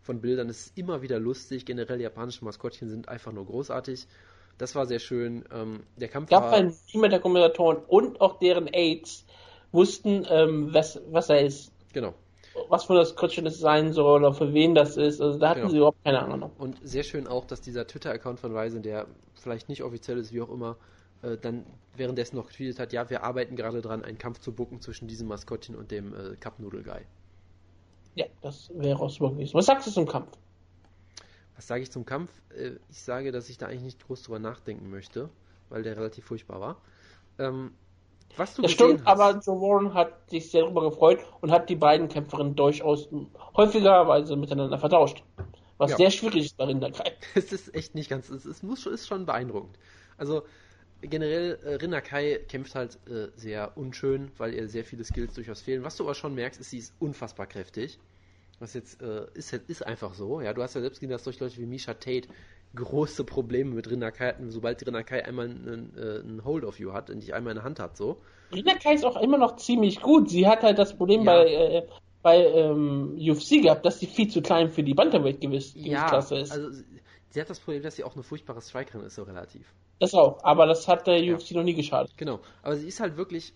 Bildern. Es ist immer wieder lustig. Generell, japanische Maskottchen sind einfach nur großartig. Das war sehr schön. Der Kampf war... Es gab ein Team der Kommentatoren und auch deren Aids wussten, was er ist. Genau. Was für das Kutsche das sein soll oder für wen das ist. Also da hatten sie überhaupt keine Ahnung. Und sehr schön auch, dass dieser Twitter-Account von Ryzen, der vielleicht nicht offiziell ist, wie auch immer, dann währenddessen noch getweetet hat, ja, wir arbeiten gerade dran, einen Kampf zu booken zwischen diesem Maskottchen und dem Cup-Nudel-Guy. Ja, das wäre auch super gewesen. Was sagst du zum Kampf? Was sage ich zum Kampf? Ich sage, dass ich da eigentlich nicht groß drüber nachdenken möchte, weil der relativ furchtbar war. Was du das gesehen stimmt, hast, aber Joe Warren hat sich sehr darüber gefreut und hat die beiden Kämpferinnen durchaus häufigerweise miteinander vertauscht. Was sehr schwierig ist bei Rin Nakai. Es ist echt nicht ganz, ist schon beeindruckend. Also generell, Rin Nakai kämpft halt sehr unschön, weil ihr sehr viele Skills durchaus fehlen. Was du aber schon merkst, ist, sie ist unfassbar kräftig. Was jetzt ist einfach so. Ja, du hast ja selbst gesehen, dass solche Leute wie Misha Tate große Probleme mit Rin Nakai hatten, sobald Rin Nakai einmal einen Hold of you hat und dich einmal in der Hand hat. So. Rin Nakai ist auch immer noch ziemlich gut. Sie hat halt das Problem bei UFC gehabt, dass sie viel zu klein für die Bantamweight-Gewichtsklasse ist. Also sie hat das Problem, dass sie auch eine furchtbare Strikerin ist, so relativ. Das auch, aber das hat der UFC noch nie geschadet. Genau, aber sie ist halt wirklich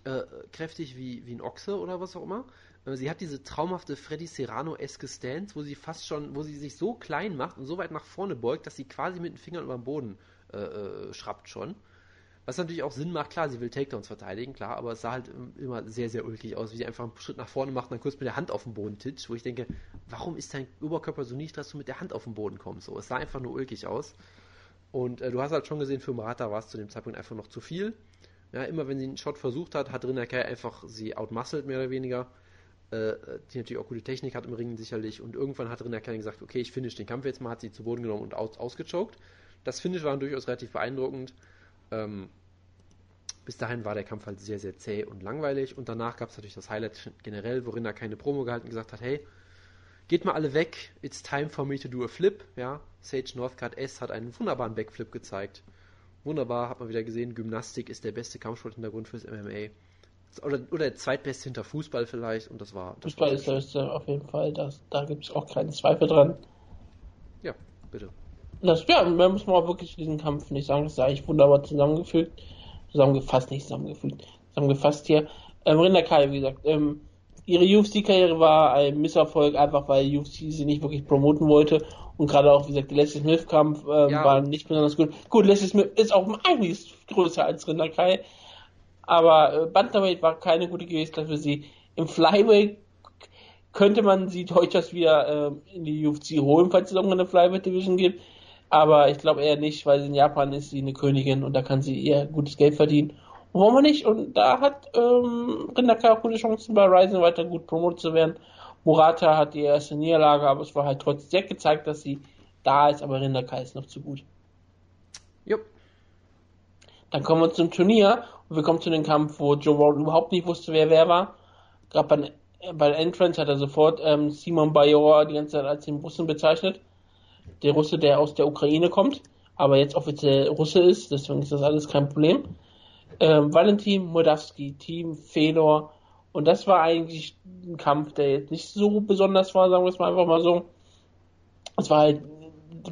kräftig wie ein Ochse oder was auch immer. Sie hat diese traumhafte Freddy Serrano-eske Stance, wo sie sich so klein macht und so weit nach vorne beugt, dass sie quasi mit den Fingern über den Boden schrappt schon. Was natürlich auch Sinn macht, klar, sie will Takedowns verteidigen, klar, aber es sah halt immer sehr, sehr ulkig aus, wie sie einfach einen Schritt nach vorne macht und dann kurz mit der Hand auf den Boden titscht, wo ich denke, warum ist dein Oberkörper so niedrig, dass du mit der Hand auf den Boden kommst? So, es sah einfach nur ulkig aus. Und du hast halt schon gesehen, für Murata war es zu dem Zeitpunkt einfach noch zu viel. Ja, immer wenn sie einen Shot versucht hat, hat Rin Nakai einfach sie outmuscelt, mehr oder weniger. Die natürlich auch gute Technik hat im Ringen sicherlich, und irgendwann hat Rin Nakai gesagt, okay, ich finish den Kampf jetzt mal, hat sie zu Boden genommen und ausgechoked. Das Finish war durchaus relativ beeindruckend. Bis dahin war der Kampf halt sehr, sehr zäh und langweilig, und danach gab es natürlich das Highlight generell, worin er keine Promo gehalten und gesagt hat, hey, geht mal alle weg, it's time for me to do a flip. Ja, Sage Northcutt S hat einen wunderbaren Backflip gezeigt. Wunderbar, hat man wieder gesehen, Gymnastik ist der beste Kampfsporthintergrund fürs MMA. Oder der zweitbeste hinter Fußball vielleicht, und das war... Das Fußball war ist der beste, auf jeden Fall, da gibt es auch keinen Zweifel dran. Ja, bitte. Da muss man auch wirklich diesen Kampf nicht sagen, das ist eigentlich wunderbar zusammengefasst hier. Rin Nakai, wie gesagt, ihre UFC-Karriere war ein Misserfolg, einfach weil UFC sie nicht wirklich promoten wollte, und gerade auch, wie gesagt, der Leslie Smith-Kampf war nicht besonders gut. Gut, Leslie Smith ist auch einiges größer als Rin Nakai, aber Bantamweight war keine gute Gewichtsklasse für sie. Im Flyweight könnte man sie durchaus wieder in die UFC holen, falls es auch eine Flyweight Division gibt. Aber ich glaube eher nicht, weil sie in Japan ist, sie eine Königin und da kann sie eher gutes Geld verdienen. Und warum nicht? Und da hat Rin Nakai auch gute Chancen, bei Ryzen weiter gut promotet zu werden. Murata hat die erste Niederlage, aber es war halt trotzdem, sie hat gezeigt, dass sie da ist, aber Rin Nakai ist noch zu gut. Jupp. Dann kommen wir zum Turnier und wir kommen zu dem Kampf, wo Joe Warren überhaupt nicht wusste, wer war. Gerade bei der Entrance hat er sofort Simon Bajor die ganze Zeit als den Russen bezeichnet. Der Russe, der aus der Ukraine kommt, aber jetzt offiziell Russe ist, deswegen ist das alles kein Problem. Valentin Modavski, Team Fedor, und das war eigentlich ein Kampf, der jetzt nicht so besonders war, sagen wir es mal einfach mal so. Es war halt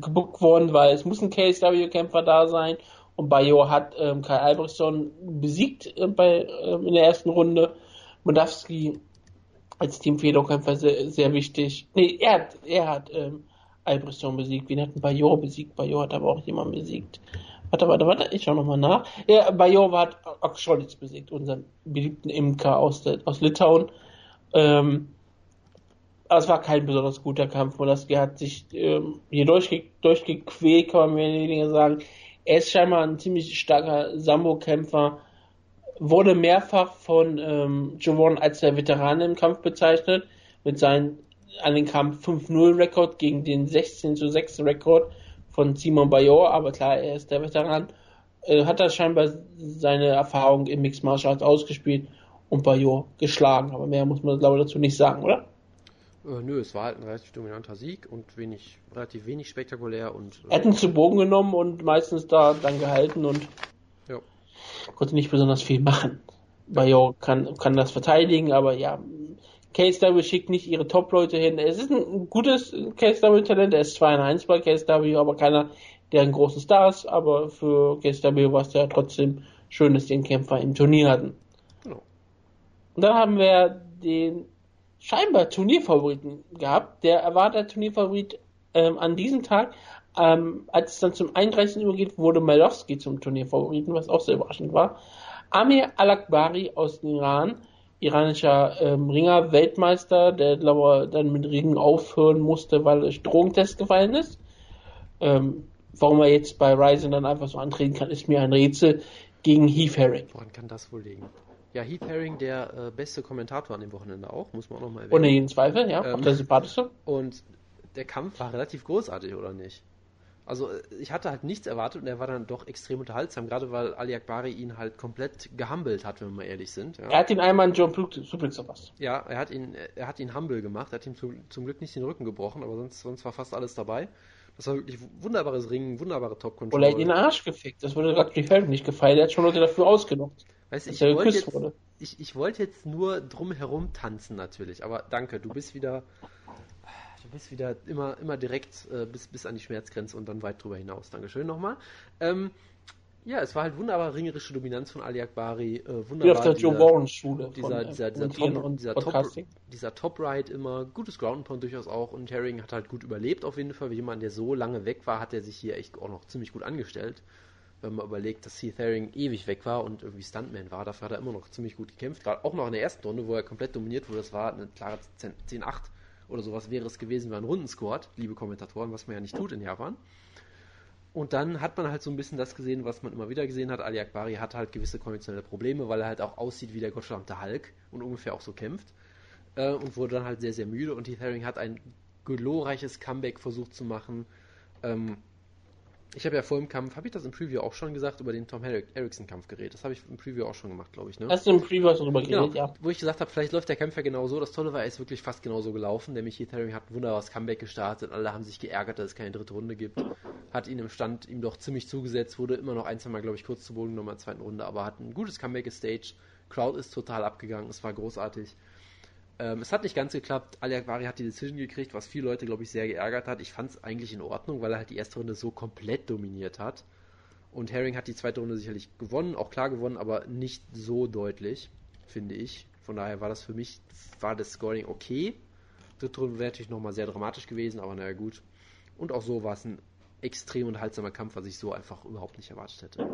gebuckt worden, weil es muss ein KSW-Kämpfer da sein, und Bayo hat Kai Albrechtsson besiegt in der ersten Runde. Modavski als Team Fedor-Kämpfer sehr, sehr wichtig. Nee, er hat Albrechtsson besiegt. Wen hat ein Bayo besiegt? Bayo hat aber auch jemanden besiegt. Warte, ich schau nochmal nach. Ja, Bayo hat Aksholitz besiegt, unseren beliebten Imker aus Litauen. Aber es war kein besonders guter Kampf. Modavski hat sich hier durchgequält, kann man mehr oder weniger sagen. Er ist scheinbar ein ziemlich starker Sambo-Kämpfer. Wurde mehrfach von Joe Warren als der Veteran im Kampf bezeichnet. Mit seinem an den Kampf 5-0-Rekord gegen den 16-6-Rekord von Simon Bajor, aber klar, er ist der Veteran, hat da scheinbar seine Erfahrung im Mixed Martial Arts ausgespielt und Bajor geschlagen, aber mehr muss man glaube ich dazu nicht sagen, oder? Nö, es war halt ein relativ dominanter Sieg und relativ wenig spektakulär. Und er hat ihn zu Bogen genommen und meistens da dann gehalten und ja. Konnte nicht besonders viel machen. Bajor kann das verteidigen, aber ja, KSW schickt nicht ihre Top-Leute hin. Es ist ein gutes KSW-Talent. Er ist 2-1 bei KSW, aber keiner, der ein großer Star ist. Aber für KSW war es ja trotzdem schön, dass die einen Kämpfer im Turnier hatten. Genau. Und dann haben wir den scheinbar Turnierfavoriten gehabt. Der war der Turnierfavorit an diesem Tag. Als es dann zum 31. übergeht, wurde Malowski zum Turnierfavoriten, was auch sehr überraschend war. Amir Alakbari aus dem Iran, iranischer Ringer, Weltmeister, der glaube ich dann mit Ringen aufhören musste, weil durch Drogentest gefallen ist. Warum er jetzt bei Ryzen dann einfach so antreten kann, ist mir ein Rätsel, gegen Heath Herring. Woran kann das wohl liegen? Ja, Heath Herring, der beste Kommentator an dem Wochenende auch, muss man auch nochmal erwähnen. Ohne jeden Zweifel, ja, auch der sympathischste. Und der Kampf war relativ großartig, oder nicht? Also ich hatte halt nichts erwartet und er war dann doch extrem unterhaltsam, gerade weil Ali Akbari ihn halt komplett gehumbelt hat, wenn wir mal ehrlich sind. Ja. Er hat ihn einmal einen John Suplex verpasst. Ja, er hat ihn humble gemacht, er hat ihm zum Glück nicht den Rücken gebrochen, aber sonst war fast alles dabei. Das war wirklich wunderbares Ringen, wunderbare Top-Control. Oder er hat ihn in den Arsch gefickt, das würde gerade Herring nicht gefallen, er hat schon Leute dafür ausgenutzt. Weißt du, ich wollte jetzt nur drumherum tanzen natürlich, aber danke, du bist wieder immer direkt bis an die Schmerzgrenze und dann weit drüber hinaus. Dankeschön nochmal. Ja, es war halt wunderbar ringerische Dominanz von Ali Akbari. Wunderbar. Auf der Joe Warren Schule. Dieser Top-Ride immer. Gutes Ground-Pound durchaus auch. Und Herring hat halt gut überlebt auf jeden Fall. Wie jemand, der so lange weg war, hat er sich hier echt auch noch ziemlich gut angestellt. Wenn man überlegt, dass Heath Herring ewig weg war und irgendwie Stuntman war, dafür hat er immer noch ziemlich gut gekämpft. Gerade auch noch in der ersten Runde, wo er komplett dominiert wurde. Das war eine klare 10-8. Oder sowas wäre es gewesen wie ein Rundensquad, liebe Kommentatoren, was man ja nicht tut in Japan. Und dann hat man halt so ein bisschen das gesehen, was man immer wieder gesehen hat. Ali Akbari hat halt gewisse konventionelle Probleme, weil er halt auch aussieht wie der gottverdammte Hulk und ungefähr auch so kämpft. Und wurde dann halt sehr, sehr müde. Und Heath Herring hat ein glorreiches Comeback versucht zu machen. Ich habe ja vor dem Kampf, habe ich das im Preview auch schon gesagt, über den Tom Erickson-Kampf geredet. Das habe ich im Preview auch schon gemacht, glaube ich. Ne? Hast du im Preview darüber geredet, genau, ja. Wo ich gesagt habe, vielleicht läuft der Kampf ja genau so. Das Tolle war, er ist wirklich fast genauso gelaufen. Nämlich Heath Herring hat ein wunderbares Comeback gestartet. Alle haben sich geärgert, dass es keine dritte Runde gibt. Hat ihn im Stand ihm doch ziemlich zugesetzt. Wurde immer noch ein, zwei Mal, glaube ich, kurz zu Boden genommen in der zweiten Runde. Aber hat ein gutes Comeback gestaged. Crowd ist total abgegangen. Es war großartig. Es hat nicht ganz geklappt. Ali Akbari hat die Decision gekriegt, was viele Leute, glaube ich, sehr geärgert hat. Ich fand es eigentlich in Ordnung, weil er halt die erste Runde so komplett dominiert hat. Und Herring hat die zweite Runde sicherlich gewonnen, auch klar gewonnen, aber nicht so deutlich, finde ich. Von daher war das Scoring okay. Dritte Runde wäre natürlich nochmal sehr dramatisch gewesen, aber naja, gut. Und auch so war es ein extrem unterhaltsamer Kampf, was ich so einfach überhaupt nicht erwartet hätte.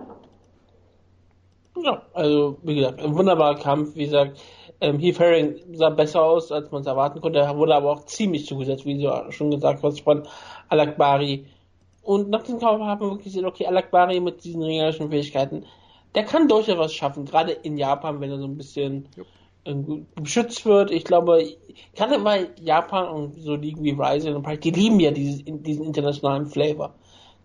Ja, also wie gesagt, ein wunderbarer Kampf, wie gesagt, Heath Herring sah besser aus, als man es erwarten konnte, er wurde aber auch ziemlich zugesetzt, wie du schon gesagt hast, von Alakbari Und nach dem Kampf haben wir wirklich gesehen, okay, Alakbari mit diesen ringerischen Fähigkeiten, der kann durchaus was schaffen, gerade in Japan, wenn er so ein bisschen beschützt wird. Ich glaube, gerade weil Japan und so liegen wie Ryzen und Park, die lieben ja diesen internationalen Flavor.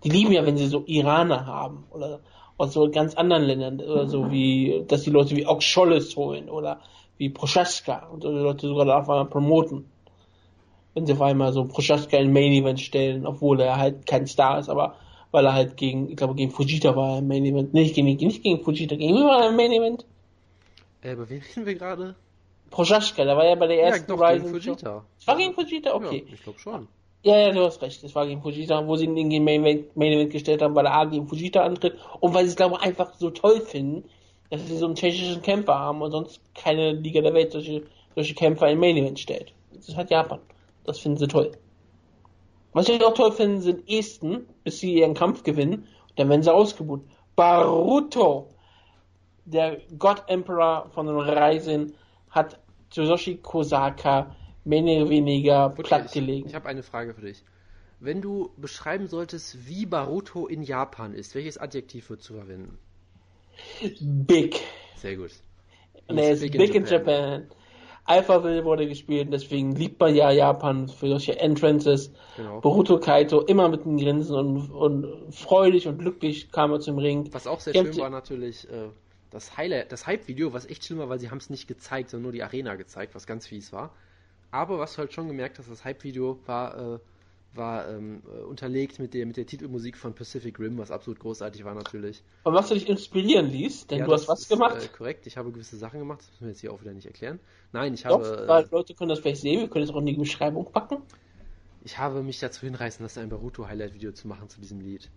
Die lieben ja, wenn sie so Iraner haben oder aus so ganz anderen Ländern oder so, wie, dass die Leute wie Oksholis holen oder wie Prochaska und die Leute sogar da auf einmal promoten. Wenn sie auf einmal so Prochaska in Main Event stellen, obwohl er halt kein Star ist, aber weil er halt gegen Fujita war er im Main Event. Gegen wen war er im Main Event? Über wen reden wir gerade? Prochaska, da war ja bei der ersten Rising. Gegen Fujita. Es war gegen Fujita? Okay. Ja, ich glaube schon. Ja, du hast recht. Es war gegen Fujita, wo sie ihn gegen Main Event gestellt haben, weil er A gegen Fujita antritt und weil sie es, glaube ich, einfach so toll finden, dass sie so einen tschechischen Kämpfer haben und sonst keine Liga der Welt solche Kämpfer in Main Event stellt. Das hat Japan. Das finden sie toll. Was sie auch toll finden, sind Esten, bis sie ihren Kampf gewinnen. Und dann werden sie ausgebucht. Baruto, der God-Emperor von den Reisen, hat Tsushi Kosaka mehr oder weniger plattgelegt. Ich habe eine Frage für dich. Wenn du beschreiben solltest, wie Baruto in Japan ist, welches Adjektiv würdest du verwenden? Big. Sehr gut. Und er ist big in Japan. Alphaville wurde gespielt, deswegen liebt man ja Japan für solche Entrances. Genau. Baruto Kaito immer mit einem Grinsen und freudig und glücklich kam er zum Ring. Was auch sehr schön war natürlich das Highlight, das Hype-Video, was echt schlimm war, weil sie haben es nicht gezeigt, sondern nur die Arena gezeigt, was ganz fies war. Aber was du halt schon gemerkt hast, das Hype-Video war unterlegt mit der Titelmusik von Pacific Rim, was absolut großartig war natürlich. Und was du dich inspirieren ließ, denn ja, du hast was gemacht. Korrekt, ich habe gewisse Sachen gemacht, das müssen wir jetzt hier auch wieder nicht erklären. Nein, ich habe... Weil Leute können das vielleicht sehen, wir können das auch in die Beschreibung packen. Ich habe mich dazu hinreißen lassen, ein Baruto-Highlight-Video zu machen zu diesem Lied.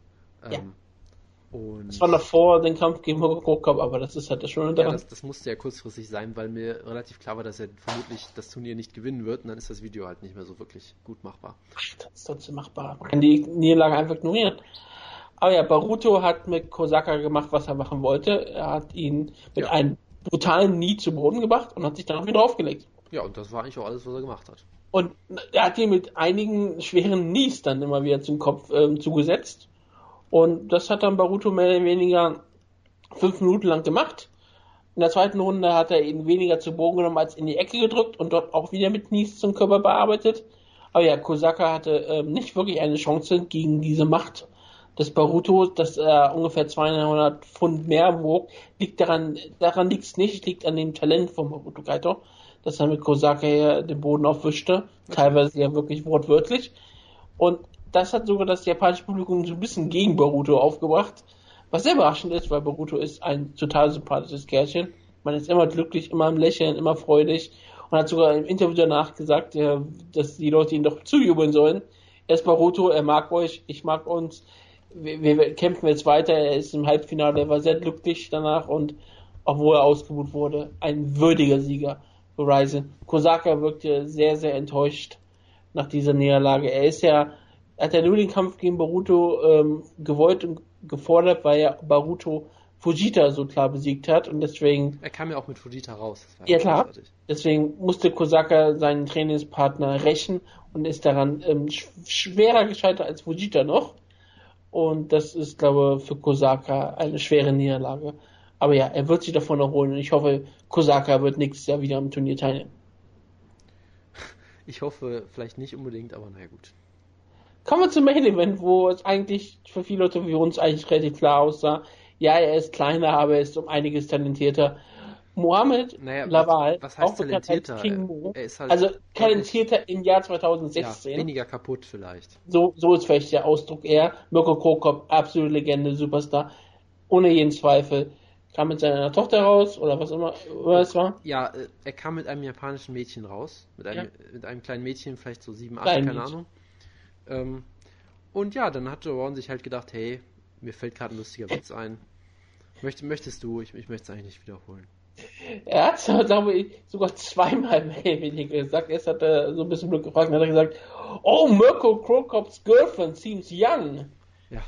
Und das war davor den Kampf gegen Mirko Cro Cop, aber das ist halt das Schöne daran. Ja, das musste ja kurzfristig sein, weil mir relativ klar war, dass er vermutlich das Turnier nicht gewinnen wird und dann ist das Video halt nicht mehr so wirklich gut machbar. Ach, das ist trotzdem machbar. Man kann die Niederlage einfach ignorieren. Aber ja, Baruto hat mit Kosaka gemacht, was er machen wollte. Er hat ihn mit einem brutalen Knee zu Boden gebracht und hat sich dann auch wieder draufgelegt. Ja, und das war eigentlich auch alles, was er gemacht hat. Und er hat ihn mit einigen schweren Knees dann immer wieder zum Kopf zugesetzt. Und das hat dann Baruto mehr oder weniger 5 Minuten lang gemacht. In der zweiten Runde hat er ihn weniger zu Boden genommen als in die Ecke gedrückt und dort auch wieder mit Knees zum Körper bearbeitet. Aber ja, Kosaka hatte nicht wirklich eine Chance gegen diese Macht des Baruto, dass er ungefähr 200 Pfund mehr wog. Daran liegt es nicht, liegt an dem Talent von Baruto Kaito, dass er mit Kosaka ja den Boden aufwischte. Teilweise ja wirklich wortwörtlich. Und das hat sogar das japanische Publikum so ein bisschen gegen Baruto aufgebracht, was sehr überraschend ist, weil Baruto ist ein total sympathisches Kerlchen. Man ist immer glücklich, immer am Lächeln, immer freudig und hat sogar im Interview danach gesagt, dass die Leute ihn doch zujubeln sollen. Er ist Baruto, er mag euch, ich mag uns, wir kämpfen jetzt weiter, er ist im Halbfinale, er war sehr glücklich danach und obwohl er ausgebucht wurde, ein würdiger Sieger für Ryzen. Kosaka wirkte sehr, sehr enttäuscht nach dieser Niederlage. Er hat ja nur den Kampf gegen Baruto gewollt und gefordert, weil ja Baruto Fujita so klar besiegt hat und deswegen... Er kam ja auch mit Fujita raus. Das war ja klar. Großartig. Deswegen musste Kosaka seinen Trainingspartner rächen und ist daran schwerer gescheitert als Fujita noch. Und das ist, glaube ich, für Kosaka eine schwere Niederlage. Aber ja, er wird sich davon erholen und ich hoffe, Kosaka wird nächstes Jahr wieder am Turnier teilnehmen. Ich hoffe vielleicht nicht unbedingt, aber naja, gut. Kommen wir zum Main Event, wo es eigentlich für viele Leute wie uns eigentlich relativ klar aussah. Ja, er ist kleiner, aber er ist um einiges talentierter. Lawal, was heißt auch talentierter? King Mo, er ist halt also talentierter im Jahr 2016. Ja, weniger kaputt vielleicht. So ist vielleicht der Ausdruck eher. Mirko Cro Cop, absolute Legende, Superstar. Ohne jeden Zweifel. Kam mit seiner Tochter raus oder was immer es war. Ja, er kam mit einem japanischen Mädchen raus. Mit einem kleinen Mädchen, vielleicht so 7, 8, keine Ahnung. Und ja, dann hat Joe Warren sich halt gedacht, hey, mir fällt gerade ein lustiger Witz ein. Möchtest du? Ich möchte es eigentlich nicht wiederholen. Er hat es, glaube ich, sogar zweimal mehr gesagt. Erst hat er so ein bisschen blöd gefragt und hat er gesagt, oh, Mirko Cro Cop's girlfriend seems young. Ja.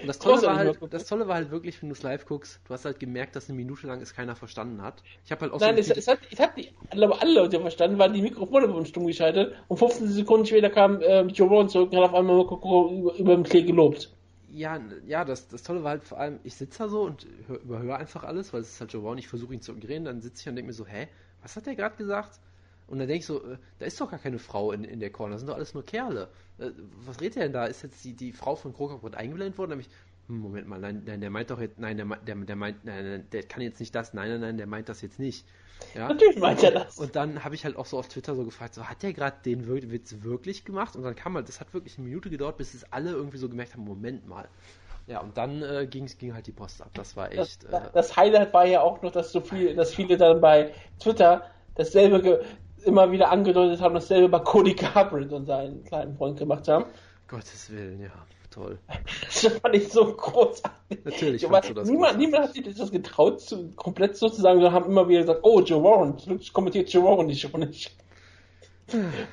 Und das Tolle war halt wirklich, wenn du es live guckst, du hast halt gemerkt, dass eine Minute lang es keiner verstanden hat. Ich habe halt auch alle Leute verstanden, waren die Mikrofone wurden stumm geschaltet und 15 Sekunden später kam Joe Warren zurück und hat auf einmal über den Klee gelobt. Ja, das Tolle war halt vor allem, ich sitze da so und überhöre einfach alles, weil es ist halt Joe Warren, ich versuche ihn zu ignorieren, dann sitze ich und denke mir so, hä, was hat der gerade gesagt? Und dann denke ich so, da ist doch gar keine Frau in der Corner, das sind doch alles nur Kerle. Was redet der denn da? Ist jetzt die Frau von Cro Cop eingeblendet worden? Da habe ich, Moment mal, nein, der meint doch jetzt, der kann jetzt nicht das, nein, der meint das jetzt nicht. Ja? Natürlich meint er das. Und dann habe ich halt auch so auf Twitter so gefragt, so, hat der gerade den Witz wirklich gemacht? Und dann kam halt, das hat wirklich eine Minute gedauert, bis es alle irgendwie so gemerkt haben, Moment mal. Ja, und dann ging halt die Post ab, das war echt... Das Highlight war ja auch noch, dass viele dann bei Twitter dasselbe... immer wieder angedeutet haben, dasselbe über Cody Garbrandt und seinen kleinen Freund gemacht haben. Gottes Willen, ja, toll. Das fand ich so großartig. Natürlich fandst du das großartig. Niemand hat sich das getraut, komplett so zu sagen, sondern haben immer wieder gesagt, oh, Joe Warren, kommentiert Joe Warren nicht schon nicht.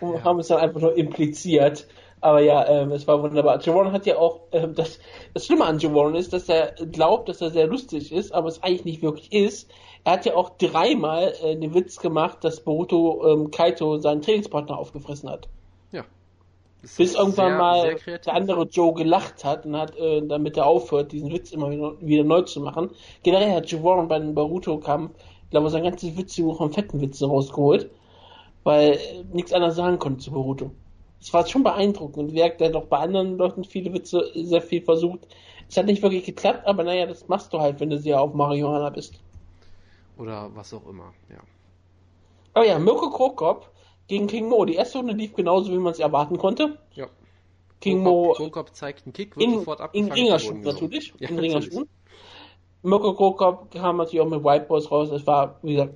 Und haben es dann einfach nur impliziert. Aber ja, es war wunderbar. Joe Warren hat ja auch, das Schlimme an Joe Warren ist, dass er glaubt, dass er sehr lustig ist, aber es eigentlich nicht wirklich ist. Er hat ja auch dreimal den Witz gemacht, dass Baruto Kaito seinen Trainingspartner aufgefressen hat. Ja. Bis irgendwann mal der andere Joe gelacht hat und hat, damit er aufhört, diesen Witz immer wieder neu zu machen. Generell hat Joe Warren bei dem Baruto-Kampf, ich glaube, sein ganzes Witzbuch von fetten Witzen rausgeholt, weil nichts anderes sagen konnte zu Baruto. Es war schon beeindruckend. Und er hat auch bei anderen Leuten viele Witze, sehr viel versucht. Es hat nicht wirklich geklappt, aber naja, das machst du halt, wenn du sehr auf Marihuana bist. Oder was auch immer, ja. Oh ja, Mirko Cro Cop gegen King Mo. Die erste Runde lief genauso, wie man es erwarten konnte. Ja. King Mo. Cro Cop zeigt einen Kick, wird sofort abgefangen. In Ringerschuhen natürlich. Ja, in Ringerschuhen. Mirko Cro Cop kam natürlich auch mit White Boys raus. Das war, wie gesagt,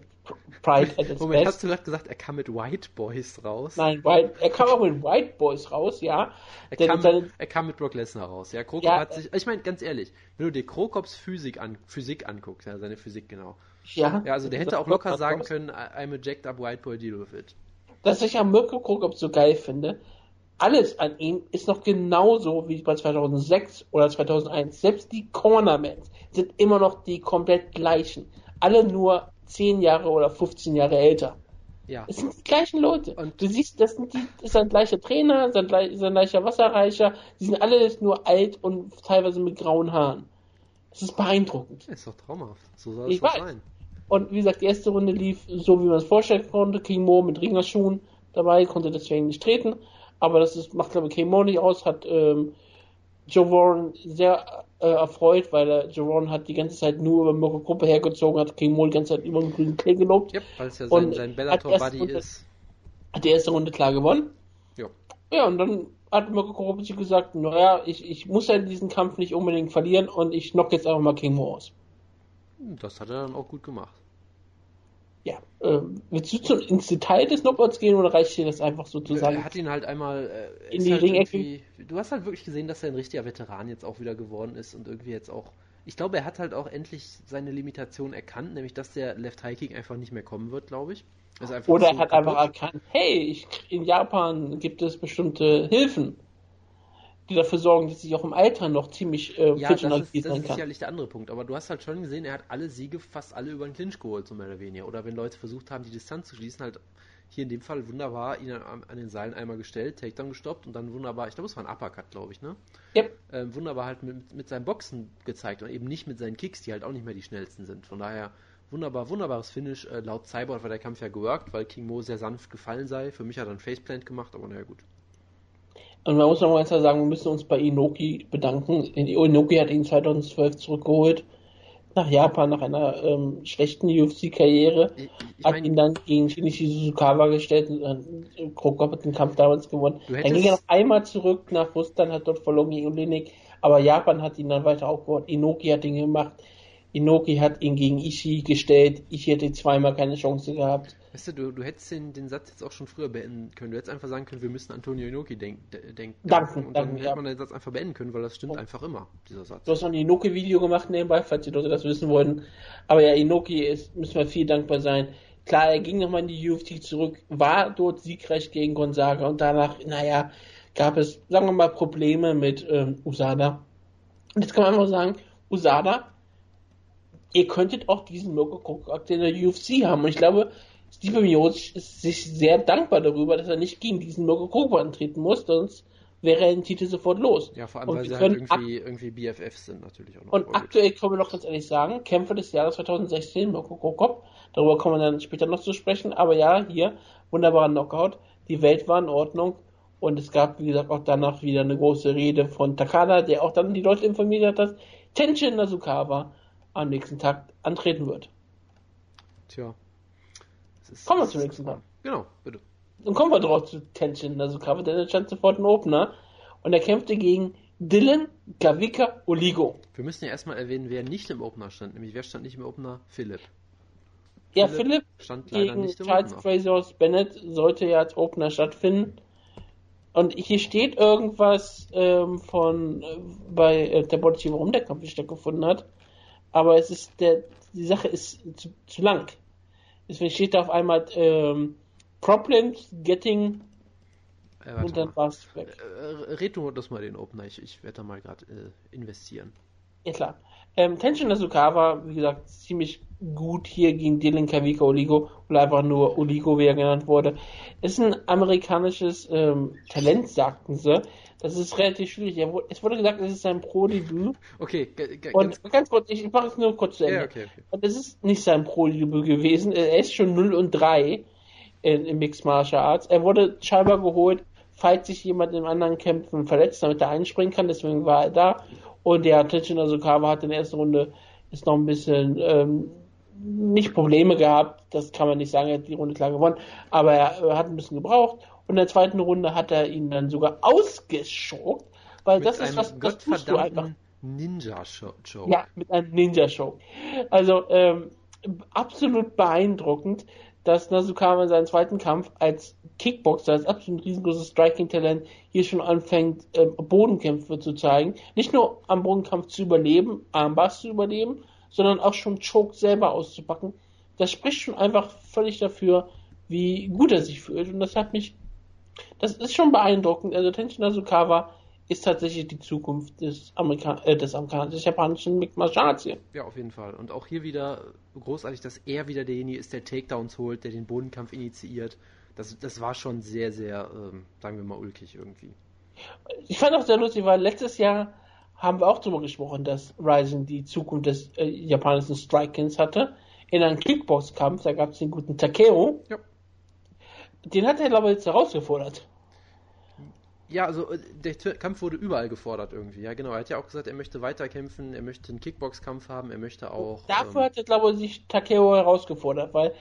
Pride at its Moment, best. Hast du gerade gesagt, er kam mit White Boys raus? Nein, er kam auch mit White Boys raus, ja. Er kam mit Brock Lesnar raus, ja. Cro Cop hat sich, ich meine, ganz ehrlich, wenn du dir Cro Cops Physik anguckst, ja, seine Physik, genau. Ja, also der hätte auch locker sagen können, I'm a jacked up white boy, deal with it. Dass ich am Mirko Cro Cop so geil finde, alles an ihm ist noch genauso wie bei 2006 oder 2001. Selbst die Cornermans sind immer noch die komplett gleichen. Alle nur 10 Jahre oder 15 Jahre älter. Ja. Es sind die gleichen Leute. Und du siehst, das ist ein gleicher Trainer, sein gleicher Wasserreicher. Die sind alle nur alt und teilweise mit grauen Haaren. Es ist beeindruckend. Ist doch traumhaft. So soll es sein. Und wie gesagt, die erste Runde lief so, wie man es vorstellen konnte. King Mo mit Ringerschuhen dabei, konnte deswegen nicht treten. Aber das macht, glaube ich, King Mo nicht aus. Hat Joe Warren sehr erfreut, weil Joe Warren hat die ganze Zeit nur über Mirko Gruppe hergezogen, hat King Mo die ganze Zeit über den grünen Klee gelobt. Ja, weil es ja sein Bellator-Buddy ist. Hat die erste Runde klar gewonnen. Ja, und dann hat Mirko Cro Cop gesagt, naja, ich muss ja diesen Kampf nicht unbedingt verlieren und ich knock jetzt einfach mal King Mo aus. Das hat er dann auch gut gemacht. Ja, willst du ins Detail des Knockouts gehen oder reicht dir das einfach sozusagen? Er hat ihn halt einmal in die Ringecke. Du hast halt wirklich gesehen, dass er ein richtiger Veteran jetzt auch wieder geworden ist und irgendwie jetzt auch, ich glaube, er hat halt auch endlich seine Limitation erkannt, nämlich dass der Left High Kick einfach nicht mehr kommen wird, glaube ich. Oder er hat einfach erkannt, hey, in Japan gibt es bestimmte Hilfen, die dafür sorgen, dass ich auch im Alter noch ziemlich fit und aktiv sein kann. Ja, das ist sicherlich der andere Punkt. Aber du hast halt schon gesehen, er hat alle Siege, fast alle über den Clinch geholt, so mehr oder weniger. Oder wenn Leute versucht haben, die Distanz zu schließen, halt hier in dem Fall wunderbar ihn an den Seilen einmal gestellt, Takedown gestoppt und dann wunderbar, ich glaube, es war ein Uppercut, glaube ich, ne? Yep. Wunderbar halt mit seinen Boxen gezeigt und eben nicht mit seinen Kicks, die halt auch nicht mehr die schnellsten sind. Von daher... Wunderbares Finish. Laut Cyborg war der Kampf ja geworkt, weil King Mo sehr sanft gefallen sei. Für mich hat er einen Faceplant gemacht, aber naja, gut. Und man muss noch mal sagen, wir müssen uns bei Inoki bedanken. Inoki hat ihn 2012 zurückgeholt nach Japan, nach einer schlechten UFC-Karriere. Hat ihn dann gegen Shinichi Suzukawa gestellt und Cro Cop hat den Kampf damals gewonnen. Dann ging er noch einmal zurück nach Russland, hat dort verloren gegen Olenik, aber Japan hat ihn dann weiter aufgebaut. Inoki hat ihn gemacht. Inoki hat ihn gegen Ishii gestellt. Ishii hätte zweimal keine Chance gehabt. Weißt du hättest den Satz jetzt auch schon früher beenden können. Du hättest einfach sagen können, wir müssen Antonio Inoki danken. Und dann hätte man den Satz einfach beenden können, weil das stimmt einfach immer, dieser Satz. Du hast noch ein Inoki-Video gemacht nebenbei, falls die Leute das wissen wollten. Aber ja, Inoki müssen wir viel dankbar sein. Klar, er ging nochmal in die UFC zurück, war dort siegreich gegen Gonzaga und danach, naja, gab es, sagen wir mal, Probleme mit Usada. Und jetzt kann man einfach sagen, Usada, ihr könntet auch diesen Mirko Cro Cop in der UFC haben. Und ich glaube, Stipe Miocic ist sich sehr dankbar darüber, dass er nicht gegen diesen Mirko Cro Cop antreten muss, sonst wäre er den Titel sofort los. Ja, vor allem, und weil sie halt irgendwie BFFs sind natürlich auch noch. Und aktuell können wir noch ganz ehrlich sagen, Kämpfer des Jahres 2016, Mirko Cro Cop, darüber kommen wir dann später noch zu sprechen, aber ja, hier, wunderbarer Knockout, die Welt war in Ordnung und es gab, wie gesagt, auch danach wieder eine große Rede von Takada, der auch dann die Leute informiert hat, dass Tenshin Nasukawa am nächsten Tag antreten wird. Tja. Kommen wir zum nächsten Tag. Genau, bitte. Dann kommen wir drauf zu Tenshin Nasukawa, der stand sofort einen Opener und er kämpfte gegen Dylan Gavika Oligo. Wir müssen ja erstmal erwähnen, wer nicht im Opener stand, nämlich wer stand nicht im Opener? Philipp. Ja, Philipp stand gegen nicht im Charles Frazier Bennett sollte ja als Opener stattfinden. Und hier steht irgendwas bei der Botschaft, warum der Kampf stattgefunden hat. Aber es ist die Sache ist zu lang. Deswegen steht da auf einmal Problems getting und dann war es weg. Reto das mal den Opener. Ich werde da mal gerade investieren. Ja, klar. Tenshin Nasukawa, wie gesagt, ziemlich gut hier gegen Dylan Gavika Oligo oder einfach nur Oligo, wie er genannt wurde. Ist ein amerikanisches Talent, sagten sie. Das ist relativ schwierig. Es wurde gesagt, es ist sein Pro-Debüt. Okay, ganz kurz, ich mache es nur kurz zu Ende. Ja, okay. Und es ist nicht sein Pro-Debüt gewesen. Er ist schon 0-3 in Mixed Martial Arts. Er wurde scheinbar geholt, falls sich jemand in anderen Kämpfen verletzt, damit er einspringen kann. Deswegen war er da. Und der Tenshin Nasukawa hat in der ersten Runde ist noch ein bisschen nicht Probleme gehabt, das kann man nicht sagen, er hat die Runde klar gewonnen, aber er hat ein bisschen gebraucht und in der zweiten Runde hat er ihn dann sogar ausgeschokt, weil mit das ist was, das tust du einfach. Ninja-Choke. Ja, mit einem Ninja-Choke. Also absolut beeindruckend, dass Nasukawa in seinem zweiten Kampf als Kickboxer, als absolut riesengroßes Striking-Talent, hier schon anfängt, Bodenkämpfe zu zeigen. Nicht nur am Bodenkampf zu überleben, Armbars zu überleben, sondern auch schon Choke selber auszupacken. Das spricht schon einfach völlig dafür, wie gut er sich fühlt. Und das ist schon beeindruckend. Also Tenshin Nasukawa ist tatsächlich die Zukunft des japanischen Mixed Martial Arts hier. Ja, auf jeden Fall. Und auch hier wieder großartig, dass er wieder derjenige ist, der Takedowns holt, der den Bodenkampf initiiert. Das war schon sehr, sehr, sagen wir mal, ulkig irgendwie. Ich fand auch sehr lustig, weil letztes Jahr haben wir auch darüber gesprochen, dass Ryzen die Zukunft des japanischen Strikings hatte. In einem Kickbox-Kampf, da gab es den guten Takeo. Ja. Den hat er, glaube ich, jetzt herausgefordert. Ja, also der Kampf wurde überall gefordert irgendwie. Ja, genau. Er hat ja auch gesagt, er möchte weiterkämpfen, er möchte einen Kickbox-Kampf haben, er möchte auch... Dafür hat er, glaube ich, sich Takeo herausgefordert, weil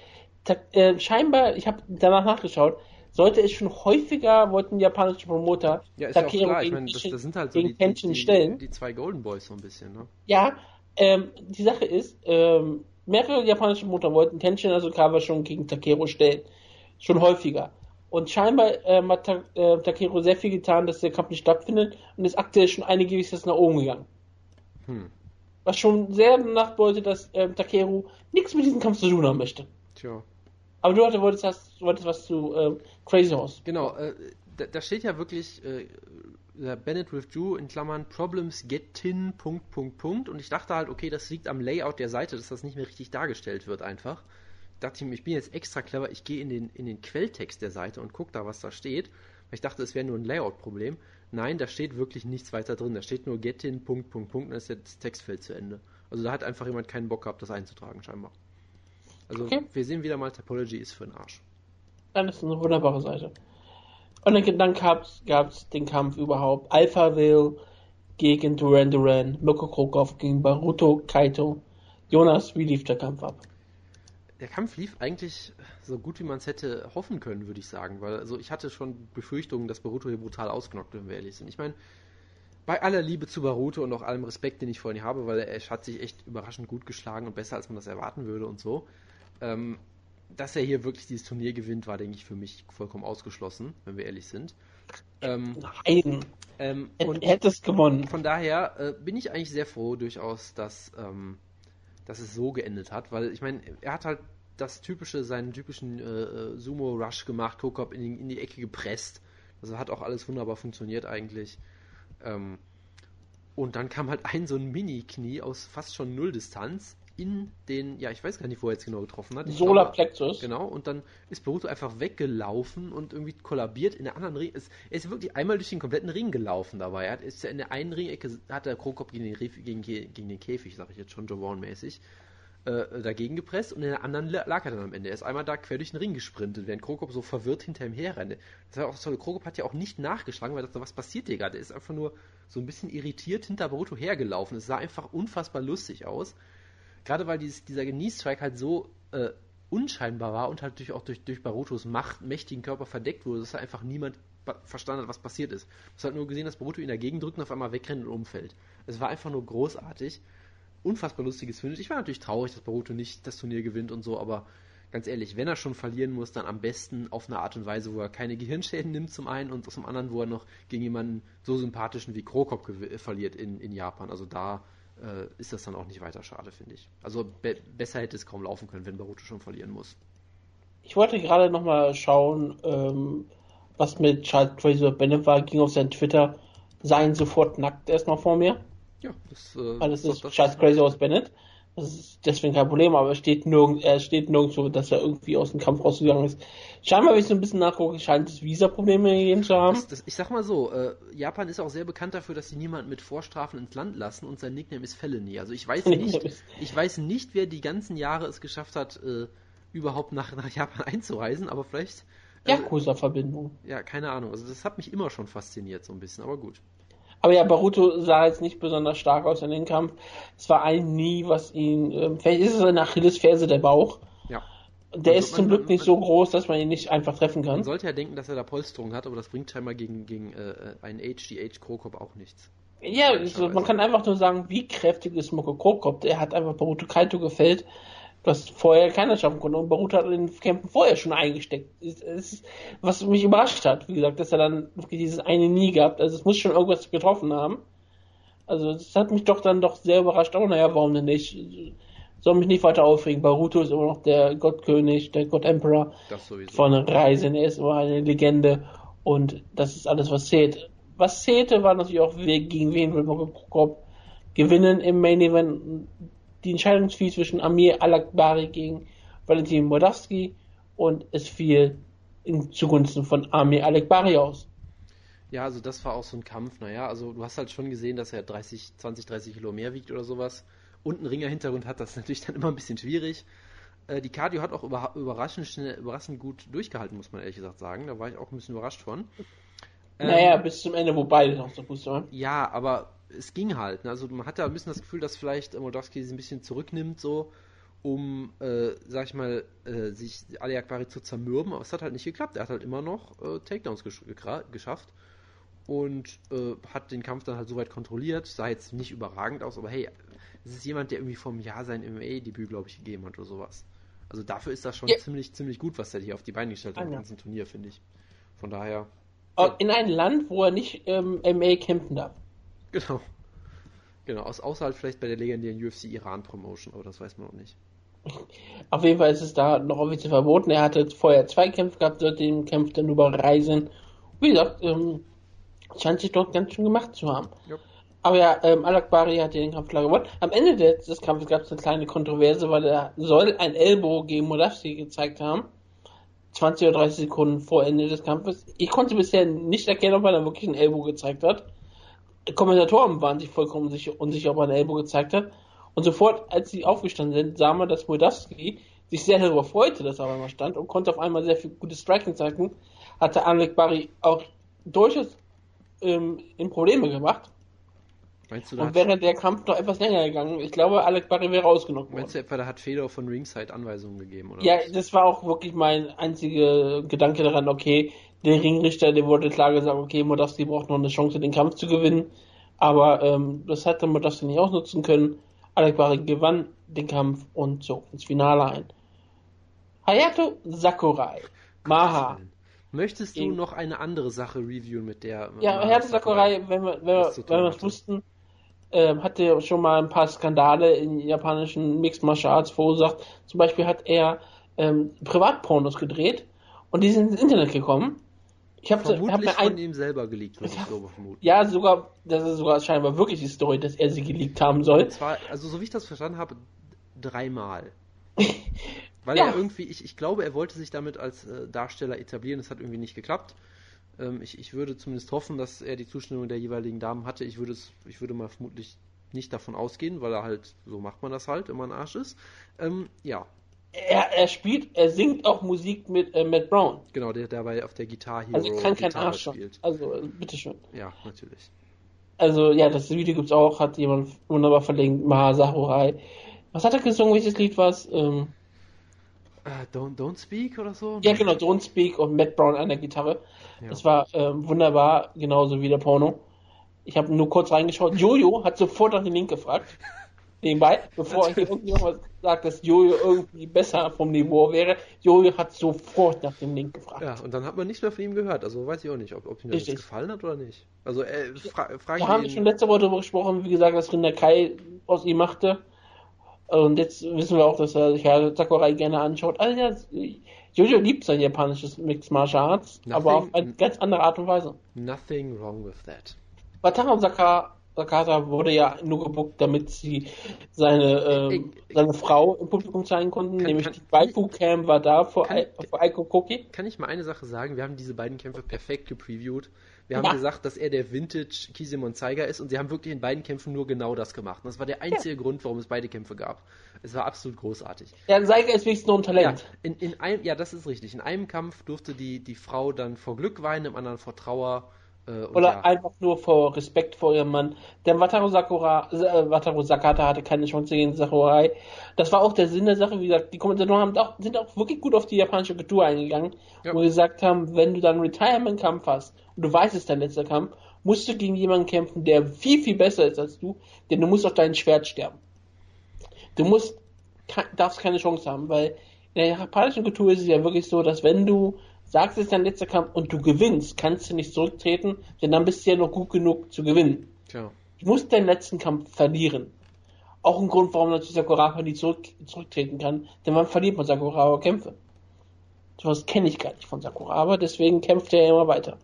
scheinbar, ich habe danach nachgeschaut, sollte es schon häufiger, wollten japanische Promoter Takeo ja gegen das sind halt so Tenshin stellen. Die zwei Golden Boys so ein bisschen, ne? Ja, die Sache ist, mehrere japanische Promoter wollten Tenshin Nasukawa schon gegen Takeo stellen. Schon häufiger. Und scheinbar hat Takeo sehr viel getan, dass der Kampf nicht stattfindet und ist aktuell schon einige Gewichte nach oben gegangen. Was schon sehr danach bedeutet, dass Takeo nichts mit diesem Kampf zu tun haben möchte. Tja. Aber du wolltest was zu Crazy Horse. Genau, da steht ja wirklich Bennett withdrew in Klammern Problems Getin ... und ich dachte halt, okay, das liegt am Layout der Seite, dass das nicht mehr richtig dargestellt wird einfach. Dachte ich mir, ich bin jetzt extra clever, ich gehe in den Quelltext der Seite und gucke da, was da steht. Ich dachte, es wäre nur ein Layout-Problem. Nein, da steht wirklich nichts weiter drin. Da steht nur Getin ... und dann ist das Textfeld zu Ende. Also da hat einfach jemand keinen Bock gehabt, das einzutragen scheinbar. Also okay. Wir sehen wieder mal, Typology ist für den Arsch. Das ist eine wunderbare Seite. Und dann gab es den Kampf überhaupt. Alphaville gegen Duran, Mirko Cro Cop gegen Baruto Kaito. Jonas, wie lief der Kampf ab? Der Kampf lief eigentlich so gut, wie man es hätte hoffen können, würde ich sagen. Weil also ich hatte schon Befürchtungen, dass Baruto hier brutal ausgenockt wird, wenn wir ehrlich sind. Ich meine, bei aller Liebe zu Baruto und auch allem Respekt, den ich vor ihm habe, weil er hat sich echt überraschend gut geschlagen und besser, als man das erwarten würde und so. Dass er hier wirklich dieses Turnier gewinnt, war, denke ich, für mich vollkommen ausgeschlossen, wenn wir ehrlich sind. Nein! Er hätte es gewonnen. Von daher bin ich eigentlich sehr froh durchaus, dass es so geendet hat, weil ich meine, er hat halt seinen typischen Sumo-Rush gemacht, Cro Cop in die Ecke gepresst. Also hat auch alles wunderbar funktioniert eigentlich. Und dann kam halt ein so ein Mini-Knie aus fast schon Nulldistanz in den, ja, ich weiß gar nicht, wo er jetzt genau getroffen hat. Solarplexus. Genau, und dann ist Baruto einfach weggelaufen und irgendwie kollabiert in der anderen Ring. Er ist wirklich einmal durch den kompletten Ring gelaufen dabei. Er ist ja in der einen Ringecke, hat der Cro Cop gegen den Käfig, sag ich jetzt schon, Joe Warren mäßig, dagegen gepresst, und in der anderen lag er dann am Ende. Er ist einmal da quer durch den Ring gesprintet, während Cro Cop so verwirrt hinter ihm herrenne. Das war auch so, Cro Cop hat ja auch nicht nachgeschlagen, weil er dachte, was passiert hier gerade? Er ist einfach nur so ein bisschen irritiert hinter Baruto hergelaufen. Es sah einfach unfassbar lustig aus. Gerade weil dieser Knee-Strike halt so unscheinbar war und halt natürlich auch durch Barutos mächtigen Körper verdeckt wurde, dass einfach niemand verstanden hat, was passiert ist. Man hat halt nur gesehen, dass Baruto ihn dagegen drückt und auf einmal wegrennt und umfällt. Es war einfach nur großartig. Unfassbar lustiges Finish. Ich war natürlich traurig, dass Baruto nicht das Turnier gewinnt und so, aber ganz ehrlich, wenn er schon verlieren muss, dann am besten auf eine Art und Weise, wo er keine Gehirnschäden nimmt zum einen, und zum anderen, wo er noch gegen jemanden so sympathischen wie Cro Cop verliert in Japan. Also da ist das dann auch nicht weiter schade, finde ich. Also besser hätte es kaum laufen können, wenn Baruto schon verlieren muss. Ich wollte gerade nochmal schauen, was mit Charles Fraser Bennett war. Ging auf sein Twitter, seien sofort nackt erstmal vor mir. Ja, das alles ist Charles Crazy aus Bennett. Das ist deswegen kein Problem, aber er steht nirgendwo, dass er irgendwie aus dem Kampf rausgegangen ist. Scheinbar, wenn ich so ein bisschen nachgucke, scheint es Visa-Probleme gegeben zu haben. Ich sag mal so, Japan ist auch sehr bekannt dafür, dass sie niemanden mit Vorstrafen ins Land lassen, und sein Nickname ist Felony. Also ich weiß nicht, wer die ganzen Jahre es geschafft hat, überhaupt nach Japan einzureisen, aber vielleicht... Yakuza-Verbindung. Ja, keine Ahnung. Also das hat mich immer schon fasziniert so ein bisschen, aber gut. Aber ja, Baruto sah jetzt nicht besonders stark aus in dem Kampf. Es war ein Knie, was ihn... vielleicht ist es eine Achillesferse, der Bauch. Ja. Der also ist zum Glück nicht so groß, dass man ihn nicht einfach treffen kann. Man sollte ja denken, dass er da Polsterung hat, aber das bringt scheinbar gegen einen HGH Cro Cop auch nichts. Ja, also man kann einfach nur sagen, wie kräftig ist Mirko Cro Cop. Der hat einfach Baruto Kaito gefällt, was vorher keiner schaffen konnte. Und Baruto hat in den Kämpfen vorher schon eingesteckt. Was mich überrascht hat, wie gesagt, dass er dann dieses eine nie gehabt. Also es muss schon irgendwas getroffen haben. Also das hat mich dann doch sehr überrascht. Aber naja, warum denn nicht? Soll mich nicht weiter aufregen. Baruto ist immer noch der Gottkönig, der God-Emperor von Ryzen. Er ist immer eine Legende. Und das ist alles, was zählt. Was zählte, war natürlich auch, gegen wen will Mirko Cro Cop gewinnen im Main Event. Die Entscheidung fiel zwischen Amir Alakbari gegen Valentin Mordowski, und es fiel zugunsten von Amir Alakbari aus. Ja, also das war auch so ein Kampf, naja, also du hast halt schon gesehen, dass er 30 Kilo mehr wiegt oder sowas, und einen Ringer-Hintergrund hat, das ist natürlich dann immer ein bisschen schwierig. Die Cardio hat auch überraschend gut durchgehalten, muss man ehrlich gesagt sagen, da war ich auch ein bisschen überrascht von. Naja, bis zum Ende, wo beide noch so Fuß waren. Ja, aber es ging halt. Ne? Also man hat ja ein bisschen das Gefühl, dass vielleicht Mordowski sie ein bisschen zurücknimmt, so, um, sag ich mal, sich Alakbari zu zermürben. Aber es hat halt nicht geklappt. Er hat halt immer noch Takedowns geschafft und hat den Kampf dann halt soweit kontrolliert. Sah jetzt nicht überragend aus, aber hey, es ist jemand, der irgendwie vom Jahr sein MMA-Debüt, glaube ich, gegeben hat oder sowas. Also dafür ist das schon ziemlich gut, was er hier auf die Beine gestellt hat im ganzen Turnier, finde ich. Von daher... In ein Land, wo er nicht MMA kämpfen darf. Genau, außer halt vielleicht bei der legendären UFC Iran Promotion, aber das weiß man auch nicht. Auf jeden Fall ist es da noch offiziell verboten. Er hatte vorher 2 Kämpfe gehabt, seitdem kämpft er nur bei Ryzen. Wie gesagt, scheint sich dort ganz schön gemacht zu haben. Ja. Aber ja, Alakbari hat den Kampf klar gewonnen. Am Ende des Kampfes gab es eine kleine Kontroverse, weil er soll ein Elbow gegen Mordowski gezeigt haben. 20 oder 30 Sekunden vor Ende des Kampfes. Ich konnte bisher nicht erkennen, ob er da wirklich einen Elbow gezeigt hat. Die Kommentatoren waren sich vollkommen unsicher, ob er einen Elbow gezeigt hat. Und sofort, als sie aufgestanden sind, sah man, dass Mordowski sich sehr darüber freute, dass er auf einmal stand, und konnte auf einmal sehr viel gutes Striking zeigen. Hatte Alakbari auch durchaus in Probleme gemacht. Meinst du, und wäre der Kampf noch etwas länger gegangen, ich glaube, Alakbari wäre rausgenockt worden. Meinst du etwa, da hat Fedor von Ringside Anweisungen gegeben, oder? Ja, was? Das war auch wirklich mein einziger Gedanke daran, okay, der Ringrichter, der wurde klar gesagt, okay, Mordowski braucht noch eine Chance, den Kampf zu gewinnen, aber das hat dann Mordowski nicht ausnutzen können. Alakbari gewann den Kampf und zog ins Finale ein. Hayato Sakurai, Maha. Möchtest du noch eine andere Sache reviewen, mit der... Ja, Hayato Sakurai, wenn wir es wussten, hat er schon mal ein paar Skandale in japanischen Mixed Martial Arts verursacht. Zum Beispiel hat er Privatpornos gedreht und die sind ins Internet gekommen Ich habe von ihm selber geleakt, würde ich glaube vermuten. Ja, sogar, das ist sogar scheinbar wirklich die Story, dass er sie geleakt haben soll. Und zwar, also so wie ich das verstanden habe, 3-mal. Weil ja. Er irgendwie, ich glaube, er wollte sich damit als Darsteller etablieren, das hat irgendwie nicht geklappt. Ich würde zumindest hoffen, dass er die Zustimmung der jeweiligen Damen hatte. Ich würde mal vermutlich nicht davon ausgehen, weil er halt, so macht man das halt, wenn man ein Arsch ist. Ja. Er singt auch Musik mit Matt Brown. Genau, der dabei auf der Gitarre hier spielt. Also kann kein Arsch spielen. Also, bitteschön. Ja, natürlich. Also, ja, das Video gibt's auch, hat jemand wunderbar verlinkt, Maha Sakurai. Was hat er gesungen, welches Lied war's? Don't Speak oder so? Ja, genau, Don't Speak und Matt Brown an der Gitarre. Ja. Das war wunderbar, genauso wie der Porno. Ich habe nur kurz reingeschaut. Jojo hat sofort nach dem Link gefragt. Nebenbei, bevor irgendjemand sagt, dass Jojo irgendwie besser vom Niveau wäre, Jojo hat sofort nach dem Link gefragt. Ja, und dann hat man nichts mehr von ihm gehört. Also weiß ich auch nicht, ob ihm das gefallen hat oder nicht. Also fragen wir haben ihn schon letzte Woche darüber gesprochen, wie gesagt, dass Rin Nakai aus ihm machte. Und jetzt wissen wir auch, dass er sich Hayato Sakurai gerne anschaut. Also ja, Jojo liebt sein japanisches Mixed Martial Arts, aber auf eine ganz andere Art und Weise. Nothing wrong with that. Wataru Sakata wurde ja nur gebucht, damit sie seine Frau im Publikum zeigen konnten, nämlich die Waifu-Cam war da vor Aiko Koki. Kann ich mal eine Sache sagen? Wir haben diese beiden Kämpfe perfekt gepreviewt. Wir haben gesagt, dass er der Vintage Kisemon Zeiger ist und sie haben wirklich in beiden Kämpfen nur genau das gemacht. Und das war der einzige Grund, warum es beide Kämpfe gab. Es war absolut großartig. Ja, Zeiger ist wenigstens nur ein Talent. Ja, das ist richtig. In einem Kampf durfte die Frau dann vor Glück weinen, im anderen vor Trauer. Oder einfach nur vor Respekt vor ihrem Mann. Denn Wataru Sakata hatte keine Chance gegen Sakurai. Das war auch der Sinn der Sache. Wie gesagt, die Kommentatoren sind auch wirklich gut auf die japanische Kultur eingegangen, wo gesagt haben, wenn du dann einen Retirement-Kampf hast und du weißt, es ist dein letzter Kampf, musst du gegen jemanden kämpfen, der viel, viel besser ist als du, denn du musst auf dein Schwert sterben. Du darfst keine Chance haben, weil in der japanischen Kultur ist es ja wirklich so, dass wenn du sagst, es ist dein letzter Kampf und du gewinnst, kannst du nicht zurücktreten, denn dann bist du ja noch gut genug zu gewinnen. Tja. Du musst deinen letzten Kampf verlieren. Auch ein Grund, warum natürlich Sakuraba nicht zurücktreten kann, denn man verliert man Sakuraba-Kämpfe. Sowas kenne ich gar nicht von Sakuraba, deswegen kämpft er immer weiter.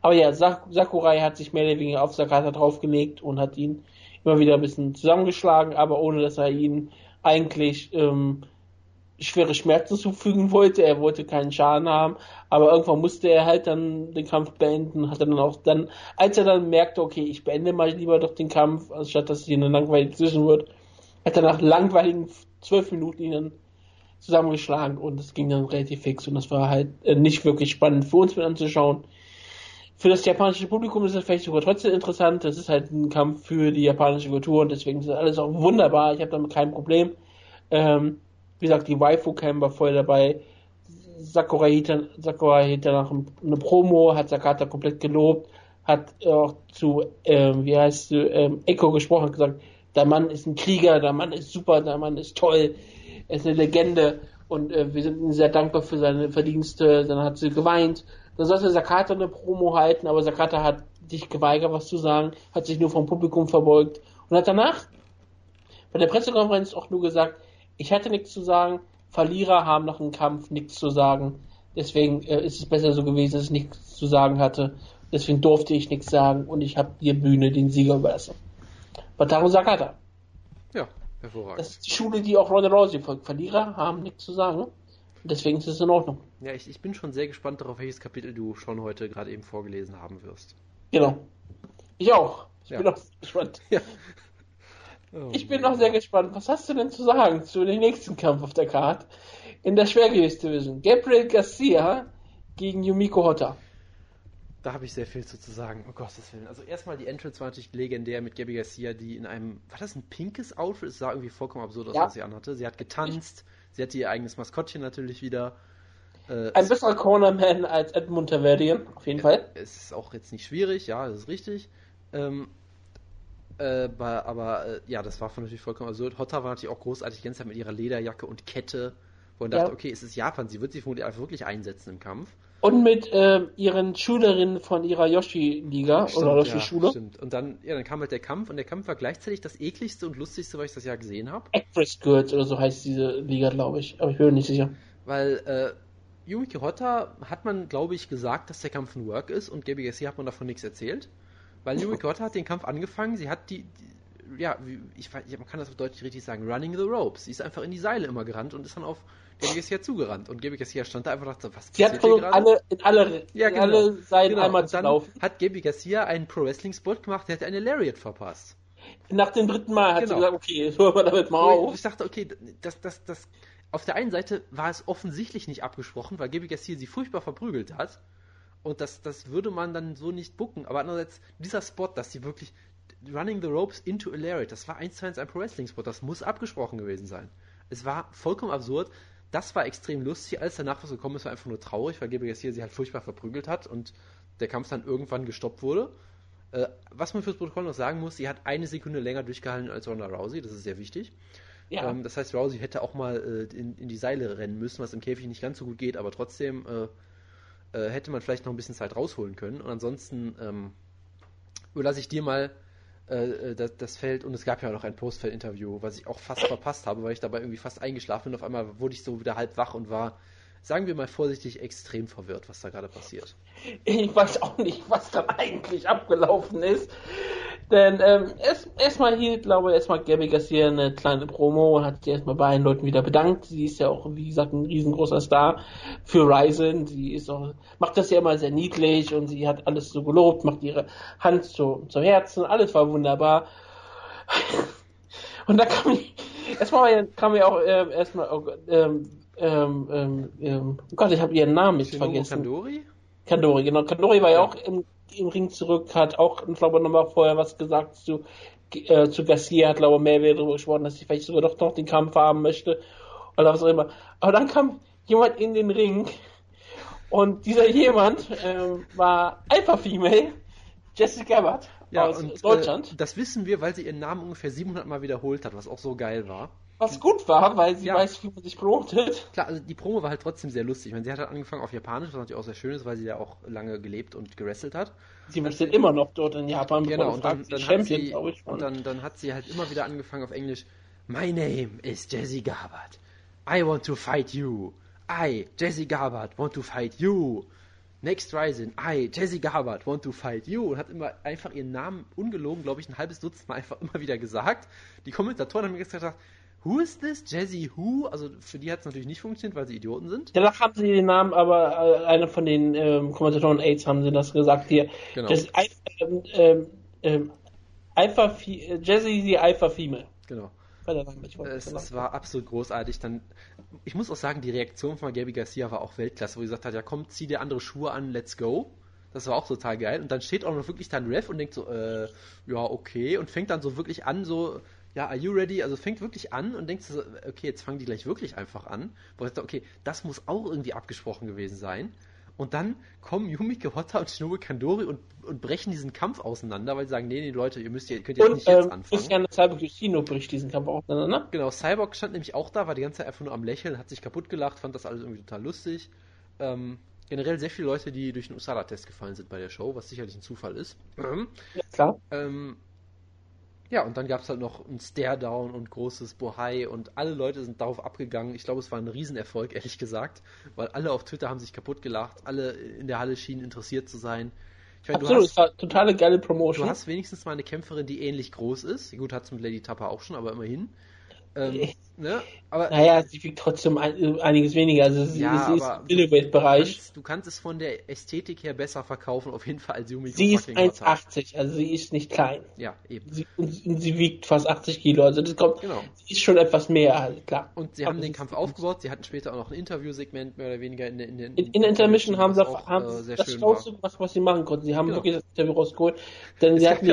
Aber ja, Sakurai hat sich mehr oder weniger auf Sakata draufgelegt und hat ihn immer wieder ein bisschen zusammengeschlagen, aber ohne, dass er ihn eigentlich schwere Schmerzen zufügen wollte. Er wollte keinen Schaden haben, aber irgendwann musste er halt dann den Kampf beenden. Hat er dann auch dann, als er dann merkte, okay, ich beende mal lieber doch den Kampf, anstatt dass es hier eine langweilige Zwischen wird, hat er nach langweiligen 12 Minuten ihn dann zusammengeschlagen und es ging dann relativ fix und das war halt nicht wirklich spannend für uns mit anzuschauen. Für das japanische Publikum ist das vielleicht sogar trotzdem interessant. Das ist halt ein Kampf für die japanische Kultur und deswegen ist das alles auch wunderbar. Ich habe damit kein Problem. Wie gesagt, die Waifu-Cam war voll dabei. Sakurai hielt danach eine Promo, hat Sakata komplett gelobt, hat auch zu, Echo gesprochen, hat gesagt, der Mann ist ein Krieger, der Mann ist super, der Mann ist toll, er ist eine Legende und wir sind ihm sehr dankbar für seine Verdienste. Dann hat sie geweint. Dann sollte Sakata eine Promo halten, aber Sakata hat sich geweigert, was zu sagen, hat sich nur vom Publikum verbeugt und hat danach bei der Pressekonferenz auch nur gesagt, ich hatte nichts zu sagen, Verlierer haben nach dem Kampf nichts zu sagen, deswegen ist es besser so gewesen, dass ich nichts zu sagen hatte, deswegen durfte ich nichts sagen und ich habe die Bühne den Sieger überlassen. Wataru Sakata. Ja, hervorragend. Das ist die Schule, die auch Ronda Rousey folgt. Verlierer haben nichts zu sagen und deswegen ist es in Ordnung. Ja, ich bin schon sehr gespannt darauf, welches Kapitel du schon heute gerade eben vorgelesen haben wirst. Genau. Ich auch. Ich bin auch gespannt. Ja. Oh, ich bin noch sehr gespannt. Was hast du denn zu sagen zu dem nächsten Kampf auf der Karte? In der Schwergewichtsdivision. Gabriel Garcia gegen Yumiko Hotta. Da habe ich sehr viel zu sagen. Oh Gottes Willen. Also erstmal die Entrance war natürlich legendär mit Gabi Garcia, die in einem... War das ein pinkes Outfit? Es sah irgendwie vollkommen absurd aus, was sie anhatte. Sie hat getanzt. Sie hatte ihr eigenes Maskottchen natürlich wieder. Ein besserer Cornerman als Edmund Taverian, auf jeden Fall. Es ist auch jetzt nicht schwierig. Ja, das ist richtig. Das war natürlich vollkommen absurd. Hotta war natürlich auch großartig, die ganze Zeit mit ihrer Lederjacke und Kette, wo man dachte, okay, es ist Japan, sie wird sich vermutlich einfach wirklich einsetzen im Kampf. Und mit ihren Schülerinnen von ihrer Yoshi-Liga oder Yoshi-Schule. Stimmt. Und dann kam halt der Kampf und der Kampf war gleichzeitig das ekligste und lustigste, was ich das Jahr gesehen habe. Actress Girls oder so heißt diese Liga, glaube ich, aber ich bin nicht sicher. Weil Yumiko Hotta hat man, glaube ich, gesagt, dass der Kampf ein Work ist, und Gabi Garcia hat man davon nichts erzählt, weil Yumiko Hotta hat den Kampf angefangen, sie hat man kann das auf Deutsch richtig sagen, running the ropes. Sie ist einfach in die Seile immer gerannt und ist dann auf Gabi Garcia zugerannt. Und Gabi Garcia stand da einfach und dachte, was passiert hier gerade? Alle Seile einmal zu laufen. Hat Gabi Garcia einen Pro-Wrestling-Spot gemacht, der hätte eine Lariat verpasst. Nach dem dritten Mal hat sie gesagt, okay, jetzt hören wir damit mal auf. Ich dachte, okay, das auf der einen Seite war es offensichtlich nicht abgesprochen, weil Gabi Garcia sie furchtbar verprügelt hat. Und das würde man dann so nicht booken. Aber andererseits, dieser Spot, dass sie wirklich running the ropes into a lariat, das war 1:1 ein Pro-Wrestling-Spot. Das muss abgesprochen gewesen sein. Es war vollkommen absurd. Das war extrem lustig. Alles danach, was gekommen ist, war einfach nur traurig, weil Gabi Garcia sie halt furchtbar verprügelt hat und der Kampf dann irgendwann gestoppt wurde. Was man fürs Protokoll noch sagen muss, sie hat 1 Sekunde länger durchgehalten als Ronda Rousey. Das ist sehr wichtig. Ja. Das heißt, Rousey hätte auch mal in die Seile rennen müssen, was im Käfig nicht ganz so gut geht, aber trotzdem hätte man vielleicht noch ein bisschen Zeit rausholen können. Und ansonsten überlasse ich dir mal das Feld, und es gab ja noch ein Postfeld-Interview, was ich auch fast verpasst habe, weil ich dabei irgendwie fast eingeschlafen bin. Auf einmal wurde ich so wieder halb wach und war, sagen wir mal vorsichtig, extrem verwirrt, was da gerade passiert. Ich weiß auch nicht, was da eigentlich abgelaufen ist. Denn erstmal hielt, glaube ich, Gabi Garcia eine kleine Promo, hat sich erstmal bei allen Leuten wieder bedankt. Sie ist ja auch, wie gesagt, ein riesengroßer Star für Ryzen. Sie ist auch, macht das ja immer sehr niedlich, und sie hat alles so gelobt, macht ihre Hand zum Herzen, alles war wunderbar. Und da ich habe ihren Namen nicht vergessen. Kandori, genau. Kandori war ja auch im Ring zurück, hat auch, ich glaube, nochmal vorher was gesagt zu Garcia, hat, glaube ich, mehr darüber gesprochen, dass sie vielleicht sogar doch noch den Kampf haben möchte oder was auch immer. Aber dann kam jemand in den Ring, und dieser jemand war Alpha Female, Jessica Abbott aus Deutschland. Das wissen wir, weil sie ihren Namen ungefähr 700 Mal wiederholt hat, was auch so geil war. Was gut war, weil sie weiß, wie man sich promotet. Klar, also die Promo war halt trotzdem sehr lustig. Ich meine, sie hat halt angefangen auf Japanisch, was natürlich auch sehr schön ist, weil sie ja auch lange gelebt und gewrestelt hat. Sie wrestelt immer noch dort in Japan. Genau, und dann hat sie halt immer wieder angefangen auf Englisch. My name is Jessica Abbott. I want to fight you. I, Jessica Abbott, want to fight you. Next Rising, I, Jessica Abbott, want to fight you. Und hat immer einfach ihren Namen ungelogen, glaube ich, ein halbes Dutzend Mal einfach immer wieder gesagt. Die Kommentatoren haben mir gestern gesagt, who is this? Jesse who? Also für die hat es natürlich nicht funktioniert, weil sie Idioten sind. Danach haben sie den Namen, aber einer von den Kommentatoren AIDS haben sie das gesagt hier. Genau. Jesse die Alpha Female. Genau. Es war absolut großartig. Dann, ich muss auch sagen, die Reaktion von Gabi Garcia war auch Weltklasse, wo sie gesagt hat, ja komm, zieh dir andere Schuhe an, let's go. Das war auch total geil. Und dann steht auch noch wirklich dann Ref und denkt so, ja okay, und fängt dann so wirklich an, so, ja, are you ready? Also fängt wirklich an und denkst so, okay, jetzt fangen die gleich wirklich einfach an. Wo ich dachte, okay, das muss auch irgendwie abgesprochen gewesen sein. Und dann kommen Yumiko Hotta und Shinobu Kandori und brechen diesen Kampf auseinander, weil sie sagen, nee, Leute, könnt ihr nicht jetzt anfangen. Und Cyborg Yoshino bricht diesen Kampf auseinander. Genau, Cyborg stand nämlich auch da, war die ganze Zeit einfach nur am Lächeln, hat sich kaputt gelacht, fand das alles irgendwie total lustig. Generell sehr viele Leute, die durch den USADA-Test gefallen sind bei der Show, was sicherlich ein Zufall ist. Ja, klar. Ja, und dann gab es halt noch ein Stare-Down und großes Bohai und alle Leute sind darauf abgegangen. Ich glaube, es war ein Riesenerfolg, ehrlich gesagt, weil alle auf Twitter haben sich kaputt gelacht, alle in der Halle schienen interessiert zu sein. Ich meine, absolut, es war totale geile Promotion. Du hast wenigstens mal eine Kämpferin, die ähnlich groß ist. Gut, hat's mit Lady Tapper auch schon, aber immerhin. Ne? Aber, naja, sie wiegt trotzdem einiges weniger. Also sie ist im Middleweight-Bereich. Du kannst es von der Ästhetik her besser verkaufen, auf jeden Fall als Yumiko. Sie ist 1,80, also sie ist nicht klein. Ja, eben. Sie wiegt fast 80 Kilo, also das kommt. Genau. Sie ist schon etwas mehr, halt, klar. Und sie haben den Kampf aufgebaut. Sie hatten später auch noch ein Interviewsegment mehr oder weniger in Intermission haben sie das Schlauste gemacht, was sie machen konnten. Sie haben wirklich das Interview rausgeholt, denn sie hatten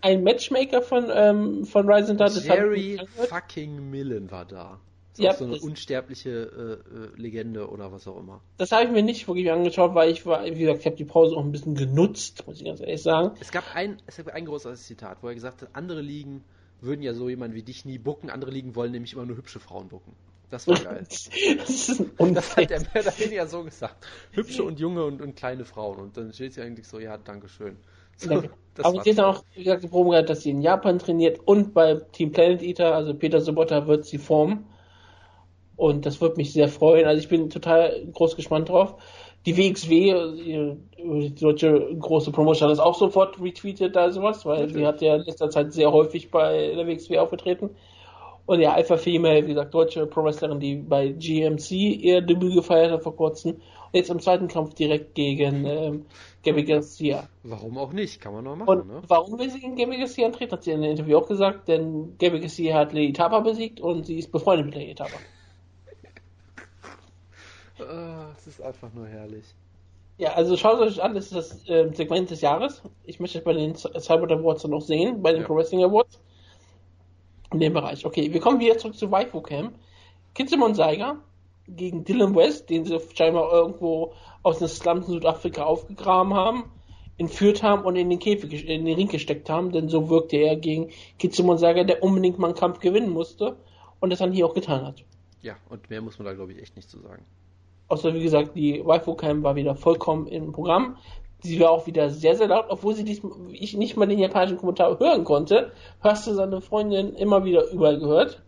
einen Matchmaker von Ryzen da. Jerry fucking Millen war da. Das ist auch so eine unsterbliche Legende oder was auch immer. Das habe ich mir nicht wirklich angeschaut, weil ich habe die Pause auch ein bisschen genutzt, muss ich ganz ehrlich sagen. Es gab ein großes Zitat, wo er gesagt hat, andere Ligen würden ja so jemanden wie dich nie booken, andere Ligen wollen nämlich immer nur hübsche Frauen booken. Das war geil. Das hat der mehr oder weniger so gesagt. Hübsche und junge und kleine Frauen. Und dann steht sie eigentlich so, ja, Dankeschön. So, aber sie hat auch, wie gesagt, die Probe gehabt, dass sie in Japan trainiert und bei Team Planet Eater, also Peter Sobotta, wird sie formen. Und das würde mich sehr freuen. Also ich bin total groß gespannt drauf. Die WXW, die deutsche große Promotion, hat das auch sofort retweetet da sowas, weil natürlich, sie hat ja in letzter Zeit sehr häufig bei der WXW aufgetreten. Und ja, Alpha Female, wie gesagt, deutsche Pro-Wrestlerin, die bei GMC ihr Debüt gefeiert hat vor kurzem. Und jetzt im zweiten Kampf direkt gegen Gabi Garcia. Warum auch nicht? Kann man noch machen, und ne? Warum will sie gegen Gabi Garcia antreten? Hat sie in einem Interview auch gesagt, denn Gabi Garcia hat Lady Tapa besiegt und sie ist befreundet mit Lady Tapa. Es ist einfach nur herrlich. Ja, also schaut euch an, das ist das Segment des Jahres. Ich möchte es bei den Cyber Awards noch sehen, bei den Pro Wrestling Awards. In dem Bereich. Okay, wir kommen wieder zurück zu Waifu Cam. Kitsimon Saiga gegen Dylan West, den sie scheinbar irgendwo aus den Slums in Südafrika aufgegraben haben, entführt haben und in den Ring gesteckt haben, denn so wirkte er gegen Kitsimon Saiga, der unbedingt mal einen Kampf gewinnen musste und das dann hier auch getan hat. Ja, und mehr muss man da, glaube ich, echt nicht zu sagen. Außer, wie gesagt, die Waifu Cam war wieder vollkommen im Programm. Sie war auch wieder sehr, sehr laut, obwohl ich nicht mal den japanischen Kommentar hören konnte. Hast du seine Freundin immer wieder überall gehört?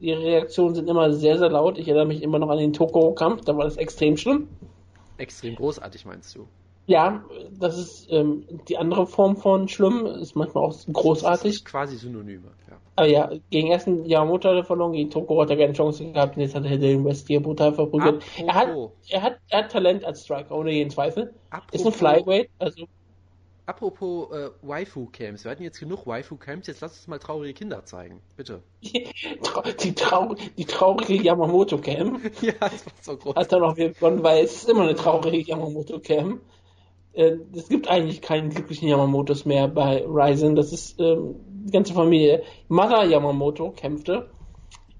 Ihre Reaktionen sind immer sehr, sehr laut. Ich erinnere mich immer noch an den Tokoro-Kampf, da war das extrem schlimm. Extrem großartig, meinst du? Ja, das ist die andere Form von schlimm, ist manchmal auch großartig. Das ist quasi Synonyme, ja. Aber ja, gegen ersten Yamamoto hat er verloren, gegen Tokoro hat er keine Chance gehabt und jetzt hat er den West hier brutal verprügelt. Er hat Talent als Striker, ohne jeden Zweifel. Apropos, ist ein Flyweight, also... Apropos Waifu-Camps, wir hatten jetzt genug Waifu-Camps, jetzt lass uns mal traurige Kinder zeigen, bitte. Die traurige Yamamoto-Cam. Ja, das war so groß. Hat dann auch wieder begonnen, weil es ist immer eine traurige Yamamoto-Cam. Es gibt eigentlich keinen glücklichen Yamamotos mehr bei Ryzen. Das ist die ganze Familie. Mara Yamamoto kämpfte.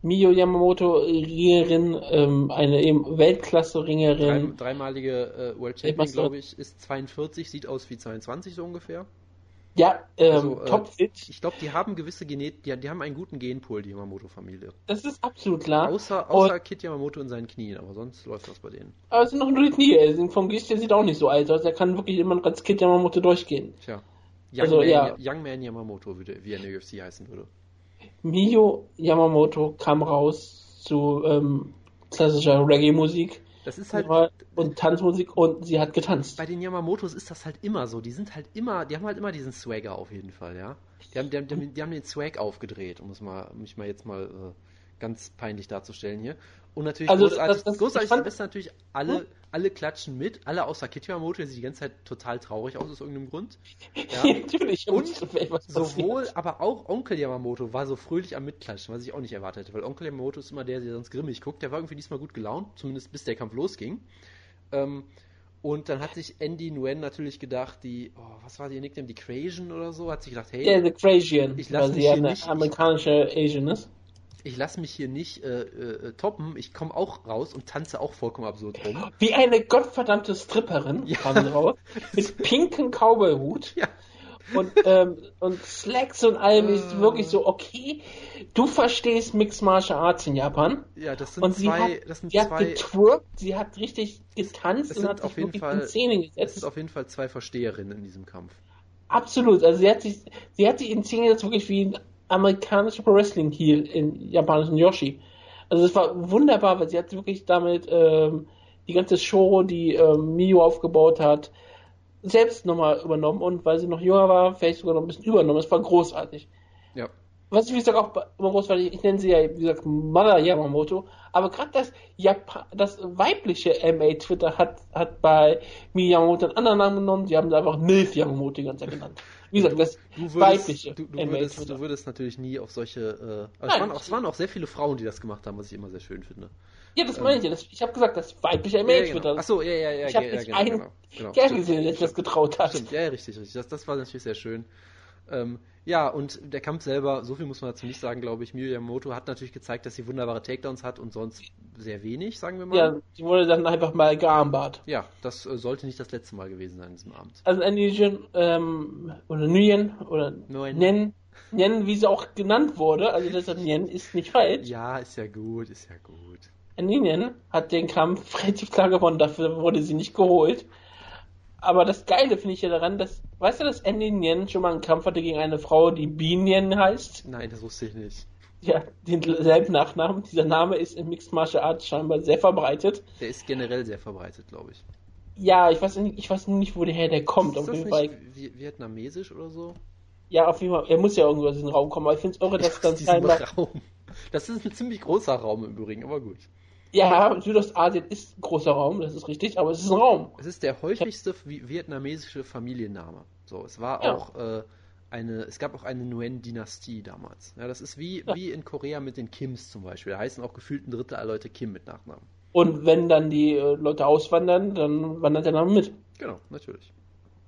Miyo Yamamoto, Ringerin, eine eben Weltklasse-Ringerin. Dreimalige World Champion, glaube ich, ist 42, sieht aus wie 22 so ungefähr. Ja, also, topfit. Ich glaube, die haben gewisse Genet... Die haben einen guten Genpool, die Yamamoto-Familie. Das ist absolut klar. Außer Kit Yamamoto in seinen Knien, aber sonst läuft das bei denen. Aber es sind noch nur die Knie. Vom Gesicht her sieht auch nicht so alt aus. Er kann wirklich immer als Kit Yamamoto durchgehen. Tja. Young Man Yamamoto, wie er in der UFC heißen würde. Miyo Yamamoto kam raus zu klassischer Reggae-Musik. Das ist halt... Und Tanzmusik und sie hat getanzt. Bei den Yamamotos ist das halt immer so. Die haben halt immer diesen Swagger auf jeden Fall, ja. Die haben den Swag aufgedreht, um es mal, ganz peinlich darzustellen hier. Und natürlich also großartig ist natürlich, alle klatschen mit, alle außer Kit Yamamoto, der sieht die ganze Zeit total traurig aus irgendeinem Grund. Ja, ja natürlich. Und sowohl, aber auch Onkel Yamamoto war so fröhlich am Mitklatschen, was ich auch nicht erwartet hätte, weil Onkel Yamamoto ist immer der sonst grimmig guckt, der war irgendwie diesmal gut gelaunt, zumindest bis der Kampf losging. Und dann hat sich Andy Nguyen natürlich gedacht, was war die Nickname, die Crasian oder so, hat sich gedacht, hey, yeah, the Crasian, weil sie eine amerikanische Asian ist. Ich lasse mich hier nicht toppen, ich komme auch raus und tanze auch vollkommen absurd rum. Wie eine gottverdammte Stripperin kam raus, mit pinken Cowboy-Hut und Slacks und allem ist wirklich so, okay, du verstehst Mixed Martial Arts in Japan. Ja, das sind sie hat getwerkt, sie hat richtig getanzt und hat sich wirklich in Szenen gesetzt. Das sind auf jeden Fall zwei Versteherinnen in diesem Kampf. Absolut, also sie hat sich in Szenen gesetzt, wirklich wie ein amerikanische Pro Wrestling Heel in japanischen Yoshi. Also das war wunderbar, weil sie hat wirklich damit die ganze Show, die Miyu aufgebaut hat, selbst nochmal übernommen und weil sie noch jünger war, vielleicht sogar noch ein bisschen übernommen. Es war großartig. Ja. Was ich, wie gesagt, auch immer großartig, ich nenne sie ja, wie gesagt, Mother Yamamoto, aber gerade das weibliche MA-Twitter hat bei Miyu Yamamoto einen anderen Namen genommen, sie haben da einfach Milf Yamamoto die ganze Zeit genannt. Wie gesagt, das weibliche. Du würdest natürlich nie auf solche... Es waren auch sehr viele Frauen, die das gemacht haben, was ich immer sehr schön finde. Ja, das meine ich ja. Ich habe gesagt, das weibliche MH-Twitter. Achso, ja. Ich habe nicht einen Kerl gesehen, der sich das getraut hat. Stimmt, ja, richtig. Das war natürlich sehr schön. Ja, und der Kampf selber, so viel muss man dazu nicht sagen, glaube ich. Miyu Yamamoto hat natürlich gezeigt, dass sie wunderbare Takedowns hat und sonst sehr wenig, sagen wir mal. Ja, sie wurde dann einfach mal gearmbart. Ja, das sollte nicht das letzte Mal gewesen sein in diesem Abend. Also Nguyen, wie sie auch genannt wurde, also deshalb Nguyen ist nicht falsch. Ja, ist ja gut. Nguyen hat den Kampf relativ klar gewonnen, dafür wurde sie nicht geholt. Aber das Geile finde ich ja daran, dass, weißt du, dass Andy Nguyen schon mal einen Kampf hatte gegen eine Frau, die Bi Nguyen heißt? Nein, das wusste ich nicht. ja, denselben Nachnamen. Dieser Name ist im Mixed Martial Arts scheinbar sehr verbreitet. Der ist generell sehr verbreitet, glaube ich. Ja, ich weiß nur nicht, woher der kommt. Ist das nicht vietnamesisch oder so? Ja, auf jeden Fall. Er muss ja irgendwo aus diesem Raum kommen. Aber ich finde es irre, dass dann scheinbar... Raum. Das ist ein ziemlich großer Raum im Übrigen, aber gut. Ja, Südostasien ist ein großer Raum, das ist richtig, aber es ist ein Raum. Es ist der häufigste vietnamesische Familienname. So, es war auch... es gab auch eine Nguyen-Dynastie damals. Ja, das ist wie in Korea mit den Kims zum Beispiel. Da heißen auch gefühlt ein Drittel aller Leute Kim mit Nachnamen. Und wenn dann die Leute auswandern, dann wandert der Name mit. Genau, natürlich.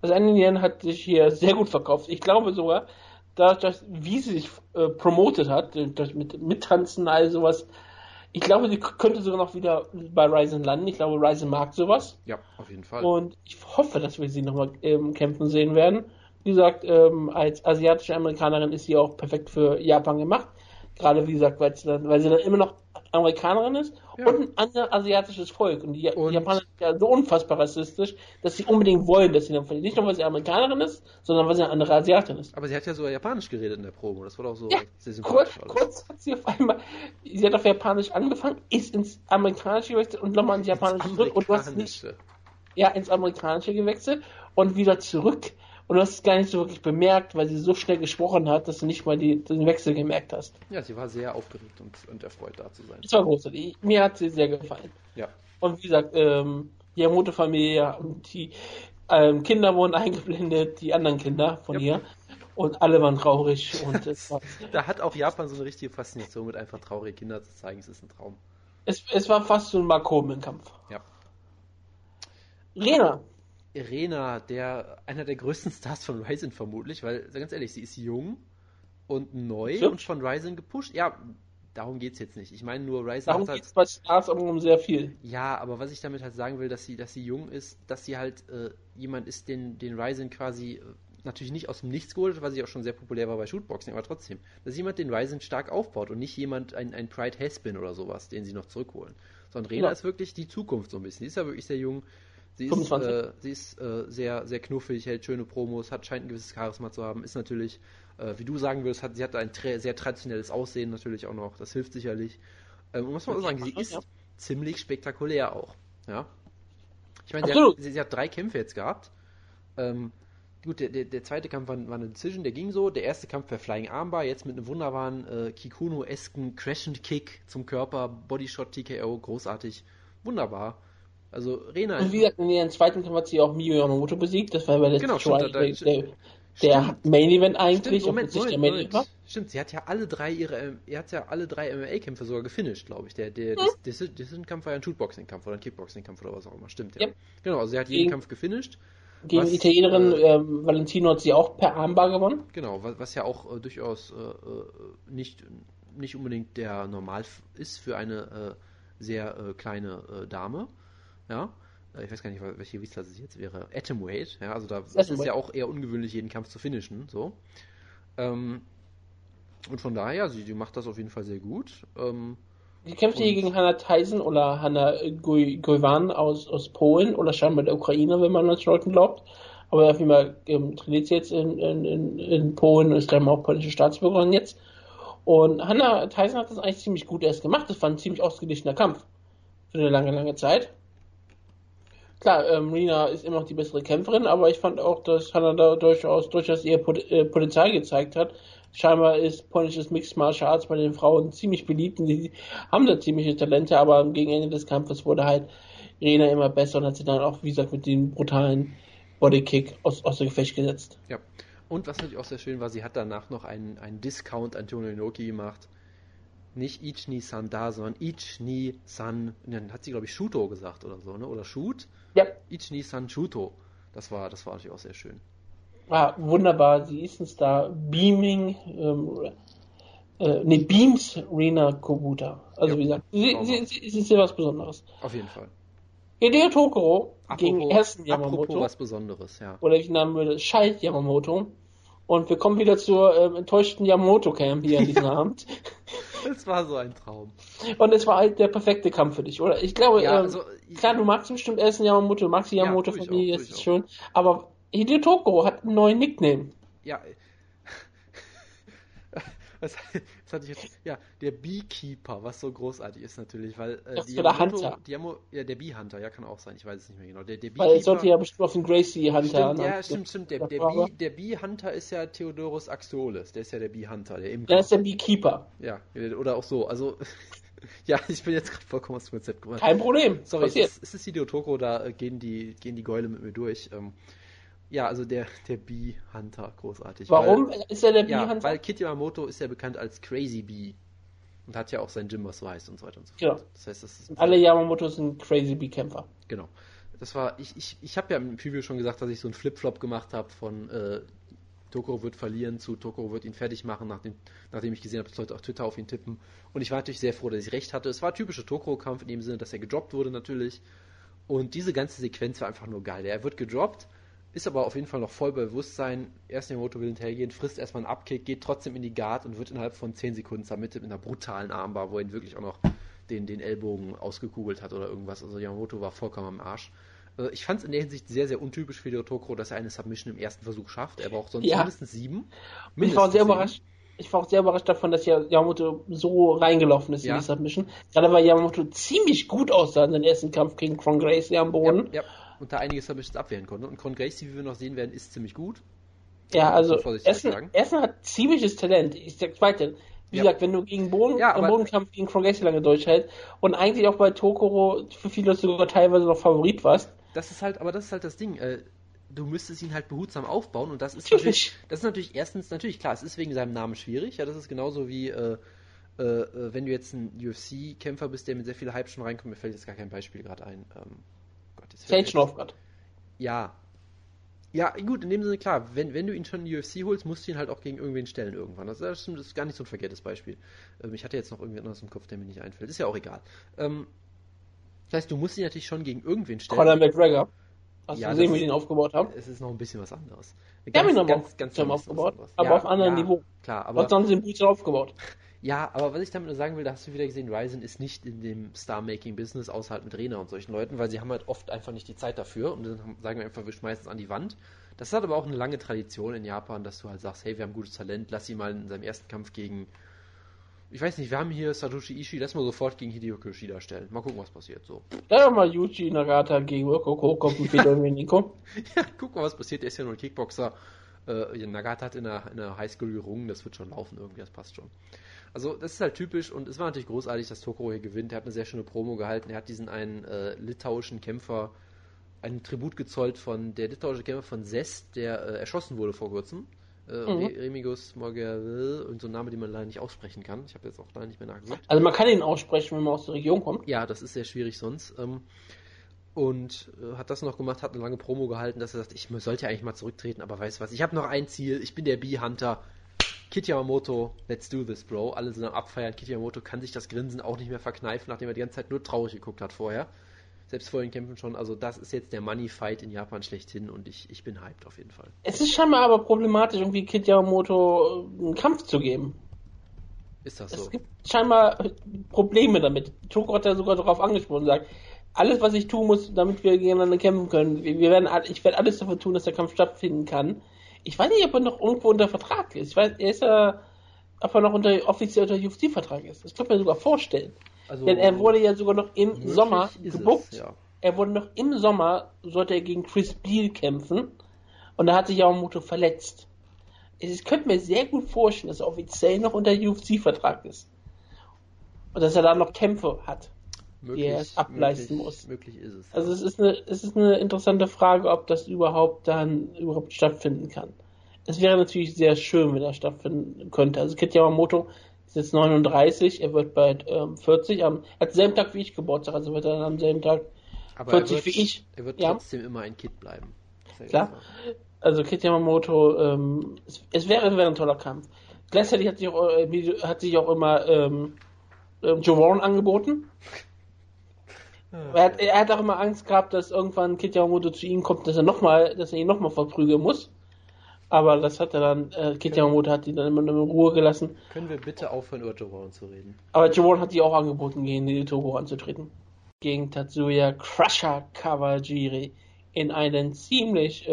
Also Andy hat sich hier sehr gut verkauft. Ich glaube sogar, dass wie sie sich promotet hat, mit Tanzen, all sowas. Ich glaube, sie könnte sogar noch wieder bei Ryzen landen. Ich glaube, Ryzen mag sowas. Ja, auf jeden Fall. Und ich hoffe, dass wir sie nochmal kämpfen sehen werden. Wie gesagt, als asiatische Amerikanerin ist sie auch perfekt für Japan gemacht. Gerade, wie gesagt, weil sie dann immer noch Amerikanerin ist und ein anderes asiatisches Volk. Und die Japaner sind ja so unfassbar rassistisch, dass sie unbedingt wollen, dass sie dann nicht nur, weil sie Amerikanerin ist, sondern weil sie eine andere Asiatin ist. Aber sie hat ja sogar Japanisch geredet in der Promo. Das war doch so sehr sympathisch. Kurz hat sie auf einmal, sie hat auf Japanisch angefangen, ist ins Amerikanische gewechselt und nochmal ins Japanische zurück. Und du hast nicht, ins Amerikanische gewechselt und wieder zurück. Und du hast es gar nicht so wirklich bemerkt, weil sie so schnell gesprochen hat, dass du nicht mal den Wechsel gemerkt hast. Ja, sie war sehr aufgeregt und erfreut, da zu sein. Das war großartig. Mir hat sie sehr gefallen. Ja. Und wie gesagt, die Yamamoto-Familie und die Kinder wurden eingeblendet, die anderen Kinder von ihr. Und alle waren traurig. Und da hat auch Japan so eine richtige Faszination mit, einfach traurige Kinder zu zeigen. Es ist ein Traum. Es war fast so ein Markomen-Kampf. Ja. Rena, einer der größten Stars von Ryzen vermutlich, weil, ganz ehrlich, sie ist jung und neu und von Ryzen gepusht. Ja, darum geht's jetzt nicht. Ich meine nur, Ryzen darum hat halt... Darum geht's bei Stars um sehr viel. Ja, aber was ich damit halt sagen will, dass sie jung ist, dass sie halt jemand ist, den Ryzen quasi natürlich nicht aus dem Nichts geholt hat, weil sie auch schon sehr populär war bei Shootboxing, aber trotzdem, dass jemand den Ryzen stark aufbaut und nicht jemand, ein Pride Has-Been oder sowas, den sie noch zurückholen. Sondern Rena ist wirklich die Zukunft so ein bisschen. Sie ist ja wirklich sehr jung. Sie ist sehr, sehr knuffig, hält schöne Promos, scheint ein gewisses Charisma zu haben, ist natürlich, wie du sagen würdest, sie hat ein sehr traditionelles Aussehen natürlich auch noch, das hilft sicherlich. Und muss man auch sagen, sie ist ziemlich spektakulär auch. Ja? Ich meine, sie hat 3 Kämpfe jetzt gehabt. Gut, der zweite Kampf war eine Decision, der ging so. Der erste Kampf war Flying Armbar, jetzt mit einem wunderbaren Kikuno-esken Crash and Kick zum Körper, Bodyshot, TKO, großartig, wunderbar. Also Rena. Und wie gesagt, in ihrem zweiten Kampf hat sie auch Miyu Yamamoto besiegt. Das war bei der Main Event eigentlich. Stimmt, sie hat ja alle drei MMA-Kämpfe sogar gefinisht, glaube ich. Der Kampf war ja ein Shootboxing-Kampf oder ein Kickboxing-Kampf oder was auch immer. Stimmt, ja. Genau, also sie hat jeden Kampf gefinisht. Gegen die Italienerin Valentino hat sie auch per Armbar gewonnen. Genau, was ja auch durchaus nicht unbedingt der Normal ist für eine sehr kleine Dame. Ja, ich weiß gar nicht, welche Gewichtsklasse es jetzt wäre. Atomweight, ja, also da ist ja auch eher ungewöhnlich, jeden Kampf zu finishen, so. Und von daher, sie macht das auf jeden Fall sehr gut. Sie kämpft hier gegen Hanna Tyson oder Hanna Goiwan aus Polen oder scheinbar der Ukraine, wenn man manchen Leuten glaubt. Aber auf jeden Fall trainiert sie jetzt in Polen und ist dann auch polnische Staatsbürgerin jetzt. Und Hanna Tyson hat das eigentlich ziemlich gut erst gemacht. Das war ein ziemlich ausgeglichener Kampf für eine lange, lange Zeit. Klar, Rena ist immer noch die bessere Kämpferin, aber ich fand auch, dass Hanna da durchaus ihr Potenzial gezeigt hat. Scheinbar ist polnisches Mixed Martial Arts bei den Frauen ziemlich beliebt und die haben da ziemliche Talente, aber gegen Ende des Kampfes wurde halt Rena immer besser und hat sie dann auch, wie gesagt, mit dem brutalen Bodykick außer Gefecht gesetzt. Ja, und was natürlich auch sehr schön war, sie hat danach noch einen Discount Antonio Inoki gemacht. Nicht Ichni-san da, sondern Ichni-san, dann hat sie, glaube ich, Shuto gesagt oder so, ne? Oder Shoot? Ja. Ichni-san Shuto. Das war natürlich auch sehr schön. Ah, wunderbar. Sie ist ein Star. Beams Rena Kobuta. Also, wie gesagt, sie ist ja was Besonderes. Auf jeden Fall. Hideo Tokoro gegen ersten Yamamoto. Apropos was Besonderes, ja. Oder ich nenne würde Schalt Yamamoto. Und wir kommen wieder zur enttäuschten Yamamoto-Camp hier an diesem Abend. Das war so ein Traum. Und es war halt der perfekte Kampf für dich, oder? Ich glaube, klar, du magst bestimmt Essen Yamamoto, du magst die Yamamoto-Familie, das ist schön. Aber Hideo Tokoro hat einen neuen Nickname. Ja. was hatte ich jetzt? Ja, der Beekeeper, was so großartig ist natürlich, weil der Bee-Hunter, ja, kann auch sein, ich weiß es nicht mehr genau. Der Beekeeper, weil es sollte ja bestimmt auf den Gracie-Hunter. Ja, stimmt. Der Bee-Hunter ist ja Theodorus Axiolis, der ist ja der Bee-Hunter, der Imker. Der ist der Beekeeper. Ja, oder auch so, also... Ja, ich bin jetzt gerade vollkommen aus dem Konzept gekommen. Kein Problem. Sorry, es ist Hideo Tokoro, da gehen die Gäule mit mir durch. Ja, also der Bee-Hunter, großartig. Warum ist er der Bee-Hunter? Ja, weil Kit Yamamoto ist ja bekannt als Crazy Bee und hat ja auch sein Gym, was so heißt und so weiter und so fort. Genau. Das heißt, alle Yamamoto sind Crazy Bee-Kämpfer. Genau. Das war, ich habe ja im Preview schon gesagt, dass ich so einen Flip-Flop gemacht habe von Tokoro wird verlieren zu Tokoro wird ihn fertig machen, nachdem ich gesehen habe, dass Leute auf Twitter auf ihn tippen. Und ich war natürlich sehr froh, dass ich recht hatte. Es war ein typischer Tokoro-Kampf in dem Sinne, dass er gedroppt wurde natürlich. Und diese ganze Sequenz war einfach nur geil. Er wird gedroppt, ist aber auf jeden Fall noch voll bei Bewusstsein. Erst in der Moto will hinterhergehen, frisst erstmal einen Upkick, geht trotzdem in die Guard und wird innerhalb von 10 Sekunden zermittelt mit einer brutalen Armbar, wo er ihn wirklich auch noch den Ellbogen ausgekugelt hat oder irgendwas. Also Yamamoto war vollkommen am Arsch. Ich fand es in der Hinsicht sehr, sehr untypisch für Hideo Tokoro, dass er eine Submission im ersten Versuch schafft. Er braucht sonst mindestens 7. Ich war auch sehr überrascht davon, dass Yamamoto so reingelaufen ist in die Submission. Gerade weil Yamamoto ziemlich gut aussah in seinem ersten Kampf gegen Cron Gracie am Boden. Ja, und da einige Submissions abwehren konnte. Und Cron Gracie, wie wir noch sehen werden, ist ziemlich gut. Ja, also Essen hat ziemliches Talent. Ich sag weiter. Wie gesagt, wenn du gegen Bodenkampf gegen Cron Gracie lange durchhältst und eigentlich auch bei Tokoro für viele sogar teilweise noch Favorit warst. Das ist halt das Ding. Du müsstest ihn halt behutsam aufbauen und das ist natürlich erstens, natürlich klar, es ist wegen seinem Namen schwierig. Ja, das ist genauso wie wenn du jetzt ein UFC-Kämpfer bist, der mit sehr viel Hype schon reinkommt. Mir fällt jetzt gar kein Beispiel gerade ein. Gott. Ja. Ja, gut, in dem Sinne, klar, wenn du ihn schon in die UFC holst, musst du ihn halt auch gegen irgendwen stellen irgendwann. Das ist gar nicht so ein verkehrtes Beispiel. Ich hatte jetzt noch irgendwen anderes im Kopf, der mir nicht einfällt. Ist ja auch egal. Das heißt, du musst ihn natürlich schon gegen irgendwen stellen. Conor McGregor. Hast du gesehen, wie wir ihn aufgebaut haben? Es ist noch ein bisschen was anderes. Wir haben ihn aufgebaut, aber auf anderem Niveau. Klar, aber... Sonst haben sie ihn gut aufgebaut. Ja, aber was ich damit nur sagen will, da hast du wieder gesehen, Ryzen ist nicht in dem Star-Making-Business, außer halt mit Rena und solchen Leuten, weil sie haben halt oft einfach nicht die Zeit dafür und dann sagen wir einfach, wir schmeißen es an die Wand. Das hat aber auch eine lange Tradition in Japan, dass du halt sagst, hey, wir haben gutes Talent, lass ihn mal in seinem ersten Kampf gegen, ich weiß nicht, wir haben hier Satoshi Ishii, lass mal sofort gegen Hideo Kushida stellen. Mal gucken, was passiert, so. Ja, mal Yuji Nagata gegen Koko Nico. Ja, guck mal, was passiert, der ist ja nur ein Kickboxer. Nagata hat in der Highschool gerungen, das wird schon laufen irgendwie, das passt schon. Also das ist halt typisch und es war natürlich großartig, dass Tokoro hier gewinnt. Er hat eine sehr schöne Promo gehalten. Er hat diesen einen litauischen Kämpfer einen Tribut gezollt von der litauische Kämpfer von Zest, der erschossen wurde vor kurzem. Remigijus Mogheryl und so ein Name, den man leider nicht aussprechen kann. Ich habe jetzt auch leider nicht mehr nachgeguckt. Also man kann ihn aussprechen, wenn man aus der Region kommt. Ja, das ist sehr schwierig sonst. Und hat das noch gemacht, hat eine lange Promo gehalten, dass er sagt, ich sollte ja eigentlich mal zurücktreten, aber weißt du was, ich habe noch ein Ziel, ich bin der Bee-Hunter. Kit Yamamoto, let's do this, bro. Alle sind am Abfeiern. Kit Yamamoto kann sich das Grinsen auch nicht mehr verkneifen, nachdem er die ganze Zeit nur traurig geguckt hat vorher. Selbst vor den Kämpfen schon. Also das ist jetzt der Money-Fight in Japan schlechthin und ich bin hyped auf jeden Fall. Es ist scheinbar aber problematisch, irgendwie Kit Yamamoto einen Kampf zu geben. Ist das so? Es gibt scheinbar Probleme damit. Toko hat ja sogar darauf angesprochen und sagt, alles, was ich tun muss, damit wir gegeneinander kämpfen können, ich werde alles dafür tun, dass der Kampf stattfinden kann. Ich weiß nicht, ob er noch irgendwo unter Vertrag ist. Ich weiß, ob er noch offiziell unter UFC-Vertrag ist. Das kann man sogar vorstellen. Also, denn er wurde ja sogar noch im Sommer gebucht. Ja. Er wurde noch im Sommer, sollte er gegen Chris Beal kämpfen. Und da hat sich Yamamoto verletzt. Ich könnte mir sehr gut vorstellen, dass er offiziell noch unter UFC-Vertrag ist. Und dass er da noch Kämpfe hat, die er ableisten muss. Möglich ist es. Also es ist eine interessante Frage, ob das überhaupt stattfinden kann. Es wäre natürlich sehr schön, wenn das stattfinden könnte. Also Kit Yamamoto ist jetzt 39, er wird bald 40, er hat selben Tag wie ich Geburtstag, also wird er dann am selben Tag 40 wie ich. Er wird trotzdem immer ein Kid bleiben. Klar. Also Kit Yamamoto, es wäre ein toller Kampf. Gleichzeitig hat sich auch immer Joe Warren angeboten. Er hat auch immer Angst gehabt, dass irgendwann Kit Yamamoto zu ihm kommt, dass er ihn nochmal verprügeln muss. Aber das hat er dann, Kit Yamamoto hat ihn dann immer in Ruhe gelassen. Können wir bitte aufhören, über Joe Warren zu reden? Aber Joe Warren hat sich auch angeboten, gegen Hideo Tokoro anzutreten. Gegen Tatsuya Crusher Kawajiri in einen ziemlich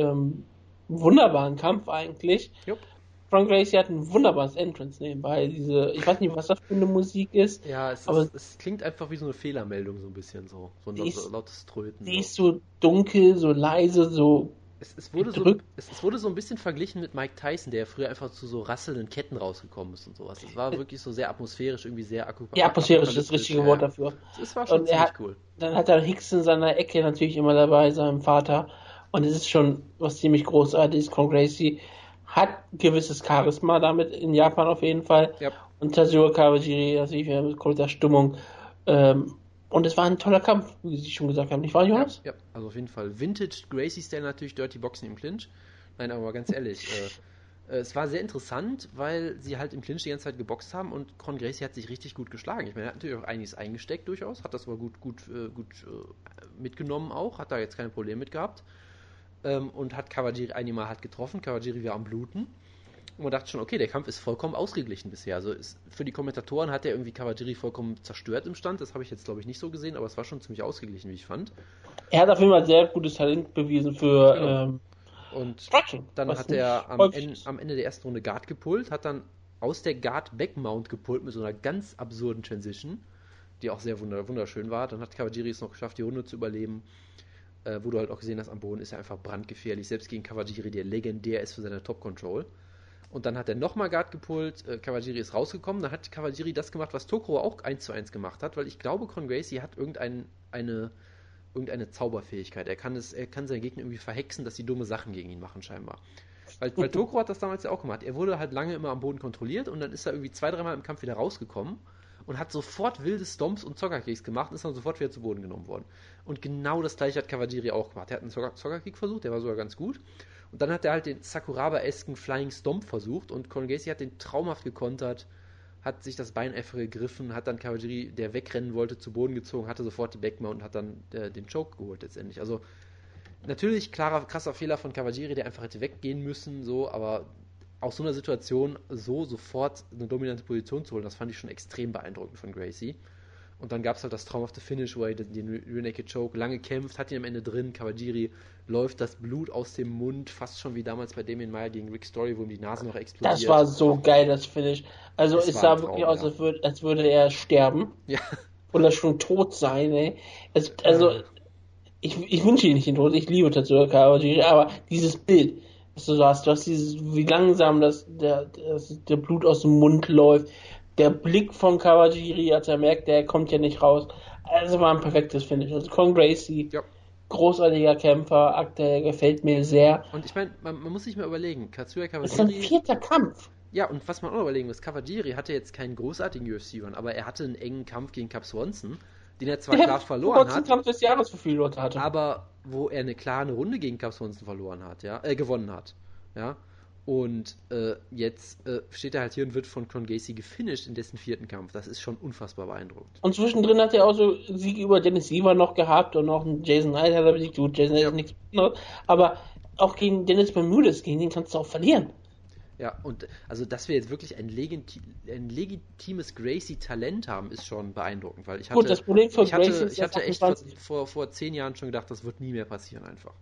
wunderbaren Kampf eigentlich. Jupp. Frank Gracie hat ein wunderbares Entrance nebenbei. Diese, ich weiß nicht, was das für eine Musik ist. Ja, es klingt einfach wie so eine Fehlermeldung, so ein bisschen so. So ein lautes Tröten. Die ist so dunkel, so leise, so. Es wurde so ein bisschen verglichen mit Mike Tyson, der früher einfach zu so rasselnden Ketten rausgekommen ist und sowas. Es war wirklich so sehr atmosphärisch, irgendwie sehr akkurat. Ja, atmosphärisch ist das richtige Wort dafür. Das war schon ziemlich cool. Dann hat er Hicks in seiner Ecke natürlich immer dabei, seinem Vater. Und es ist schon was ziemlich Großartiges. Con Gracie hat gewisses Charisma damit in Japan auf jeden Fall. Yep. Und Tatsuya Kawajiri, das lief ja mit kompletter Stimmung. Und es war ein toller Kampf, wie Sie schon gesagt haben, nicht wahr, Jonas? Ja, also auf jeden Fall. Vintage Gracie-Style natürlich, Dirty Boxen im Clinch. Nein, aber ganz ehrlich, es war sehr interessant, weil sie halt im Clinch die ganze Zeit geboxt haben und Con Gracie hat sich richtig gut geschlagen. Ich meine, er hat natürlich auch einiges eingesteckt durchaus, hat das aber gut mitgenommen auch, hat da jetzt keine Probleme mit gehabt. Und hat Kawajiri einmal hart getroffen, Kawajiri war am Bluten. Und man dachte schon, okay, der Kampf ist vollkommen ausgeglichen bisher. Also für die Kommentatoren hat er irgendwie Kawajiri vollkommen zerstört im Stand. Das habe ich jetzt, glaube ich, nicht so gesehen, aber es war schon ziemlich ausgeglichen, wie ich fand. Er hat auf jeden Fall sehr gutes Talent bewiesen für Stretching. Dann hat er am Ende der ersten Runde Guard gepullt, hat dann aus der Guard Backmount gepullt mit so einer ganz absurden Transition, die auch sehr wunderschön war. Dann hat Kawajiri es noch geschafft, die Runde zu überleben. Wo du halt auch gesehen hast, am Boden ist er einfach brandgefährlich, selbst gegen Kawajiri, der legendär ist für seine Top-Control. Und dann hat er nochmal Guard gepullt, Kawajiri ist rausgekommen, dann hat Kawajiri das gemacht, was Tokoro auch 1:1 gemacht hat, weil ich glaube, Con Gracie hat irgendeine Zauberfähigkeit. Er kann seinen Gegner irgendwie verhexen, dass die dumme Sachen gegen ihn machen scheinbar. Weil Tokoro hat das damals ja auch gemacht. Er wurde halt lange immer am Boden kontrolliert und dann ist er irgendwie 2-3 Mal im Kampf wieder rausgekommen und hat sofort wilde Stomps und Zockerkicks gemacht und ist dann sofort wieder zu Boden genommen worden. Und genau das gleiche hat Kawajiri auch gemacht. Er hat einen Zockerkick versucht, der war sogar ganz gut. Und dann hat er halt den Sakuraba-esken Flying Stomp versucht und Con Gracie hat den traumhaft gekontert, hat sich das Bein einfach gegriffen, hat dann Kawajiri, der wegrennen wollte, zu Boden gezogen, hatte sofort die Backmount und hat dann den Choke geholt letztendlich. Also natürlich krasser Fehler von Kawajiri, der einfach hätte weggehen müssen, so, aber aus so einer Situation so sofort eine dominante Position zu holen, das fand ich schon extrem beeindruckend von Gracie. Und dann gab es halt das traumhafte Finish, wo er den Rear Naked Choke lange kämpft, hat ihn am Ende drin, Kawajiri läuft das Blut aus dem Mund, fast schon wie damals bei Damien Maia gegen Rick Story, wo ihm die Nase noch explodiert. Das war so geil, das Finish. Also es sah wirklich aus, als würde er sterben. Ja. Oder schon tot sein, ey. Ich wünsche ihn nicht den Tod, ich liebe Tatsuya Kawajiri, aber dieses Bild, was du hast, dieses, wie langsam der Blut aus dem Mund läuft, der Blick von Kawajiri, als er merkt, der kommt ja nicht raus. Also war ein perfektes Finish. Also Con Gracie, ja. Großartiger Kämpfer, aktuell gefällt mir sehr. Und ich meine, man muss sich mal überlegen, Tatsuya Kawajiri... Das ist ein 4. Kampf. Ja, und was man auch überlegen muss, Kawajiri hatte jetzt keinen großartigen UFC-Run, aber er hatte einen engen Kampf gegen Cap Swanson, den er zwar klar verloren hat, Kampf des Jahres für viele Leute hatte. Aber wo er eine klare Runde gegen Cap Swanson verloren hat, gewonnen hat, ja. Und jetzt steht er halt hier und wird von Con Gracie gefinisht in dessen 4. Kampf. Das ist schon unfassbar beeindruckend. Und zwischendrin hat er auch so Siege über Dennis Lever noch gehabt und auch einen Jason Knight hat er besiegt. Gut, Jason Knight ist nichts anderes. Aber auch gegen Dennis Bermudez, gegen den kannst du auch verlieren. Ja, und also, dass wir jetzt wirklich ein legitimes Gracie-Talent haben, ist schon beeindruckend, weil ich hatte, gut, das Problem von Gracie ist, ich hatte echt vor 10 Jahren schon gedacht, das wird nie mehr passieren einfach.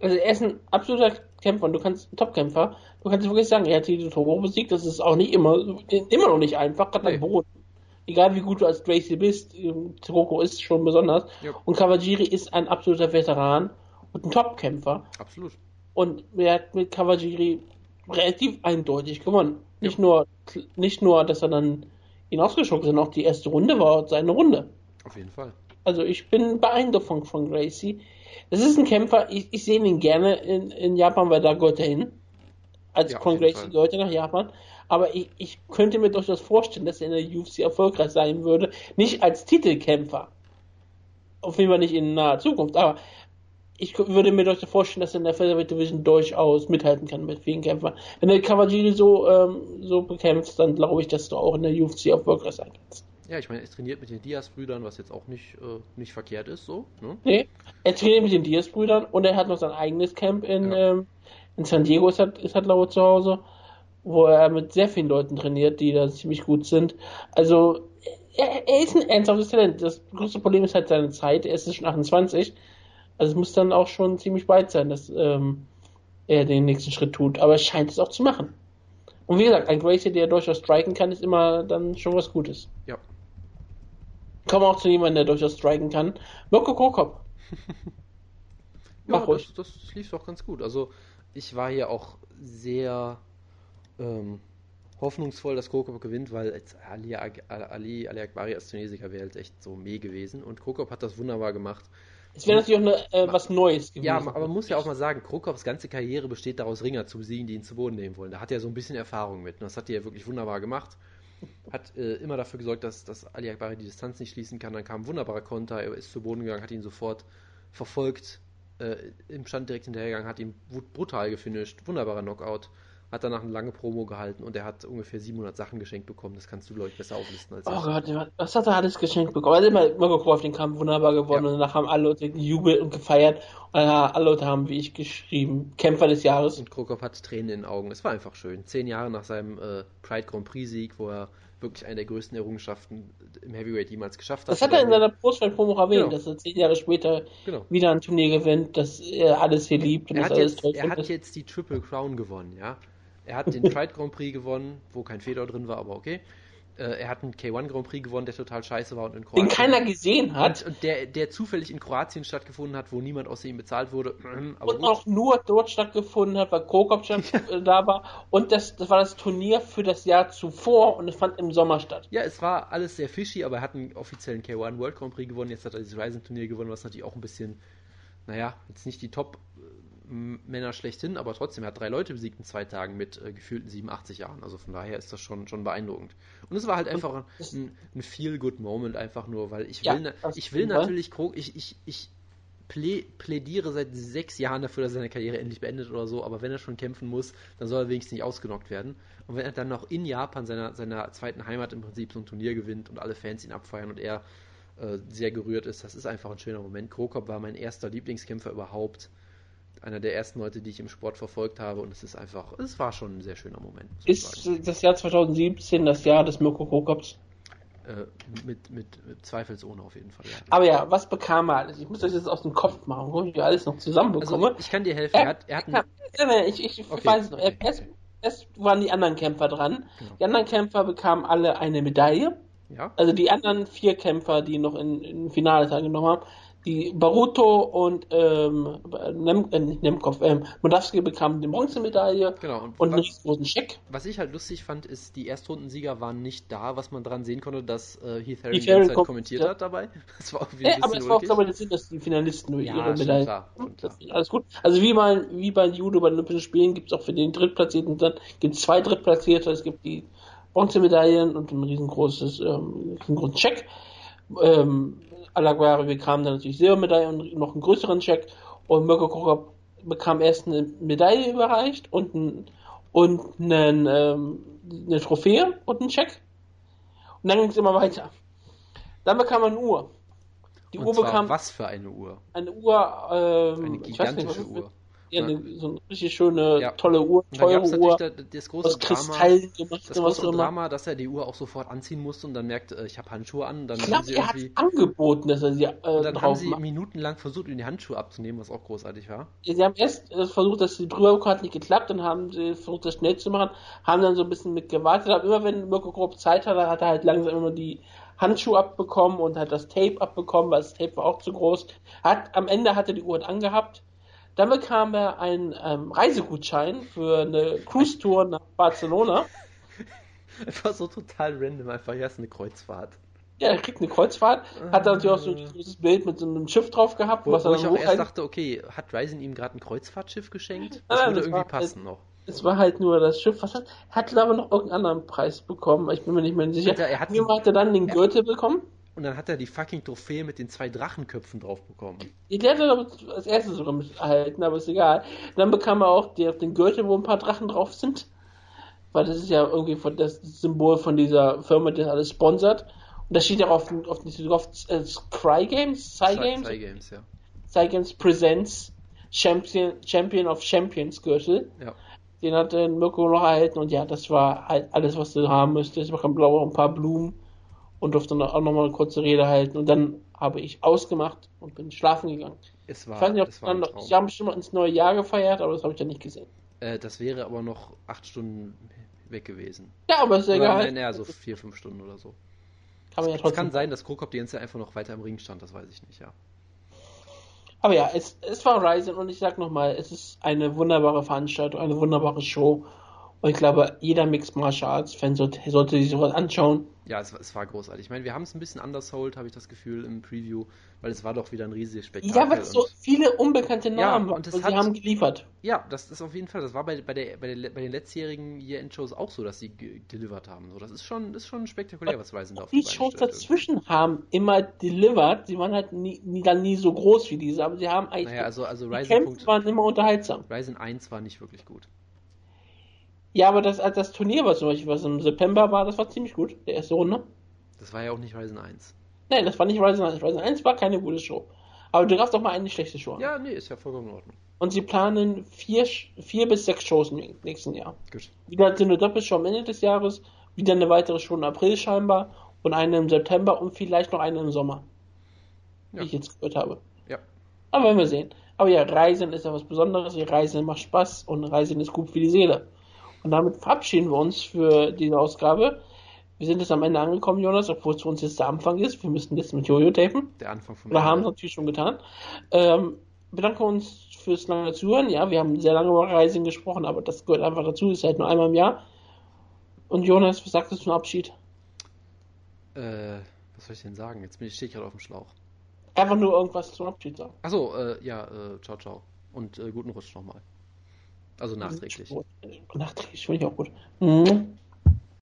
Also er ist ein absoluter Kämpfer und Top-Kämpfer. Du kannst wirklich sagen, er hat Hideo Tokoro besiegt, das ist auch nicht immer noch nicht einfach, gerade am Boden. Egal wie gut du als Gracie bist, Tokoro ist schon besonders. Ja. Und Kawajiri ist ein absoluter Veteran und ein Top-Kämpfer. Absolut. Und er hat mit Kawajiri relativ eindeutig gewonnen. Ja. Nicht nur, dass er dann ihn ausgeschoben hat, sondern auch die erste Runde war seine Runde. Auf jeden Fall. Also ich bin beeindruckt von Gracie. Das ist ein Kämpfer, ich sehe ihn gerne in Japan, weil da gehört er hin. Als Con Gracie gehört er nach Japan. Aber ich könnte mir durchaus vorstellen, dass er in der UFC erfolgreich sein würde. Nicht als Titelkämpfer. Auf jeden Fall nicht in naher Zukunft. Aber ich würde mir durchaus vorstellen, dass er in der Featherweight Division durchaus mithalten kann mit vielen Kämpfern. Wenn du Kawajiri so bekämpfst, dann glaube ich, dass du auch in der UFC erfolgreich sein kannst. Ja, ich meine, er trainiert mit den Diaz-Brüdern, was jetzt auch nicht verkehrt ist, so. Ne? Nee, er trainiert mit den Diaz-Brüdern und er hat noch sein eigenes Camp in San Diego, ist halt Laura zu Hause, wo er mit sehr vielen Leuten trainiert, die da ziemlich gut sind. Also, er ist ein ernsthaftes Talent. Das größte Problem ist halt seine Zeit. Er ist schon 28. Also, es muss dann auch schon ziemlich weit sein, dass er den nächsten Schritt tut. Aber er scheint es auch zu machen. Und wie gesagt, ein Gracie, der durchaus striken kann, ist immer dann schon was Gutes. Ja. Kommen wir auch zu jemandem, der durchaus striken kann. Mirko Cro Cop. Ja, das lief doch ganz gut. Also ich war hier auch sehr hoffnungsvoll, dass Cro Cop gewinnt, weil als Ali Alakbari als Tunesiker wäre halt echt so meh gewesen. Und Cro Cop hat das wunderbar gemacht. Es wäre natürlich auch was Neues gewesen. Ja, aber man muss ja auch mal sagen, Cro Cops ganze Karriere besteht daraus, Ringer zu besiegen, die ihn zu Boden nehmen wollen. Da hat er so ein bisschen Erfahrung mit. Und das hat er wirklich wunderbar gemacht. Hat immer dafür gesorgt, dass Ali Alakbari die Distanz nicht schließen kann. Dann kam ein wunderbarer Konter, er ist zu Boden gegangen, hat ihn sofort verfolgt, im Stand direkt hinterhergegangen, hat ihn brutal gefinisht, wunderbarer Knockout. Hat danach eine lange Promo gehalten und er hat ungefähr 700 Sachen geschenkt bekommen. Das kannst du, glaube ich, besser auflisten als ich. Oh Gott, was hat er alles geschenkt bekommen? Also immer Mirko Cro auf den Kampf wunderbar gewonnen, ja. Und danach haben alle Leute gejubelt und gefeiert. Und alle Leute haben, wie ich geschrieben, Kämpfer des Jahres. Und Cro Cop hat Tränen in den Augen. Es war einfach schön. 10 Jahre nach seinem Pride Grand Prix Sieg, wo er wirklich eine der größten Errungenschaften im Heavyweight jemals geschafft hat. Das hat er in seiner Postfight-Promo erwähnt, dass er 10 Jahre später wieder ein Turnier gewinnt, dass er alles hier liebt und dass alles toll ist. Er hat jetzt die Triple Crown gewonnen, ja. Er hat den Pride Grand Prix gewonnen, wo kein Fedor drin war, aber okay. Er hat einen K1 Grand Prix gewonnen, der total scheiße war und in Kroatien... Den keiner gesehen hat. Und der zufällig in Kroatien stattgefunden hat, wo niemand außer ihm bezahlt wurde. Aber und gut. Auch nur dort stattgefunden hat, weil Cro Cop da war. Und das war das Turnier für das Jahr zuvor und es fand im Sommer statt. Ja, es war alles sehr fishy, aber er hat einen offiziellen K1 World Grand Prix gewonnen. Jetzt hat er dieses Ryzen Turnier gewonnen, was natürlich auch ein bisschen... Naja, jetzt nicht die Top... Männer schlechthin, aber trotzdem, er hat 3 Leute besiegt in 2 Tagen mit gefühlten 87 Jahren. Also von daher ist das schon beeindruckend. Und es war halt einfach ein Feel-Good-Moment, einfach nur, weil ich plädiere seit 6 Jahren dafür, dass seine Karriere endlich beendet oder so, aber wenn er schon kämpfen muss, dann soll er wenigstens nicht ausgenockt werden. Und wenn er dann noch in Japan, seiner zweiten Heimat im Prinzip, so ein Turnier gewinnt und alle Fans ihn abfeiern und er sehr gerührt ist, das ist einfach ein schöner Moment. Cro Cop war mein erster Lieblingskämpfer überhaupt. Einer der ersten Leute, die ich im Sport verfolgt habe, und es war schon ein sehr schöner Moment. Ist das Jahr 2017 das Jahr des Mirko Cro Cops? Mit zweifelsohne auf jeden Fall. Ja. Aber ja, was bekam er alles? Ich muss das jetzt aus dem Kopf machen, wo ich alles noch zusammenbekomme. Also ich kann dir helfen. Erst waren die anderen Kämpfer dran. Genau. Die anderen Kämpfer bekamen alle eine Medaille. Ja. Also die anderen 4 Kämpfer, die noch im Finale teilgenommen haben, die Baruto und Modavski bekamen die Bronzemedaille, genau, und einen großen Scheck. Was ich halt lustig fand, ist, die Erstrundensieger waren nicht da, was man dran sehen konnte, dass Heath Herring die Zeit kommentiert hat dabei. Das war auch wieder ein bisschen aber es war auch so, dass die Finalisten nur ihre Medaille. Klar. Alles gut. Also wie bei Judo bei den Olympischen Spielen gibt es auch für den Drittplatzierten, dann gibt es 2 Drittplatzierte, es gibt die Bronzemedaillen und ein riesengroßen Scheck. Alakbari bekam dann natürlich Silbermedaille und noch einen größeren Check, und Mirko Cro Cop bekam erst eine Medaille überreicht und eine Trophäe und einen Check, und dann ging es immer weiter. Dann bekam er eine Uhr. Was für eine Uhr? Eine Uhr, eine gigantische Uhr. Ja, so eine richtig schöne, tolle Uhr, teure Uhr, das große Drama, dass er die Uhr auch sofort anziehen musste und dann merkt, ich habe Handschuhe an. Dann, ich glaube, er hat angeboten, dass er sie dann drauf haben sie macht. Minutenlang versucht, ihm die Handschuhe abzunehmen, was auch großartig war. Ja, sie haben erst versucht, dass sie drüber kommen, hat nicht geklappt, dann haben sie versucht, das schnell zu machen, haben dann so ein bisschen mit gewartet, aber immer wenn Mirko Cro Cop Zeit hatte, hat er halt langsam immer die Handschuhe abbekommen und hat das Tape abbekommen, weil das Tape war auch zu groß. Am Ende hat er die Uhr halt angehabt. Dann bekam er einen Reisegutschein für eine Cruise-Tour nach Barcelona. Einfach so total random, einfach erst eine Kreuzfahrt. Ja, er kriegt eine Kreuzfahrt. Hat dann natürlich auch so ein großes Bild mit so einem Schiff drauf gehabt. Erst dachte, okay, hat Ryzen ihm gerade ein Kreuzfahrtschiff geschenkt? Das würde irgendwie passen noch. Es war halt nur das Schiff. Was hat aber noch irgendeinen anderen Preis bekommen? Ich bin mir nicht mehr sicher. Hat er dann den Gürtel bekommen? Und dann hat er die fucking Trophäe mit den 2 Drachenköpfen drauf bekommen. Die hat er als erstes sogar mitgehalten, aber ist egal. Dann bekam er auch auf den Gürtel, wo ein paar Drachen drauf sind. Weil das ist ja irgendwie das Symbol von dieser Firma, die das alles sponsert. Und das steht ja auf Sky Games, ja. Sky Games Presents Champion of Champions Gürtel. Ja. Den hat dann Mirko noch erhalten. Und ja, das war halt alles, was du haben müsstest. Ich bekam, glaube ich, auch ein paar Blumen. Und durfte dann auch nochmal eine kurze Rede halten. Und dann habe ich ausgemacht und bin schlafen gegangen. Ich weiß nicht, sie haben bestimmt noch ins neue Jahr gefeiert, aber das habe ich ja nicht gesehen. Das wäre aber noch 8 Stunden weg gewesen. Ja, aber ist ja egal. Naja, so 4-5 Stunden oder so. Kann man ja trotzdem. Es kann sein, dass Cro Cop die ganze Zeit einfach noch weiter im Ring stand, das weiß ich nicht, ja. Aber ja, es war Ryzen und ich sag nochmal, es ist eine wunderbare Veranstaltung, eine wunderbare Show. Und ich glaube, jeder Mixed Martial Arts Fan sollte sich sowas anschauen. Ja, es war großartig. Ich meine, wir haben es ein bisschen undersold, habe ich das Gefühl, im Preview, weil es war doch wieder ein riesiges Spektakel. Ja, weil es so viele unbekannte Namen waren und sie haben geliefert. Ja, das ist auf jeden Fall. Das war bei den letztjährigen Year-End-Shows auch so, dass sie delivered haben. So, das ist schon spektakulär, was Ryzen da auf die Shows dazwischen irgendwie haben immer delivered. Sie waren halt nie so groß wie diese, aber sie haben eigentlich... Naja, also die Kämpfe waren immer unterhaltsam. Ryzen 1 war nicht wirklich gut. Ja, aber das Turnier, was zum Beispiel was im September war, das war ziemlich gut, die erste Runde. Das war ja auch nicht Ryzen 1. Nein, das war nicht Ryzen 1. Ryzen 1 war keine gute Show. Aber du darfst doch mal eine schlechte Show haben. Ja, nee, ist ja vollkommen in Ordnung. Und sie planen 4 bis 6 Shows im nächsten Jahr. Gut. Wieder eine Doppelshow am Ende des Jahres, wieder eine weitere Show im April scheinbar und eine im September und vielleicht noch eine im Sommer. Ja. Wie ich jetzt gehört habe. Ja. Aber werden wir sehen. Aber ja, Ryzen ist ja was Besonderes. Ryzen macht Spaß und Ryzen ist gut für die Seele. Und damit verabschieden wir uns für diese Ausgabe. Wir sind jetzt am Ende angekommen, Jonas, obwohl es für uns jetzt der Anfang ist. Wir müssen jetzt mit Jojo tapen. Der Anfang von mir. Oder haben es natürlich schon getan. Bedanke uns fürs lange Zuhören. Ja, wir haben sehr lange über Reisen gesprochen, aber das gehört einfach dazu. Ist halt nur einmal im Jahr. Und Jonas, was sagst du zum Abschied? Was soll ich denn sagen? Jetzt stehe ich gerade auf dem Schlauch. Einfach nur irgendwas zum Abschied sagen. Achso, ciao, ciao. Und guten Rutsch nochmal. Also nachträglich. Nachträglich finde ich auch gut. Mhm.